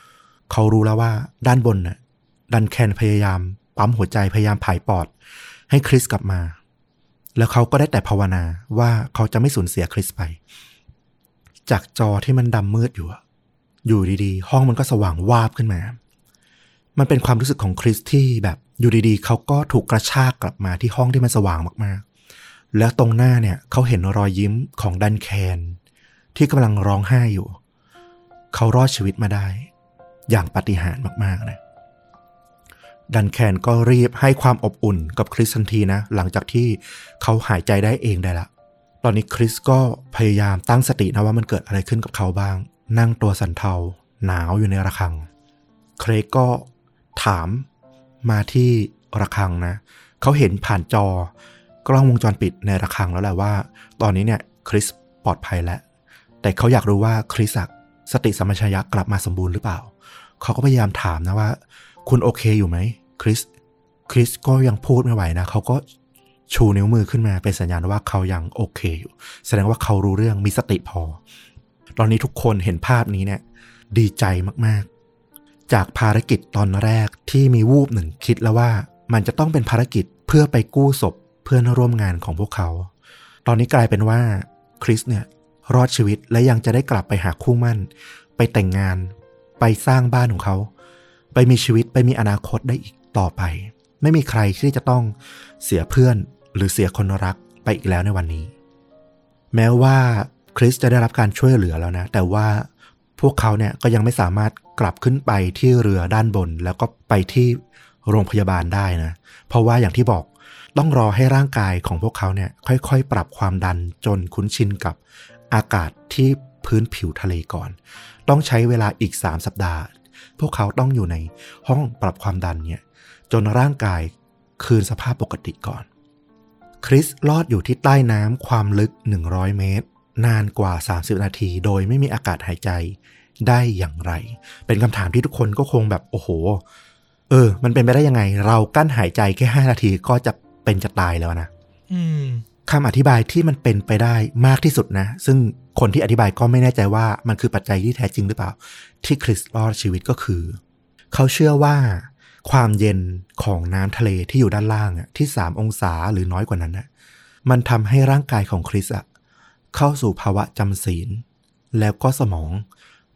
ำเขารู้แล้วว่าด้านบนน่ะดันแคนพยายามปั๊มหัวใจพยายามผายปอดให้คริสกลับมาแล้วเขาก็ได้แต่ภาวนาว่าเขาจะไม่สูญเสียคริสไปจากจอที่มันดำมืดอยู่ดีๆห้องมันก็สว่างวาบขึ้นมามันเป็นความรู้สึกของคริสที่แบบอยู่ดีๆเขาก็ถูกกระชากกลับมาที่ห้องที่มันสว่างมากๆแล้วตรงหน้าเนี่ยเขาเห็นรอยยิ้มของดันแคนที่กำลังร้องไห้อยู่เขารอดชีวิตมาได้อย่างปาฏิหาริย์มากๆนะดันแคนก็รีบให้ความอบอุ่นกับคริสทันทีนะหลังจากที่เขาหายใจได้เองได้ละตอนนี้คริสก็พยายามตั้งสตินะว่ามันเกิดอะไรขึ้นกับเขาบ้างนั่งตัวสั่นเทาหนาวอยู่ในระฆังเครกก็ถามมาที่ระฆังนะเขาเห็นผ่านจอกล้องวงจรปิดในระฆังแล้วแหละว่าตอนนี้เนี่ยคริสปลอดภัยแล้วแต่เขาอยากรู้ว่าคริสสติสัมปชัญญะกลับมาสมบูรณ์หรือเปล่าเขาก็พยายามถามนะว่าคุณโอเคอยู่ไหมคริสก็ยังพูดไม่ไหวนะเขาก็ชูนิ้วมือขึ้นมาเป็นสัญญาณว่าเขายังโอเคอยู่แสดงว่าเขารู้เรื่องมีสติพอตอนนี้ทุกคนเห็นภาพนี้เนี่ยดีใจมากๆจากภารกิจตอนแรกที่มีวูบหนึ่งคิดแล้วว่ามันจะต้องเป็นภารกิจเพื่อไปกู้ศพเพื่อนร่วมงานของพวกเขาตอนนี้กลายเป็นว่าคริสเนี่ยรอดชีวิตและยังจะได้กลับไปหาคู่มั่นไปแต่งงานไปสร้างบ้านของเขาไปมีชีวิตไปมีอนาคตได้อีกต่อไปไม่มีใครที่จะต้องเสียเพื่อนหรือเสียคนรักไปอีกแล้วในวันนี้แม้ว่าคริสจะได้รับการช่วยเหลือแล้วนะแต่ว่าพวกเขาเนี่ยก็ยังไม่สามารถกลับขึ้นไปที่เรือด้านบนแล้วก็ไปที่โรงพยาบาลได้นะเพราะว่าอย่างที่บอกต้องรอให้ร่างกายของพวกเขาเนี่ยค่อยๆปรับความดันจนคุ้นชินกับอากาศที่พื้นผิวทะเลก่อนต้องใช้เวลาอีก3สัปดาห์พวกเขาต้องอยู่ในห้องปรับความดันเนี่ยจนร่างกายคืนสภาพปกติก่อนคริสลอดอยู่ที่ใต้น้ำความลึก100เมตรนานกว่า30นาทีโดยไม่มีอากาศหายใจได้อย่างไรเป็นคำถามที่ทุกคนก็คงแบบโอ้โหมันเป็นไปได้ยังไงเรากั้นหายใจแค่5นาทีก็จะเป็นจะตายแล้วนะคำอธิบายที่มันเป็นไปได้มากที่สุดนะซึ่งคนที่อธิบายก็ไม่แน่ใจว่ามันคือปัจจัยที่แท้จริงหรือเปล่าที่คริสรอดชีวิตก็คือเขาเชื่อว่าความเย็นของน้ำทะเลที่อยู่ด้านล่างที่3องศาหรือน้อยกว่านั้นนะมันทำให้ร่างกายของคริสเข้าสู่ภาวะจำศีลแล้วก็สมอง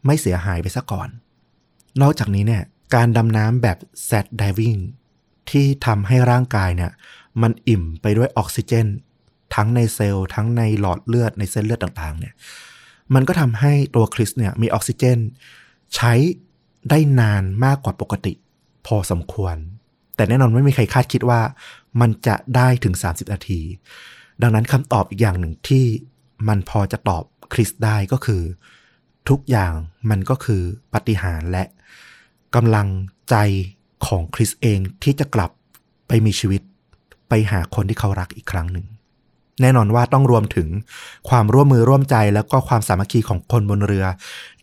ไม่เสียหายไปซะก่อนนอกจากนี้เนี่ยการดำน้ำแบบแซดไดวิ่งที่ทำให้ร่างกายเนี่ยมันอิ่มไปด้วยออกซิเจนทั้งในเซลล์ทั้งในหลอดเลือดในเส้นเลือดต่างๆเนี่ยมันก็ทำให้ตัวคริสเนี่ยมีออกซิเจนใช้ได้นานมากกว่าปกติพอสมควรแต่แน่นอนไม่มีใครคาดคิดว่ามันจะได้ถึง30นาทีดังนั้นคำตอบอีกอย่างหนึ่งที่มันพอจะตอบคริสได้ก็คือทุกอย่างมันก็คือปาฏิหาริย์และกำลังใจของคริสเองที่จะกลับไปมีชีวิตไปหาคนที่เขารักอีกครั้งหนึ่งแน่นอนว่าต้องรวมถึงความร่วมมือร่วมใจแล้วก็ความสามัคคีของคนบนเรือ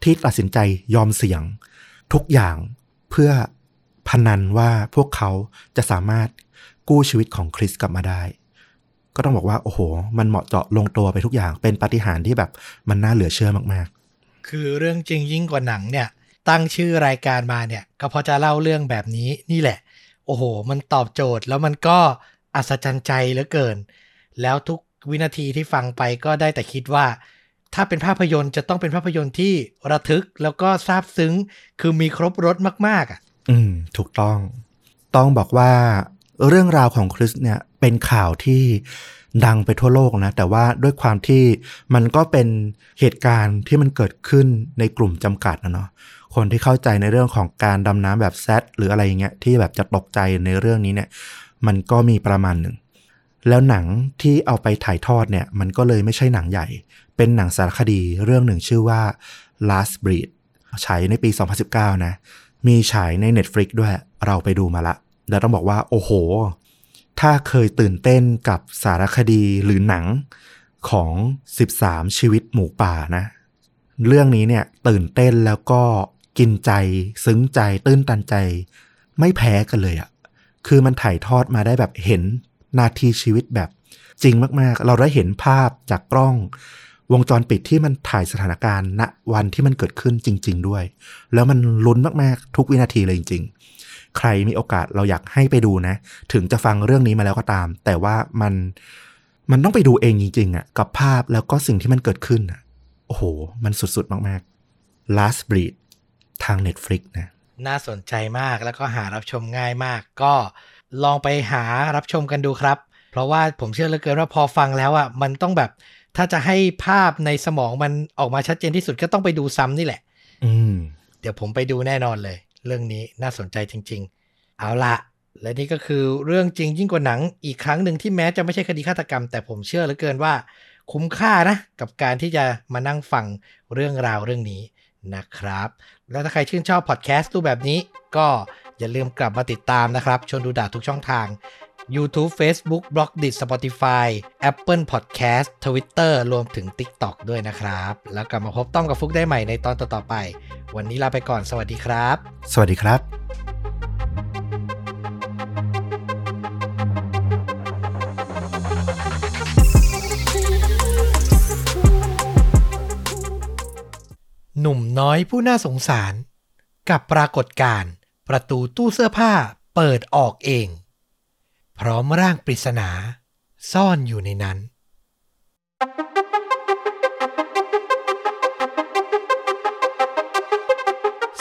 ที่ตัดสินใจยอมเสี่ยงทุกอย่างเพื่อพนันว่าพวกเขาจะสามารถ กู้ชีวิตของคริสกลับมาได้ก็ต้องบอกว่าโอ้โหมันเหมาะเจาะลงตัวไปทุกอย่างเป็นปาฏิหาริย์ที่แบบมันน่าเหลือเชื่อมากๆคือเรื่องจริงยิ่งกว่าหนังเนี่ยตั้งชื่อรายการมาเนี่ยก็พอจะเล่าเรื่องแบบนี้นี่แหละโอ้โหมันตอบโจทย์แล้วมันก็อัศจรรย์ใจเหลือเกินแล้วทุกวินาทีที่ฟังไปก็ได้แต่คิดว่าถ้าเป็นภาพยนตร์จะต้องเป็นภาพยนตร์ที่ระทึกแล้วก็ซาบซึ้งคือมีครบรสมากๆอ่ะถูกต้องบอกว่าเรื่องราวของคริสเนี่ยเป็นข่าวที่ดังไปทั่วโลกนะแต่ว่าด้วยความที่มันก็เป็นเหตุการณ์ที่มันเกิดขึ้นในกลุ่มจำกัดนะเนาะคนที่เข้าใจในเรื่องของการดำน้ำแบบแซดหรืออะไรอย่างเงี้ยที่แบบจะตกใจในเรื่องนี้เนี่ยมันก็มีประมาณหนึ่งแล้วหนังที่เอาไปถ่ายทอดเนี่ยมันก็เลยไม่ใช่หนังใหญ่เป็นหนังสารคดีเรื่องหนึ่งชื่อว่า Last Breed ฉายในปี 2019 นะมีฉายใน Netflix ด้วยเราไปดูมาละแล้วต้องบอกว่าโอ้โหถ้าเคยตื่นเต้นกับสารคดีหรือหนังของ13ชีวิตหมูป่านะเรื่องนี้เนี่ยตื่นเต้นแล้วก็กินใจซึ้งใจตื้นตันใจไม่แพ้กันเลยอะคือมันถ่ายทอดมาได้แบบเห็นนาทีชีวิตแบบจริงมากๆเราได้เห็นภาพจากกล้องวงจรปิดที่มันถ่ายสถานการณ์ณวันที่มันเกิดขึ้นจริงๆด้วยแล้วมันลุ้นมากๆทุกวินาทีเลยจริงๆใครมีโอกาสเราอยากให้ไปดูนะถึงจะฟังเรื่องนี้มาแล้วก็ตามแต่ว่ามันต้องไปดูเองจริงๆอ่ะกับภาพแล้วก็สิ่งที่มันเกิดขึ้นอ่ะโอ้โหมันสุดๆมากๆ Last Breed ทาง Netflix นะน่าสนใจมากแล้วก็หารับชมง่ายมากก็ลองไปหารับชมกันดูครับเพราะว่าผมเชื่อเหลือเกินว่าพอฟังแล้วอ่ะมันต้องแบบถ้าจะให้ภาพในสมองมันออกมาชัดเจนที่สุดก็ต้องไปดูซ้ำนี่แหละเดี๋ยวผมไปดูแน่นอนเลยเรื่องนี้น่าสนใจจริงๆเอาละและนี่ก็คือเรื่องจริงยิ่งกว่าหนังอีกครั้งหนึ่งที่แม้จะไม่ใช่คดีฆาตกรรมแต่ผมเชื่อเหลือเกินว่าคุ้มค่านะกับการที่จะมานั่งฟังเรื่องราวเรื่องนี้นะครับแล้วถ้าใครชื่นชอบพอดแคสต์ตู้แบบนี้ก็อย่าลืมกลับมาติดตามนะครับชวนดูดาทุกช่องทาง YouTube Facebook Blogdit Spotify Apple Podcast Twitter รวมถึง TikTok ด้วยนะครับแล้วกลับมาพบต้อมกับฟุกได้ใหม่ในตอนต่อๆไปวันนี้ลาไปก่อนสวัสดีครับสวัสดีครับหนุ่มน้อยผู้น่าสงสารกับปรากฏการณ์ประตูตู้เสื้อผ้าเปิดออกเองพร้อมร่างปริศนาซ่อนอยู่ในนั้น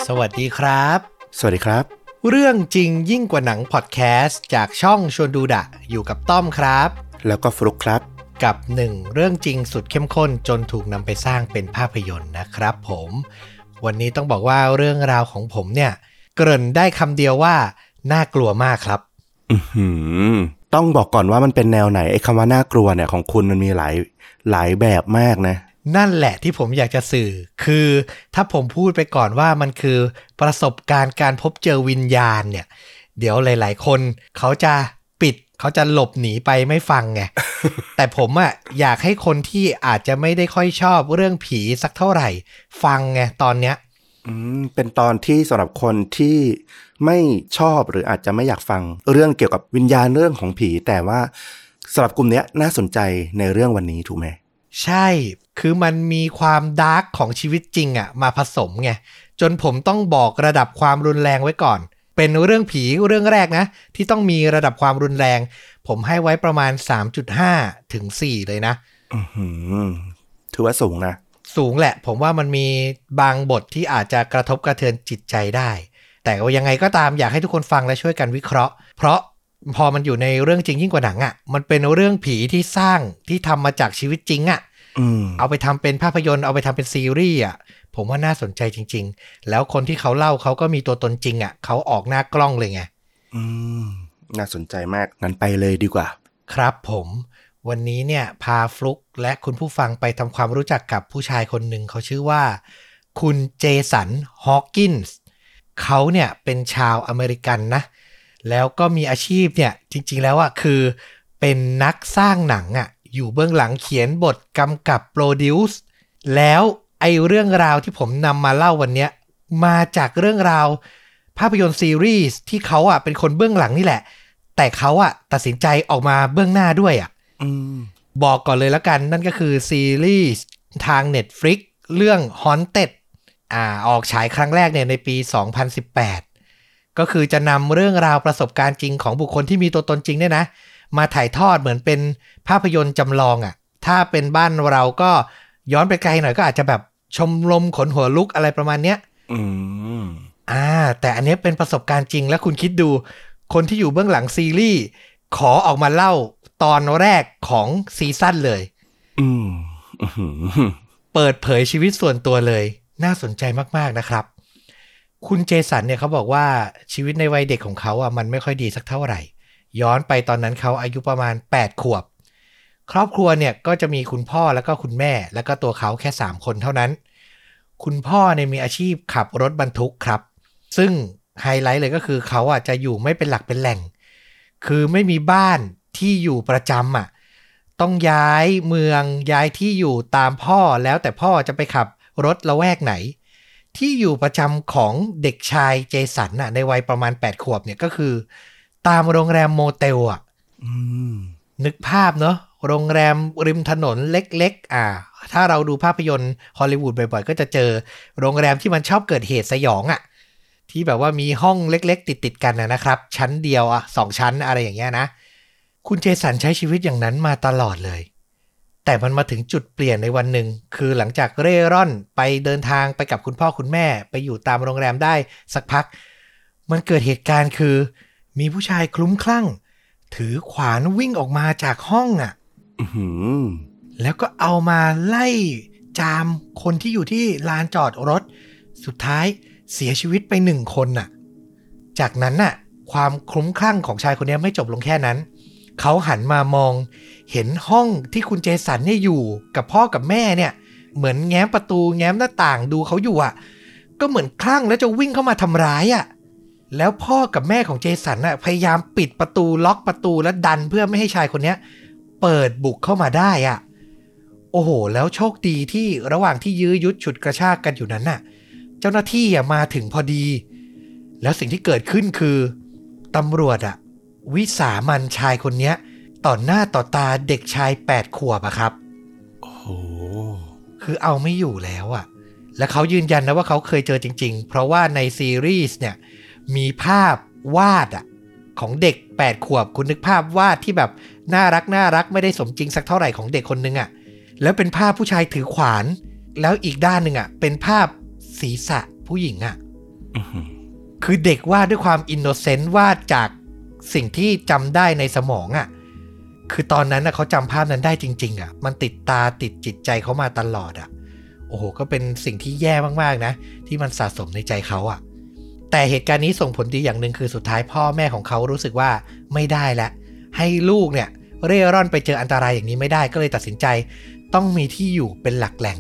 สวัสดีครับสวัสดีครับเรื่องจริงยิ่งกว่าหนังพอดแคสต์จากช่องชวนดูดะอยู่กับต้อมครับแล้วก็ฟลุ๊กครับกับ1เรื่องจริงสุดเข้มข้นจนถูกนำไปสร้างเป็นภาพยนตร์นะครับผมวันนี้ต้องบอกว่าเรื่องราวของผมเนี่ยเกริ่นได้คำเดียวว่าน่ากลัวมากครับต้องบอกก่อนว่ามันเป็นแนวไหนไอ้คำว่าน่ากลัวเนี่ยของคุณมันมีหลายแบบมากนะนั่นแหละที่ผมอยากจะสื่อคือถ้าผมพูดไปก่อนว่ามันคือประสบการณ์การพบเจอวิญญาณเนี่ยเดี๋ยวหลายๆคนเขาจะหลบหนีไปไม่ฟังไง แต่ผมอ่ะอยากให้คนที่อาจจะไม่ได้ค่อยชอบเรื่องผีสักเท่าไหร่ฟังไงตอนเนี้ยเป็นตอนที่สำหรับคนที่ไม่ชอบหรืออาจจะไม่อยากฟังเรื่องเกี่ยวกับวิญญาณเรื่องของผีแต่ว่าสำหรับกลุ่มเนี้ยน่าสนใจในเรื่องวันนี้ถูกไหมใช่คือมันมีความดาร์กของชีวิตจริงอ่ะมาผสมไงจนผมต้องบอกระดับความรุนแรงไว้ก่อนเป็นเรื่องผีเรื่องแรกนะที่ต้องมีระดับความรุนแรงผมให้ไว้ประมาณ 3.5 ถึง 4 เลยนะถือว่าสูงนะสูงแหละผมว่ามันมีบางบทที่อาจจะกระทบกระเทือนจิตใจได้แต่ว่ายังไงก็ตามอยากให้ทุกคนฟังและช่วยกันวิเคราะห์เพราะพอมันอยู่ในเรื่องจริงยิ่งกว่าหนังอ่ะมันเป็นเรื่องผีที่สร้างที่ทำมาจากชีวิตจริงอ่ะเอาไปทำเป็นภาพยนตร์เอาไปทำเป็นซีรีส์อ่ะผมว่าน่าสนใจจริงๆแล้วคนที่เขาเล่าเขาก็มีตัวตนจริงอ่ะเขาออกหน้ากล้องเลยไงน่าสนใจมากงั้นไปเลยดีกว่าครับผมวันนี้เนี่ยพาฟลุกและคุณผู้ฟังไปทำความรู้จักกับผู้ชายคนหนึ่งเขาชื่อว่าคุณเจสันฮอว์กินส์เขาเนี่ยเป็นชาวอเมริกันนะแล้วก็มีอาชีพเนี่ยจริงๆแล้วอ่ะคือเป็นนักสร้างหนังอ่ะอยู่เบื้องหลังเขียนบทกำกับโปรดิวซ์แล้วไอ้เรื่องราวที่ผมนำมาเล่าวันนี้มาจากเรื่องราวภาพยนตร์ซีรีส์ที่เขาอ่ะเป็นคนเบื้องหลังนี่แหละ แต่เขาอะตัดสินใจออกมาเบื้องหน้าด้วยอะบอกก่อนเลยแล้วกันนั่นก็คือซีรีส์ทาง Netflix เรื่อง Haunted ออกฉายครั้งแรกเนี่ยในปี 2018 ก็คือจะนำเรื่องราวประสบการณ์จริงของบุคคลที่มีตัวตนจริงเนี่ยนะมาถ่ายทอดเหมือนเป็นภาพยนตร์จำลองอะถ้าเป็นบ้านเราก็ย้อนไปไกลหน่อยก็อาจจะแบบชมรมขนหัวลุกอะไรประมาณเนี้ยแต่อันนี้เป็นประสบการณ์จริงแล้วคุณคิดดูคนที่อยู่เบื้องหลังซีรีส์ขอออกมาเล่าตอนแรกของซีซั่นเลยเปิดเผยชีวิตส่วนตัวเลยน่าสนใจมากๆนะครับคุณเจสันเนี่ยเขาบอกว่าชีวิตในวัยเด็กของเขาอ่ะมันไม่ค่อยดีสักเท่าไหร่ย้อนไปตอนนั้นเขาอายุประมาณ8ขวบครอบครัวเนี่ยก็จะมีคุณพ่อแล้วก็คุณแม่แล้วก็ตัวเขาแค่3คนเท่านั้นคุณพ่อเนี่ยมีอาชีพขับรถบรรทุกครับซึ่งไฮไลท์เลยก็คือเขาอ่ะจะอยู่ไม่เป็นหลักเป็นแหล่งคือไม่มีบ้านที่อยู่ประจำอ่ะต้องย้ายเมืองย้ายที่อยู่ตามพ่อแล้วแต่พ่อจะไปขับรถละแวกไหนที่อยู่ประจำของเด็กชายเจสันน่ะในวัยประมาณ8ขวบเนี่ยก็คือตามโรงแรมโมเตลอ่ะนึกภาพเนาะโรงแรมริมถนนเล็กๆถ้าเราดูภาพยนตร์ฮอลลีวูดบ่อยๆก็จะเจอโรงแรมที่มันชอบเกิดเหตุสยองอ่ะที่แบบว่ามีห้องเล็กๆติดๆกันนะครับชั้นเดียว2ชั้นอะไรอย่างเงี้ยนะคุณเจสันใช้ชีวิตอย่างนั้นมาตลอดเลยแต่มันมาถึงจุดเปลี่ยนในวันหนึ่งคือหลังจากเร่ร่อนไปเดินทางไปกับคุณพ่อคุณแม่ไปอยู่ตามโรงแรมได้สักพักมันเกิดเหตุการณ์คือมีผู้ชายคลุ้มคลั่งถือขวานวิ่งออกมาจากห้องอ่ะแล้วก็เอามาไล่จามคนที่อยู่ที่ลานจอดรถสุดท้ายเสียชีวิตไป1คนน่ะจากนั้นน่ะความคลุ้มคลั่งของชายคนนี้ไม่จบลงแค่นั้นเขาหันมามองเห็นห้องที่คุณเจสันเนี่ยอยู่กับพ่อกับแม่เนี่ยเหมือนแง้มประตูแง้มหน้าต่างดูเขาอยู่อ่ะก็เหมือนคลั่งแล้วจะวิ่งเข้ามาทำร้ายอ่ะแล้วพ่อกับแม่ของเจสันน่ะพยายามปิดประตูล็อกประตูและดันเพื่อไม่ให้ชายคนนี้เปิดบุกเข้ามาได้อ่ะโอ้โหแล้วโชคดีที่ระหว่างที่ยื้อยุดฉุดกระชากกันอยู่นั้นน่ะเจ้าหน้าที่มาถึงพอดีแล้วสิ่งที่เกิดขึ้นคือตำรวจวิสามันชายคนนี้ต่อหน้าต่อตาเด็กชาย8ขวบครับโอ้โหคือเอาไม่อยู่แล้วและเขายืนยันนะว่าเขาเคยเจอจริงๆเพราะว่าในซีรีส์เนี่ยมีภาพวาดของเด็ก8ขวบคุณนึกภาพวาดที่แบบน่ารักไม่ได้สมจริงสักเท่าไหร่ของเด็กคนนึงแล้วเป็นภาพผู้ชายถือขวานแล้วอีกด้านนึงเป็นภาพศีรษะผู้หญิงคือเด็กวาดด้วยความอินโนเซนต์วาดจากสิ่งที่จำได้ในสมองคือตอนนั้นเขาจำภาพนั้นได้จริงๆมันติดตาติดจิตใจเขามาตลอดโอ้โหก็เป็นสิ่งที่แย่มากๆนะที่มันสะสมในใจเขาแต่เหตุการณ์นี้ส่งผลดีอย่างหนึ่งคือสุดท้ายพ่อแม่ของเขารู้สึกว่าไม่ได้แล้วให้ลูกเนี่ยเร่ร่อนไปเจออันตรายอย่างนี้ไม่ได้ก็เลยตัดสินใจต้องมีที่อยู่เป็นหลักแหล่ง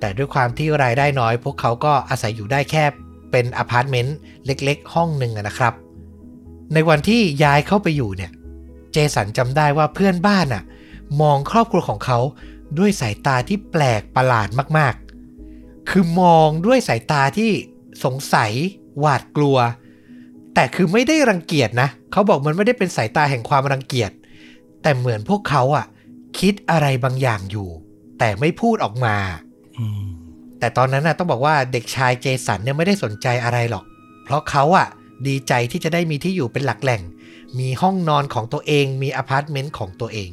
แต่ด้วยความที่รายได้น้อยพวกเขาก็อาศัยอยู่ได้แค่เป็นอพาร์ตเมนต์เล็กๆห้องหนึ่งนะครับในวันที่ย้ายเข้าไปอยู่เนี่ยเจสันจำได้ว่าเพื่อนบ้านมองครอบครัวของเขาด้วยสายตาที่แปลกประหลาดมากๆคือมองด้วยสายตาที่สงสัยหวาดกลัวแต่คือไม่ได้รังเกียจนะเขาบอกมันไม่ได้เป็นสายตาแห่งความรังเกียจแต่เหมือนพวกเขาคิดอะไรบางอย่างอยู่แต่ไม่พูดออกมาแต่ตอนนั้นต้องบอกว่าเด็กชายเจสันเนี่ยไม่ได้สนใจอะไรหรอกเพราะเขาดีใจที่จะได้มีที่อยู่เป็นหลักแหล่งมีห้องนอนของตัวเองมีอพาร์ตเมนต์ของตัวเอง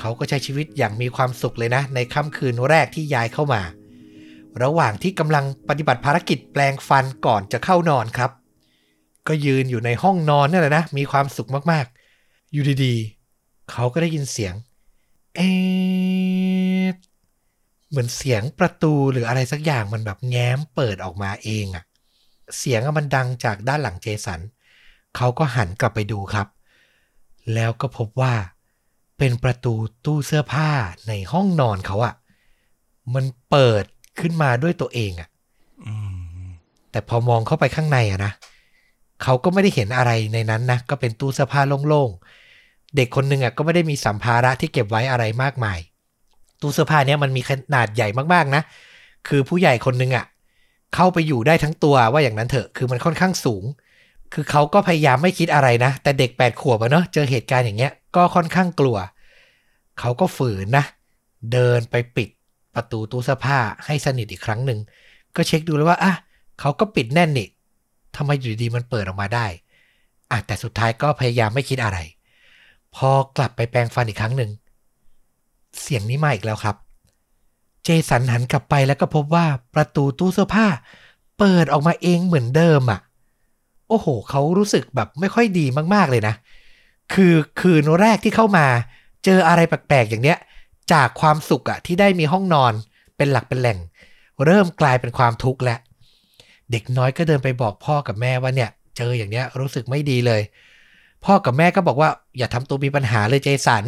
เขาก็ใช้ชีวิตอย่างมีความสุขเลยนะในค่ำคืนแรกที่ย้ายเข้ามาระหว่างที่กำลังปฏิบัติภารกิจแปลงฟันก่อนจะเข้านอนครับก็ยืนอยู่ในห้องนอนนี่แหละนะมีความสุขมากๆอยู่ดีๆเขาก็ได้ยินเสียงเหมือนเสียงประตูหรืออะไรสักอย่างมันแบบแง้มเปิดออกมาเองเสียงมันดังจากด้านหลังเจสันเขาก็หันกลับไปดูครับแล้วก็พบว่าเป็นประตูตู้เสื้อผ้าในห้องนอนเขามันเปิดขึ้นมาด้วยตัวเองแต่พอมองเข้าไปข้างในนะเขาก็ไม่ได้เห็นอะไรในนั้นนะก็เป็นตู้เสื้อผ้าโล่งๆเด็กคนนึงก็ไม่ได้มีสัมภาระที่เก็บไว้อะไรมากมายตู้เสื้อผ้าเนี้ยมันมีขนาดใหญ่มากๆนะคือผู้ใหญ่คนนึงเข้าไปอยู่ได้ทั้งตัวว่าอย่างนั้นเถอะคือมันค่อนข้างสูง คือเขาก็พยายามไม่คิดอะไรนะแต่เด็ก8ขวบอะเนาะเจอเหตุการณ์อย่างเงี้ยก็ค่อนข้างกลัวเขาก็ฝืนนะเดินไปปิดประตูตู้เสื้อผ้าให้สนิทอีกครั้งหนึ่งก็เช็คดูแล้วว่าอ่ะเขาก็ปิดแน่นนี่ทำไมอยู่ดีมันเปิดออกมาได้อ่ะแต่สุดท้ายก็พยายามไม่คิดอะไรพอกลับไปแปรงฟันอีกครั้งหนึ่งเสียงนี้มาอีกแล้วครับเจสันหันกลับไปแล้วก็พบว่าประตูตู้เสื้อผ้าเปิดออกมาเองเหมือนเดิมอ่ะโอ้โหเขารู้สึกแบบไม่ค่อยดีมากๆเลยนะคือคืนแรกที่เข้ามาเจออะไรแปลกๆอย่างเนี้ยจากความสุขอ่ะที่ได้มีห้องนอนเป็นหลักเป็นแหล่งเริ่มกลายเป็นความทุกข์แล้วเด็กน้อยก็เดินไปบอกพ่อกับแม่ว่าเนี่ยเจออย่างเนี้ยรู้สึกไม่ดีเลยพ่อกับแม่ก็บอกว่าอย่าทำตัวมีปัญหาเลยเจสัน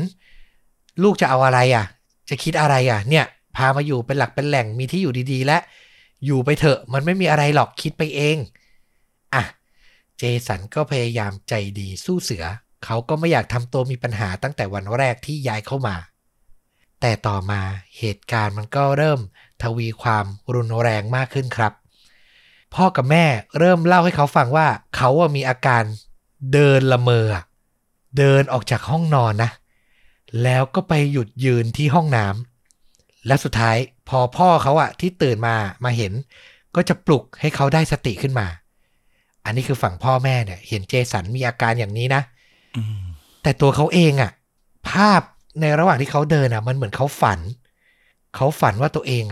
ลูกจะเอาอะไรอ่ะจะคิดอะไรอ่ะเนี่ยพามาอยู่เป็นหลักเป็นแหล่งมีที่อยู่ดีๆและอยู่ไปเถอะมันไม่มีอะไรหรอกคิดไปเองอ่ะเจสันก็พยายามใจดีสู้เสือเขาก็ไม่อยากทำตัวมีปัญหาตั้งแต่วันแรกที่ย้ายเข้ามาแต่ต่อมาเหตุการณ์มันก็เริ่มทวีความรุนแรงมากขึ้นครับพ่อกับแม่เริ่มเล่าให้เขาฟังว่าเขามีอาการเดินละเมอเดินออกจากห้องนอนนะแล้วก็ไปหยุดยืนที่ห้องน้ำและสุดท้ายพอพ่อเขาที่ตื่นมาเห็นก็จะปลุกให้เขาได้สติขึ้นมาอันนี้คือฝั่งพ่อแม่เนี่ยเห็นเจสันมีอาการอย่างนี้นะแต่ตัวเขาเองภาพในระหว่างที่เขาเดินมันเหมือนเขาฝันว่าตัวเอง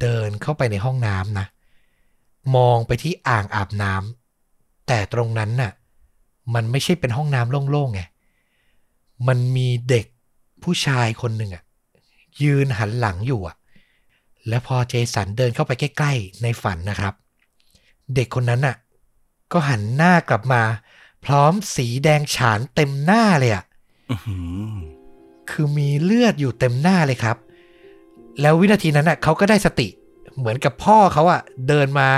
เดินเข้าไปในห้องน้ำนะมองไปที่อ่างอาบน้ำแต่ตรงนั้นมันไม่ใช่เป็นห้องน้ำโล่งๆไงมันมีเด็กผู้ชายคนหนึ่งยืนหันหลังอยู่และพอเจสันเดินเข้าไปใกล้ๆในฝันนะครับเด็กคนนั้นก็หันหน้ากลับมาพร้อมสีแดงฉานเต็มหน้าเลยคือมีเลือดอยู่เต็มหน้าเลยครับแล้ววินาทีนั้นเขาก็ได้สติเหมือนกับพ่อเขาเดินมา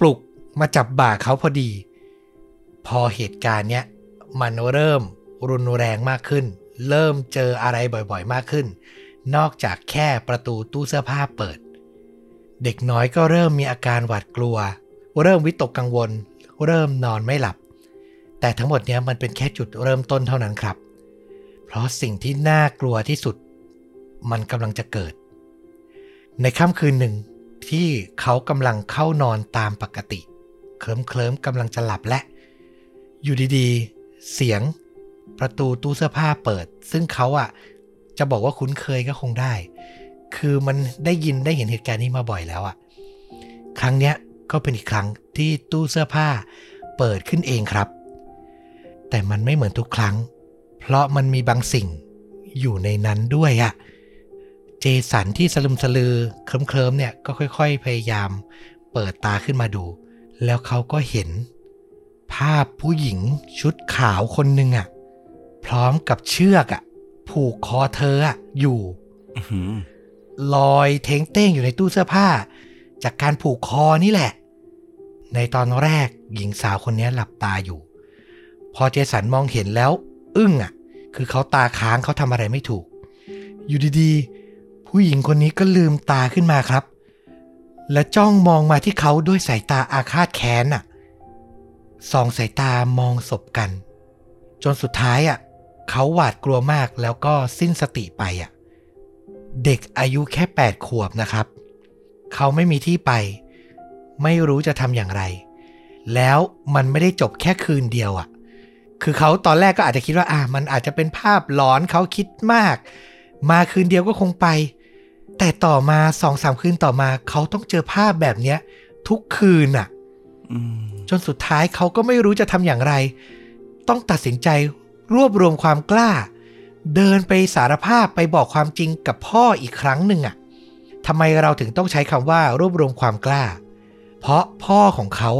ปลุกมาจับบ่าเขาพอดีพอเหตุการณ์เนี้ยมันเริ่มรุนแรงมากขึ้นเริ่มเจออะไรบ่อยๆมากขึ้นนอกจากแค่ประตูตู้เสื้อผ้าเปิดเด็กน้อยก็เริ่มมีอาการหวาดกลัวเริ่มวิตกกังวลเริ่มนอนไม่หลับแต่ทั้งหมดเนี้ยมันเป็นแค่จุดเริ่มต้นเท่านั้นครับเพราะสิ่งที่น่ากลัวที่สุดมันกำลังจะเกิดในค่ำคืนหนึ่งที่เขากำลังเข้านอนตามปกติเคลิ้มกำลังจะหลับและอยู่ดีๆเสียงประตูตู้เสื้อผ้าเปิดซึ่งเขาจะบอกว่าคุ้นเคยก็คงได้คือมันได้ยินได้เห็นเหตุการณ์นี้มาบ่อยแล้วครั้งเนี้ยก็เป็นอีกครั้งที่ตู้เสื้อผ้าเปิดขึ้นเองครับแต่มันไม่เหมือนทุกครั้งเพราะมันมีบางสิ่งอยู่ในนั้นด้วยเจสันที่สลึมสลือเคลิ้มเนี่ยก็ค่อยๆพยายามเปิดตาขึ้นมาดูแล้วเขาก็เห็นภาพผู้หญิงชุดขาวคนหนึ่งพร้อมกับเชือกผูกคอเธออยู่ลอยเท้งเต้งอยู่ในตู้เสื้อผ้าจากการผูกคอนี่แหละในตอนแรกหญิงสาวคนนี้หลับตาอยู่พอเจสันมองเห็นแล้วอึ้งคือเขาตาค้างเขาทำอะไรไม่ถูกอยู่ดีๆผู้หญิงคนนี้ก็ลืมตาขึ้นมาครับและจ้องมองมาที่เขาด้วยสายตาอาฆาตแค้นสองสายตามองสบกันจนสุดท้ายเขาหวาดกลัวมากแล้วก็สิ้นสติไปเด็กอายุแค่8ขวบนะครับเขาไม่มีที่ไปไม่รู้จะทำอย่างไรแล้วมันไม่ได้จบแค่คืนเดียวคือเขาตอนแรกก็อาจจะคิดว่ามันอาจจะเป็นภาพหลอนเขาคิดมากมาคืนเดียวก็คงไปแต่ต่อมา 2-3 คืนต่อมาเขาต้องเจอภาพแบบเนี้ยทุกคืนจนสุดท้ายเขาก็ไม่รู้จะทำอย่างไรต้องตัดสินใจรวบรวมความกล้าเดินไปสารภาพไปบอกความจริงกับพ่ออีกครั้งหนึ่งทำไมเราถึงต้องใช้คำว่ารวบรวมความกล้าเพราะพ่อของเขา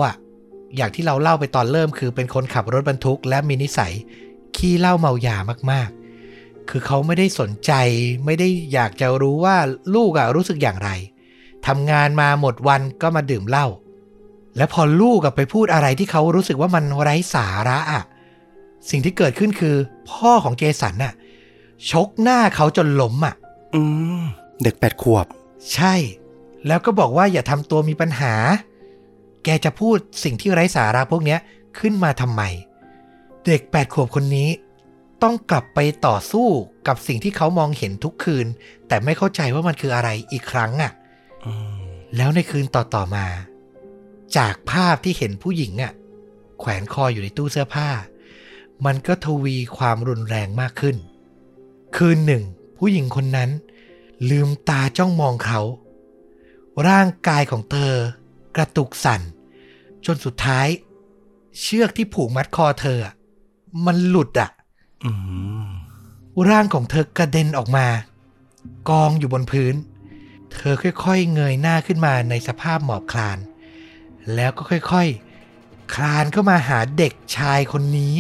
อย่างที่เราเล่าไปตอนเริ่มคือเป็นคนขับรถบรรทุกและมีนิสัยขี้เหล้าเมายามากๆคือเขาไม่ได้สนใจไม่ได้อยากจะรู้ว่าลูกรู้สึกอย่างไรทำงานมาหมดวันก็มาดื่มเหล้าและพอลูกไปพูดอะไรที่เขารู้สึกว่ามันไร้สาระสิ่งที่เกิดขึ้นคือพ่อของเจสันชกหน้าเขาจนล้มเด็ก8ขวบใช่แล้วก็บอกว่าอย่าทำตัวมีปัญหาแกจะพูดสิ่งที่ไร้สาระพวกเนี้ย ขึ้นมาทำไมเด็ก8ขวบคนนี้ต้องกลับไปต่อสู้กับสิ่งที่เขามองเห็นทุกคืนแต่ไม่เข้าใจว่ามันคืออะไรอีกครั้งอ่ะแล้วในคืนต่อๆมาจากภาพที่เห็นผู้หญิงอ่ะแขวนคออยู่ในตู้เสื้อผ้ามันก็ทวีความรุนแรงมากขึ้นคืนหนึ่งผู้หญิงคนนั้นลืมตาจ้องมองเขาร่างกายของเธอกระตุกสั่นจนสุดท้ายเชือกที่ผูกมัดคอเธอมันหลุดอ่ะร่างของเธอกระเด็นออกมากองอยู่บนพื้นเธอค่อยๆเงยหน้าขึ้นมาในสภาพหมอบคลานแล้วก็ค่อยๆคลานเข้ามาหาเด็กชายคนนี้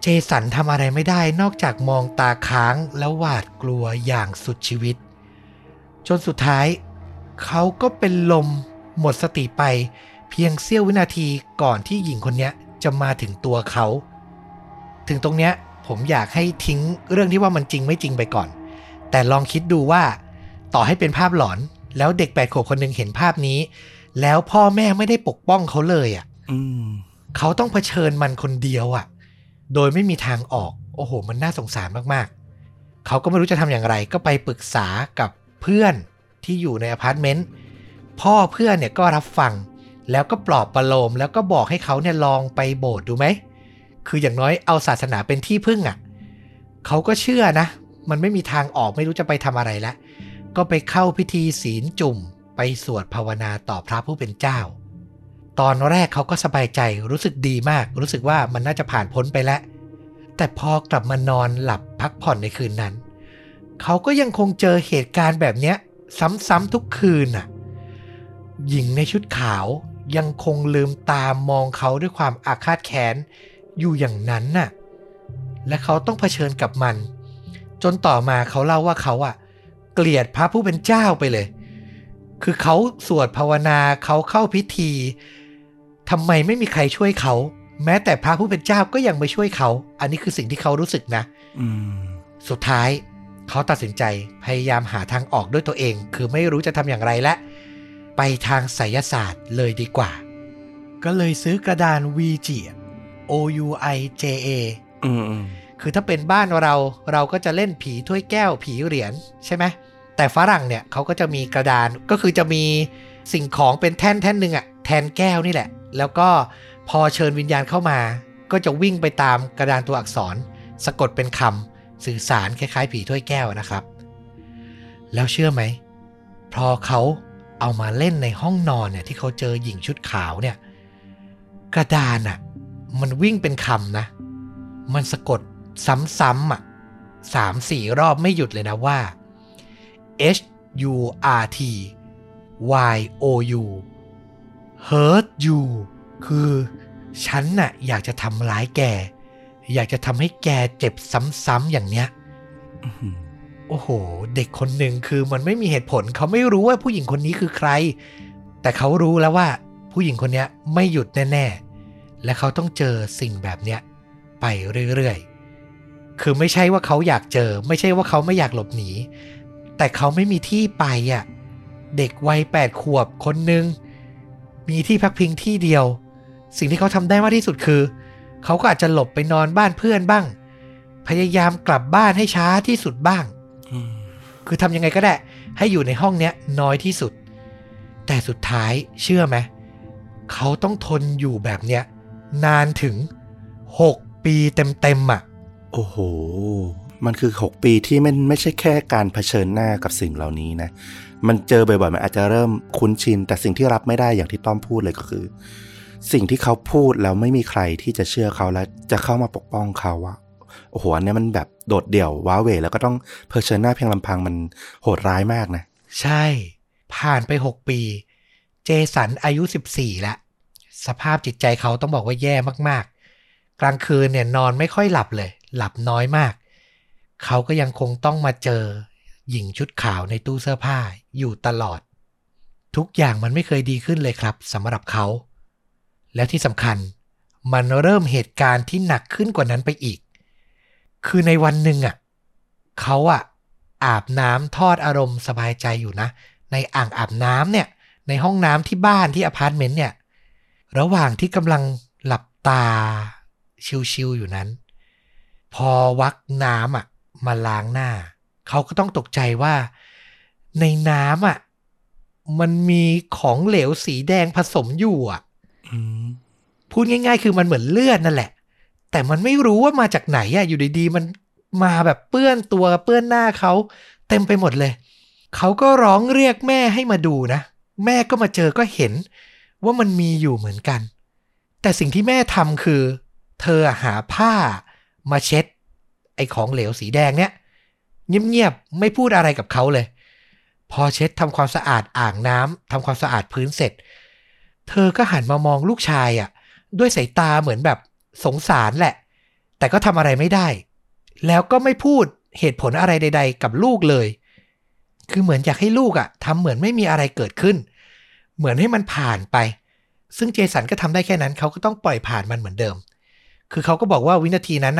เจสันทำอะไรไม่ได้นอกจากมองตาค้างแล้วหวาดกลัวอย่างสุดชีวิตจนสุดท้ายเขาก็เป็นลมหมดสติไปเพียงเสี้ยววินาทีก่อนที่หญิงคนนี้จะมาถึงตัวเขาถึงตรงเนี้ยผมอยากให้ทิ้งเรื่องที่ว่ามันจริงไม่จริงไปก่อนแต่ลองคิดดูว่าต่อให้เป็นภาพหลอนแล้วเด็ก8ขวบคนนึงเห็นภาพนี้แล้วพ่อแม่ไม่ได้ปกป้องเขาเลยอ่ะเขาต้องเผชิญมันคนเดียวอ่ะโดยไม่มีทางออกโอ้โหมันน่าสงสารมากๆเขาก็ไม่รู้จะทำอย่างไรก็ไปปรึกษากับเพื่อนที่อยู่ในอพาร์ตเมนต์พ่อเพื่อนเนี่ยก็รับฟังแล้วก็ปลอบประโลมแล้วก็บอกให้เขาเนี่ยลองไปโบสถ์ดูไหมคืออย่างน้อยเอาศาสนาเป็นที่พึ่งอ่ะเขาก็เชื่อนะมันไม่มีทางออกไม่รู้จะไปทำอะไรละก็ไปเข้าพิธีศีลจุ่มไปสวดภาวนาต่อพระผู้เป็นเจ้าตอนแรกเขาก็สบายใจรู้สึกดีมากรู้สึกว่ามันน่าจะผ่านพ้นไปแล้วแต่พอกลับมานอนหลับพักผ่อนในคืนนั้นเขาก็ยังคงเจอเหตุการณ์แบบเนี้ยซ้ำๆทุกคืนน่ะหญิงในชุดขาวยังคงลืมตามองเขาด้วยความอาฆาตแค้นอยู่อย่างนั้นน่ะและเขาต้องเผชิญกับมันจนต่อมาเขาเล่าว่าเขาอะเกลียดพระผู้เป็นเจ้าไปเลยคือเขาสวดภาวนาเขาเข้าพิธีทำไมไม่มีใครช่วยเขาแม้แต่พระผู้เป็นเจ้าก็ยังไม่ช่วยเขาอันนี้คือสิ่งที่เขารู้สึกนะสุดท้ายเขาตัดสินใจพยายามหาทางออกด้วยตัวเองคือไม่รู้จะทำอย่างไรและไปทางไสยศาสตร์เลยดีกว่าก็เลยซื้อกระดาน VJ OUIJA คือถ้าเป็นบ้านเราก็จะเล่นผีถ้วยแก้วผีเหรียญใช่ไหมแต่ฝรั่งเนี่ยเขาก็จะมีกระดานก็คือจะมีสิ่งของเป็นแท่นแท่นหนึ่งอะแทนแก้วนี่แหละแล้วก็พอเชิญวิญญาณเข้ามาก็จะวิ่งไปตามกระดานตัวอักษรสะกดเป็นคำสื่อสารคล้ายๆผีถ้วยแก้วนะครับแล้วเชื่อไหมพอเขาเอามาเล่นในห้องนอนเนี่ยที่เขาเจอหญิงชุดขาวเนี่ยกระดานอะมันวิ่งเป็นคำนะมันสะกดซ้ำๆอ่ะ 3-4 รอบไม่หยุดเลยนะว่า HURTYOU hurt you คือฉันน่ะอยากจะทำร้ายแกอยากจะทำให้แกเจ็บซ้ำๆอย่างเนี้ยโอ้โหเด็กคนหนึ่งคือมันไม่มีเหตุผลเขาไม่รู้ว่าผู้หญิงคนนี้คือใครแต่เขารู้แล้วว่าผู้หญิงคนนี้ไม่หยุดแน่ๆและเขาต้องเจอสิ่งแบบเนี้ยไปเรื่อยๆคือไม่ใช่ว่าเขาอยากเจอไม่ใช่ว่าเขาไม่อยากหลบหนีแต่เขาไม่มีที่ไปอ่ะเด็กวัย8ขวบคนนึงมีที่พักพิงที่เดียวสิ่งที่เขาทำได้มากที่สุดคือเขาก็อาจจะหลบไปนอนบ้านเพื่อนบ้างพยายามกลับบ้านให้ช้าที่สุดบ้างคือทำยังไงก็ได้ให้อยู่ในห้องเนี้ยน้อยที่สุดแต่สุดท้ายเชื่อไหมเขาต้องทนอยู่แบบเนี้ยนานถึง6 ปีเต็มๆอ่ะโอ้โหมันคือ6 ปีที่ไม่ใช่แค่การเผชิญหน้ากับสิ่งเหล่านี้นะมันเจอบ่อยๆมันอาจจะเริ่มคุ้นชินแต่สิ่งที่รับไม่ได้อย่างที่ต้อมพูดเลยก็คือสิ่งที่เขาพูดแล้วไม่มีใครที่จะเชื่อเขาและจะเข้ามาปกป้องเขาอะโอ้โหอันนี้มันแบบโดดเดี่ยวว้าเหวแล้วก็ต้องเผชิญหน้าเพียงลำพังมันโหดร้ายมากนะใช่ผ่านไป6 ปีเจสันอายุ14แล้วสภาพจิตใจเขาต้องบอกว่าแย่มากๆกลางคืนเนี่ยนอนไม่ค่อยหลับเลยหลับน้อยมากเขาก็ยังคงต้องมาเจอหญิงชุดขาวในตู้เสื้อผ้าอยู่ตลอดทุกอย่างมันไม่เคยดีขึ้นเลยครับสำหรับเขาแล้วที่สำคัญมันเริ่มเหตุการณ์ที่หนักขึ้นกว่านั้นไปอีกคือในวันหนึ่งอ่ะเขาอ่ะอาบน้ำทอดอารมณ์สบายใจอยู่นะในอ่างอาบน้ำเนี่ยในห้องน้ำที่บ้านที่อพาร์ตเมนต์เนี่ยระหว่างที่กำลังห ตาชิวๆอยู่นั้นพอวักน้ำมาล้างหน้าเขาก็ต้องตกใจว่าในน้ำมันมีของเหลวสีแดงผสมอยู่พูดง่ายๆคือมันเหมือนเลือดนั่นแหละแต่มันไม่รู้ว่ามาจากไหนอยู่ดีๆมันมาแบบเปื้อนตัวเปื้อนหน้าเขาเต็มไปหมดเลยเขาก็ร้องเรียกแม่ให้มาดูนะแม่ก็มาเจอก็เห็นว่ามันมีอยู่เหมือนกันแต่สิ่งที่แม่ทำคือเธอหาผ้ามาเช็ดไอ้ของเหลวสีแดงเนี้ยเงียบๆไม่พูดอะไรกับเขาเลยพอเช็ดทำความสะอาดอ่างน้ำทำความสะอาดพื้นเสร็จเธอก็หันมามองลูกชายด้วยสายตาเหมือนแบบสงสารแหละแต่ก็ทำอะไรไม่ได้แล้วก็ไม่พูดเหตุผลอะไรใดๆกับลูกเลยคือเหมือนอยากให้ลูกทำเหมือนไม่มีอะไรเกิดขึ้นเหมือนให้มันผ่านไปซึ่งเจสันก็ทำได้แค่นั้นเขาก็ต้องปล่อยผ่านมันเหมือนเดิมคือเขาก็บอกว่าวินาทีนั้น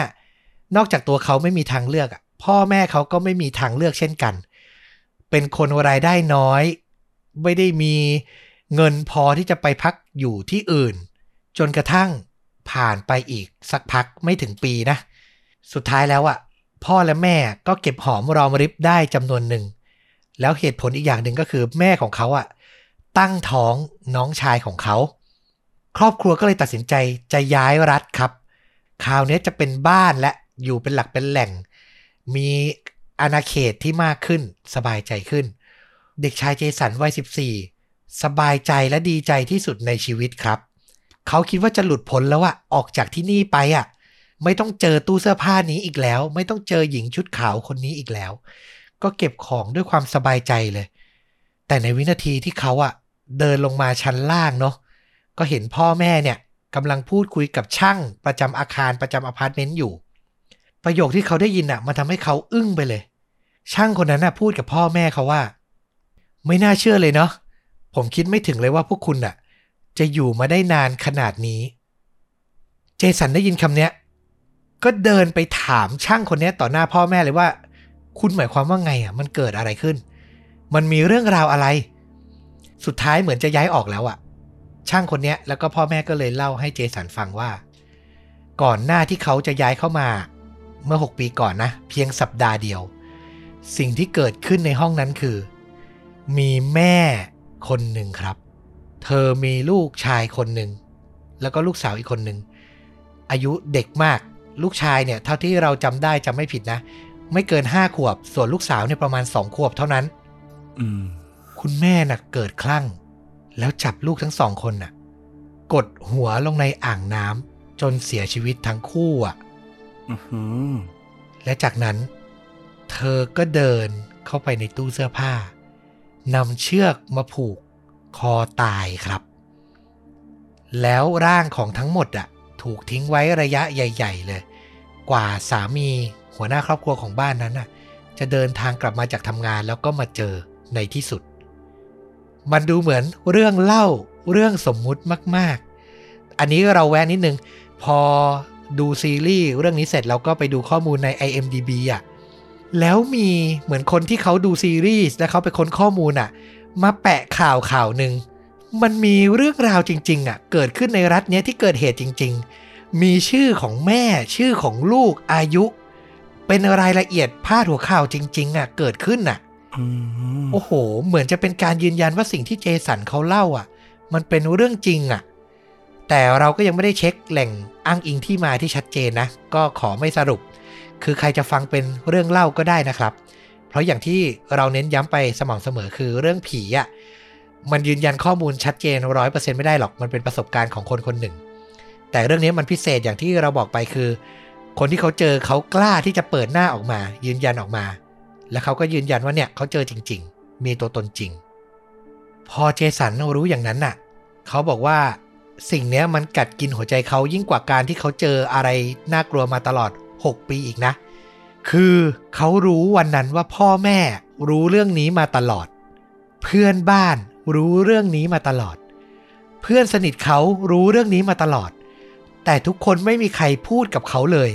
นอกจากตัวเขาไม่มีทางเลือกพ่อแม่เขาก็ไม่มีทางเลือกเช่นกันเป็นคนรายได้น้อยไม่ได้มีเงินพอที่จะไปพักอยู่ที่อื่นจนกระทั่งผ่านไปอีกสักพักไม่ถึงปีนะสุดท้ายแล้วพ่อและแม่ก็เก็บหอมรอมริบได้จำนวนหนึ่งแล้วเหตุผลอีกอย่างหนึ่งก็คือแม่ของเขาตั้งท้องน้องชายของเขาครอบครัวก็เลยตัดสินใจจะย้ายรัฐครับคราวนี้จะเป็นบ้านและอยู่เป็นหลักเป็นแหล่งมีอาณาเขตที่มากขึ้นสบายใจขึ้นเด็กชายเจสันวัย14สบายใจและดีใจที่สุดในชีวิตครับเขาคิดว่าจะหลุดพ้นแล้วออกจากที่นี่ไปไม่ต้องเจอตู้เสื้อผ้านี้อีกแล้วไม่ต้องเจอหญิงชุดขาวคนนี้อีกแล้วก็เก็บของด้วยความสบายใจเลยแต่ในวินาทีที่เขาเดินลงมาชั้นล่างเนาะก็เห็นพ่อแม่เนี่ยกำลังพูดคุยกับช่างประจำอาคารประจำอพาร์ตเมนต์อยู่ประโยคที่เขาได้ยินมันทำให้เขาอึ้งไปเลยช่างคนนั้นพูดกับพ่อแม่เขาว่าไม่น่าเชื่อเลยเนาะผมคิดไม่ถึงเลยว่าพวกคุณจะอยู่มาได้นานขนาดนี้เจสันได้ยินคำเนี้ยก็เดินไปถามช่างคนนี้ต่อหน้าพ่อแม่เลยว่าคุณหมายความว่าไงมันเกิดอะไรขึ้นมันมีเรื่องราวอะไรสุดท้ายเหมือนจะย้ายออกแล้วช่างคนนี้แล้วก็พ่อแม่ก็เลยเล่าให้เจสันฟังว่าก่อนหน้าที่เขาจะย้ายเข้ามาเมื่อ6 ปีก่อนนะเพียงสัปดาห์เดียวสิ่งที่เกิดขึ้นในห้องนั้นคือมีแม่คนหนึ่งครับเธอมีลูกชายคนหนึ่งแล้วก็ลูกสาวอีกคนหนึ่งอายุเด็กมากลูกชายเนี่ยเท่าที่เราจำได้จำไม่ผิดนะไม่เกิน5 ขวบส่วนลูกสาวเนี่ยประมาณ2 ขวบเท่านั้นคุณแม่น่ะเกิดคลั่งแล้วจับลูกทั้ง2 คนน่ะกดหัวลงในอ่างน้ำจนเสียชีวิตทั้งคู่และจากนั้นเธอก็เดินเข้าไปในตู้เสื้อผ้านำเชือกมาผูกคอตายครับแล้วร่างของทั้งหมดถูกทิ้งไว้ระยะใหญ่ๆเลยกว่าสามีหัวหน้าครอบครัวของบ้านนั้นจะเดินทางกลับมาจากทำงานแล้วก็มาเจอในที่สุดมันดูเหมือนเรื่องเล่าเรื่องสมมุติมากๆอันนี้เราแวะนิดนึงพอดูซีรีส์เรื่องนี้เสร็จแล้วก็ไปดูข้อมูลใน IMDb แล้วมีเหมือนคนที่เขาดูซีรีส์แล้วเขาไปค้นข้อมูลมาแปะข่าวหนึ่งมันมีเรื่องราวจริงๆเกิดขึ้นในรัฐเนี้ยที่เกิดเหตุจริงๆมีชื่อของแม่ชื่อของลูกอายุเป็นรายละเอียดพาดหัวข่าวจริงๆเกิดขึ้นโอ้โหเหมือนจะเป็นการยืนยันว่าสิ่งที่เจสันเขาเล่ามันเป็นเรื่องจริงแต่เราก็ยังไม่ได้เช็คแหล่งอ้างอิงที่มาที่ชัดเจนนะก็ขอไม่สรุปคือใครจะฟังเป็นเรื่องเล่าก็ได้นะครับเพราะอย่างที่เราเน้นย้ำไปสม่ำเสมอคือเรื่องผีมันยืนยันข้อมูลชัดเจน 100% ไม่ได้หรอกมันเป็นประสบการณ์ของคนคนหนึ่งแต่เรื่องนี้มันพิเศษอย่างที่เราบอกไปคือคนที่เขาเจอเขากล้าที่จะเปิดหน้าออกมายืนยันออกมาแล้วเขาก็ยืนยันว่าเนี่ยเขาเจอจริงๆมีตัวตนจริงพอเจสันรู้อย่างนั้นเขาบอกว่าสิ่งนี้มันกัดกินหัวใจเขายิ่งกว่าการที่เขาเจออะไรน่ากลัวมาตลอด6 ปีอีกนะคือเขารู้วันนั้นว่าพ่อแม่รู้เรื่องนี้มาตลอดเพื่อนบ้านรู้เรื่องนี้มาตลอดเพื่อนสนิทเขารู้เรื่องนี้มาตลอดแต่ทุกคนไม่มีใครพูดกับเขาเลย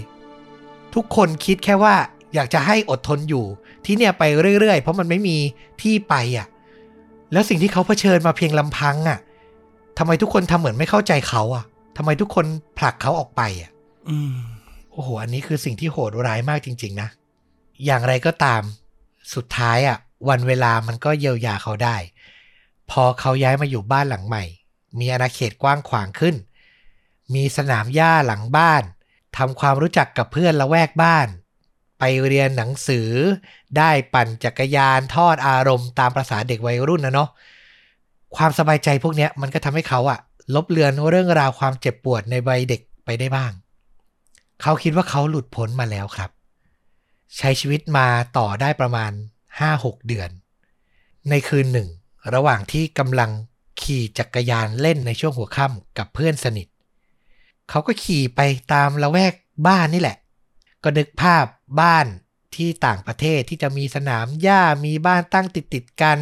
ทุกคนคิดแค่ว่าอยากจะให้อดทนอยู่ที่เนี่ยไปเรื่อยๆเพราะมันไม่มีที่ไปแล้วสิ่งที่เขาเผชิญมาเพียงลำพังทำไมทุกคนทำเหมือนไม่เข้าใจเขา ทำไมทุกคนผลักเขาออกไปอ่ะโอ้โหอันนี้คือสิ่งที่โหดร้ายมากจริงๆนะอย่างไรก็ตามสุดท้ายอ่ะวันเวลามันก็เยียวยาเขาได้พอเขาย้ายมาอยู่บ้านหลังใหม่มีอาณาเขตกว้างขวางขึ้นมีสนามหญ้าหลังบ้านทำความรู้จักกับเพื่อนละแวกบ้านไปเรียนหนังสือได้ปั่นจักรยานทอดอารมณ์ตามประสาเด็กวัยรุ่นนะเนาะความสบายใจพวกเนี้ยมันก็ทำให้เขาอะลบเลือนเรื่องราวความเจ็บปวดในวัยเด็กไปได้บ้างเขาคิดว่าเขาหลุดพ้นมาแล้วครับใช้ชีวิตมาต่อได้ประมาณ 5-6 เดือนในคืนหนึ่งระหว่างที่กำลังขี่จักรยานเล่นในช่วงหัวค่ำกับเพื่อนสนิทเขาก็ขี่ไปตามละแวกบ้านนี่แหละก็นึกภาพบ้านที่ต่างประเทศที่จะมีสนามหญ้ามีบ้านตั้งติดกัน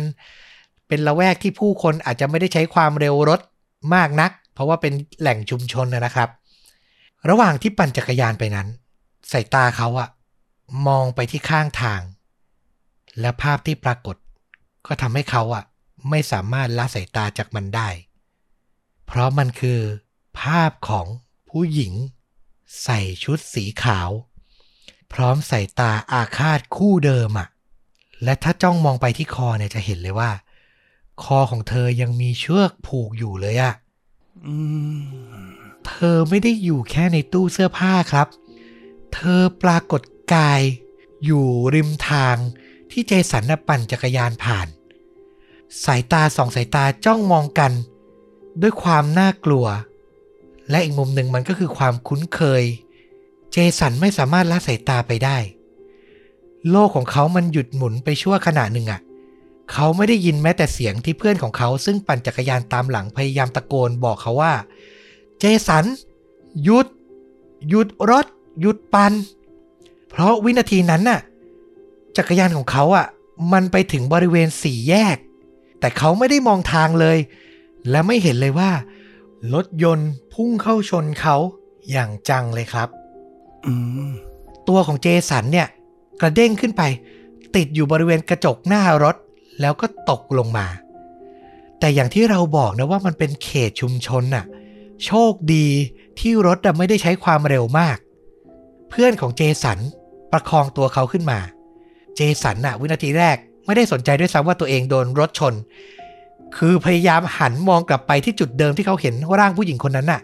เป็นละแวกที่ผู้คนอาจจะไม่ได้ใช้ความเร็วรถมากนักเพราะว่าเป็นแหล่งชุมชนนะครับระหว่างที่ปั่นจักรยานไปนั้นสายตาเขาอะมองไปที่ข้างทางและภาพที่ปรากฏก็ทำให้เขาอะไม่สามารถละสายตาจากมันได้เพราะมันคือภาพของผู้หญิงใส่ชุดสีขาวพร้อมสายตาอาฆาตคู่เดิมอะและถ้าจ้องมองไปที่คอเนี่ยจะเห็นเลยว่าคอของเธอยังมีเชือกผูกอยู่เลยอะเธอไม่ได้อยู่แค่ในตู้เสื้อผ้าครับเธอปรากฏกายอยู่ริมทางที่เจสันปั่นจักรยานผ่านสายตาสองสายตาจ้องมองกันด้วยความน่ากลัวและอีกมุมหนึ่งมันก็คือความคุ้นเคยเจสันไม่สามารถละสายตาไปได้โลกของเขามันหยุดหมุนไปชั่วขณะหนึ่งอะเขาไม่ได้ยินแม้แต่เสียงที่เพื่อนของเขาซึ่งปั่นจักรยานตามหลังพยายามตะโกนบอกเขาว่าเจสันหยุดรถหยุดปั่นเพราะวินาทีนั้นน่ะจักรยานของเขาอ่ะมันไปถึงบริเวณสี่แยกแต่เขาไม่ได้มองทางเลยและไม่เห็นเลยว่ารถยนต์พุ่งเข้าชนเขาอย่างจังเลยครับตัวของเจสันเนี่ยกระเด้งขึ้นไปติดอยู่บริเวณกระจกหน้ารถแล้วก็ตกลงมาแต่อย่างที่เราบอกนะว่ามันเป็นเขตชุมชนน่ะโชคดีที่รถไม่ได้ใช้ความเร็วมากเพื่อนของเจสันประคองตัวเขาขึ้นมาเจสันน่ะวินาทีแรกไม่ได้สนใจด้วยซ้ำว่าตัวเองโดนรถชนคือพยายามหันมองกลับไปที่จุดเดิมที่เขาเห็นร่างผู้หญิงคนนั้นน่ะ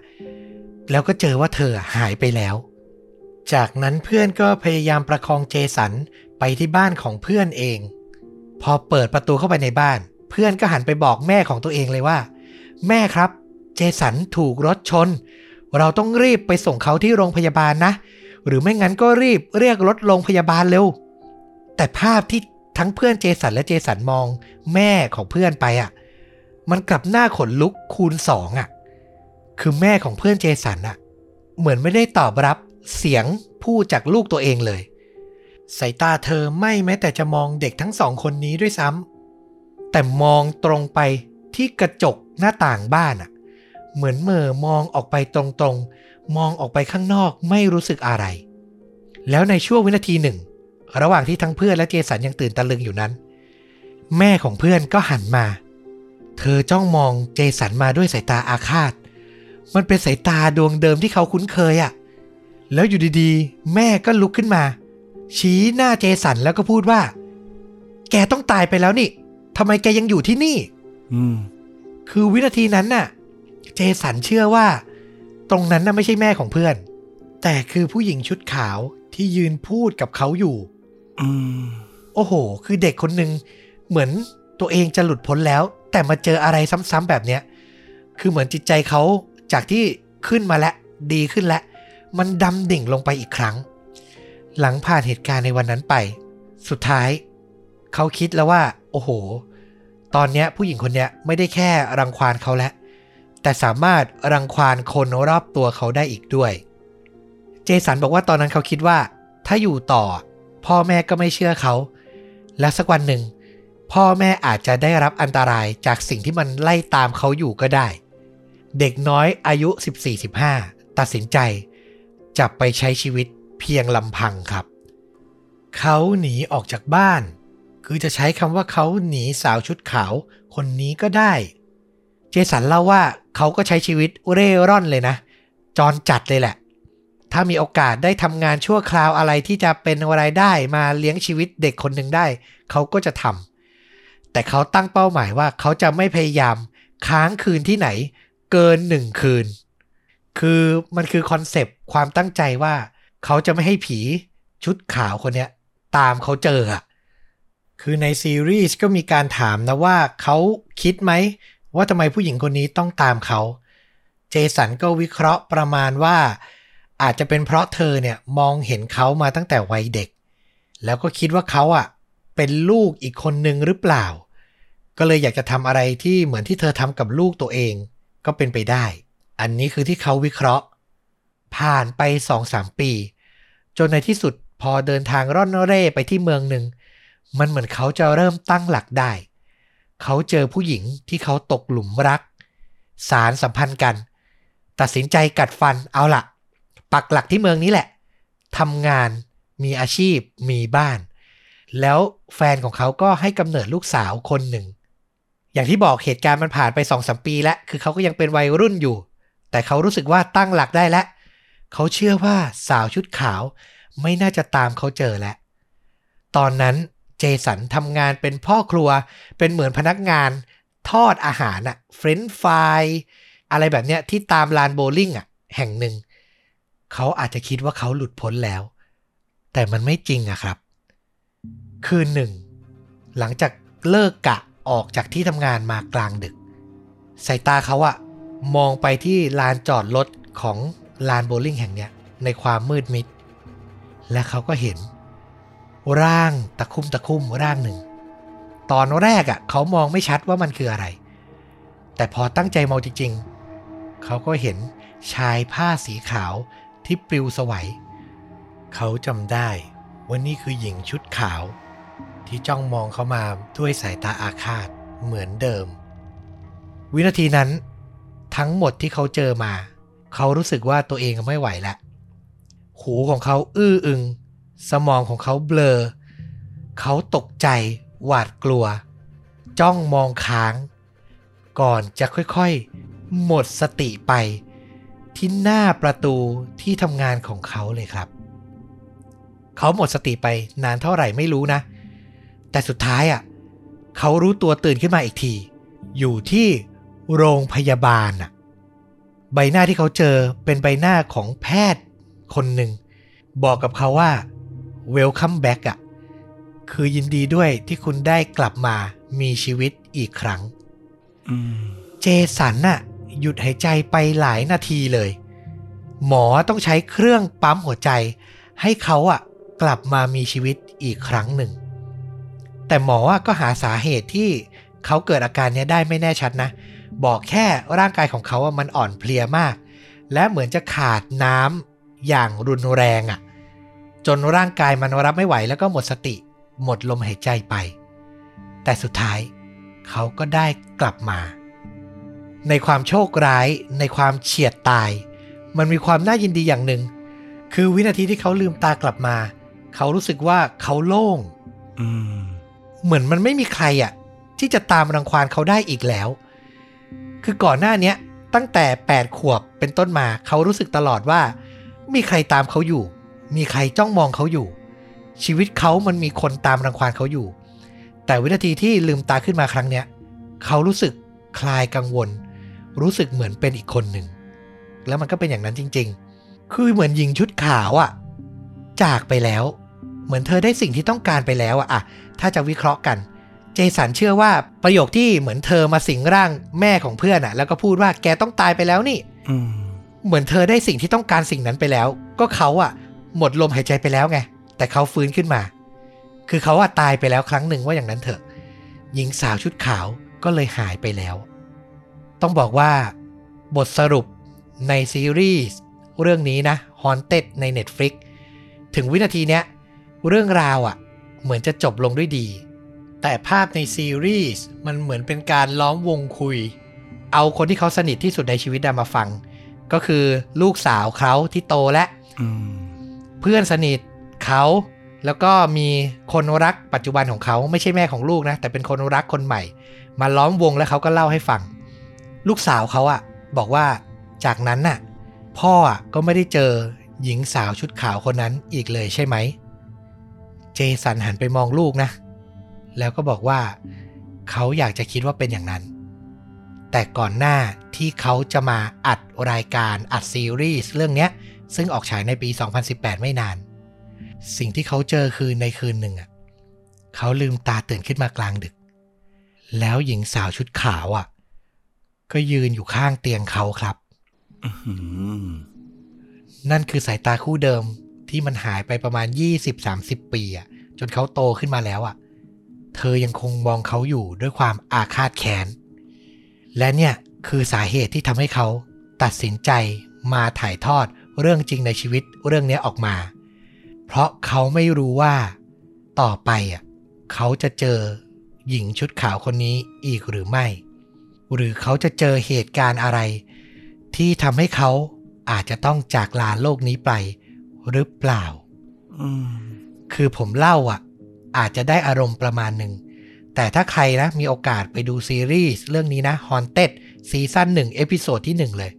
แล้วก็เจอว่าเธอหายไปแล้วจากนั้นเพื่อนก็พยายามประคองเจสันไปที่บ้านของเพื่อนเองพอเปิดประตูเข้าไปในบ้านเพื่อนก็หันไปบอกแม่ของตัวเองเลยว่าแม่ครับเจสันถูกรถชนเราต้องรีบไปส่งเขาที่โรงพยาบาลนะหรือไม่งั้นก็รีบเรียกรถโรงพยาบาลเร็วแต่ภาพที่ทั้งเพื่อนเจสันและเจสันมองแม่ของเพื่อนไปอ่ะมันกลับหน้าขนลุกคูณ2อ่ะคือแม่ของเพื่อนเจสันอ่ะเหมือนไม่ได้ตอบรับเสียงพูดจากลูกตัวเองเลยสายตาเธอไม่แม้แต่จะมองเด็กทั้งสองคนนี้ด้วยซ้ำแต่มองตรงไปที่กระจกหน้าต่างบ้านอ่ะเหมือนเมื่อมองออกไปตรงๆมองออกไปข้างนอกไม่รู้สึกอะไรแล้วในช่วงวินาทีหนึ่งระหว่างที่ทั้งเพื่อนและเจสันยังตื่นตะลึงอยู่นั้นแม่ของเพื่อนก็หันมาเธอจ้องมองเจสันมาด้วยสายตาอาฆาตมันเป็นสายตาดวงเดิมที่เขาคุ้นเคยอ่ะแล้วอยู่ดีๆแม่ก็ลุกขึ้นมาชี้หน้าเจสันแล้วก็พูดว่าแกต้องตายไปแล้วนี่ทำไมแกยังอยู่ที่นี่คือวินาทีนั้นน่ะเจสันเชื่อว่าตรงนั้นน่ะไม่ใช่แม่ของเพื่อนแต่คือผู้หญิงชุดขาวที่ยืนพูดกับเขาอยู่โอ้โหคือเด็กคนนึงเหมือนตัวเองจะหลุดพ้นแล้วแต่มาเจออะไรซ้ำๆแบบเนี้ยคือเหมือนจิตใจเขาจากที่ขึ้นมาแล้วดีขึ้นแล้วมันดำดิ่งลงไปอีกครั้งหลังผ่านเหตุการณ์ในวันนั้นไปสุดท้ายเขาคิดแล้วว่าโอ้โหตอนเนี้ยผู้หญิงคนเนี้ยไม่ได้แค่รังควานเขาแล้วแต่สามารถรังควานคนรอบตัวเขาได้อีกด้วยเจสันบอกว่าตอนนั้นเขาคิดว่าถ้าอยู่ต่อพ่อแม่ก็ไม่เชื่อเขาและสักวันหนึ่งพ่อแม่อาจจะได้รับอันตรายจากสิ่งที่มันไล่ตามเขาอยู่ก็ได้เด็กน้อยอายุ 14-15 ตัดสินใจจับไปใช้ชีวิตเพียงลำพังครับเขาหนีออกจากบ้านคือจะใช้คำว่าเขาหนีสาวชุดขาวคนนี้ก็ได้เจสันเล่าว่าเขาก็ใช้ชีวิตเร่ร่อนเลยนะ จรจัดเลยแหละถ้ามีโอกาสได้ทำงานชั่วคราวอะไรที่จะเป็นรายได้มาเลี้ยงชีวิตเด็กคนหนึ่งได้เขาก็จะทำแต่เขาตั้งเป้าหมายว่าเขาจะไม่พยายามค้างคืนที่ไหนเกิน1คืนคือมันคือคอนเซปต์ความตั้งใจว่าเขาจะไม่ให้ผีชุดขาวคนเนี้ยตามเขาเจออ่ะคือในซีรีส์ก็มีการถามนะว่าเขาคิดไหมว่าทำไมผู้หญิงคนนี้ต้องตามเขาเจสันก็วิเคราะห์ประมาณว่าอาจจะเป็นเพราะเธอเนี่ยมองเห็นเขามาตั้งแต่วัยเด็กแล้วก็คิดว่าเขาอ่ะเป็นลูกอีกคนนึงหรือเปล่าก็เลยอยากจะทำอะไรที่เหมือนที่เธอทำกับลูกตัวเองก็เป็นไปได้อันนี้คือที่เขาวิเคราะห์ผ่านไป 2-3 ปีจนในที่สุดพอเดินทางร่อนเร่ไปที่เมืองหนึ่งมันเหมือนเขาจะเริ่มตั้งหลักได้เขาเจอผู้หญิงที่เขาตกหลุมรักสารสัมพันธ์กันตัดสินใจกัดฟันเอาล่ะปักหลักที่เมืองนี้แหละทำงานมีอาชีพมีบ้านแล้วแฟนของเขาก็ให้กำเนิดลูกสาวคนหนึ่งอย่างที่บอกเหตุการณ์มันผ่านไป 2-3 ปีแล้วคือเขาก็ยังเป็นวัยรุ่นอยู่แต่เขารู้สึกว่าตั้งหลักได้แล้วเขาเชื่อว่าสาวชุดขาวไม่น่าจะตามเขาเจอแล้วตอนนั้นเจสันทำงานเป็นพ่อครัวเป็นเหมือนพนักงานทอดอาหารอะเฟรนช์ฟรายอะไรแบบเนี้ยที่ตามลานโบลิ่งอะแห่งหนึ่งเขาอาจจะคิดว่าเขาหลุดพ้นแล้วแต่มันไม่จริงอะครับคืนหนึ่งหลังจากเลิกกะออกจากที่ทำงานมากลางดึกสายตาเขาอะมองไปที่ลานจอดรถของลานโบลิ่งแห่งเนี้ยในความมืดมิดและเขาก็เห็นร่างตะคุ่มร่างหนึ่งตอนแรกอ่ะเขามองไม่ชัดว่ามันคืออะไรแต่พอตั้งใจมองจริงๆเขาก็เห็นชายผ้าสีขาวที่ปลิวสวัยเขาจำได้ว่านี่คือหญิงชุดขาวที่จ้องมองเขามาด้วยสายตาอาฆาตเหมือนเดิมวินาทีนั้นทั้งหมดที่เขาเจอมาเขารู้สึกว่าตัวเองไม่ไหวแล้วหูของเขาอื้ออึงสมองของเขาเบลอเขาตกใจหวาดกลัวจ้องมองค้างก่อนจะค่อยๆหมดสติไปที่หน้าประตูที่ทำงานของเขาเลยครับเขาหมดสติไปนานเท่าไหร่ไม่รู้นะแต่สุดท้ายอ่ะเขารู้ตัวตื่นขึ้นมาอีกทีอยู่ที่โรงพยาบาลอ่ะใบหน้าที่เขาเจอเป็นใบหน้าของแพทย์คนหนึ่งบอกกับเขาว่า Welcome back อ่ะคือยินดีด้วยที่คุณได้กลับมามีชีวิตอีกครั้งเจสันน่ะหยุดหายใจไปหลายนาทีเลยหมอต้องใช้เครื่องปั๊มหัวใจให้เขาอ่ะกลับมามีชีวิตอีกครั้งหนึ่งแต่หมอก็หาสาเหตุที่เขาเกิดอาการนี้ได้ไม่แน่ชัดนะบอกแค่ร่างกายของเขาว่ามันอ่อนเพลียมากและเหมือนจะขาดน้ำอย่างรุนแรงอ่ะจนร่างกายมันรับไม่ไหวแล้วก็หมดสติหมดลมหายใจไปแต่สุดท้ายเขาก็ได้กลับมาในความโชคร้ายในความเฉียดตายมันมีความน่ายินดีอย่างหนึ่งคือวินาทีที่เขาลืมตากลับมาเขารู้สึกว่าเขาโล่งเหมือนมันไม่มีใครอ่ะที่จะตามรังควานเขาได้อีกแล้วคือก่อนหน้านี้ตั้งแต่8ขวบเป็นต้นมาเขารู้สึกตลอดว่ามีใครตามเขาอยู่มีใครจ้องมองเขาอยู่ชีวิตเขามันมีคนตามรังควานเขาอยู่แต่วินาทีที่ลืมตาขึ้นมาครั้งเนี้ยเขารู้สึกคลายกังวลรู้สึกเหมือนเป็นอีกคนหนึ่งแล้วมันก็เป็นอย่างนั้นจริงๆคือเหมือนหญิงชุดขาวอ่ะจากไปแล้วเหมือนเธอได้สิ่งที่ต้องการไปแล้วอ่ะถ้าจะวิเคราะห์กันเจสันเชื่อว่าประโยคที่เหมือนเธอมาสิงร่างแม่ของเพื่อนอ่ะแล้วก็พูดว่าแกต้องตายไปแล้วนี่เหมือนเธอได้สิ่งที่ต้องการสิ่งนั้นไปแล้วก็เขาอ่ะหมดลมหายใจไปแล้วไงแต่เขาฟื้นขึ้นมาคือเขาอ่ะตายไปแล้วครั้งหนึ่งว่าอย่างนั้นเถอะหญิงสาวชุดขาวก็เลยหายไปแล้วต้องบอกว่าบทสรุปในซีรีส์เรื่องนี้นะ Haunted ใน Netflix ถึงวินาทีเนี้ยเรื่องราวอ่ะเหมือนจะจบลงด้วยดีแต่ภาพในซีรีส์มันเหมือนเป็นการล้อมวงคุยเอาคนที่เขาสนิทที่สุดในชีวิตมาฟังก็คือลูกสาวเขาที่โตและเพื่อนสนิทเขาแล้วก็มีคนรักปัจจุบันของเขาไม่ใช่แม่ของลูกนะแต่เป็นคนรักคนใหม่มาล้อมวงแล้วเขาก็เล่าให้ฟังลูกสาวเขาอ่ะบอกว่าจากนั้นน่ะ พ่อก็ไม่ได้เจอหญิงสาวชุดขาวคนนั้นอีกเลยใช่ไหมเจสันหันไปมองลูกนะแล้วก็บอกว่าเขาอยากจะคิดว่าเป็นอย่างนั้นแต่ก่อนหน้าที่เขาจะมาอัดรายการอัดซีรีส์เรื่องนี้ซึ่งออกฉายในปี2018ไม่นานสิ่งที่เขาเจอคือในคืนหนึ่งเขาลืมตาตื่นขึ้นมากลางดึกแล้วหญิงสาวชุดขาวก็ยืนอยู่ข้างเตียงเขาครับนั่นคือสายตาคู่เดิมที่มันหายไปประมาณ 20-30 ปีจนเขาโตขึ้นมาแล้วเธอยังคงมองเขาอยู่ด้วยความอาฆาตแค้นและเนี่ยคือสาเหตุที่ทำให้เขาตัดสินใจมาถ่ายทอดเรื่องจริงในชีวิตเรื่องนี้ออกมาเพราะเขาไม่รู้ว่าต่อไปเขาจะเจอหญิงชุดขาวคนนี้อีกหรือไม่หรือเขาจะเจอเหตุการณ์อะไรที่ทำให้เขาอาจจะต้องจากลาโลกนี้ไปหรือเปล่าคือผมเล่าอาจจะได้อารมณ์ประมาณหนึ่งแต่ถ้าใครนะมีโอกาสไปดูซีรีส์เรื่องนี้นะ Haunted ซีซั่น1เอพิโซดที่1เลย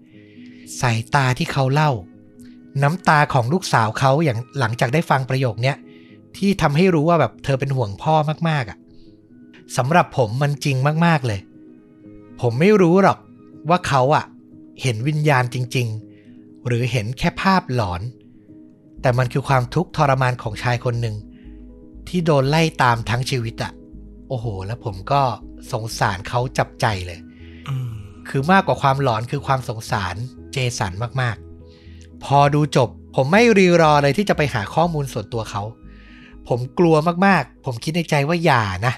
สายตาที่เขาเล่าน้ำตาของลูกสาวเขาอย่างหลังจากได้ฟังประโยคเนี้ยที่ทำให้รู้ว่าแบบเธอเป็นห่วงพ่อมากๆสำหรับผมมันจริงมากๆเลยผมไม่รู้หรอกว่าเขาเห็นวิญญาณจริงๆหรือเห็นแค่ภาพหลอนแต่มันคือความทุกข์ทรมานของชายคนหนึ่งที่โดนไล่ตามทั้งชีวิตโอ้โหแล้วผมก็สงสารเขาจับใจเลยคือมากกว่าความหลอนคือความสงสารเจสันมากๆพอดูจบผมไม่รีรอเลยที่จะไปหาข้อมูลส่วนตัวเขาผมกลัวมากๆผมคิดในใจว่าอย่านะ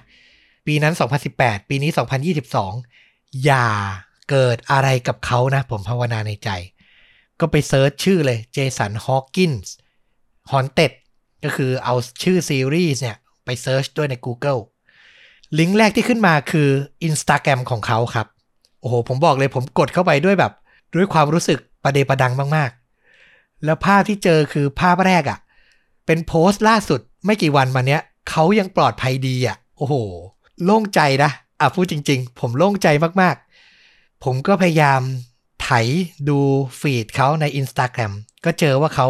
ปีนั้น2018ปีนี้2022อย่าเกิดอะไรกับเขานะผมภาวนาในใจก็ไปเซิร์ชชื่อเลยเจสันฮอว์กินส์ Haunted ก็คือเอาชื่อซีรีส์เนี่ยไปเซิร์ชด้วยใน Googleลิงก์แรกที่ขึ้นมาคือ Instagram ของเขาครับโอ้โหผมบอกเลยผมกดเข้าไปด้วยแบบด้วยความรู้สึกประเดประดังมากๆแล้วภาพที่เจอคือภาพแรกเป็นโพสต์ล่าสุดไม่กี่วันมาเนี้ยเขายังปลอดภัยดีโอ้โหโล่งใจนะพูดจริงๆผมโล่งใจมากๆผมก็พยายามไถดูฟีดเขาใน Instagram ก็เจอว่าเขา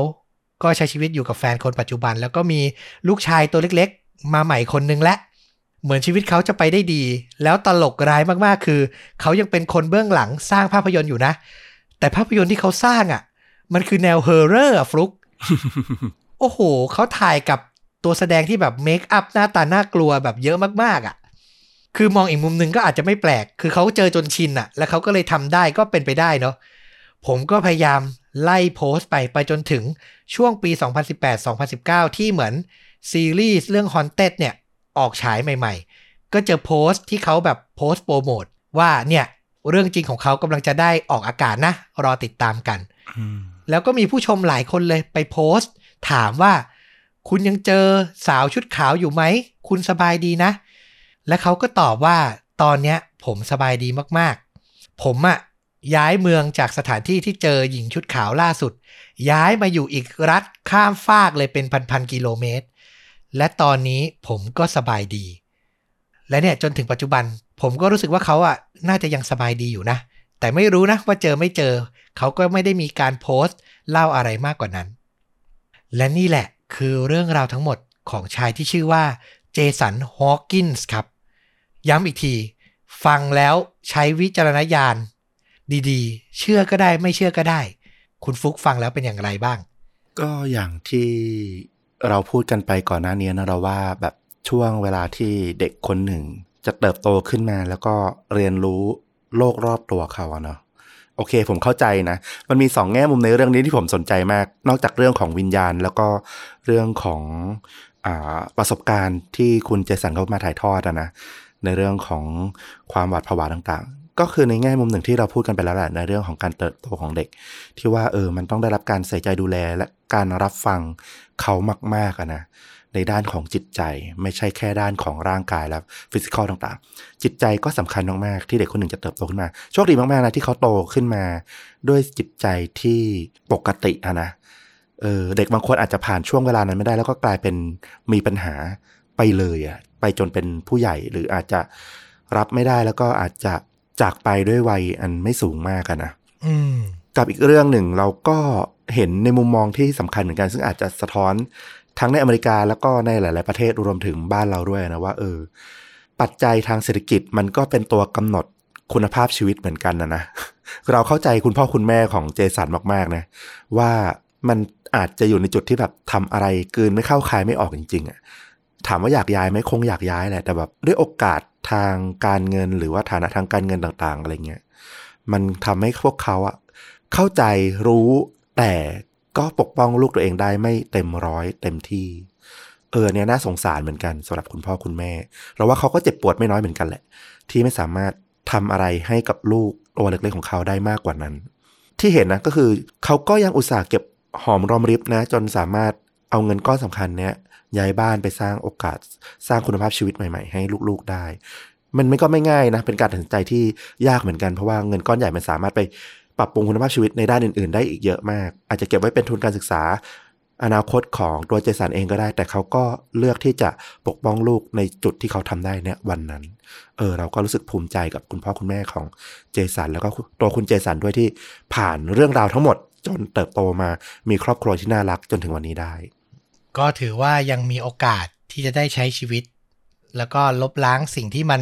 ก็ใช้ชีวิตอยู่กับแฟนคนปัจจุบันแล้วก็มีลูกชายตัวเล็กๆมาใหม่คนนึงและเหมือนชีวิตเขาจะไปได้ดีแล้วตลกร้ายมากๆคือเขายังเป็นคนเบื้องหลังสร้างภาพยนตร์อยู่นะแต่ภาพยนตร์ที่เขาสร้างมันคือแนวฮอร์เรอร์ฟลุก โอ้โหเขาถ่ายกับตัวแสดงที่แบบเมคอัพหน้าตาน่ากลัวแบบเยอะมากๆคือมองอีกมุมนึงก็อาจจะไม่แปลกคือเขาเจอจนชินแล้วเขาก็เลยทำได้ก็เป็นไปได้เนาะผมก็พยายามไล่โพสต์ไปจนถึงช่วงปี 2018-2019 ที่เหมือนซีรีส์เรื่อง Haunted เนี่ยออกฉายใหม่ๆก็เจอโพสต์ที่เขาแบบโพสต์โปรโมทว่าเนี่ยเรื่องจริงของเขากำลังจะได้ออกอากาศนะรอติดตามกัน แล้วก็มีผู้ชมหลายคนเลยไปโพสต์ถามว่าคุณยังเจอสาวชุดขาวอยู่ไหมคุณสบายดีนะและเขาก็ตอบว่าตอนเนี้ยผมสบายดีมากๆผมย้ายเมืองจากสถานที่ที่เจอหญิงชุดขาวล่าสุดย้ายมาอยู่อีกรัฐข้ามฟากเลยเป็นพันๆกิโลเมตรและตอนนี้ผมก็สบายดีและเนี่ยจนถึงปัจจุบันผมก็รู้สึกว่าเขาน่าจะยังสบายดีอยู่นะแต่ไม่รู้นะว่าเจอไม่เจอเขาก็ไม่ได้มีการโพสต์เล่าอะไรมากกว่านั้นและนี่แหละคือเรื่องราวทั้งหมดของชายที่ชื่อว่าเจสันฮอว์กินส์ครับย้ำอีกทีฟังแล้วใช้วิจารณญาณดีๆเชื่อก็ได้ไม่เชื่อก็ได้คุณฟุกฟังแล้วเป็นอย่างไรบ้างก็อย่างที่เราพูดกันไปก่อนหน้านี้นะเราว่าแบบช่วงเวลาที่เด็กคนหนึ่งจะเติบโตขึ้นมาแล้วก็เรียนรู้โลกรอบตัวเขาเนาะโอเคผมเข้าใจนะมันมี2แง่มุมในเรื่องนี้ที่ผมสนใจมากนอกจากเรื่องของวิญญาณแล้วก็เรื่องของประสบการณ์ที่คุณเจสันเขามาถ่ายทอดนะในเรื่องของความหวาดผวาต่างๆก็คือในแง่มุมหนึ่งที่เราพูดกันไปแล้วแหละในเรื่องของการเติบโตของเด็กที่ว่ามันต้องได้รับการใส่ใจดูแลและการรับฟังเขามากๆนะในด้านของจิตใจไม่ใช่แค่ด้านของร่างกายและฟิสิกอลต่างๆจิตใจก็สำคัญมากๆที่เด็กคนหนึ่งจะเติบโตขึ้นมาโชคดีมากๆนะที่เขาโตขึ้นมาด้วยจิตใจที่ปกตินะเด็กบางคนอาจจะผ่านช่วงเวลานั้นไม่ได้แล้วก็กลายเป็นมีปัญหาไปเลยไปจนเป็นผู้ใหญ่หรืออาจจะรับไม่ได้แล้วก็อาจจะจากไปด้วยวัยอันไม่สูงมากนะ กับอีกเรื่องหนึ่งเราก็เห็นในมุมมองที่สำคัญเหมือนกันซึ่งอาจจะสะท้อนทั้งในอเมริกาแล้วก็ในหลายๆประเทศรวมถึงบ้านเราด้วยนะว่าปัจจัยทางเศรษฐกิจมันก็เป็นตัวกำหนดคุณภาพชีวิตเหมือนกันนะเราเข้าใจคุณพ่อคุณแม่ของเจสันมากๆนะว่ามันอาจจะอยู่ในจุดที่แบบทำอะไรเกินไม่เข้าคายไม่ออกจริงๆอ่ะถามว่าอยากย้ายไหมคงอยากย้ายแหละแต่แบบด้วยโอกาสทางการเงินหรือว่าฐานะทางการเงินต่างๆอะไรเงี้ยมันทำให้พวกเขาอ่ะเข้าใจรู้แต่ก็ปกป้องลูกตัวเองได้ไม่เต็มร้อยเต็มที่เนี่ยน่าสงสารเหมือนกันสำหรับคุณพ่อคุณแม่เราว่าเขาก็เจ็บปวดไม่น้อยเหมือนกันแหละที่ไม่สามารถทำอะไรให้กับลูกตัวเล็กๆของเขาได้มากกว่านั้นที่เห็นนะก็คือเขาก็ยังอุตส่าห์เก็บหอมรอมริบนะจนสามารถเอาเงินก้อนสำคัญเนี่ยย้ายบ้านไปสร้างโอกาสสร้างคุณภาพชีวิตใหม่ๆให้ลูกๆได้มันไม่ก็ไม่ง่ายนะเป็นการตัดสินใจที่ยากเหมือนกันเพราะว่าเงินก้อนใหญ่มันสามารถไปปรับปรุงคุณภาพชีวิตในด้านอื่นๆได้อีกเยอะมากอาจจะเก็บไว้เป็นทุนการศึกษาอนาคตของตัวเจสันเองก็ได้แต่เขาก็เลือกที่จะปกป้องลูกในจุดที่เขาทำได้เนี่ยวันนั้นเราก็รู้สึกภูมิใจกับคุณพ่อคุณแม่ของเจสันแล้วก็ตัวคุณเจสันด้วยที่ผ่านเรื่องราวทั้งหมดจนเติบโตมามีครอบครัวที่น่ารักจนถึงวันนี้ได้ก็ถือว่ายังมีโอกาสที่จะได้ใช้ชีวิตแล้วก็ลบล้างสิ่งที่มัน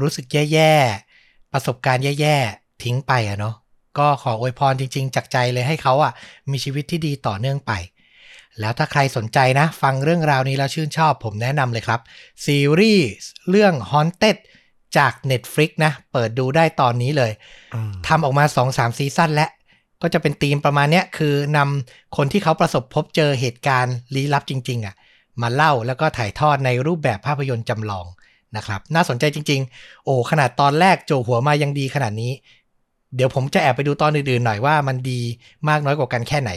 รู้สึกแย่ๆประสบการณ์แย่ๆทิ้งไปอะเนาะก็ขออวยพรจริงๆจากใจเลยให้เขาอะมีชีวิตที่ดีต่อเนื่องไปแล้วถ้าใครสนใจนะฟังเรื่องราวนี้แล้วชื่นชอบผมแนะนำเลยครับซีรีส์เรื่อง Haunted จาก Netflix นะเปิดดูได้ตอนนี้เลยทำออกมา 2-3 ซีซั่นและก็จะเป็นธีมประมาณเนี้ยคือนำคนที่เขาประสบพบเจอเหตุการณ์ลี้ลับจริงๆอ่ะมาเล่าแล้วก็ถ่ายทอดในรูปแบบภาพยนตร์จำลองนะครับน่าสนใจจริงๆขนาดตอนแรกโจหัวมายังดีขนาดนี้เดี๋ยวผมจะแอบไปดูตอนอื่นๆหน่อยว่ามันดีมากน้อยกว่ากันแค่ไหน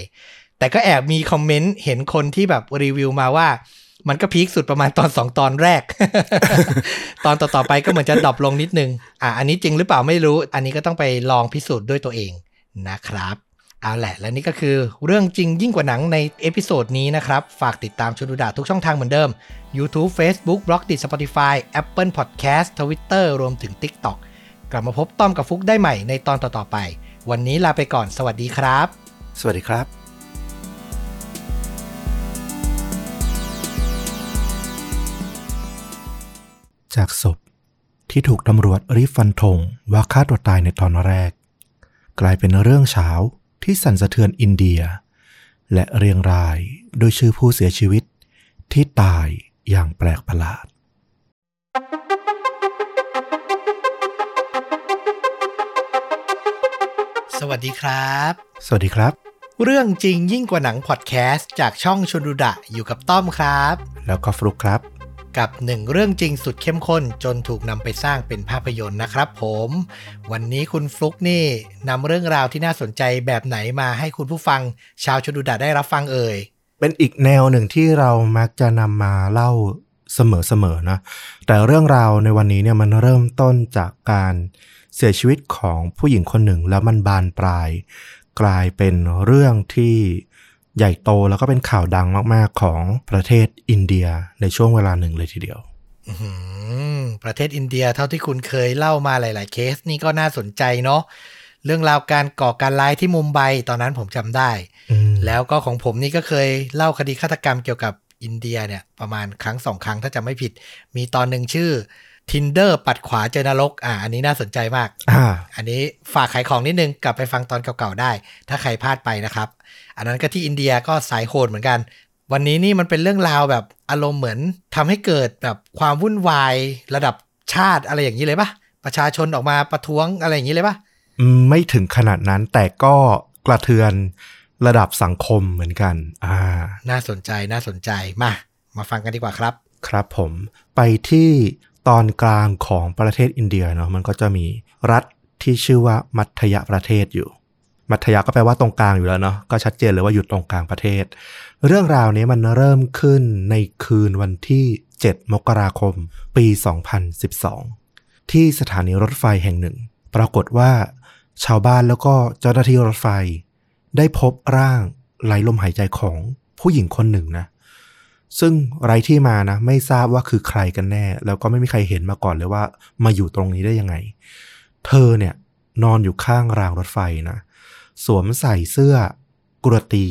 แต่ก็แอบมีคอมเมนต์เห็นคนที่แบบรีวิวมาว่ามันก็พีคสุดประมาณตอน2ตอนแรก ตอนต่อๆไปก็เหมือนจะดรอปลงนิดนึงอันนี้จริงหรือเปล่าไม่รู้อันนี้ก็ต้องไปลองพิสูจน์ด้วยตัวเองนะครับเอาแหละและนี่ก็คือเรื่องจริงยิ่งกว่าหนังในเอพิโซดนี้นะครับฝากติดตามชวนดูดะทุกช่องทางเหมือนเดิม YouTube Facebook Blogdit Spotify Apple Podcast Twitter รวมถึง TikTok กลับมาพบต้อมกับฟุกได้ใหม่ในตอนต่อๆไปวันนี้ลาไปก่อนสวัสดีครับสวัสดีครับจากศพที่ถูกตำรวจรีบฟันธงว่าฆ่าตัวตายในตอนแรกกลายเป็นเรื่องเช้าที่สั่นสะเทือนอินเดียและเรียงรายโดยชื่อผู้เสียชีวิตที่ตายอย่างแปลกประหลาดสวัสดีครับสวัสดีครับเรื่องจริงยิ่งกว่าหนังพอดแคสต์จากช่องชวนดูดะอยู่กับต้อมครับแล้วก็ฟลุ๊กครับกับหนึ่งเรื่องจริงสุดเข้มข้นจนถูกนำไปสร้างเป็นภาพยนตร์นะครับผมวันนี้คุณฟลุ๊กนี่นำเรื่องราวที่น่าสนใจแบบไหนมาให้คุณผู้ฟังชาวชวนดูดะได้รับฟังเอ่ยเป็นอีกแนวหนึ่งที่เรามักจะนำมาเล่าเสมอๆนะแต่เรื่องราวในวันนี้เนี่ยมันเริ่มต้นจากการเสียชีวิตของผู้หญิงคนหนึ่งแล้วมันบานปลายกลายเป็นเรื่องที่ใหญ่โตแล้วก็เป็นข่าวดังมากๆของประเทศอินเดียในช่วงเวลาหนึ่งเลยทีเดียวประเทศอินเดียเท่าที่คุณเคยเล่ามาหลายๆเคสนี่ก็น่าสนใจเนาะเรื่องราวการก่อการร้ายที่มุมไบตอนนั้นผมจำได้แล้วก็ของผมนี่ก็เคยเล่าคดีฆาตกรรมเกี่ยวกับอินเดียเนี่ยประมาณครั้งสองครั้งถ้าจำไม่ผิดมีตอนนึงชื่อ Tinder ปัดขวาเจอนรกอันนี้น่าสนใจมาก อันนี้ฝากขายของนิดนึงกลับไปฟังตอนเก่าๆได้ถ้าใครพลาดไปนะครับอันนั้นก็ที่อินเดียก็สายโหดเหมือนกันวันนี้นี่มันเป็นเรื่องราวแบบอารมณ์เหมือนทำให้เกิดแบบความวุ่นวายระดับชาติอะไรอย่างนี้เลยป่ะประชาชนออกมาประท้วงอะไรอย่างนี้เลยป่ะไม่ถึงขนาดนั้นแต่ก็กระเทือนระดับสังคมเหมือนกันน่าสนใจน่าสนใจมาฟังกันดีกว่าครับครับผมไปที่ตอนกลางของประเทศอินเดียเนาะมันก็จะมีรัฐที่ชื่อว่ามัธยประเทศอยู่มัธยก็แปลว่าตรงกลางอยู่แล้วเนาะก็ชัดเจนเลยว่าอยู่ตรงกลางประเทศเรื่องราวนี้มันเริ่มขึ้นในคืนวันที่7มกราคมปี2012ที่สถานีรถไฟแห่งหนึ่งปรากฏว่าชาวบ้านแล้วก็เจ้าหน้าที่รถไฟได้พบร่างไร้ลมหายใจของผู้หญิงคนหนึ่งนะซึ่งไร้ที่มานะไม่ทราบว่าคือใครกันแน่แล้วก็ไม่มีใครเห็นมาก่อนเลยว่ามาอยู่ตรงนี้ได้ยังไงเธอเนี่ยนอนอยู่ข้างรางรถไฟนะ สวมใส่เสื้อกุรตี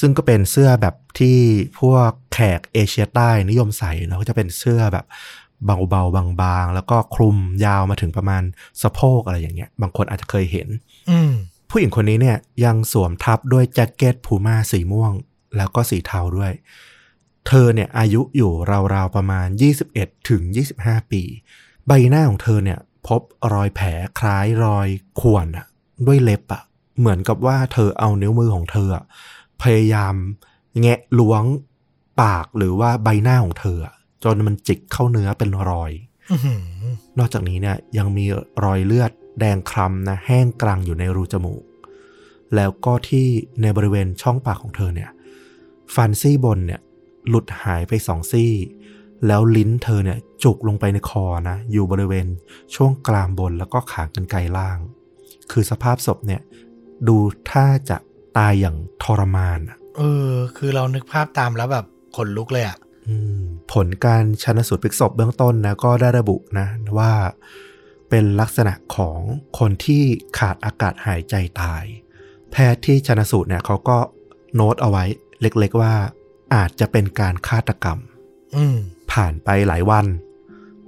ซึ่งก็เป็นเสื้อแบบที่พวกแขกเอเชียใต้นิยมใส่เนาะก็จะเป็นเสื้อแบบเบาๆบางๆแล้วก็คลุมยาวมาถึงประมาณสะโพกอะไรอย่างเงี้ยบางคนอาจจะเคยเห็นผู้หญิงคนนี้เนี่ยยังสวมทับด้วยแจ็คเก็ตพูม่าสีม่วงแล้วก็สีเทาด้วยเธอเนี่ยอายุอยู่ราวๆประมาณ21ถึง25ปีใบหน้าของเธอเนี่ยพบรอยแผลคล้ายรอยข่วนด้วยเล็บอะเหมือนกับว่าเธอเอานิ้วมือของเธอพยายามแงะล้วงปากหรือว่าใบหน้าของเธอจนมันจิกเข้าเนื้อเป็นรอย นอกจากนี้เนี่ยยังมีรอยเลือดแดงคล้ำนะแห้งกรังอยู่ในรูจมูกแล้วก็ที่ในบริเวณช่องปากของเธอเนี่ยฟันซี่บนเนี่ยหลุดหายไปสองซี่แล้วลิ้นเธอเนี่ยจุกลงไปในคอนะอยู่บริเวณช่วงกรามบนแล้วก็ขากรรไกรล่างคือสภาพศพเนี่ยดูถ้าจะตายอย่างทรมานคือเรานึกภาพตามแล้วแบบขนลุกเลยอ่ะผลการชันสูตรพลิกศพเบื้องต้นนะก็ได้ระบุนะว่าเป็นลักษณะของคนที่ขาดอากาศหายใจตายแพทย์ที่ชันสูตรเนี่ยเขาก็โน้ตเอาไว้เล็กๆว่าอาจจะเป็นการฆาตกรรมผ่านไปหลายวัน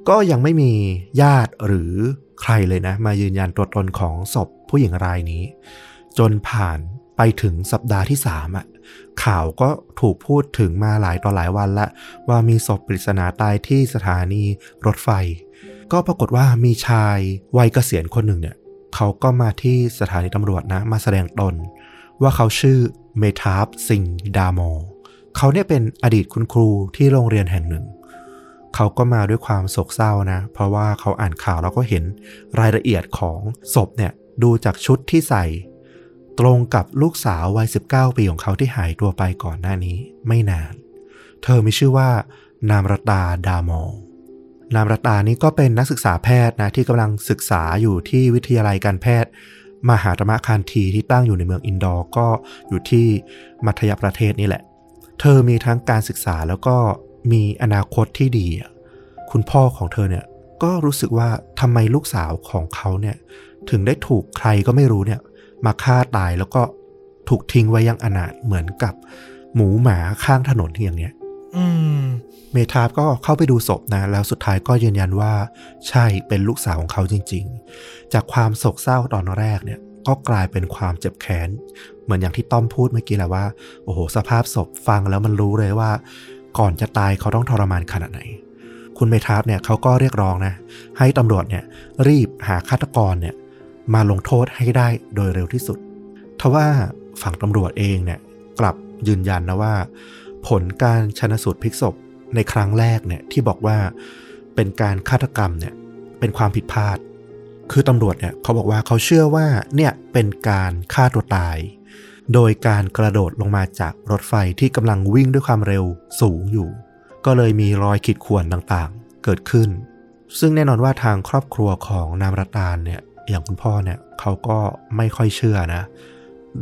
ก็ยังไม่มีญาติหรือใครเลยนะมายืนยันตัวตนของศพผู้หญิงรายนี้จนผ่านไปถึงสัปดาห์ที่3ข่าวก็ถูกพูดถึงมาหลายต่อหลายวันละว่ามีศพปริศนาตายที่สถานีรถไฟก็ปรากฏว่ามีชายวัยเกษียณคนหนึ่งเนี่ยเขาก็มาที่สถานีตำรวจนะมาแสดงตนว่าเขาชื่อเมทาฟซิงดามอเขาเนี่ยเป็นอดีตคุณครูที่โรงเรียนแห่งหนึ่งเขาก็มาด้วยความโศกเศร้านะเพราะว่าเขาอ่านข่าวแล้วก็เห็นรายละเอียดของศพเนี่ยดูจากชุดที่ใส่ตรงกับลูกสาววัย19ปีของเขาที่หายตัวไปก่อนหน้านี้ไม่นานเธอมีชื่อว่านามรตาดามอนามรตานี้ก็เป็นนักศึกษาแพทย์นะที่กำลังศึกษาอยู่ที่วิทยาลัยการแพทย์มหาธรรมคานธีที่ตั้งอยู่ในเมืองอินดอร์ก็อยู่ที่มัธยประเทศนี่แหละเธอมีทั้งการศึกษาแล้วก็มีอนาคตที่ดีคุณพ่อของเธอเนี่ยก็รู้สึกว่าทำไมลูกสาวของเขาเนี่ยถึงได้ถูกใครก็ไม่รู้เนี่ยมาฆ่าตายแล้วก็ถูกทิ้งไว้ยังอนาถเหมือนกับหมูหมาข้างถนนอย่างเนี้ยเมทาฟก็เข้าไปดูศพนะแล้วสุดท้ายก็ยืนยันว่าใช่เป็นลูกสาวของเขาจริงๆจากความโศกเศร้าตอนแรกเนี่ยก็กลายเป็นความเจ็บแค้นเหมือนอย่างที่ต้อมพูดเมื่อกี้แหละว่าโอ้โหสภาพศพฟังแล้วมันรู้เลยว่าก่อนจะตายเขาต้องทรมานขนาดไหนคุณเมทาฟเนี่ยเขาก็เรียกร้องนะให้ตำรวจเนี่ยรีบหาฆาตกรเนี่ยมาลงโทษให้ได้โดยเร็วที่สุดทว่าฝั่งตำรวจเองเนี่ยกลับยืนยันนะว่าผลการชนสูตรพลิกศพในครั้งแรกเนี่ยที่บอกว่าเป็นการฆาตกรรมเนี่ยเป็นความผิดพลาดคือตำรวจเนี่ยเขาบอกว่าเขาเชื่อว่าเนี่ยเป็นการฆ่าตัวตายโดยการกระโดดลงมาจากรถไฟที่กำลังวิ่งด้วยความเร็วสูงอยู่ก็เลยมีรอยขีดข่วนต่างๆเกิดขึ้นซึ่งแน่นอนว่าทางครอบครัวของนามรตาเนี่ยอย่างคุณพ่อเนี่ยเขาก็ไม่ค่อยเชื่อนะ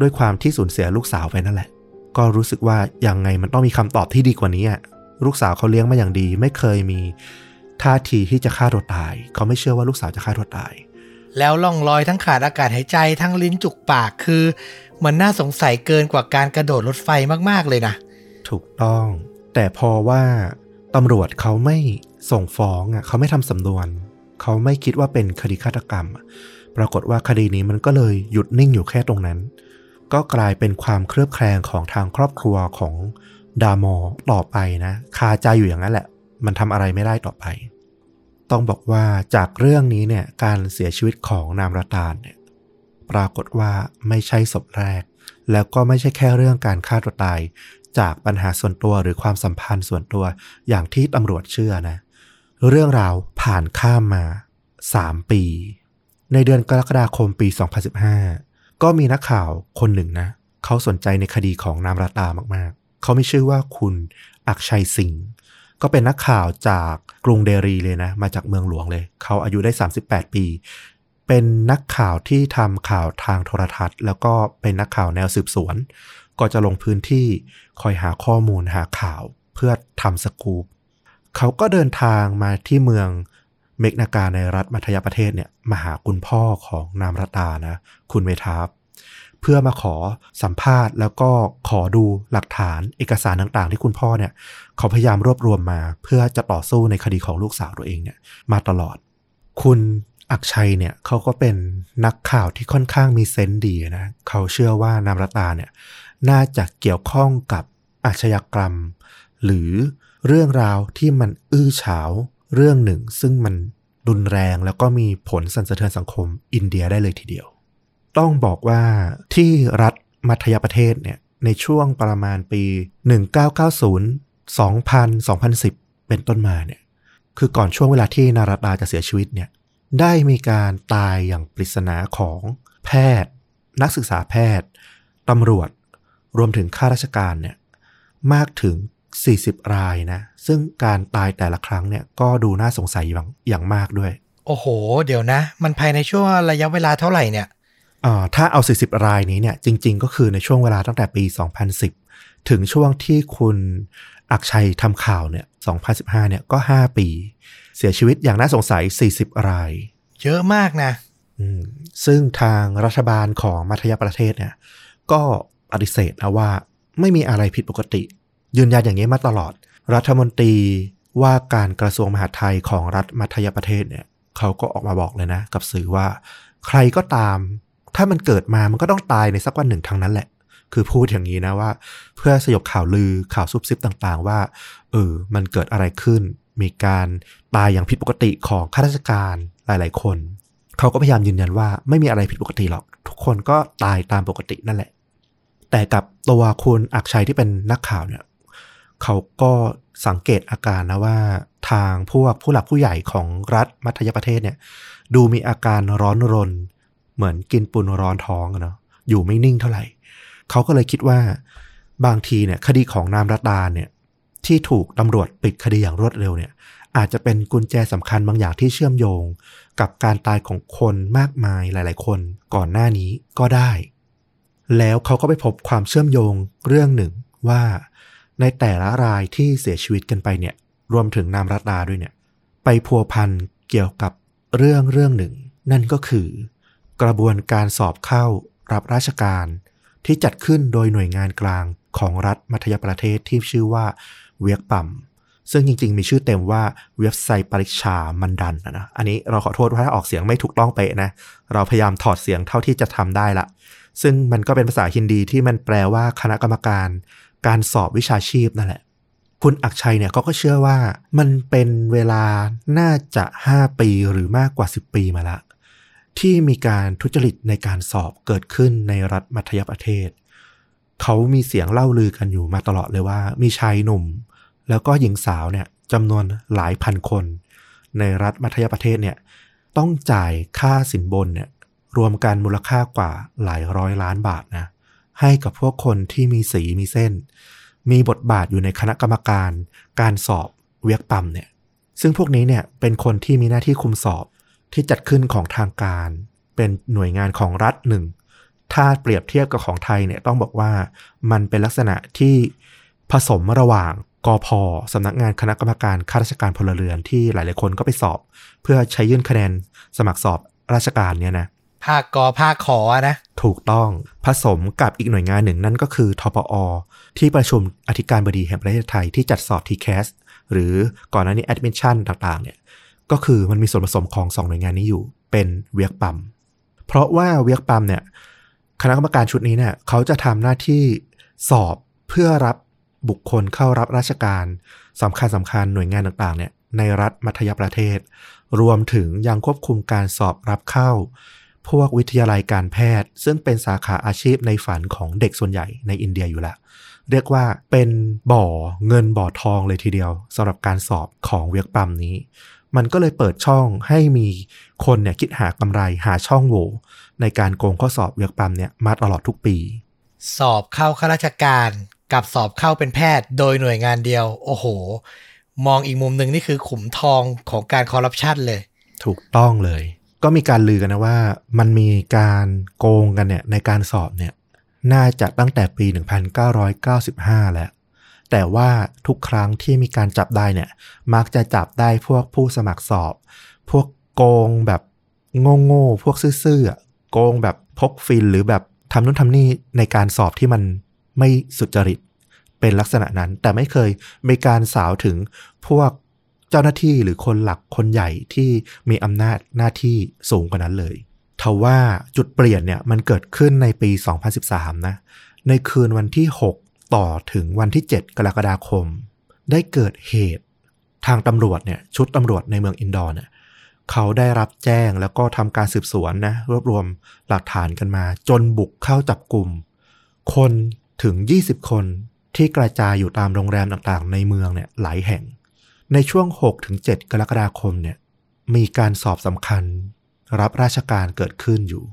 ด้วยความที่สูญเสียลูกสาวไปนั่นแหละก็รู้สึกว่ายังไงมันต้องมีคำตอบที่ดีกว่านี้ลูกสาวเขาเลี้ยงมาอย่างดีไม่เคยมีท่าทีที่จะฆ่าตัวตายเขาไม่เชื่อว่าลูกสาวจะฆ่าตัวตายแล้วร่องรอยทั้งขาดอากาศหายใจทั้งลิ้นจุกปากคือมันน่าสงสัยเกินกว่าการกระโดดรถไฟมากๆเลยนะถูกต้องแต่พอว่าตำรวจเขาไม่ส่งฟ้องเขาไม่ทำสำนวนเขาไม่คิดว่าเป็นคดีฆาตกรรมปรากฏว่าคดีนี้มันก็เลยหยุดนิ่งอยู่แค่ตรงนั้นก็กลายเป็นความเคลือบแคลงของทางครอบครัวของดามอต่อไปนะคาใจอยู่อย่างนั้นแหละมันทำอะไรไม่ได้ต่อไปต้องบอกว่าจากเรื่องนี้เนี่ยการเสียชีวิตของนามรตาเนี่ยปรากฏว่าไม่ใช่ศพแรกแล้วก็ไม่ใช่แค่เรื่องการฆ่าตัวตายจากปัญหาส่วนตัวหรือความสัมพันธ์ส่วนตัวอย่างที่ตำรวจเชื่อนะเรื่องราวผ่านข้ามมา3ปีในเดือนกรกฎาคมปี2015ก็มีนักข่าวคนหนึ่งนะเขาสนใจในคดีของนามรตามากๆเขามีชื่อว่าคุณอักชัยสิงห์ก็เป็นนักข่าวจากกรุงเดลีเลยนะมาจากเมืองหลวงเลยเขาอายุได้38ปีเป็นนักข่าวที่ทำข่าวทางโทรทัศน์แล้วก็เป็นนักข่าวแนวสืบสวนก็จะลงพื้นที่คอยหาข้อมูลหาข่าวเพื่อทำสกู๊ปเขาก็เดินทางมาที่เมืองเมกนาการในรัฐมัธยประเทศเนี่ยมาหาคุณพ่อของนามรตานะคุณเมทาฟ เพื่อมาขอสัมภาษณ์แล้วก็ขอดูหลักฐานเอกสารต่างๆที่คุณพ่อเนี่ยเขาพยายามรวบรวมมาเพื่อจะต่อสู้ในคดีของลูกสาวตัวเองเนี่ยมาตลอดคุณอักชัยเนี่ยเขาก็เป็นนักข่าวที่ค่อนข้างมีเซนส์ดีนะเขาเชื่อว่านามรัตนาเนี่ยน่าจะเกี่ยวข้องกับอาชญากรรมหรือเรื่องราวที่มันอื้อฉาวเรื่องหนึ่งซึ่งมันรุนแรงแล้วก็มีผลสั่นสะเทือนสังคมอินเดียได้เลยทีเดียวต้องบอกว่าที่รัฐมัธยประเทศเนี่ยในช่วงประมาณปี 1990 2000 2010 เป็นต้นมาเนี่ยคือก่อนช่วงเวลาที่นารตาจะเสียชีวิตเนี่ยได้มีการตายอย่างปริศนาของแพทย์นักศึกษาแพทย์ตำรวจรวมถึงข้าราชการเนี่ยมากถึง40รายนะซึ่งการตายแต่ละครั้งเนี่ยก็ดูน่าสงสัยอย่างมากด้วยโอ้โหเดี๋ยวนะมันภายในช่วงระยะเวลาเท่าไหร่เนี่ยถ้าเอา40รายนี้เนี่ยจริงๆก็คือในช่วงเวลาตั้งแต่ปี2010ถึงช่วงที่คุณอักชัยทำข่าวเนี่ย2015เนี่ยก็5ปีเสียชีวิตอย่างน่าสงสัย40รายเยอะมากนะซึ่งทางรัฐบาลของมัธยประเทศเนี่ยก็ปฏิเสธนะว่าไม่มีอะไรผิดปกติยืนยันอย่างนี้มาตลอดรัฐมนตรีว่าการกระทรวงมหาดไทยของรัฐมัธยประเทศเนี่ยเขาก็ออกมาบอกเลยนะกับสื่อว่าใครก็ตามถ้ามันเกิดมามันก็ต้องตายในสักวันหนึ่งทางนั้นแหละคือพูดอย่างนี้นะว่าเพื่อสยบข่าวลือข่าวซุบซิบต่างๆว่ามันเกิดอะไรขึ้นมีการตายอย่างผิดปกติของข้าราชการหลายๆคนเขาก็พยายามยืนยันว่าไม่มีอะไรผิดปกติหรอกทุกคนก็ตายตามปกตินั่นแหละแต่กับตัวคุณอักชัยที่เป็นนักข่าวเนี่ยเขาก็สังเกตอาการนะว่าทางพวกผู้หลักผู้ใหญ่ของรัฐมัธยประเทศเนี่ยดูมีอาการร้อนรนเหมือนกินปูนร้อนท้องเนาะอยู่ไม่นิ่งเท่าไหร่เขาก็เลยคิดว่าบางทีเนี่ยคดีของนามรัตนาเนี่ยที่ถูกตำรวจปิดคดีอย่างรวดเร็วเนี่ยอาจจะเป็นกุญแจสำคัญบางอย่างที่เชื่อมโยงกับการตายของคนมากมายหลายๆคนก่อนหน้านี้ก็ได้แล้วเขาก็ไปพบความเชื่อมโยงเรื่องหนึ่งว่าในแต่ละรายที่เสียชีวิตกันไปเนี่ยรวมถึงนามรัตนาด้วยเนี่ยไปพัวพันเกี่ยวกับเรื่องหนึ่งนั่นก็คือกระบวนการสอบเข้ารับราชการที่จัดขึ้นโดยหน่วยงานกลางของรัฐมัธยประเทศที่ชื่อว่าเวียกปัมซึ่งจริงๆมีชื่อเต็มว่าเว็บไซต์ปริชามันดันนะอันนี้เราขอโทษว่าถ้าออกเสียงไม่ถูกต้องเป๊ะนะเราพยายามถอดเสียงเท่าที่จะทำได้ละซึ่งมันก็เป็นภาษาฮินดีที่มันแปลว่าคณะกรรมการการสอบวิชาชีพนั่นแหละคุณอักชัยเนี่ยเขาก็เชื่อว่ามันเป็นเวลาน่าจะ5ปีหรือมากกว่า10ปีมาละที่มีการทุจริตในการสอบเกิดขึ้นในรัฐมัธยประเทศเขามีเสียงเล่าลือกันอยู่มาตลอดเลยว่ามีชายหนุ่มแล้วก็หญิงสาวเนี่ยจำนวนหลายพันคนในรัฐมัธยประเทศเนี่ยต้องจ่ายค่าสินบนเนี่ยรวมกันมูลค่ากว่าหลายร้อยล้านบาทนะให้กับพวกคนที่มีสีมีเส้นมีบทบาทอยู่ในคณะกรรมการการสอบเวียกปัมเนี่ยซึ่งพวกนี้เนี่ยเป็นคนที่มีหน้าที่คุมสอบที่จัดขึ้นของทางการเป็นหน่วยงานของรัฐหนึ่งถ้าเปรียบเทียบกับของไทยเนี่ยต้องบอกว่ามันเป็นลักษณะที่ผสมระหว่างกพ.สำนักงานคณะกรรมการข้าราชการพลเรือนที่หลายๆคนก็ไปสอบเพื่อใช้ยื่นคะแนนสมัครสอบราชการเนี่ยนะภาคก.ภาคข.นะถูกต้องผสมกับอีกหน่วยงานหนึ่งนั่นก็คือทปอ.ที่ประชุมอธิการบดีแห่งประเทศไทยที่จัดสอบ TCAS หรือก่อนหน้านี้ Admission ต่างๆเนี่ยก็คือมันมีส่วนผสมของ2หน่วยงานนี้อยู่เป็นเวียกปัมเพราะว่าเวียกปัมเนี่ยคณะกรรมการชุดนี้เนี่ยเขาจะทำหน้าที่สอบเพื่อรับบุคคลเข้ารับราชการสำคัญหน่วยงานต่างๆเนี่ยในรัฐมัธยประเทศรวมถึงยังควบคุมการสอบรับเข้าพวกวิทยาลัยการแพทย์ซึ่งเป็นสาขาอาชีพในฝันของเด็กส่วนใหญ่ในอินเดียอยู่ละเรียกว่าเป็นบ่อเงินบ่อทองเลยทีเดียวสำหรับการสอบของเวียกปัมนี้มันก็เลยเปิดช่องให้มีคนเนี่ยคิดหากำไรหาช่องโหว่ในการโกงข้อสอบเวียกปัมเนี่ยมาตลอดทุกปีสอบเข้าข้าราชการกับสอบเข้าเป็นแพทย์โดยหน่วยงานเดียวโอ้โหมองอีกมุมนึงนี่คือขุมทองของการคอร์รัปชันเลยถูกต้องเลยก็มีการลือกันนะว่ามันมีการโกงกันเนี่ยในการสอบเนี่ยน่าจะตั้งแต่ปี1995แล้วแต่ว่าทุกครั้งที่มีการจับได้เนี่ยมักจะจับได้พวกผู้สมัครสอบพวกโกงแบบโง่ๆพวกซื่อๆโกงแบบพกฟินหรือแบบ ทำนู่นทำนี่ในการสอบที่มันไม่สุจริตเป็นลักษณะนั้นแต่ไม่เคยมีการสาวถึงพวกเจ้าหน้าที่หรือคนหลักคนใหญ่ที่มีอำนาจหน้าที่สูงกว่านั้นเลยทว่าจุดเปลี่ยนเนี่ยมันเกิดขึ้นในปี2013นะในคืนวันที่6ต่อถึงวันที่7กรกฎาคมได้เกิดเหตุทางตำรวจเนี่ยชุดตำรวจในเมืองอินดอร์เนี่ยเขาได้รับแจ้งแล้วก็ทำการสืบสวนนะรวบรวมหลักฐานกันมาจนบุกเข้าจับกลุ่มคนถึง20คนที่กระจายอยู่ตามโรงแรมต่างๆในเมืองเนี่ยหลายแห่งในช่วง6ถึง7กรกฎาคมเนี่ยมีการสอบสำคัญรับราชการเกิดขึ้นอยู่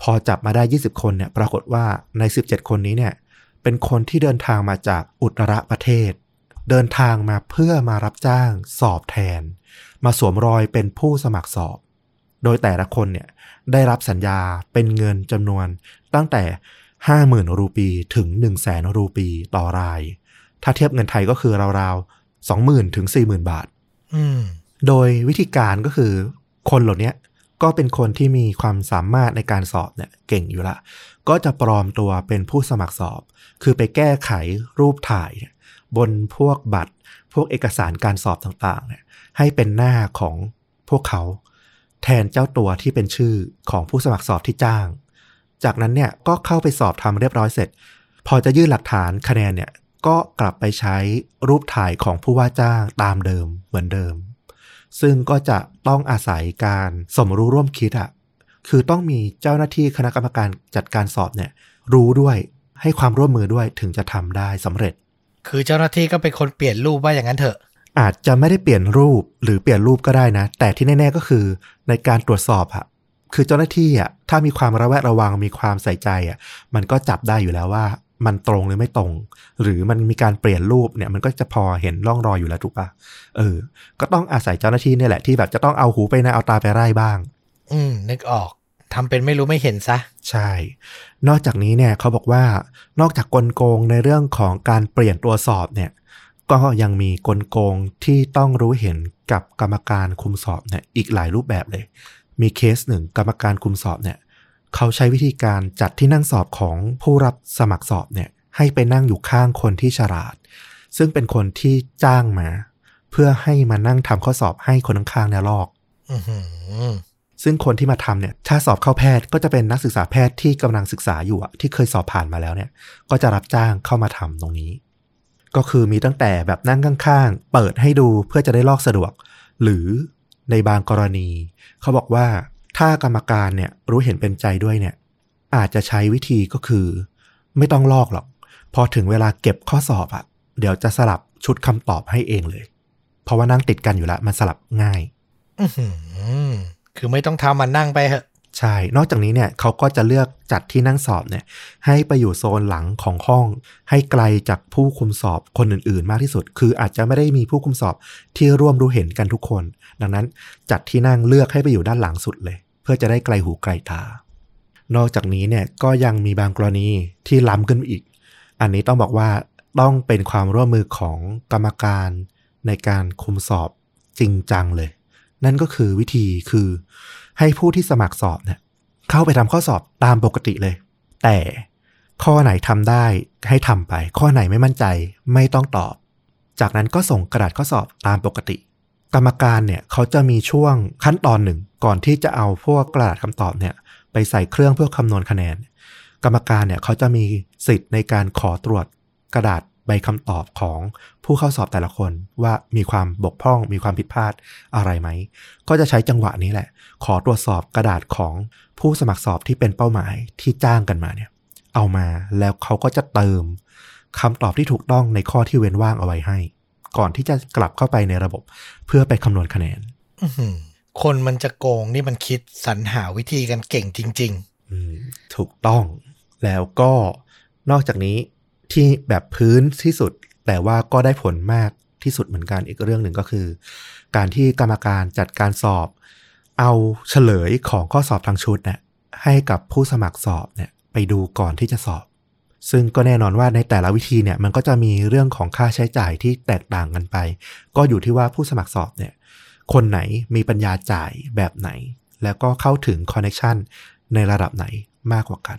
พอจับมาได้20คนเนี่ยปรากฏว่าใน17คนนี้เนี่ยเป็นคนที่เดินทางมาจากอุตรประเทศเดินทางมาเพื่อมารับจ้างสอบแทนมาสวมรอยเป็นผู้สมัครสอบโดยแต่ละคนเนี่ยได้รับสัญญาเป็นเงินจำนวนตั้งแต่ 50,000 รูปีถึง 100,000 รูปีต่อรายถ้าเทียบเงินไทยก็คือราวๆ 20,000 ถึง 40,000 บาทโดยวิธีการก็คือคนเหล่านี้ก็เป็นคนที่มีความสามารถในการสอบเนี่ยเก่งอยู่ละก็จะปลอมตัวเป็นผู้สมัครสอบคือไปแก้ไขรูปถ่ายบนพวกบัตรพวกเอกสารการสอบต่างๆเนี่ยให้เป็นหน้าของพวกเขาแทนเจ้าตัวที่เป็นชื่อของผู้สมัครสอบที่จ้างจากนั้นเนี่ยก็เข้าไปสอบทำเรียบร้อยเสร็จพอจะยื่นหลักฐานคะแนนเนี่ยก็กลับไปใช้รูปถ่ายของผู้ว่าจ้างตามเดิมเหมือนเดิมซึ่งก็จะต้องอาศัยการสมรู้ร่วมคิดคือต้องมีเจ้าหน้าที่คณะกรรมการจัดการสอบเนี่ยรู้ด้วยให้ความร่วมมือด้วยถึงจะทำได้สำเร็จคือเจ้าหน้าที่ก็เป็นคนเปลี่ยนรูปว่าอย่างนั้นเถอะอาจจะไม่ได้เปลี่ยนรูปหรือเปลี่ยนรูปก็ได้นะแต่ที่แน่ๆก็คือในการตรวจสอบคือเจ้าหน้าที่ถ้ามีความระแวดระวังมีความใส่ใจมันก็จับได้อยู่แล้วว่ามันตรงหรือไม่ตรงหรือมันมีการเปลี่ยนรูปเนี่ยมันก็จะพอเห็นร่องรอยอยู่แล้วถูกป่ะก็ต้องอาศัยเจ้าหน้าที่เนี่ยแหละที่แบบจะต้องเอาหูไปนาเอาตาไปไล่บ้างนึกออกทำเป็นไม่รู้ไม่เห็นซะใช่นอกจากนี้เนี่ยเขาบอกว่านอกจากกลโกงในเรื่องของการเปลี่ยนตัวสอบเนี่ยก็ยังมีกลโกงที่ต้องรู้เห็นกับกรรมการคุมสอบเนี่ยอีกหลายรูปแบบเลยมีเคสหนึ่งกรรมการคุมสอบเนี่ยเขาใช้วิธีการจัดที่นั่งสอบของผู้รับสมัครสอบเนี่ยให้ไปนั่งอยู่ข้างคนที่ฉลาดซึ่งเป็นคนที่จ้างมาเพื่อให้มานั่งทำข้อสอบให้คนข้างๆเนี่ยลอกซึ่งคนที่มาทำเนี่ยถ้าสอบเข้าแพทย์ก็จะเป็นนักศึกษาแพทย์ที่กำลังศึกษาอยู่ที่เคยสอบผ่านมาแล้วเนี่ยก็จะรับจ้างเข้ามาทำตรงนี้ก็คือมีตั้งแต่แบบนั่งข้างๆเปิดให้ดูเพื่อจะได้ลอกสะดวกหรือในบางกรณีเขาบอกว่าถ้ากรรมการเนี่ยรู้เห็นเป็นใจด้วยเนี่ยอาจจะใช้วิธีก็คือไม่ต้องลอกหรอกพอถึงเวลาเก็บข้อสอบเดี๋ยวจะสลับชุดคำตอบให้เองเลยเพราะว่านั่งติดกันอยู่ละมันสลับง่ายคือไม่ต้องทำมันนั่งไปเหอะใช่นอกจากนี้เนี่ยเขาก็จะเลือกจัดที่นั่งสอบเนี่ยให้ไปอยู่โซนหลังของห้องให้ไกลจากผู้คุมสอบคนอื่นๆมากที่สุดคืออาจจะไม่ได้มีผู้คุมสอบที่ร่วมรู้เห็นกันทุกคนดังนั้นจัดที่นั่งเลือกให้ไปอยู่ด้านหลังสุดเลยเพื่อจะได้ไกลหูไกลตานอกจากนี้เนี่ยก็ยังมีบางกรณีที่ล้ำขึ้นอีกอันนี้ต้องบอกว่าต้องเป็นความร่วมมือของกรรมการในการคุมสอบจริงจังเลยนั่นก็คือวิธีคือให้ผู้ที่สมัครสอบเนี่ยเข้าไปทำข้อสอบตามปกติเลยแต่ข้อไหนทำได้ให้ทำไปข้อไหนไม่มั่นใจไม่ต้องตอบจากนั้นก็ส่งกระดาษข้อสอบตามปกติกรรมการเนี่ยเขาจะมีช่วงขั้นตอนหนึ่งก่อนที่จะเอาพวกกระดาษคำตอบเนี่ยไปใส่เครื่องเพื่อคำนวณคะแนนกรรมการเนี่ยเขาจะมีสิทธิ์ในการขอตรวจกระดาษใบคำตอบของผู้เข้าสอบแต่ละคนว่ามีความบกพร่องมีความผิดพลาดอะไรไหมก็จะใช้จังหวะนี้แหละขอตรวจสอบกระดาษของผู้สมัครสอบที่เป็นเป้าหมายที่จ้างกันมาเนี่ยเอามาแล้วเขาก็จะเติมคำตอบที่ถูกต้องในข้อที่เว้นว่างเอาไว้ให้ก่อนที่จะกลับเข้าไปในระบบเพื่อไปคำนวณคะแนนคนมันจะโกงนี่มันคิดสรรหาวิธีกันเก่งจริงๆถูกต้องแล้วก็นอกจากนี้ที่แบบพื้นที่สุดแต่ว่าก็ได้ผลมากที่สุดเหมือนกันอีกเรื่องหนึ่งก็คือการที่กรรมการจัดการสอบเอาเฉลยของข้อสอบทางชุดเนี่ยให้กับผู้สมัครสอบเนี่ยไปดูก่อนที่จะสอบซึ่งก็แน่นอนว่าในแต่ละวิธีเนี่ยมันก็จะมีเรื่องของค่าใช้จ่ายที่แตกต่างกันไปก็อยู่ที่ว่าผู้สมัครสอบเนี่ยคนไหนมีปัญญาจ่ายแบบไหนแล้วก็เข้าถึงคอนเนคชั่นในระดับไหนมากกว่ากัน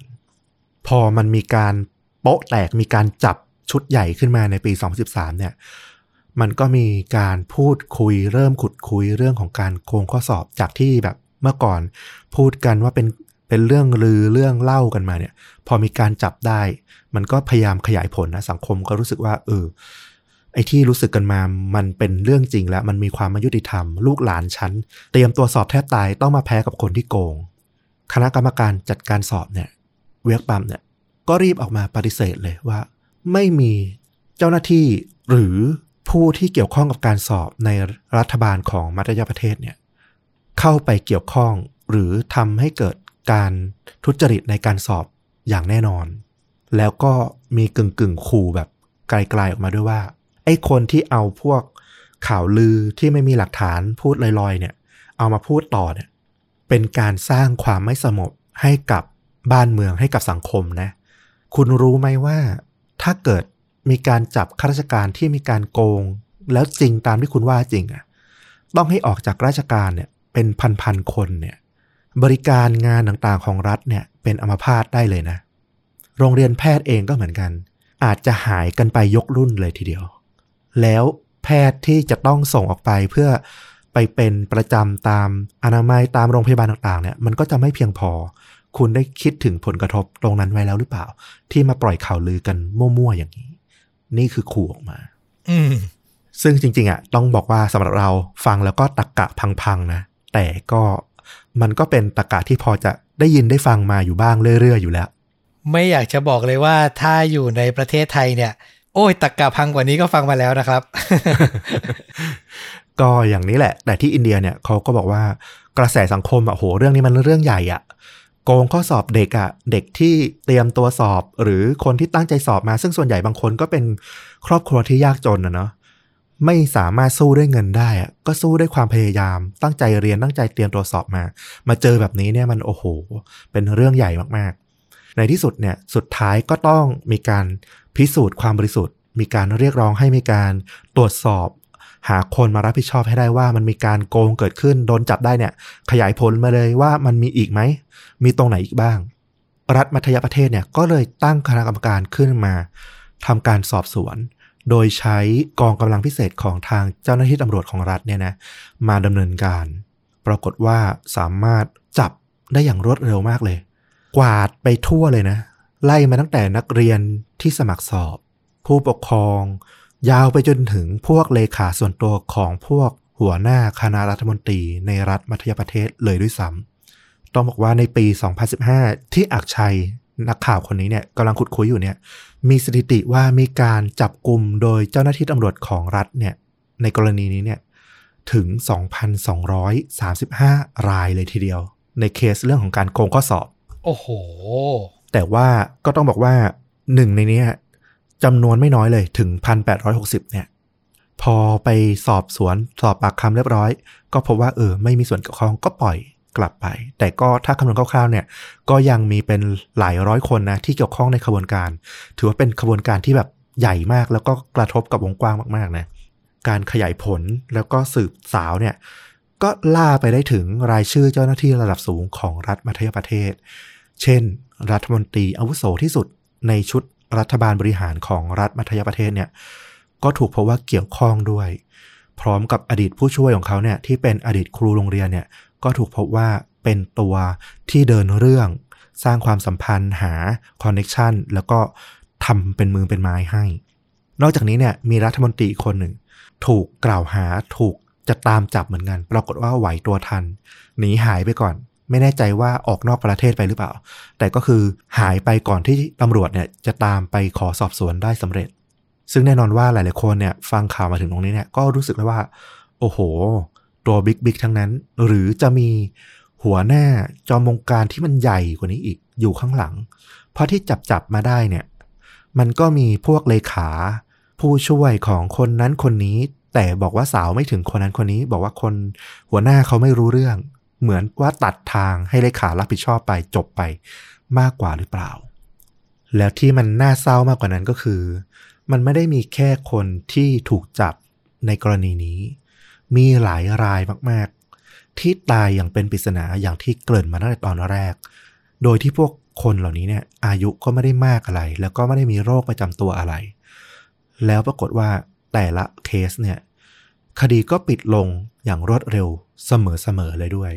พอมันมีการโป๊ะแตกมีการจับชุดใหญ่ขึ้นมาในปี2013เนี่ยมันก็มีการพูดคุยเริ่มขุดคุยเรื่องของการโกงข้อสอบจากที่แบบเมื่อก่อนพูดกันว่าเป็นเรื่องลือเรื่องเล่ากันมาเนี่ยพอมีการจับได้มันก็พยายามขยายผลนะสังคมก็รู้สึกว่าไอ้ที่รู้สึกกันมามันเป็นเรื่องจริงแล้วมันมีความไม่ยุติธรรมลูกหลานฉันเตรียมตัวสอบแทบตายต้องมาแพ้กับคนที่โกงคณะกรรมการจัดการสอบเนี่ยเวกปัมเนี่ยก็รีบออกมาปฏิเสธเลยว่าไม่มีเจ้าหน้าที่หรือผู้ที่เกี่ยวข้องกับการสอบในรัฐบาลของมัธยประเทศเนี่ยเข้าไปเกี่ยวข้องหรือทำให้เกิดการทุจริตในการสอบอย่างแน่นอนแล้วก็มีกึ่งขู่แบบไกลๆออกมาด้วยว่าไอ้คนที่เอาพวกข่าวลือที่ไม่มีหลักฐานพูดลอยๆเนี่ยเอามาพูดต่อเนี่ยเป็นการสร้างความไม่สงบให้กับบ้านเมืองให้กับสังคมนะคุณรู้ไหมว่าถ้าเกิดมีการจับข้าราชการที่มีการโกงแล้วจริงตามที่คุณว่าจริงอ่ะต้องให้ออกจากราชการเนี่ยเป็นพันๆคนเนี่ยบริการงานต่างๆของรัฐเนี่ยเป็นอัมพาตได้เลยนะโรงเรียนแพทย์เองก็เหมือนกันอาจจะหายกันไปยกรุ่นเลยทีเดียวแล้วแพทย์ที่จะต้องส่งออกไปเพื่อไปเป็นประจำตามอนามัยตามโรงพยาบาลต่างๆเนี่ยมันก็จะไม่เพียงพอคุณได้คิดถึงผลกระทบตรงนั้นไว้แล้วหรือเปล่าที่มาปล่อยข่าวลือกันมั่วๆอย่างนี้นี่คือขู่ออกมาซึ่งจริงๆอ่ะต้องบอกว่าสำหรับเราฟังแล้วก็ตรรกะพังๆนะแต่ก็มันก็เป็นตรรกะที่พอจะได้ยินได้ฟังมาอยู่บ้างเรื่อยๆอยู่แล้วไม่อยากจะบอกเลยว่าถ้าอยู่ในประเทศไทยเนี่ยโอ้ยตรรกะพังกว่านี้ก็ฟังมาแล้วนะครับ ก็อย่างนี้แหละแต่ที่อินเดียเนี่ยเขาก็บอกว่ากระแสสังคมอ่ะโหเรื่องนี้มันเรื่องใหญ่อ่ะโกงข้อสอบเด็กอ่ะเด็กที่เตรียมตัวสอบหรือคนที่ตั้งใจสอบมาซึ่งส่วนใหญ่บางคนก็เป็นครอบครัวที่ยากจนนะเนาะไม่สามารถสู้ด้วยเงินได้อ่ะก็สู้ด้วยความพยายามตั้งใจเรียนตั้งใจเตรียมตัวสอบมาเจอแบบนี้เนี่ยมันโอ้โหเป็นเรื่องใหญ่มากๆในที่สุดเนี่ยสุดท้ายก็ต้องมีการพิสูจน์ความบริสุทธิ์มีการเรียกร้องให้มีการตรวจสอบหาคนมารับผิดชอบให้ได้ว่ามันมีการโกงเกิดขึ้นโดนจับได้เนี่ยขยายผลมาเลยว่ามันมีอีกไหมมีตรงไหนอีกบ้างรัฐมัธยประเทศเนี่ยก็เลยตั้งคณะกรรมการขึ้นมาทำการสอบสวนโดยใช้กองกำลังพิเศษของทางเจ้าหน้าที่ตำรวจของรัฐเนี่ยนะมาดำเนินการปรากฏว่าสามารถจับได้อย่างรวดเร็วมากเลยกวาดไปทั่วเลยนะไล่มาตั้งแต่นักเรียนที่สมัครสอบผู้ปกครองยาวไปจนถึงพวกเลขาส่วนตัวของพวกหัวหน้าคณะรัฐมนตรีในรัฐมัธยประเทศเลยด้วยซ้ำต้องบอกว่าในปี2015ที่อักชัยนักข่าวคนนี้เนี่ยกำลังขุดคุยอยู่เนี่ยมีสถิติว่ามีการจับกุมโดยเจ้าหน้าที่ตำรวจของรัฐเนี่ยในกรณีนี้เนี่ยถึง 2,235 รายเลยทีเดียวในเคสเรื่องของการโกงข้อสอบโอ้โหแต่ว่าก็ต้องบอกว่าหนึ่งในนี้จำนวนไม่น้อยเลยถึง 1,860 เนี่ยพอไปสอบสวนสอบปากคำเรียบร้อยก็พบว่าไม่มีส่วนเกี่ยวข้องก็ปล่อยกลับไปแต่ก็ถ้าคำนวณคร่าวๆเนี่ยก็ยังมีเป็นหลายร้อยคนนะที่เกี่ยวข้องในขบวนการถือว่าเป็นขบวนการที่แบบใหญ่มากแล้วก็กระทบกับวงกว้างมากๆนะการขยายผลแล้วก็สืบสาวเนี่ยก็ล่าไปได้ถึงรายชื่อเจ้าหน้าที่ระดับสูงของรัฐมัธยประเทศเช่นรัฐมนตรีอาวุโสที่สุดในชุดรัฐบาลบริหารของรัฐมัธยประเทศเนี่ยก็ถูกพบว่าเกี่ยวข้องด้วยพร้อมกับอดีตผู้ช่วยของเขาเนี่ยที่เป็นอดีตครูโรงเรียนเนี่ยก็ถูกพบว่าเป็นตัวที่เดินเรื่องสร้างความสัมพันธ์หาคอนเนคชั่นแล้วก็ทำเป็นมือเป็นไม้ให้นอกจากนี้เนี่ยมีรัฐมนตรีคนหนึ่งถูกกล่าวหาถูกจะตามจับเหมือนกันปรากฏว่าไหวตัวทันหนีหายไปก่อนไม่แน่ใจว่าออกนอกประเทศไปหรือเปล่าแต่ก็คือหายไปก่อนที่ตำรวจเนี่ยจะตามไปขอสอบสวนได้สำเร็จซึ่งแน่นอนว่าหลายๆคนเนี่ยฟังข่าวมาถึงตรงนี้เนี่ยก็รู้สึกแล้วว่าโอ้โหตัวบิ๊กๆทั้งนั้นหรือจะมีหัวหน้าจอมวงการที่มันใหญ่กว่านี้อีกอยู่ข้างหลังเพราะที่จับมาได้เนี่ยมันก็มีพวกเลขาผู้ช่วยของคนนั้นคนนี้แต่บอกว่าสาวไม่ถึงคนนั้นคนนี้บอกว่าคนหัวหน้าเขาไม่รู้เรื่องเหมือนว่าตัดทางให้เลขารับผิดชอบไปจบไปมากกว่าหรือเปล่าแล้วที่มันน่าเศร้ามากกว่านั้นก็คือมันไม่ได้มีแค่คนที่ถูกจับในกรณีนี้มีหลายรายมากๆที่ตายอย่างเป็นปริศนาอย่างที่เกริ่นมาตั้งแต่ตอนแรกโดยที่พวก คนเหล่านี้เนี่ยอายุก็ไม่ได้มากอะไรแล้วก็ไม่ได้มีโรคประจำตัวอะไรแล้วปรากฏว่าแต่ละเคสเนี่ยคดีก็ปิดลงอย่างรวดเร็วเสมอๆเลยด้วย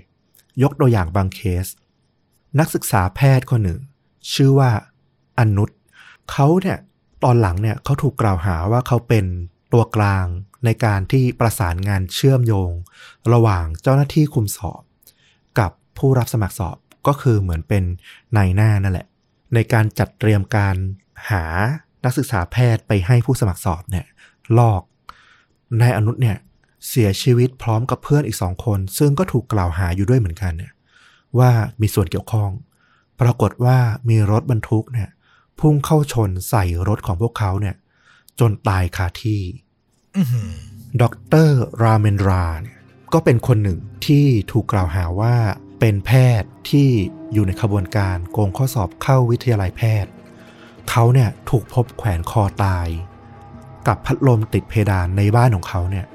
ยกตัวอย่างบางเคสนักศึกษาแพทย์คนหนึ่งชื่อว่าอนุชเขาเนี่ยตอนหลังเนี่ยเขาถูกกล่าวหาว่าเขาเป็นตัวกลางในการที่ประสานงานเชื่อมโยงระหว่างเจ้าหน้าที่คุมสอบกับผู้รับสมัครสอบก็คือเหมือนเป็นนายหน้านั่นแหละในการจัดเตรียมการหานักศึกษาแพทย์ไปให้ผู้สมัครสอบเนี่ยลอกนายอนุชเนี่ยเสียชีวิตพร้อมกับเพื่อนอีก2คนซึ่งก็ถูกกล่าวหาอยู่ด้วยเหมือนกันเนี่ยว่ามีส่วนเกี่ยวข้องปรากฏว่ามีรถบรรทุกเนี่ยพุ่งเข้าชนใส่รถของพวกเขาเนี่ยจนตายคาที่ด็อกเตอร์ราเมนดราเนี่ยก็เป็นคนหนึ่งที่ถูกกล่าวหาว่าเป็นแพทย์ที่อยู่ในขบวนการโกงข้อสอบเข้าวิทยาลัยแพทย์เขาเนี่ยถูกพบแขวนคอตายกับพัดลมติดเพดานในบ้านของเขาเนี่ย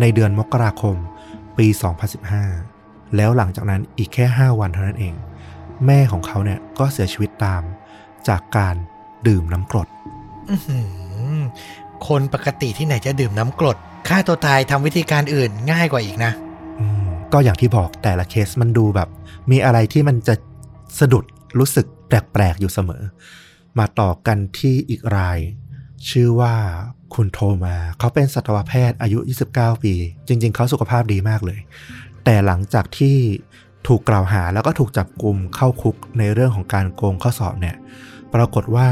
ในเดือนมกราคมปี2015แล้วหลังจากนั้นอีกแค่5วันเท่านั้นเองแม่ของเขาเนี่ยก็เสียชีวิตตามจากการดื่มน้ำกรดคนปกติที่ไหนจะดื่มน้ำกรดฆ่าตัวตายทำวิธีการอื่นง่ายกว่าอีกนะก็อย่างที่บอกแต่ละเคสมันดูแบบมีอะไรที่มันจะสะดุดรู้สึกแปลกๆอยู่เสมอมาต่อกันที่อีกรายชื่อว่าคุณโทมาเขาเป็นสัตวแพทย์อายุ29ปีจริงๆเขาสุขภาพดีมากเลยแต่หลังจากที่ถูกกล่าวหาแล้วก็ถูกจับกุมเข้าคุกในเรื่องของการโกงข้อสอบเนี่ยปรากฏว่า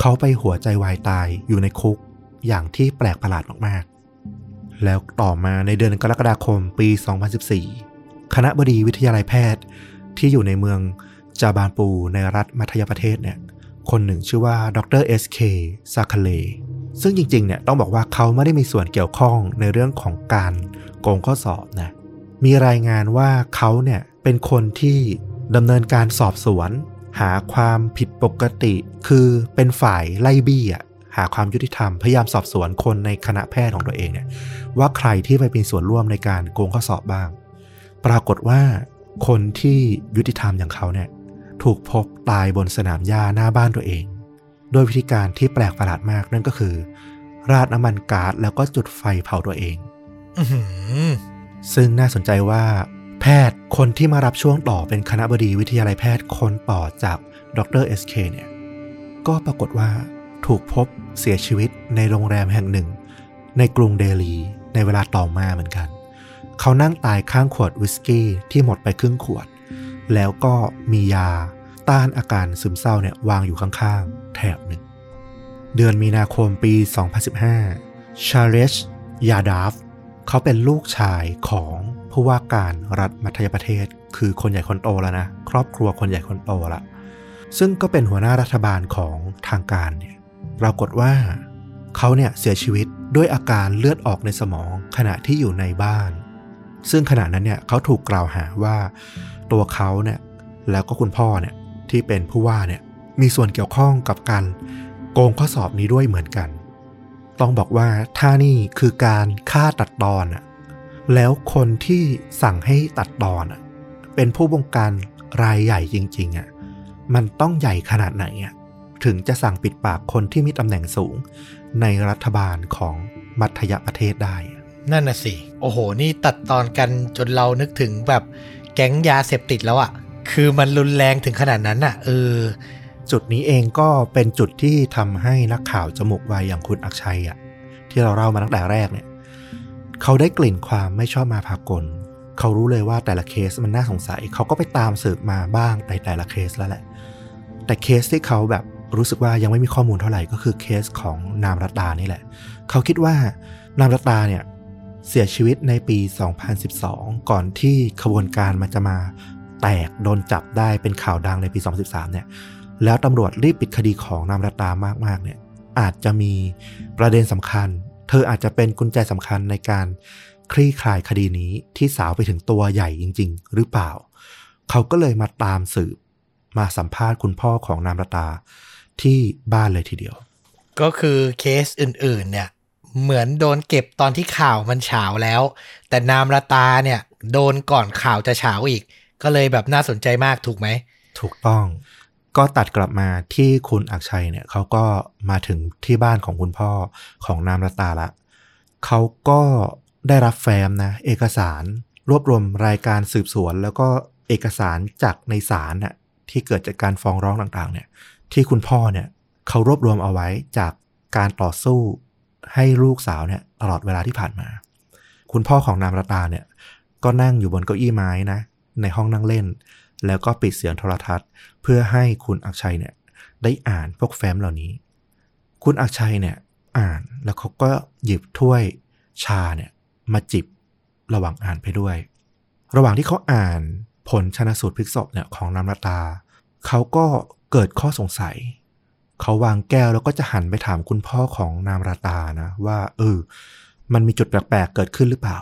เขาไปหัวใจวายตายอยู่ในคุกอย่างที่แปลกประหลาดมากๆแล้วต่อมาในเดือนกรกฎาคมปี2014คณบดีวิทยาลัยแพทย์ที่อยู่ในเมืองจาบานปูในรัฐมัธยประเทศเนี่ยคนหนึ่งชื่อว่าดร. เอส เค ซาคาเลซึ่งจริงๆเนี่ยต้องบอกว่าเขาไม่ได้มีส่วนเกี่ยวข้องในเรื่องของการโกงข้อสอบนะมีรายงานว่าเขาเนี่ยเป็นคนที่ดำเนินการสอบสวนหาความผิดปกติคือเป็นฝ่ายไล่บี้หาความยุติธรรมพยายามสอบสวนคนในคณะแพทย์ของตัวเองเนี่ยว่าใครที่ไปเป็นส่วนร่วมในการโกงข้อสอบบ้างปรากฏว่าคนที่ยุติธรรมอย่างเขาเนี่ยถูกพบตายบนสนามหญ้าหน้าบ้านตัวเองโดยวิธีการที่แปลกประหลาดมากนั่นก็คือราดน้ำมันก๊าซแล้วก็จุดไฟเผาตัวเองซึ่งน่าสนใจว่าแพทย์คนที่มารับช่วงต่อเป็นคณบดีวิทยาลัยแพทย์คนต่อจากดร. เอส เค เนี่ยก็ปรากฏว่าถูกพบเสียชีวิตในโรงแรมแห่งหนึ่งในกรุงเดลีในเวลาต่อมาเหมือนกันเขานั่งตายข้างขวดวิสกี้ที่หมดไปครึ่งขวดแล้วก็มียาต้านอาการซึมเศร้าเนี่ยวางอยู่ข้างๆแถบหนึ่งเดือนมีนาคมปี2015ชาเลชยาดาฟเขาเป็นลูกชายของผู้ว่าการรัฐมัธยประเทศคือคนใหญ่คนโตแล้วนะครอบครัวคนใหญ่คนโตละซึ่งก็เป็นหัวหน้ารัฐบาลของทางการเนี่ยปรากฏว่าเขาเนี่ยเสียชีวิตด้วยอาการเลือดออกในสมองขณะที่อยู่ในบ้านซึ่งขณะนั้นเนี่ยเขาถูกกล่าวหาว่าตัวเขาเนี่ยแล้วก็คุณพ่อเนี่ยที่เป็นผู้ว่าเนี่ยมีส่วนเกี่ยวข้องกับการโกงข้อสอบนี้ด้วยเหมือนกันต้องบอกว่าถ้านี่คือการฆ่าตัดตอนน่ะแล้วคนที่สั่งให้ตัดตอนน่ะเป็นผู้บงการรายใหญ่จริงๆอ่ะมันต้องใหญ่ขนาดไหนอ่ะถึงจะสั่งปิดปากคนที่มีตำแหน่งสูงในรัฐบาลของมัธยประเทศได้นั่นน่ะสิโอ้โหนี่ตัดตอนกันจนเรานึกถึงแบบแก๊งยาเสพติดแล้วอ่ะคือมันรุนแรงถึงขนาดนั้นอ่ะจุดนี้เองก็เป็นจุดที่ทำให้นักข่าวจมูกไวอย่างคุณอักชัยที่เราเล่ามาตั้งแต่แรกเนี่ยเขาได้กลิ่นความไม่ชอบมาพากลเขารู้เลยว่าแต่ละเคสมันน่าสงสัยเขาก็ไปตามสืบมาบ้างในแต่ละเคสแล้วแหละแต่เคสที่เขาแบบรู้สึกว่ายังไม่มีข้อมูลเท่าไหร่ก็คือเคสของนามรัตดานี่แหละเขาคิดว่านามรัตดาเนี่ยเสียชีวิตในปี2012ก่อนที่ขบวนการมันจะมาแตกโดนจับได้เป็นข่าวดังในปี2013เนี่ยแล้วตำรวจรีบปิดคดีของนามรัตดามากๆเนี่ยอาจจะมีประเด็นสำคัญเธออาจจะเป็นกุญแจสำคัญในการคลี่คลายคดีนี้ที่สาวไปถึงตัวใหญ่จริงๆหรือเปล่าเขาก็เลยมาตามสืบมาสัมภาษณ์คุณพ่อของนามรัตดาที่บ้านเลยทีเดียวก็คือเคสอื่นๆเนี่ยเหมือนโดนเก็บตอนที่ข่าวมันเฉาแล้วแต่นามรัตดาเนี่ยโดนก่อนข่าวจะเฉาอีกก็เลยแบบน่าสนใจมากถูกไหมถูกต้อง ก็ตัดกลับมาที่คุณอักชัยเนี่ยเขาก็มาถึงที่บ้านของคุณพ่อของนามรัตาละเขาก็ได้รับแฟ้มนะเอกสารรวบรวมรายการสืบสวนแล้วก็เอกสารจากในศาลน่ะที่เกิดจากการฟ้องร้องต่างๆเนี่ยที่คุณพ่อเนี่ยเขารวบรวมเอาไว้จากการต่อสู้ให้ลูกสาวเนี่ยตลอดเวลาที่ผ่านมาคุณพ่อของนามรัตาเนี่ยก็นั่งอยู่บนเก้าอี้ไม้นะในห้องนั่งเล่นแล้วก็ปิดเสียงโทรทัศน์เพื่อให้คุณอักชัยเนี่ยได้อ่านพวกแฟ้มเหล่านี้คุณอักชัยเนี่ยอ่านแล้วเขาก็หยิบถ้วยชาเนี่ยมาจิบระหว่างอ่านไปด้วยระหว่างที่เขาอ่านผลชนสูตรพลิกศพเนี่ยของนามรัตาเขาก็เกิดข้อสงสัยเขาวางแก้วแล้วก็จะหันไปถามคุณพ่อของนามรัตานะว่ามันมีจุดแปลกๆเกิดขึ้นหรือเปล่า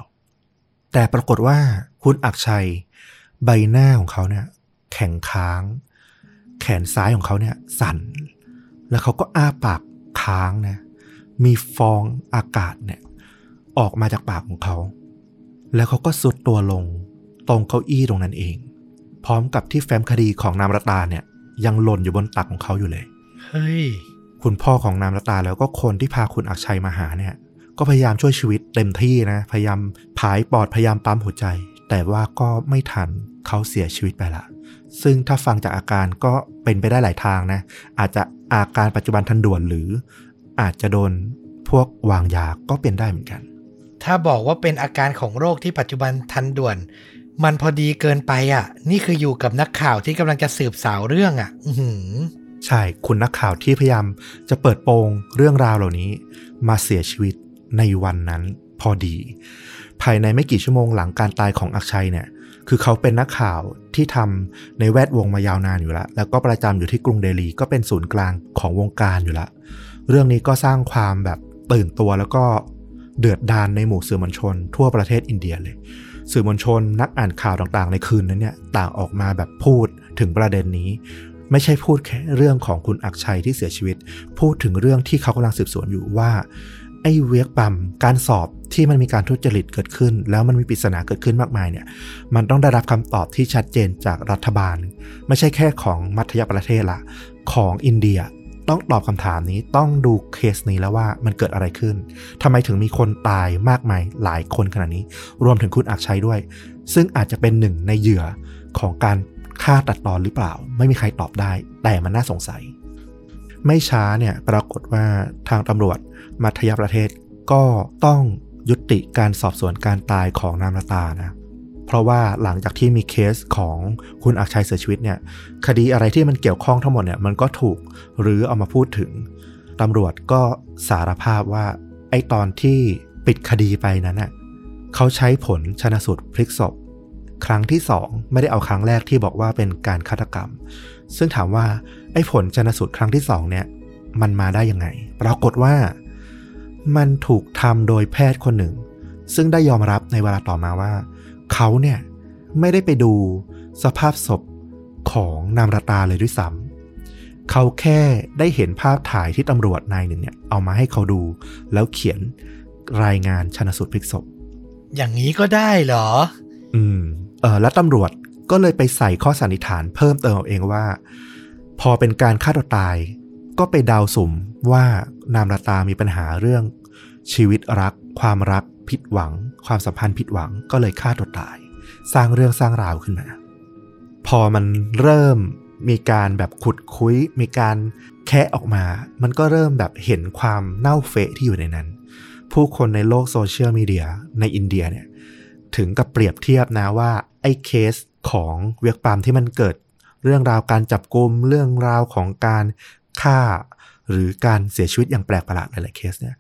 แต่ปรากฏว่าคุณอักชัยใบหน้าของเขาเนี่ยแข็งค้างแขนซ้ายของเขาเนี่ยสั่นแล้วเขาก็อ้าปากค้างนะมีฟองอากาศเนี่ยออกมาจากปากของเขาแล้วเขาก็สุดตัวลงตรงเก้าอี้ตรงนั้นเองพร้อมกับที่แฟ้มคดีของนามรัตาเนี่ยยังหล่นอยู่บนตักของเขาอยู่เลยเฮ้ย คุณพ่อของนามรัตาแล้วก็คนที่พาคุณอักชัยมาหาเนี่ยก็พยายามช่วยชีวิตเต็มที่นะพยายามผายปอดพยายามปั๊มหัวใจแต่ว่าก็ไม่ทันเขาเสียชีวิตไปละซึ่งถ้าฟังจากอาการก็เป็นไปได้หลายทางนะอาจจะอาการปัจจุบันทันด่วนหรืออาจจะโดนพวกวางยาก็เป็นได้เหมือนกันถ้าบอกว่าเป็นอาการของโรคที่ปัจจุบันทันด่วนมันพอดีเกินไปอ่ะนี่คืออยู่กับนักข่าวที่กำลังจะสืบสาวเรื่องอ่ะใช่คุณนักข่าวที่พยายามจะเปิดโปงเรื่องราวเหล่านี้มาเสียชีวิตในวันนั้นพอดีภายในไม่กี่ชั่วโมงหลังการตายของอักชัยเนี่ยคือเขาเป็นนักข่าวที่ทำในแวดวงมายาวนานอยู่แล้วก็ประจำอยู่ที่กรุงเดลีก็เป็นศูนย์กลางของวงการอยู่ละเรื่องนี้ก็สร้างความแบบตื่นตัวแล้วก็เดือดดาลในหมู่สื่อมวลชนทั่วประเทศอินเดียเลยสื่อมวลชนนักอ่านข่าวต่างๆในคืนนั้นเนี่ยต่างออกมาแบบพูดถึงประเด็นนี้ไม่ใช่พูดแค่เรื่องของคุณอักชัยที่เสียชีวิตพูดถึงเรื่องที่เขากำลังสืบสวนอยู่ว่าไอ้เวกบัมการสอบที่มันมีการทุจริตเกิดขึ้นแล้วมันมีปริศนาเกิดขึ้นมากมายเนี่ยมันต้องได้รับคำตอบที่ชัดเจนจากรัฐบาลไม่ใช่แค่ของมัธยประเทศละของอินเดียต้องตอบคำถามนี้ต้องดูเคสนี้แล้วว่ามันเกิดอะไรขึ้นทำไมถึงมีคนตายมากมายหลายคนขนาดนี้รวมถึงคุณอักชัยด้วยซึ่งอาจจะเป็นหนึ่งในเหยื่อของการฆ่าตัดตอนหรือเปล่าไม่มีใครตอบได้แต่มันน่าสงสัยไม่ช้าเนี่ยปรากฏว่าทางตำรวจมัธยประเทศก็ต้องยุติการสอบสวนการตายของนามรัตานะเพราะว่าหลังจากที่มีเคสของคุณอักชัยเสียชีวิตเนี่ยคดีอะไรที่มันเกี่ยวข้องทั้งหมดเนี่ยมันก็ถูกหรือเอามาพูดถึงตำรวจก็สารภาพว่าไอ้ตอนที่ปิดคดีไปนั้นน่ะเขาใช้ผลชนสูตรพลิกศพครั้งที่2ไม่ได้เอาครั้งแรกที่บอกว่าเป็นการฆาตกรรมซึ่งถามว่าไอ้ผลชนสูตรครั้งที่2เนี่ยมันมาได้ยังไงปรากฏว่ามันถูกทำโดยแพทย์คนหนึ่งซึ่งได้ยอมรับในเวลาต่อมาว่าเขาเนี่ยไม่ได้ไปดูสภาพศพของนามรัตาเลยด้วยซ้ำเขาแค่ได้เห็นภาพถ่ายที่ตำรวจนายหนึ่งเนี่ยเอามาให้เขาดูแล้วเขียนรายงานชันสูตรพลิกศพอย่างนี้ก็ได้เหรอแล้วตำรวจก็เลยไปใส่ข้อสันนิษฐานเพิ่มเติมเอาเองว่าพอเป็นการฆ่าตัวตายก็ไปเดาสุ่มว่านามรัตามีปัญหาเรื่องชีวิตรักความรักผิดหวังความสัมพันธ์ผิดหวังก็เลยฆ่าตัวตายสร้างเรื่องสร้างราวขึ้นมาพอมันเริ่มมีการแบบขุดคุ้ยมีการแคะออกมามันก็เริ่มแบบเห็นความเน่าเฟะที่อยู่ในนั้นผู้คนในโลกโซเชียลมีเดียในอินเดียเนี่ยถึงกับเปรียบเทียบนะว่าไอ้เคสของเวกปามที่มันเกิดเรื่องราวการจับกุมเรื่องราวของการฆ่าหรือการเสียชีวิตอย่างแปลกประหลาดหลายๆเคสเนี่ย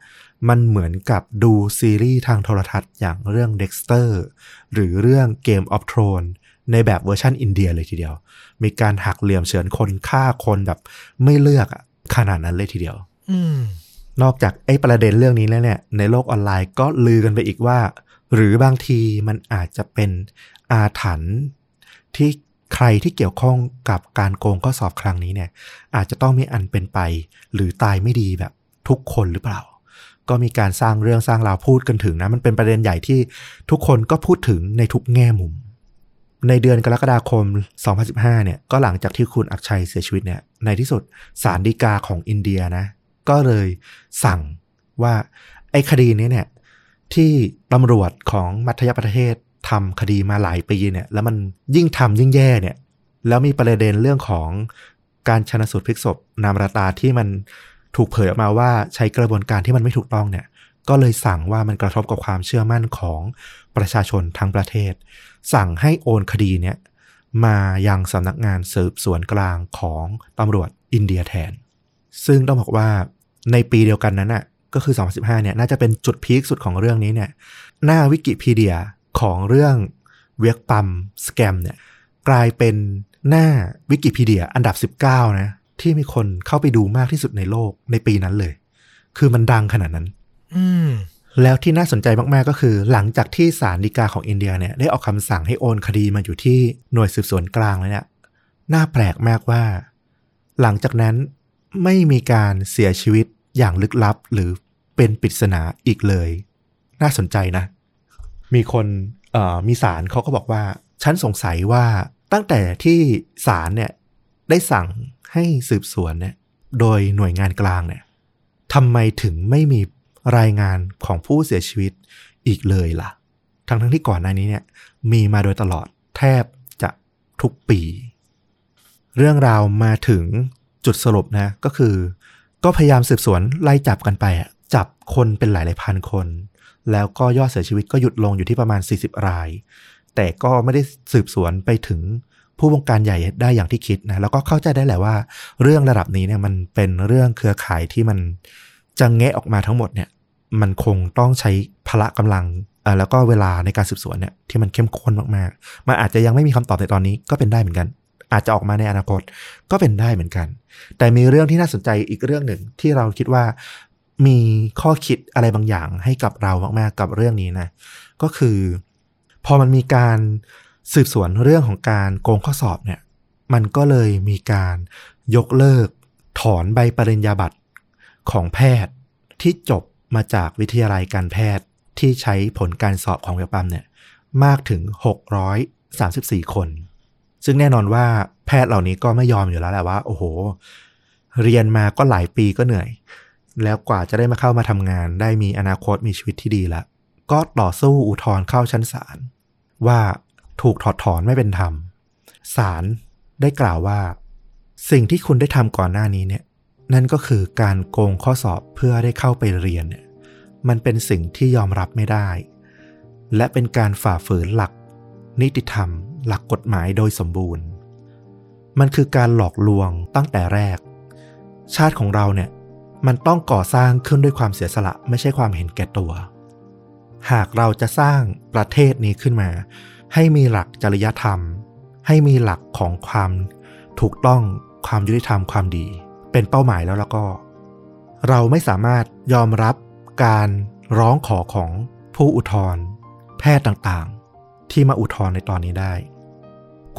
มันเหมือนกับดูซีรีส์ทางโทรทัศน์อย่างเรื่อง Dexter หรือเรื่อง Game of Throne ในแบบเวอร์ชันอินเดียเลยทีเดียวมีการหักเหลี่ยมเฉือนคนฆ่าคนแบบไม่เลือกขนาดนั้นเลยทีเดียวนอกจากไอ้ประเด็นเรื่องนี้แล้วเนี่ยในโลกออนไลน์ก็ลือกันไปอีกว่าหรือบางทีมันอาจจะเป็นอาถรรพ์ที่ใครที่เกี่ยวข้องกับการโกงข้อสอบครั้งนี้เนี่ยอาจจะต้องมีอันเป็นไปหรือตายไม่ดีแบบทุกคนหรือเปล่าก็มีการสร้างเรื่องสร้างราวพูดกันถึงนะมันเป็นประเด็นใหญ่ที่ทุกคนก็พูดถึงในทุกแง่มุม ในเดือนกรกฎาคม2015เนี่ยก็หลังจากที่คุณอักชัยเสียชีวิตเนี่ยในที่สุดศาลฎีกาของอินเดียนะก็เลยสั่งว่าไอ้คดีนี้เนี่ยที่ตำรวจของมัธยประเทศทำคดีมาหลายปีเนี่ยแล้วมันยิ่งทำยิ่งแย่เนี่ยแล้วมีประเด็นเรื่องของการชันสูตรพลิกศพนามราตาที่มันถูกเผยออกมาว่าใช้กระบวนการที่มันไม่ถูกต้องเนี่ยก็เลยสั่งว่ามันกระทบกับความเชื่อมั่นของประชาชนทั้งประเทศสั่งให้โอนคดีเนี่ยมายังสำนักงานสืบสวนกลางของตำรวจอินเดียแทนซึ่งต้องบอกว่าในปีเดียวกันนั้นน่ะก็คือ2015เนี่ยน่าจะเป็นจุดพีคสุดของเรื่องนี้เนี่ยหน้าวิกิพีเดียของเรื่องเว็บปั๊มสแกมเนี่ยกลายเป็นหน้าวิกิพีเดียอันดับ19นะที่มีคนเข้าไปดูมากที่สุดในโลกในปีนั้นเลยคือมันดังขนาดนั้นแล้วที่น่าสนใจมากๆก็คือหลังจากที่ศาลฎีกาของอินเดียเนี่ยได้ออกคำสั่งให้โอนคดีมาอยู่ที่หน่วยสืบสวนกลางแล้วเนี่ยน่าแปลกมากว่าหลังจากนั้นไม่มีการเสียชีวิตอย่างลึกลับหรือเป็นปริศนาอีกเลยน่าสนใจนะมีคนมีศาลเขาก็บอกว่าฉันสงสัยว่าตั้งแต่ที่ศาลเนี่ยได้สั่งให้สืบสวนเนี่ยโดยหน่วยงานกลางเนี่ยทำไมถึงไม่มีรายงานของผู้เสียชีวิตอีกเลยล่ะทั้งที่ก่อนหน้านี้เนี่ยมีมาโดยตลอดแทบจะทุกปีเรื่องราวมาถึงจุดสรุปนะก็คือก็พยายามสืบสวนไล่จับกันไปจับคนเป็นหลายพันคนแล้วก็ยอดเสียชีวิตก็หยุดลงอยู่ที่ประมาณ40รายแต่ก็ไม่ได้สืบสวนไปถึงผู้บงการใหญ่ได้อย่างที่คิดนะแล้วก็เข้าใจได้แหละว่าเรื่องระดับนี้เนี่ยมันเป็นเรื่องเครือข่ายที่มันจะแงะออกมาทั้งหมดเนี่ยมันคงต้องใช้พละกำลังแล้วก็เวลาในการสืบสวนเนี่ยที่มันเข้มข้นมากๆมันอาจจะยังไม่มีคำตอบในตอนนี้ก็เป็นได้เหมือนกันอาจจะออกมาในอนาคตก็เป็นได้เหมือนกันแต่มีเรื่องที่น่าสนใจอีกเรื่องหนึ่งที่เราคิดว่ามีข้อคิดอะไรบางอย่างให้กับเรามากๆกับเรื่องนี้นะก็คือพอมันมีการสืบสวนเรื่องของการโกงข้อสอบเนี่ยมันก็เลยมีการยกเลิกถอนใบปริญญาบัตรของแพทย์ที่จบมาจากวิทยาลัยการแพทย์ที่ใช้ผลการสอบของเว็บปั๊มเนี่ยมากถึง634คนซึ่งแน่นอนว่าแพทย์เหล่านี้ก็ไม่ยอมอยู่แล้วแหละว่าโอ้โหเรียนมาก็หลายปีก็เหนื่อยแล้วกว่าจะได้มาเข้ามาทำงานได้มีอนาคตมีชีวิตที่ดีละก็ต่อสู้อุทธรณ์เข้าชั้นศาลว่าถูกถอดถอนไม่เป็นธรรมศาลได้กล่าวว่าสิ่งที่คุณได้ทำก่อนหน้านี้เนี่ยนั่นก็คือการโกงข้อสอบเพื่อได้เข้าไปเรียนเนี่ยมันเป็นสิ่งที่ยอมรับไม่ได้และเป็นการฝ่าฝืนหลักนิติธรรมหลักกฎหมายโดยสมบูรณ์มันคือการหลอกลวงตั้งแต่แรกชาติของเราเนี่ยมันต้องก่อสร้างขึ้นด้วยความเสียสละไม่ใช่ความเห็นแก่ตัวหากเราจะสร้างประเทศนี้ขึ้นมาให้มีหลักจริยธรรมให้มีหลักของความถูกต้องความยุติธรรมความดีเป็นเป้าหมายแล้วก็เราไม่สามารถยอมรับการร้องขอของผู้อุทธรณ์แพทย์ต่างๆที่มาอุทธรณ์ในตอนนี้ได้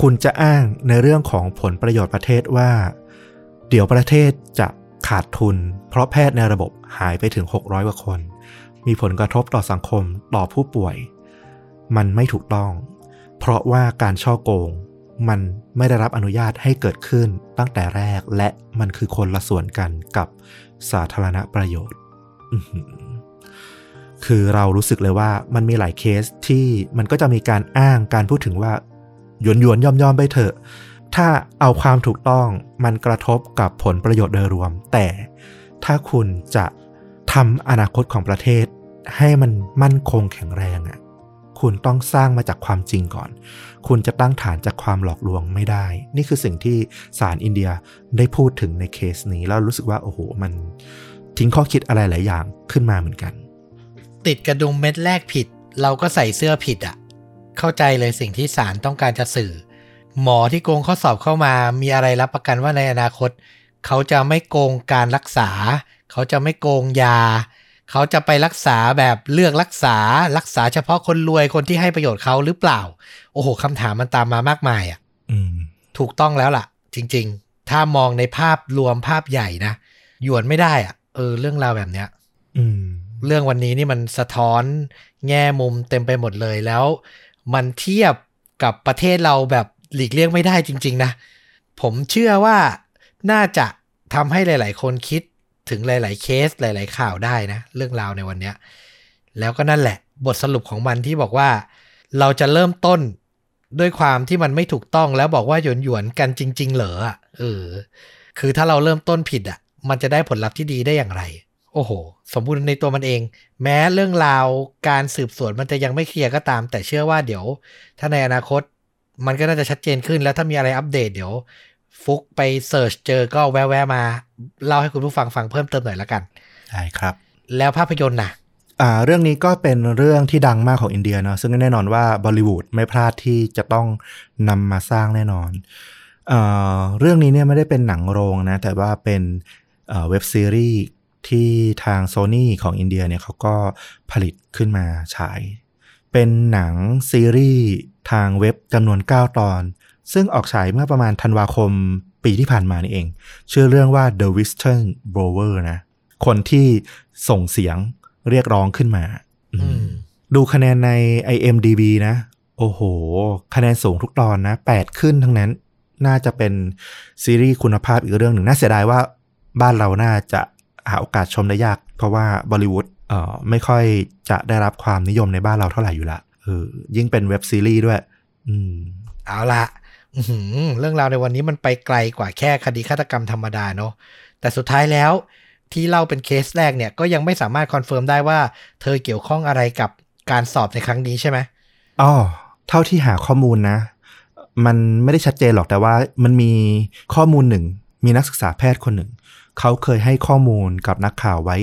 คุณจะอ้างในเรื่องของผลประโยชน์ประเทศว่าเดี๋ยวประเทศจะขาดทุนเพราะแพทย์ในระบบหายไปถึง600กว่าคนมีผลกระทบต่อสังคมต่อผู้ป่วยมันไม่ถูกต้องเพราะว่าการฉ้อโกงมันไม่ได้รับอนุญาตให้เกิดขึ้นตั้งแต่แรกและมันคือคนละส่วนกันกับสาธารณประโยชน์คือเรารู้สึกเลยว่ามันมีหลายเคสที่มันก็จะมีการอ้างการพูดถึงว่าหยวนหยวนย่อมย่อมไปเถอะถ้าเอาความถูกต้องมันกระทบกับผลประโยชน์โดยรวมแต่ถ้าคุณจะทำอนาคตของประเทศให้มันมั่นคงแข็งแรงคุณต้องสร้างมาจากความจริงก่อนคุณจะตั้งฐานจากความหลอกลวงไม่ได้นี่คือสิ่งที่ศาลอินเดียได้พูดถึงในเคสนี้แล้วรู้สึกว่าโอ้โหมันทิ้งข้อคิดอะไรหลายอย่างขึ้นมาเหมือนกันติดกระดุมเม็ดแรกผิดเราก็ใส่เสื้อผิดอ่ะเข้าใจเลยสิ่งที่ศาลต้องการจะสื่อหมอที่โกงข้อสอบเข้ามามีอะไรรับประกันว่าในอนาคตเขาจะไม่โกงการรักษาเขาจะไม่โกงยาเขาจะไปรักษาแบบเลือกรักษาเฉพาะคนรวยคนที่ให้ประโยชน์เขาหรือเปล่าโอ้โหคำถามมันตามมามากมายอ่ะถูกต้องแล้วล่ะจริงๆถ้ามองในภาพรวมภาพใหญ่นะหยวนไม่ได้อ่ะเรื่องราวแบบเนี้ยเรื่องวันนี้นี่มันสะท้อนแง่มุมเต็มไปหมดเลยแล้วมันเทียบ กับประเทศเราแบบหลีกเลี่ยงไม่ได้จริงๆนะผมเชื่อว่าน่าจะทำให้หลายๆคนคิดถึงหลายๆเคสหลายๆข่าวได้นะเรื่องราวในวันนี้แล้วก็นั่นแหละบทสรุปของมันที่บอกว่าเราจะเริ่มต้นด้วยความที่มันไม่ถูกต้องแล้วบอกว่าหยวนๆกันจริงๆเหรอคือถ้าเราเริ่มต้นผิดอ่ะมันจะได้ผลลัพธ์ที่ดีได้อย่างไรโอ้โหสมบูรณ์ในตัวมันเองแม้เรื่องราวการสืบสวนมันจะยังไม่เคลียร์ก็ตามแต่เชื่อว่าเดี๋ยวถ้าในอนาคตมันก็น่าจะชัดเจนขึ้นแล้วถ้ามีอะไรอัปเดตเดี๋ยวฟุกไปเสิร์ชเจอก็แวะๆมาเล่าให้คุณผู้ฟังฟังเพิ่มเติมหน่อยละกันใช่ครับแล้วภาพยนตร์น่ะเรื่องนี้ก็เป็นเรื่องที่ดังมากของอินเดียเนาะซึ่งแน่นอนว่าบอลลีวูดไม่พลาดที่จะต้องนำมาสร้างแน่นอนเรื่องนี้เนี่ยไม่ได้เป็นหนังโรงนะแต่ว่าเป็นเว็บซีรีส์ที่ทาง Sony ของอินเดียเนี่ยเขาก็ผลิตขึ้นมาฉายเป็นหนังซีรีส์ทางเว็บจำนวน9ตอนซึ่งออกฉายเมื่อประมาณธันวาคมปีที่ผ่านมานี่เองชื่อเรื่องว่า The Whistleblower นะคนที่ส่งเสียงเรียกร้องขึ้นมาดูคะแนนใน IMDb นะโอ้โหคะแนนสูงทุกตอนนะ8ขึ้นทั้งนั้นน่าจะเป็นซีรีส์คุณภาพอีกเรื่องหนึ่งน่าเสียดายว่าบ้านเราน่าจะหาโอกาสชมได้ยากเพราะว่าบอลลีวูดไม่ค่อยจะได้รับความนิยมในบ้านเราเท่าไหร่อยู่ละยิ่งเป็นเว็บซีรีส์ด้วยเอาละเรื่องราวในวันนี้มันไปไกลกว่าแค่คดีฆาตกรรมธรรมดาเนาะแต่สุดท้ายแล้วที่เล่าเป็นเคสแรกเนี่ยก็ยังไม่สามารถคอนเฟิร์มได้ว่าเธอเกี่ยวข้องอะไรกับการสอบในครั้งนี้ใช่ไหมอ๋อเท่าที่หาข้อมูลนะมันไม่ได้ชัดเจนหรอกแต่ว่ามันมีข้อมูลหนึ่งมีนักศึกษาแพทย์คนหนึ่งเขาเคยให้ข้อมูลกับนักข่าวไว้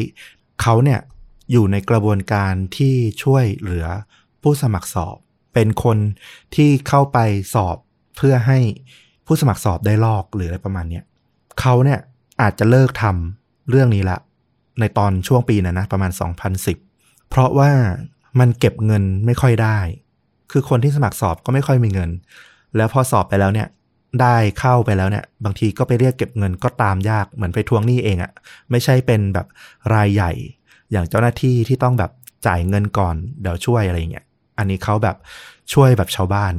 เขาเนี่ยอยู่ในกระบวนการที่ช่วยเหลือผู้สมัครสอบเป็นคนที่เข้าไปสอบเพื่อให้ผู้สมัครสอบได้ลอกหรืออะไรประมาณเนี้ยเขาเนี่ยอาจจะเลิกทำเรื่องนี้ละในตอนช่วงปีนั้นนะประมาณ2010เพราะว่ามันเก็บเงินไม่ค่อยได้คือคนที่สมัครสอบก็ไม่ค่อยมีเงินแล้วพอสอบไปแล้วเนี่ยได้เข้าไปแล้วเนี่ยบางทีก็ไปเรียกเก็บเงินก็ตามยากเหมือนไปทวงหนี้เองอ่ะไม่ใช่เป็นแบบรายใหญ่อย่างเจ้าหน้าที่ที่ต้องแบบจ่ายเงินก่อนเดี๋ยวช่วยอะไรอย่างเงี้ยอันนี้เขาแบบช่วยแบบชาวบ้าน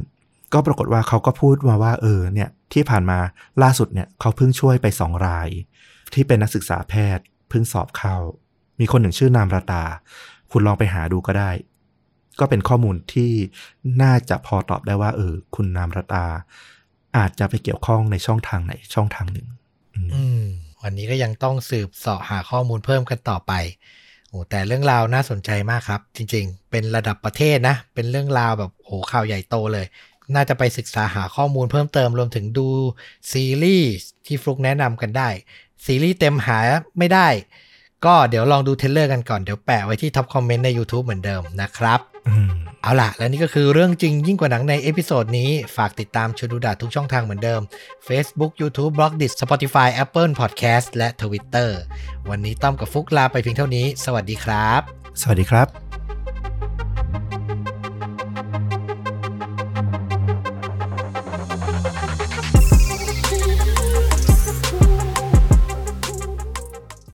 ก็ปรากฏว่าเขาก็พูดมาว่าเนี่ยที่ผ่านมาล่าสุดเนี่ยเขาเพิ่งช่วยไป2รายที่เป็นนักศึกษาแพทย์เพิ่งสอบเข้ามีคนหนึ่งชื่อนามราตาคุณลองไปหาดูก็ได้ก็เป็นข้อมูลที่น่าจะพอตอบได้ว่าคุณนามราตาอาจจะไปเกี่ยวข้องในช่องทางไหนช่องทางหนึ่งวันนี้ก็ยังต้องสืบเสาะหาข้อมูลเพิ่มกันต่อไปแต่เรื่องราวน่าสนใจมากครับจริงๆเป็นระดับประเทศนะเป็นเรื่องราวแบบข่าวใหญ่โตเลยน่าจะไปศึกษาหาข้อมูลเพิ่มเติมรวมถึงดูซีรีส์ที่ฟลุกแนะนำกันได้ซีรีส์เต็มหาไม่ได้ก็เดี๋ยวลองดูเทรลเลอร์กันก่อนเดี๋ยวแปะไว้ที่ท็อปคอมเมนต์ใน YouTube เหมือนเดิมนะครับเอาล่ะและนี่ก็คือเรื่องจริงยิ่งกว่าหนังในเอพิโซดนี้ฝากติดตามชวนดูดะทุกช่องทางเหมือนเดิม Facebook YouTube Blogdit Spotify Apple Podcast และ Twitter วันนี้ต้อมกับฟุกลาไปเพียงเท่านี้สวัสดีครับสวัสดีครับ